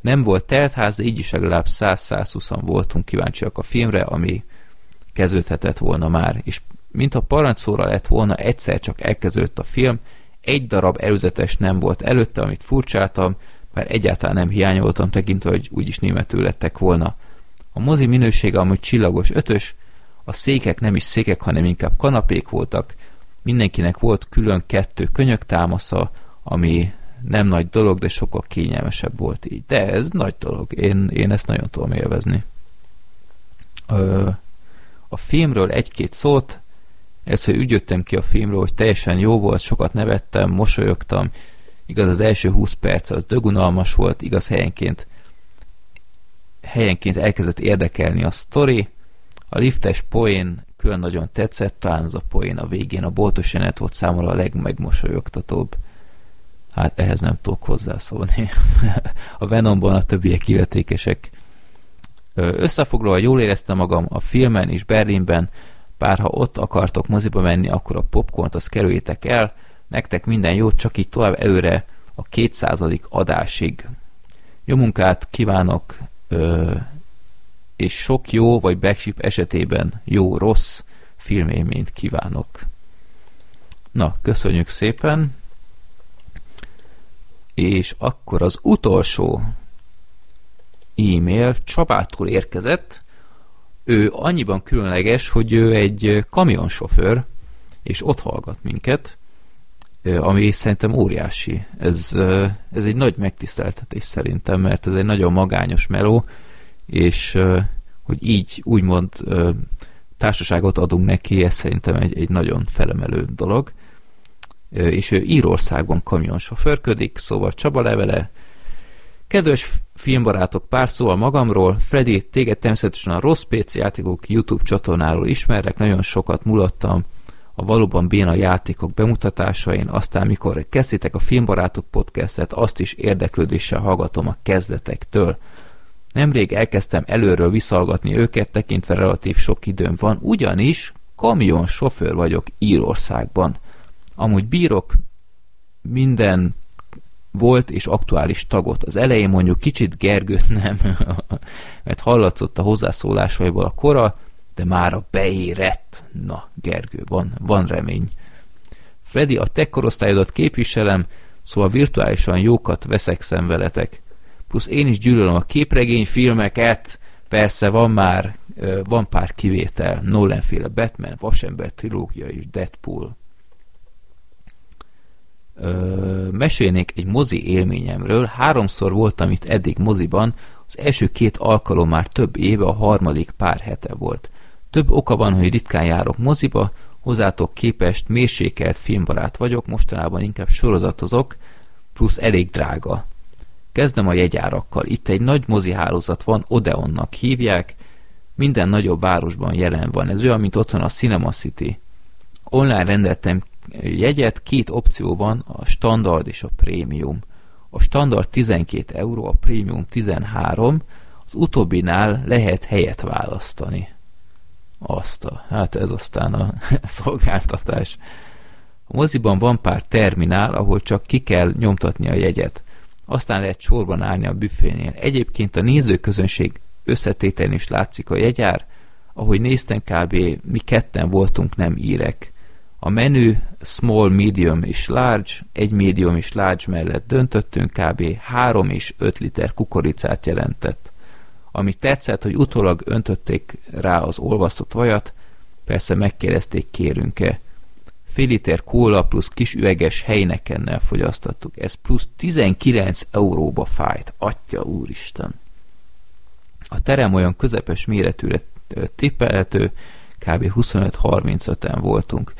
Nem volt teltház, de így is legalább száz-százhúszan voltunk kíváncsiak a filmre, ami kezdődhetett volna már, és mint a parancsóra lett volna, egyszer csak elkezdődött a film, egy darab előzetes nem volt előtte, amit furcsáltam, mert egyáltalán nem hiányoltam tekintve, hogy úgyis németül lettek volna. A mozi minősége amúgy csillagos ötös, a székek nem is székek, hanem inkább kanapék voltak, mindenkinek volt külön kettő könyöktámasza, ami nem nagy dolog, de sokkal kényelmesebb volt így. De ez nagy dolog, én, én ezt nagyon tudom élvezni. Ö, a filmről egy-két szót, először úgy jöttem ki a filmről, hogy teljesen jó volt, sokat nevettem, mosolyogtam, igaz az első húsz perc az dögunalmas volt, igaz helyenként, helyenként elkezdett érdekelni a sztori, a liftes poén külön nagyon tetszett, talán az a poén a végén, a boltos jelenet volt számomra a legmegmosolyogtatóbb. Hát ehhez nem tudok hozzászólni. A Venomban a többiek illetékesek. Összefoglalva jól éreztem magam a filmen és Berlinben, bár ha ott akartok moziba menni, akkor a popcornt azt kerüljétek el, nektek minden jót, csak így tovább előre a kétszázadik adásig. Jó munkát kívánok, ö- és sok jó, vagy backship esetében jó-rossz filmélményt kívánok. Na, köszönjük szépen! És akkor az utolsó e-mail Csabától érkezett. Ő annyiban különleges, hogy ő egy kamionsofőr, és ott hallgat minket, ami szerintem óriási. Ez, ez egy nagy megtiszteltetés szerintem, mert ez egy nagyon magányos meló, és hogy így úgymond társaságot adunk neki, ez szerintem egy, egy nagyon felemelő dolog. És ő Írországban kamionsofőrködik, szóval Csaba levele. Kedves filmbarátok, pár szóval magamról. Freddy, téged természetesen a Rossz pé cé játékok YouTube csatornáról ismerlek, nagyon sokat mulattam a valóban béna játékok bemutatásain, aztán mikor kezdtétek a Filmbarátok podcastet, azt is érdeklődéssel hallgatom a kezdetektől. Nemrég elkezdtem előről visszahallgatni őket, tekintve relatív sok időm van, ugyanis kamionsofőr vagyok Írországban. Amúgy bírok minden volt és aktuális tagot. Az elején mondjuk kicsit Gergőt nem, mert hallatszott a hozzászólásaiból a kora, de már a beérett. Na, Gergő, van, van remény. Freddy, a te korosztályodat képviselem, szóval virtuálisan jókat veszekszem veletek. Plusz én is gyűlölöm a képregényfilmeket, persze van már, van pár kivétel, Nolan-féle Batman, Vasember trilógia és Deadpool. Ö, mesélnék egy mozi élményemről, háromszor voltam itt eddig moziban, az első két alkalom már több éve, a harmadik pár hete volt. Több oka van, hogy ritkán járok moziba, hozzátok képest mérsékelt filmbarát vagyok, mostanában inkább sorozatozok, plusz elég drága. Kezdem a jegyárakkal. Itt egy nagy mozihálózat van, Odeonnak hívják, minden nagyobb városban jelen van. Ez olyan, mint otthon a Cinema City. Online rendeltem jegyet, két opció van, a standard és a prémium. A standard tizenkét euró, a prémium tizenhárom, az utóbbinál lehet helyet választani. Azt a, hát ez aztán a szolgáltatás. A moziban van pár terminál, ahol csak ki kell nyomtatni a jegyet. Aztán lehet sorban állni a büfénél. Egyébként a nézőközönség összetételén is látszik a jegyár, ahogy néztem kb. Mi ketten voltunk nem írek. A menü small, medium és large, egy medium és large mellett döntöttünk, kb. három és öt liter kukoricát jelentett. Ami tetszett, hogy utólag öntötték rá az olvasztott vajat, persze megkérdezték, kérünk-e. Fél liter kóla plusz kis üveges helynekennel fogyasztattuk. Ez plusz tizenkilenc euróba fájt. Atya úristen! A terem olyan közepes méretűre tippelhető, kb. huszonöt-harmincöten voltunk.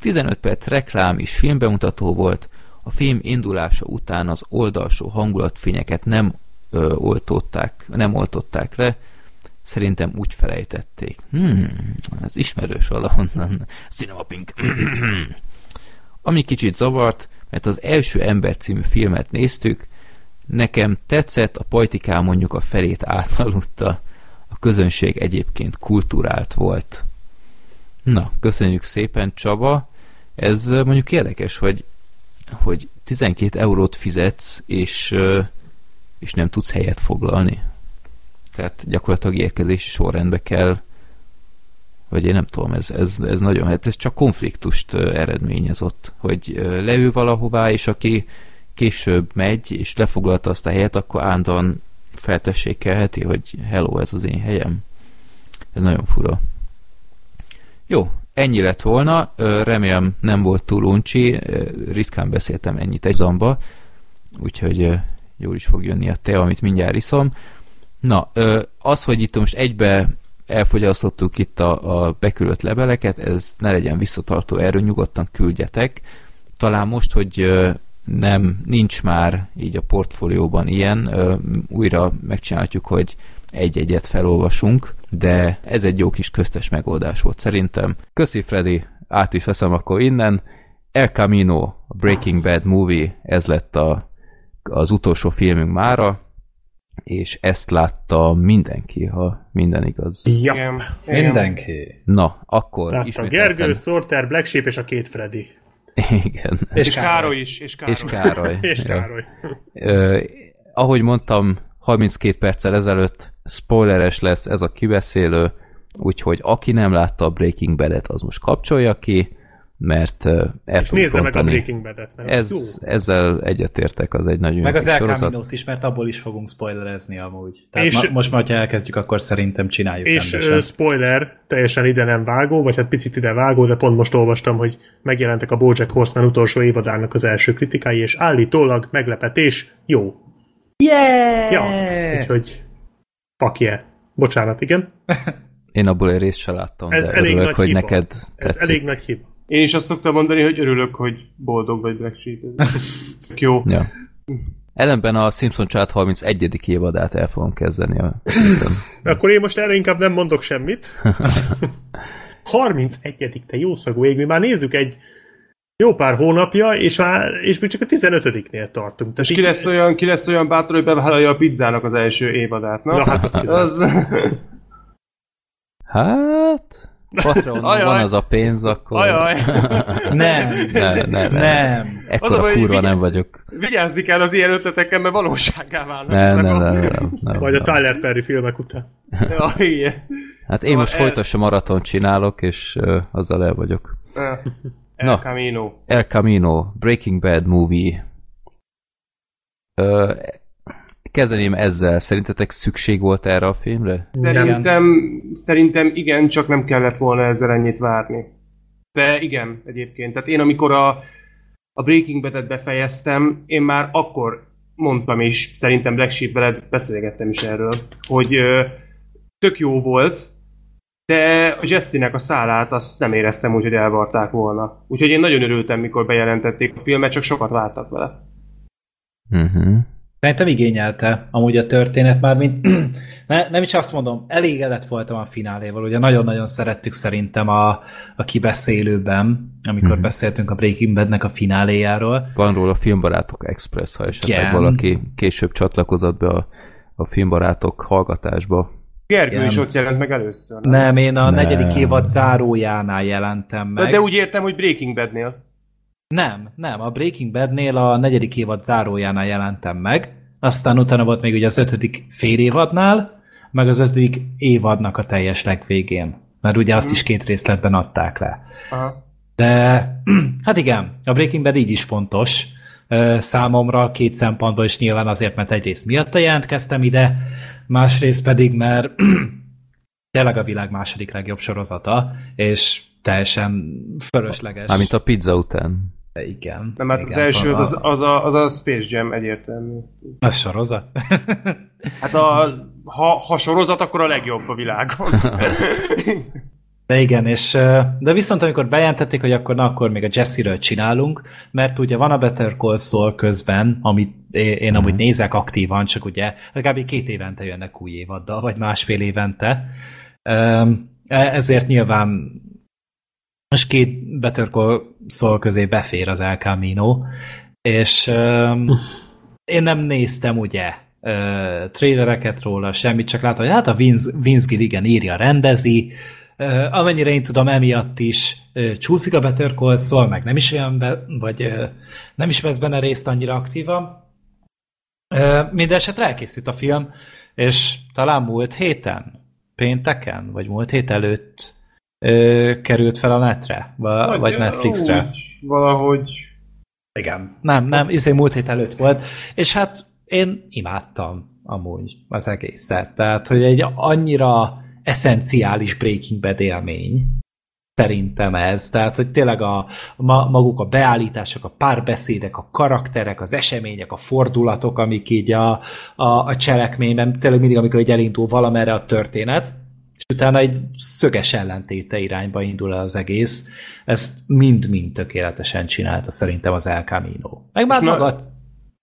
tizenöt perc reklám és filmbemutató volt. A film indulása után az oldalsó hangulatfényeket nem Ö, oltották, nem oltották le, szerintem úgy felejtették. Hmm, ez ismerős valahonnan. Cinema Pink. Ami kicsit zavart, mert az Első ember című filmet néztük, nekem tetszett, a pajtikám mondjuk a felét átaludta, a közönség egyébként kulturált volt. Na, köszönjük szépen, Csaba. Ez mondjuk érdekes, hogy, hogy tizenkét eurót fizetsz, és és nem tudsz helyet foglalni. Tehát gyakorlatilag érkezési sorrendbe kell, vagy én nem tudom, ez, ez, ez nagyon, hát ez csak konfliktust eredményezett, hogy leül valahová, és aki később megy, és lefoglalta azt a helyet, akkor állandóan feltessékelheti, hogy hello, ez az én helyem. Ez nagyon fura. Jó, ennyi lett volna, remélem nem volt túl uncsi, ritkán beszéltem ennyit egy zamba, úgyhogy jól is fog jönni a tea, amit mindjárt iszom. Na, az, hogy itt most egybe elfogyasztottuk itt a, a beküldött leveleket, ez ne legyen visszatartó erő, nyugodtan küldjetek. Talán most, hogy nem, nincs már így a portfólióban ilyen, újra megcsinálhatjuk, hogy egy-egyet felolvasunk, de ez egy jó kis köztes megoldás volt szerintem. Köszi, Freddy, át is veszem akkor innen. El Camino, a Breaking Bad movie, ez lett a az utolsó filmünk mára, és ezt látta mindenki, ha minden igaz. Ja, mindenki. Na, akkor látta ismételten. Gergő, Sorter, Black Sheep és a két Freddy. Igen. És, és Károly. Károly is. És Károly. És Károly. és Károly. Ö, ahogy mondtam, harminckét perccel ezelőtt spoileres lesz ez a kibeszélő, úgyhogy aki nem látta a Breaking Badet, az most kapcsolja ki, mert el és nézze meg a Breaking Badet, mert ez, ezzel egyetértek, az egy nagyon meg az El Caminót is, mert abból is fogunk spoilerezni amúgy. Tehát és ma, most már, ha elkezdjük, akkor szerintem csináljuk. És rendesen. Spoiler, teljesen ide nem vágó, vagy hát picit ide vágó, de pont most olvastam, hogy megjelentek a BoJack Horseman utolsó évadának az első kritikái, és állítólag meglepetés, jó. Yeah! Ja, úgyhogy fuck yeah. Bocsánat, igen. Én abból egy részt se láttam, ez de elég örülök, nagy hogy hiba. Neked tetszik. Ez elég nagy hiba. Én is azt szoktam mondani, hogy örülök, hogy boldog vagy Black Sheep. Jó. Ja. Ellenben a Simpson család harmincegyedik évadát el fogom kezdeni. A... Akkor én most erre inkább nem mondok semmit. harmincegyedik te jószagú ég, mi már nézzük egy jó pár hónapja, és már és még csak a tizenötödiknél tartunk. És ki lesz, olyan, ki lesz olyan bátor, hogy bevállalja a pizzának az első évadát? Na, na hát az az... Hát... Patreonon van az a pénz, akkor... Ajaj. nem, nem, nem, nem. Ekkora kurva vigy... nem vagyok. Vigyázni kell az ilyen ötletekkel, mert valósággá válnak. Nem, nem, nem, nem, nem. Vagy a Tyler Perry filmek után. Ja, igen. Hát én a most el... folytassam, maraton csinálok, és uh, azzal el vagyok. El Camino. El Camino, Breaking Bad movie. Uh, Kezdeném ezzel. Szerintetek szükség volt erre a filmre? Szerintem, szerintem igen, csak nem kellett volna ezzel ennyit várni. De igen, egyébként. Tehát én amikor a, a Breaking Badet befejeztem, én már akkor mondtam is, szerintem Black Sheep-vel beszélgettem is erről, hogy ö, tök jó volt, de a Jesse-nek a szálát azt nem éreztem úgy, hogy elvarták volna. Úgyhogy én nagyon örültem, mikor bejelentették a filmet, csak sokat vártak vele. Uh-huh. Szerintem igényelte amúgy a történet, már mint ne, nem is azt mondom, elégedett voltam a fináléval, ugye nagyon-nagyon szerettük szerintem a, a kibeszélőben, amikor uh-huh. beszéltünk a Breaking Badnek a fináléjáról. Van róla a Filmbarátok Express, ha esetleg igen. valaki később csatlakozott be a, a Filmbarátok hallgatásba. Gergő is ott jelent meg először. Nem, nem én a nem. negyedik évad zárójánál jelentem meg. De, de úgy értem, hogy Breaking Badnél. Nem, nem, a Breaking Badnél a negyedik évad zárójánál jelentem meg, aztán utána volt még ugye az ötödik fél évadnál, meg az ötödik évadnak a teljes legvégén, mert ugye azt is két részletben adták le. Aha. De hát igen, a Breaking Bad így is fontos számomra, két szempontból is nyilván azért, mert egyrészt miatta jelentkeztem ide, másrészt pedig, mert tényleg a világ második legjobb sorozata, és teljesen fölösleges. Mármint a pizza után. Igen. Nem, hát igen, az első az, az, az, a, az a Space Jam egyértelmű. A sorozat? Hát a, ha, ha sorozat, akkor a legjobb a világon. De igen, és de viszont amikor bejelentették, hogy akkor na, akkor még a Jesse-ről csinálunk, mert ugye van a Better Call Saul közben, amit én amúgy uh-huh. nézek aktívan, csak ugye legalább két évente jönnek új évaddal, vagy másfél évente. Ezért nyilván most két Better Call Saul közé befér az El Camino, és um, én nem néztem ugye uh, trailereket róla, semmit, csak látom, hogy hát a Vince, Vince Gilligan írja, rendezi, uh, amennyire én tudom, emiatt is uh, csúszik a Better Call Saul, meg nem is olyan be, vagy uh, nem is vesz benne részt annyira aktívan. Uh, Mindenesetre elkészült a film, és talán múlt héten, pénteken, vagy múlt hét előtt Ö, került fel a netre, ba, vagy Netflixre. Úgy, valahogy. Igen. Nem, nem, izé múlt hét előtt volt, és hát én imádtam amúgy az egészet. Tehát, hogy egy annyira eszenciális Breaking Bad élmény, szerintem ez. Tehát, hogy tényleg a, ma, maguk a beállítások, a párbeszédek, a karakterek, az események, a fordulatok, amik így a, a, a cselekményben, tényleg mindig, amikor így elindul valamerre a történet, és utána egy szöges ellentéte irányba indul el az egész. Ezt mind-mind tökéletesen csinálta szerintem az El Camino. Meg már na... magad...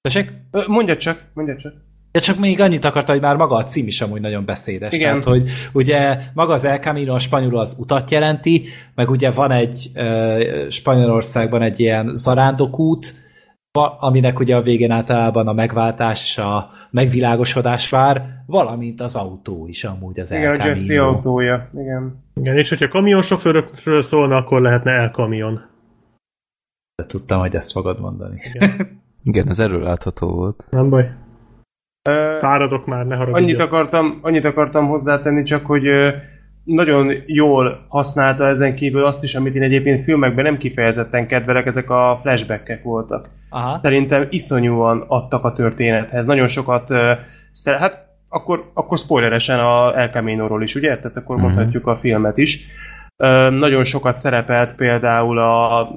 Tessék? Mondja csak, mondja csak. De csak még annyit akarta, hogy már maga a cím is amúgy nagyon beszédes. Igen. Tehát, hogy ugye maga az El Camino, a spanyolul az utat jelenti, meg ugye van egy uh, Spanyolországban egy ilyen zarándokút, aminek ugye a végén általában a megváltás és a megvilágosodás vár, valamint az autó is amúgy az El Camino. Igen, a Jesse autója. Igen. Igen, és hogyha kamionsofőrökről szólna, akkor lehetne El Camion. De tudtam, hogy ezt fogod mondani. Igen, Igen ez erről látható volt. Nem baj. Fáradok már, ne haragudj. Annyit akartam, annyit akartam hozzátenni, csak hogy nagyon jól használta ezen kívül azt is, amit én egyébként filmekben nem kifejezetten kedvelek, ezek a flashbackek voltak. Aha. Szerintem iszonyúan adtak a történethez. Nagyon sokat, hát akkor, akkor spoileresen a El Camino-ról is, ugye? Tehát akkor uh-huh. mondhatjuk a filmet is. Nagyon sokat szerepelt például a,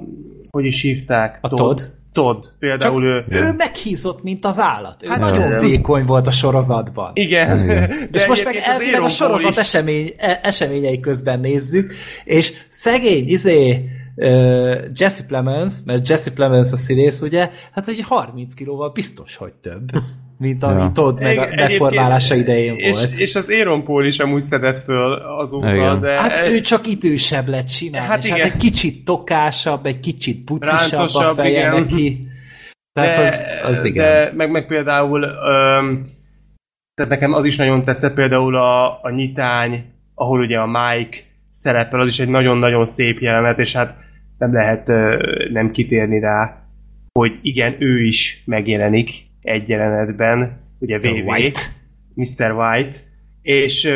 hogy is hívták? A Todd. Todd. Todd, például ő... ő meghízott, mint az állat. Ő hát nagyon vékony volt a sorozatban. Igen. Igen. De és most meg elvileg a sorozat esemény, eseményei közben nézzük, és szegény, izé, uh, Jesse Plemons, mert Jesse Plemons a színész, ugye, hát egy harminc kilóval biztos, hogy több, mint ami ja. Todd meg, megformálása idején és, volt. És az Aaron Paul is amúgy szedett föl azóta, de... Hát e... ő csak idősebb lett simán, hát és igen. hát egy kicsit tokásabb, egy kicsit pucisabb a feje igen. neki. Tehát de, az, az igen. De meg, meg például, öm, tehát nekem az is nagyon tetszett például a, a nyitány, ahol ugye a Mike szerepel, az is egy nagyon-nagyon szép jelenet, és hát nem lehet ö, nem kitérni rá, hogy igen, ő is megjelenik egy jelenetben, ugye miszter White, miszter White, és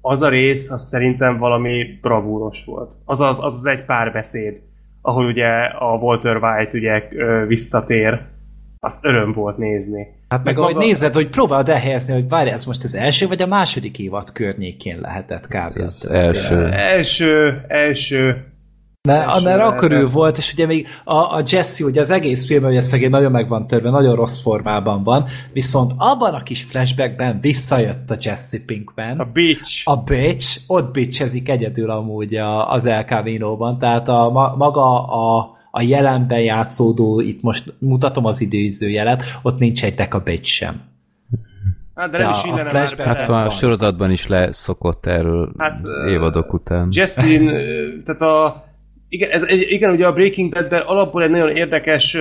az a rész, az szerintem valami bravúros volt. Az az, az, az egy párbeszéd, ahol ugye a Walter White ugye visszatér, azt öröm volt nézni. Hát meg, meg ahogy maga... nézed, hogy próbáld elhelyezni, hogy várj, ez most az első vagy a második évad környékén lehetett kb. Az első. Első, első. Mert, mert akkor ő volt, és ugye még a, a Jesse, ugye az egész filmben, ugye szegény nagyon meg van törve, nagyon rossz formában van, viszont abban a kis flashbackben visszajött a Jesse Pinkman. A bitch. A bitch. Ott bitchezik egyedül amúgy az El Camino-ban, tehát a, maga a, a jelenben játszódó, itt most mutatom az időzőjelet, ott nincs egy tekabégy sem. Hát, de, de nem is a flashback... Hát a sorozatban is leszokott erről hát, évadok után. Jessin, tehát a... Igen, ez, igen, ugye a Breaking Bad-ben alapból egy nagyon érdekes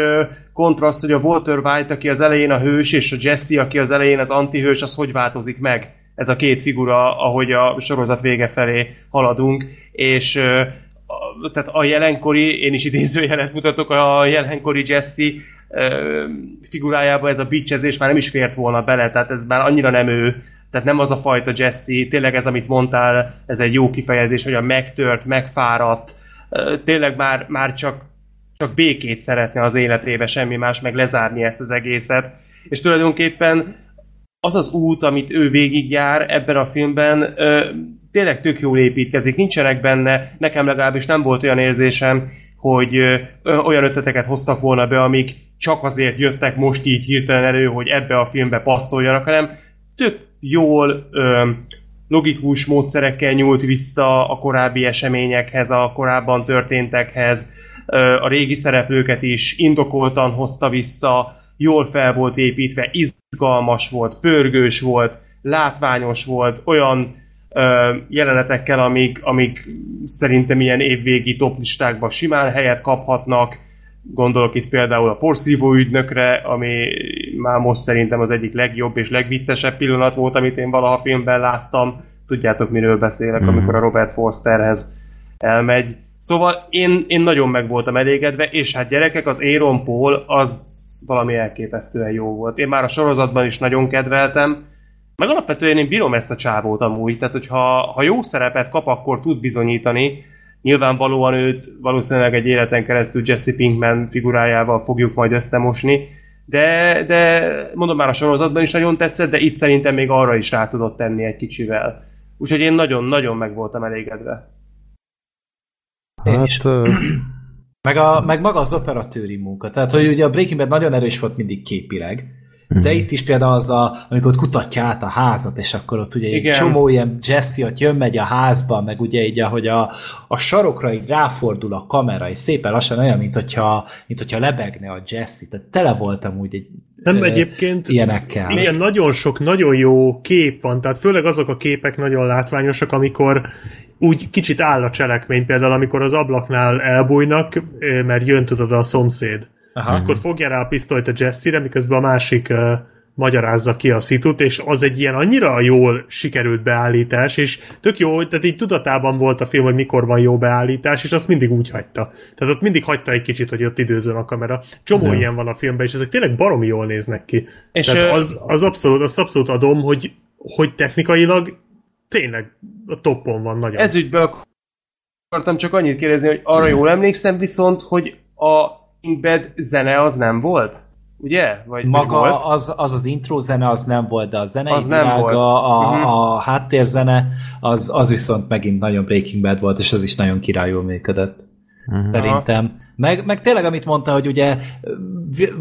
kontraszt, hogy a Walter White, aki az elején a hős, és a Jesse, aki az elején az antihős, az hogy változik meg? Ez a két figura, ahogy a sorozat vége felé haladunk, és tehát a jelenkori, én is idézőjelet mutatok, a jelenkori Jesse figurájába ez a bitchezés már nem is fért volna bele, tehát ez már annyira nem ő, tehát nem az a fajta Jesse, tényleg ez, amit mondtál, ez egy jó kifejezés, hogy a megtört, megfáradt, tényleg már, már csak, csak békét szeretne az életébe, semmi más, meg lezárni ezt az egészet. És tulajdonképpen az az út, amit ő végigjár ebben a filmben, ö, tényleg tök jól építkezik. Nincsenek benne, nekem legalábbis nem volt olyan érzésem, hogy ö, olyan ötleteket hoztak volna be, amik csak azért jöttek most így hirtelen elő, hogy ebbe a filmbe passzoljanak, hanem tök jól... Ö, logikus módszerekkel nyúlt vissza a korábbi eseményekhez, a korábban történtekhez, a régi szereplőket is indokoltan hozta vissza, jól fel volt építve, izgalmas volt, pörgős volt, látványos volt, olyan ö, jelenetekkel, amik, amik szerintem ilyen évvégi toplistákban simán helyet kaphatnak. Gondolok itt például a porszívó ügynökre, ami már most szerintem az egyik legjobb és legviccesebb pillanat volt, amit én valaha filmben láttam. Tudjátok, miről beszélek, mm-hmm. amikor a Robert Forsterhez elmegy. Szóval én, én nagyon meg voltam elégedve, és hát gyerekek, az Aaron Paul az valami elképesztően jó volt. Én már a sorozatban is nagyon kedveltem, meg alapvetően én bírom ezt a csávót amúgy, tehát hogyha ha jó szerepet kap, akkor tud bizonyítani. Nyilvánvalóan őt valószínűleg egy életen keresztül Jesse Pinkman figurájával fogjuk majd összemosni, de, de mondom, már a sorozatban is nagyon tetszett, de itt szerintem még arra is rá tudott tenni egy kicsivel. Úgyhogy én nagyon-nagyon meg voltam elégedve. Hát... És... meg, a, meg maga az operatőri munka. Tehát, hogy ugye a Breaking Bad nagyon erős volt mindig képileg, de itt is például az, a, amikor kutatja át a házat, és akkor ott ugye egy csomó ilyen Jesse ott jön, megy a házba, meg ugye így, ahogy a, a sarokra így ráfordul a kamera, és szépen lassan olyan, mint hogyha, mint hogyha lebegne a Jesse. Tehát tele voltam úgy egy nem ö, egyébként ilyenekkel. Igen, nagyon sok, nagyon jó kép van, tehát főleg azok a képek nagyon látványosak, amikor úgy kicsit áll a cselekmény, például amikor az ablaknál elbújnak, mert jön, tudod, a szomszéd. Aha. És akkor fogja rá a pisztolyt a Jesse-re, miközben a másik uh, magyarázza ki a szitut, és az egy ilyen annyira jól sikerült beállítás, és tök jó, tehát így tudatában volt a film, hogy mikor van jó beállítás, és azt mindig úgy hagyta. Tehát ott mindig hagyta egy kicsit, hogy ott időzön a kamera. Csomó De. ilyen van a filmben, és ezek tényleg baromi jól néznek ki. És tehát az, az abszolút, azt abszolút adom, hogy, hogy technikailag tényleg a toppon van nagyon. Ez ügyben akartam csak annyit kérdezni, hogy arra jól emlékszem viszont, hogy a Bad zene az nem volt? Ugye? Vagy maga volt? Az, az az intro zene az nem volt, de a zenei világa, a, uh-huh. a háttérzene az, az viszont megint nagyon Breaking Bad volt, és az is nagyon királyul működött. Uh-huh. Szerintem. Meg, meg tényleg, amit mondta, hogy ugye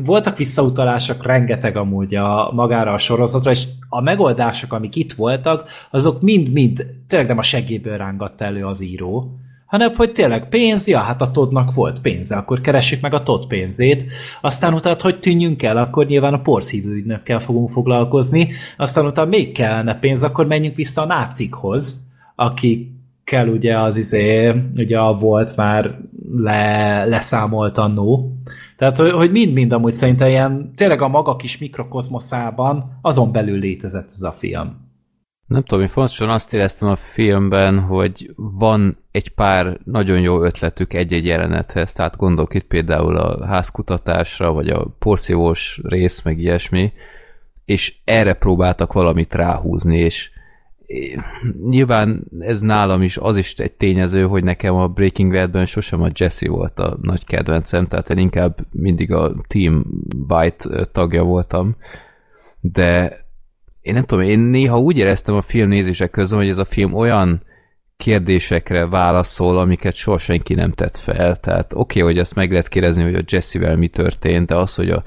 voltak visszautalások rengeteg amúgy a, magára a sorozatra, és a megoldások, amik itt voltak, azok mind-mind tényleg nem a segélyből rángatta elő az író, hanem hogy tényleg pénz, ja, hát a Toddnak volt pénze, akkor keressük meg a Todd pénzét, aztán utána, hogy tűnjünk el, akkor nyilván a porszívő ügynökkel fogunk foglalkozni, aztán utána még kellene pénz, akkor menjünk vissza a nácikhoz, akikkel ugye az izé, ugye volt már le, leszámolt annó. Tehát, hogy mind-mind amúgy szerintem ilyen, tényleg a maga kis mikrokozmoszában azon belül létezett ez a film. Nem tudom, én fontosan azt éreztem a filmben, hogy van egy pár nagyon jó ötletük egy-egy jelenethez, tehát gondolok itt például a házkutatásra, vagy a porszívós rész, meg ilyesmi, és erre próbáltak valamit ráhúzni, és nyilván ez nálam is, az is egy tényező, hogy nekem a Breaking Bad-ben sosem a Jesse volt a nagy kedvencem, tehát én inkább mindig a Team White tagja voltam, de én nem tudom, én néha úgy éreztem a film nézések közben, hogy ez a film olyan kérdésekre válaszol, amiket soha senki nem tett fel. Tehát oké, okay, hogy azt meg lehet kérdezni, hogy a Jesse-vel mi történt, de az, hogy a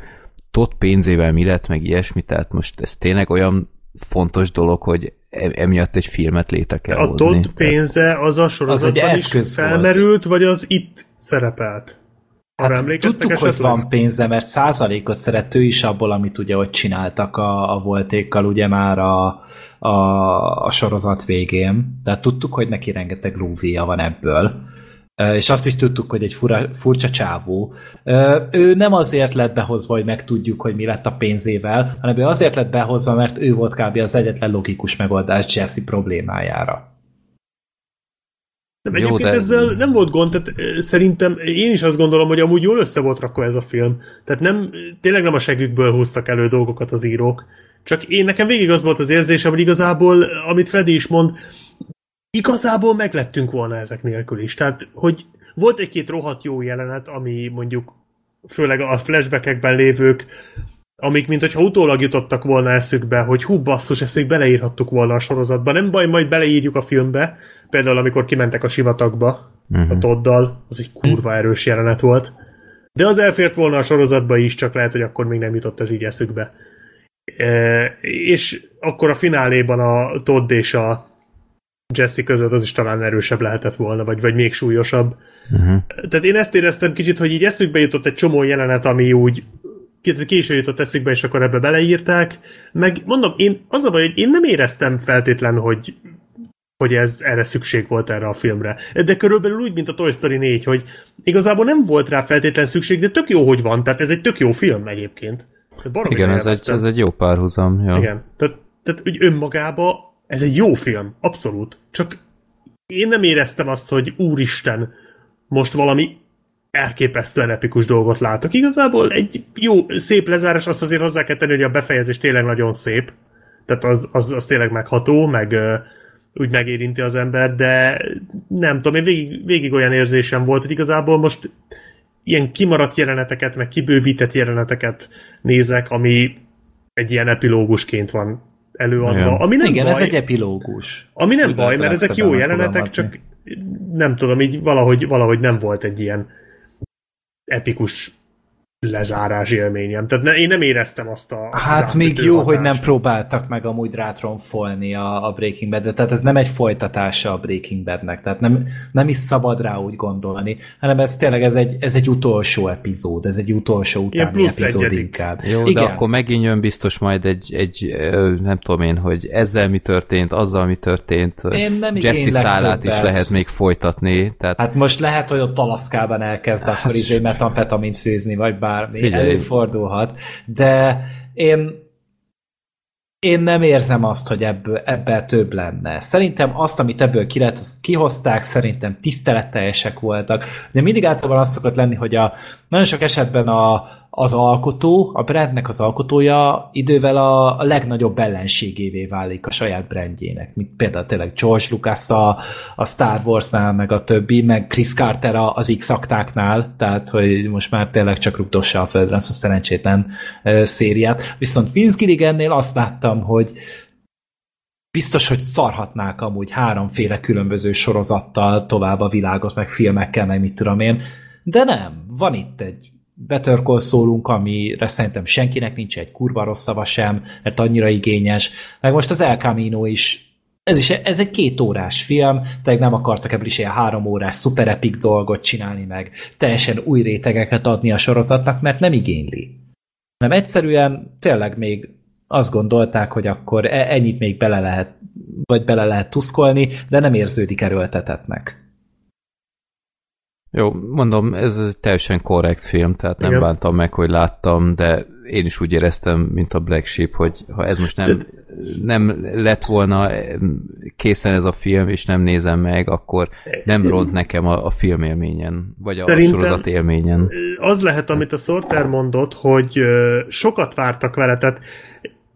Todd pénzével mi lett, meg ilyesmi, tehát most ez tényleg olyan fontos dolog, hogy emiatt egy filmet létre kell a hozni. A Todd pénze az a sorozatban az is felmerült, vagy az itt szerepelt? Hát tudtuk, hogy van pénze, mert százalékot szerető is abból, amit ugye ott csináltak a, a voltékkal, ugye már a, a, a sorozat végén. De tudtuk, hogy neki rengeteg lúvia van ebből. És azt is tudtuk, hogy egy fura, furcsa csávó. Ő nem azért lett behozva, hogy megtudjuk, hogy mi lett a pénzével, hanem ő azért lett behozva, mert ő volt kb. Az egyetlen logikus megoldás Jesse problémájára. Nem, egyébként jó, de... ezzel nem volt gond, tehát szerintem én is azt gondolom, hogy amúgy jól össze volt rakva ez a film. Tehát nem, tényleg nem a segükből húztak elő dolgokat az írók. Csak én nekem végig az volt az érzésem, hogy igazából, amit Freddy is mond, igazából meglettünk volna ezek nélkül is. Tehát, hogy volt egy-két rohadt jó jelenet, ami mondjuk főleg a flashbackekben lévők, amik mintha utólag jutottak volna eszükbe, hogy hú, basszus, ezt még beleírhattuk volna a sorozatba. Nem baj, majd beleírjuk a filmbe. Például, amikor kimentek a sivatagba uh-huh. a Toddal, az egy kurva erős jelenet volt. De az elfért volna a sorozatba is, csak lehet, hogy akkor még nem jutott ez így eszükbe. E, és akkor a fináléban a Todd és a Jesse között az is talán erősebb lehetett volna, vagy, vagy még súlyosabb. Uh-huh. Tehát én ezt éreztem kicsit, hogy így eszükbe jutott egy csomó jelenet, ami úgy késő jutott eszükbe, és akkor ebbe beleírták. Meg mondom, én az a baj, hogy én nem éreztem feltétlen, hogy, hogy ez, erre szükség volt erre a filmre. De körülbelül úgy, mint a Toy Story négy, hogy igazából nem volt rá feltétlen szükség, de tök jó, hogy van. Tehát ez egy tök jó film egyébként. Baromi igen, ez egy, ez egy jó párhuzam. Jó. Igen, tehát, tehát úgy önmagában ez egy jó film, abszolút. Csak én nem éreztem azt, hogy úristen, most valami elképesztően epikus dolgot látok. Igazából egy jó, szép lezárás, azt azért hozzá kell tenni, hogy a befejezés tényleg nagyon szép. Tehát az, az, az tényleg megható, meg ö, úgy megérinti az ember, de nem tudom, én végig, végig olyan érzésem volt, hogy igazából most ilyen kimaradt jeleneteket, meg kibővített jeleneteket nézek, ami egy ilyen epilógusként van előadva. Ami nem igen, baj, ez egy epilógus. Ami nem úgy baj, mert ezek jó jelenetek, csak nem tudom, így valahogy, valahogy nem volt egy ilyen epikus lezárás élményem. Tehát ne, én nem éreztem azt a... Azt hát az még jó, hatást. Hogy nem próbáltak meg amúgy rátronfolni a, a Breaking Bad-re. Tehát ez nem egy folytatása a Breaking Bad-nek. Tehát nem, nem is szabad rá úgy gondolni, hanem ez tényleg ez egy, ez egy utolsó epizód, ez egy utolsó utáni ja, epizód egyedik. Inkább. Jó, igen. De akkor megint jön biztos majd egy, egy nem tudom én, hogy ezzel mi történt, azzal mi történt. Jesse szálát is lehet még folytatni. Tehát... Hát most lehet, hogy ott Alaszkában elkezd hát, akkor is egy metamfetamint főzni, vagy bármi előfordulhat, de én én nem érzem azt, hogy ebből, ebből több lenne. Szerintem azt, amit ebből ki lehet, azt kihozták, szerintem tiszteletteljesek voltak. De mindig általában az szokott lenni, hogy a, nagyon sok esetben a, az alkotó, a brandnek az alkotója idővel a, a legnagyobb ellenségévé válik a saját brandjének. Mint például tényleg George Lucas a, a Star Warsnál, meg a többi, meg Chris Carter az X-aktáknál, tehát hogy most már tényleg csak rugdossa a földre, azt a szerencsétlen ö, szériát. Viszont Vince Gilligannél azt láttam, hogy biztos, hogy szarhatnák amúgy háromféle különböző sorozattal tovább a világot, meg filmekkel, meg mit tudom én, de nem. Van itt egy Better Call Saulunk, amire szerintem senkinek nincs egy kurva rossz szava sem, mert annyira igényes. Meg most az El Camino is. Ez is, ez egy két órás film, tehát nem akartak ebből is ilyen három órás szuper epic dolgot csinálni meg, teljesen új rétegeket adni a sorozatnak, mert nem igényli. Nem egyszerűen tényleg még azt gondolták, hogy akkor ennyit még bele lehet, vagy bele lehet tuszkolni, de nem érződik erőltetetnek. Jó, mondom, ez egy teljesen korrekt film, tehát nem igen. bántam meg, hogy láttam, de én is úgy éreztem, mint a Black Sheep, hogy ha ez most nem, nem lett volna készen ez a film, és nem nézem meg, akkor nem ront nekem a, a film élményen, vagy a szerintem sorozat élményen. Az lehet, amit a Sorter mondott, hogy sokat vártak vele, tehát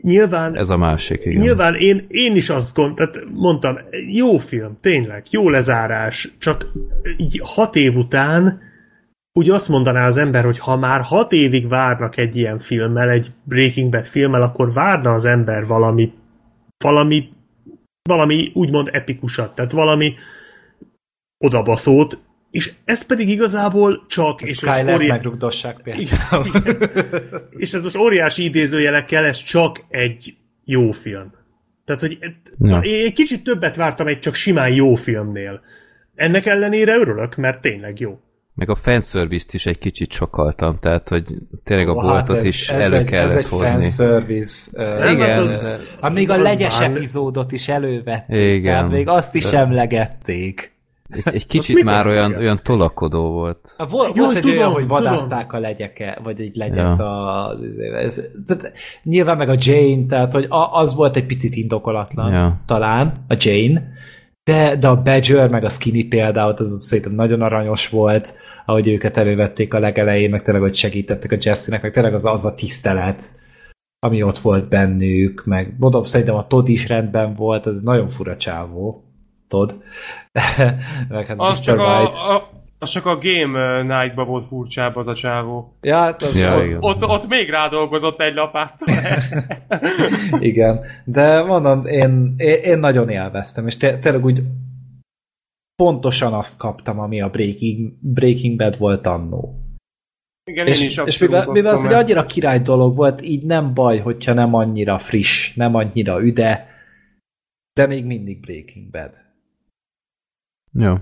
nyilván, ez a másik, igen. Nyilván én, én is azt gondolom, tehát mondtam, jó film, tényleg, jó lezárás, csak így hat év után úgy azt mondaná az ember, hogy ha már hat évig várnak egy ilyen filmmel, egy Breaking Bad filmmel, akkor várna az ember valami, valami, valami úgymond epikusat, tehát valami odabaszót, és ez pedig igazából csak... Skyler óri... megrugdossák például. Igen, igen. És ez most óriási idézőjelekkel, ez csak egy jó film. Tehát, hogy ja. Én egy kicsit többet vártam egy csak simán jó filmnél. Ennek ellenére örülök, mert tényleg jó. meg a fanservice-t is egy kicsit sokaltam, tehát, hogy tényleg a oh, boltot hát ez, is ez elő egy, kellett ez hozni. Ez egy fanservice. Uh, igen. Hát az, az még az a legyes már... epizódot is elővették. Igen. Tehát még azt is emlegették. Egy, egy kicsit már olyan, olyan tolakodó volt. A, volt Jó, egy tudom, olyan, hogy vadászták tudom. a legyeke, vagy egy legyet ja. a... Ez, tehát nyilván meg a Jane, tehát hogy az volt egy picit indokolatlan ja. talán, a Jane, de, de a Badger, meg a Skinny például, az szerintem nagyon aranyos volt, ahogy őket elővették a legelején, meg tényleg, hogy segítettek a Jesse-nek, meg tényleg az, az a tisztelet, ami ott volt bennük, meg mondom, szerintem a Todd is rendben volt, az nagyon fura csávó. Todd. meg hát az, csak a, a, az csak a Game Night-ba volt furcsább az a csávó. Ja, az ja, ott, ott, ott még rádolgozott egy lapát. Igen, de mondom, én, én, én nagyon élveztem, és té- tényleg úgy pontosan azt kaptam, ami a Breaking, Breaking Bad volt annó. Igen, és, én is és mivel, mivel az egy annyira király dolog volt, így nem baj, hogyha nem annyira friss, nem annyira üde, de még mindig Breaking Bad. Jó.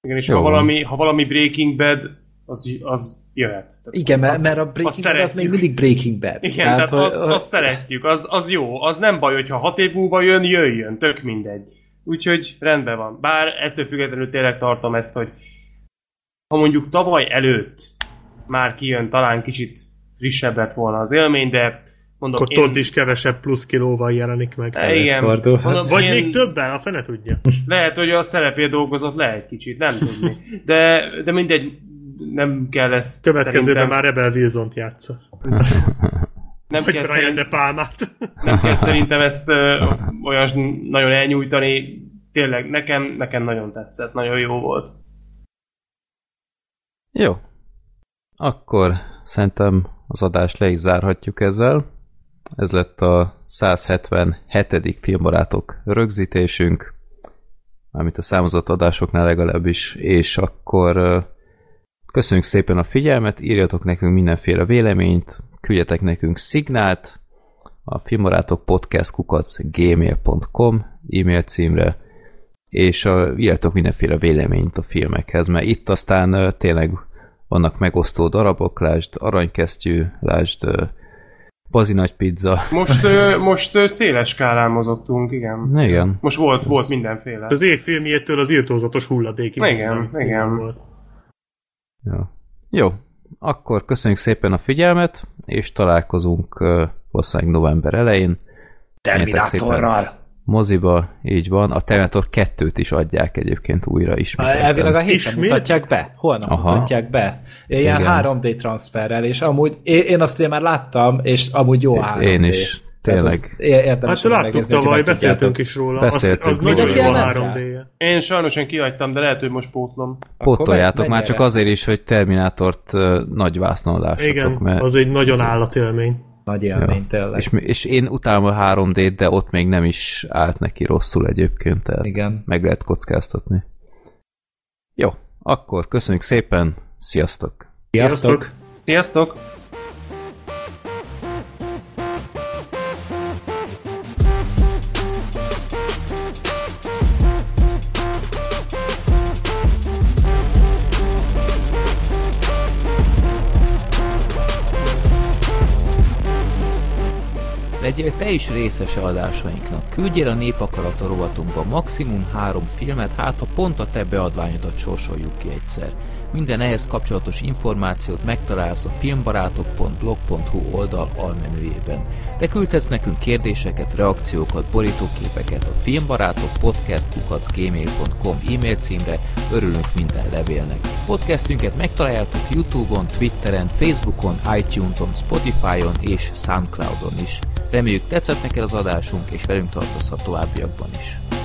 Igen, és Jó. Ha, valami, ha valami Breaking Bad, az, az jöhet. Tehát igen, az, mert a Breaking Bad az még mindig Breaking Bad. Igen, hát, tehát azt az szeretjük, az, az jó, az nem baj, hogyha hat év múlva jön, jöjjön, tök mindegy. Úgyhogy rendben van. Bár ettől függetlenül tényleg tartom ezt, hogy ha mondjuk tavaly előtt már kijön, talán kicsit frissebb lett volna az élmény, de mondom, akkor én... Todd is kevesebb plusz kilóval jelenik meg. E, igen. Mondom, vagy én... még többen, a fene tudja. Lehet, hogy a szerepért dolgozott le egy kicsit, nem tudni. De, de mindegy, nem kell ezt... Következőben szerintem... már Rebel Wilsont játsza. Nem vagy kell Brian szerint... de Pálmát. Nem kell szerintem ezt ö, olyan nagyon elnyújtani. Tényleg, nekem, nekem nagyon tetszett, nagyon jó volt. Jó. Akkor szerintem az adást le is zárhatjuk ezzel. Ez lett a száz hetvenhetedik filmbarátok rögzítésünk, mármint a számozott adásoknál legalábbis, és akkor köszönjük szépen a figyelmet, írjatok nekünk mindenféle véleményt, küldjetek nekünk szignált, a filmbarátok podcast kukac gmail pont com e-mail címre, és írjatok mindenféle véleményt a filmekhez, mert itt aztán tényleg vannak megosztó darabok, lásd Aranykesztyű, lásd Bazi nagy pizza. Most, ö, most ö, széles skálán mozogtunk, igen. Igen. Most volt, volt mindenféle. Az év filmjétől az irtózatos hulladékig. Igen, igen. Volt. Jó. Jó, akkor köszönjük szépen a figyelmet, és találkozunk uh, ország november elején. Terminátorral. Moziba, így van. A Terminátor kettőt is adják egyébként újra ismét. Elvileg a héten mutatják be. Holnap Aha. mutatják be. Ilyen három dé transferrel, és amúgy én, én azt ugye már láttam, és amúgy jó három dé. Én is. Tényleg. Hát láttuk tavaly, beszéltünk is róla. Beszéltünk. Az, az nagyon jó három dé. Én sajnosan kihagytam, de lehet, hogy most pótlom. Pótoljátok már csak azért is, hogy Terminátort nagy vásznon lássatok. Igen, az egy nagyon állatélmény. Nagy élmény, tényleg. És, és én utálom a három dét, de ott még nem is állt neki rosszul egyébként, tehát igen. Meg lehet kockáztatni. Jó, akkor köszönjük szépen, sziasztok! Sziasztok! Sziasztok! Legyél te is részese adásainknak, küldjél a Népakarat a rovatunkba maximum három filmet, hát ha pont a te beadványodat sorsoljuk ki egyszer. Minden ehhez kapcsolatos információt megtalálsz a filmbarátok pont blog pont hu oldal almenüjében. Te küldhetsz nekünk kérdéseket, reakciókat, borítóképeket a filmbarátok podcast kukac gmail pont com e-mail címre, örülünk minden levélnek. Podcastünket megtaláljátok YouTube-on, Twitteren, Facebookon, iTunes-on, Spotify-on és Soundcloud-on is. Reméljük tetszett neked az adásunk, és velünk tartozhat továbbiakban is.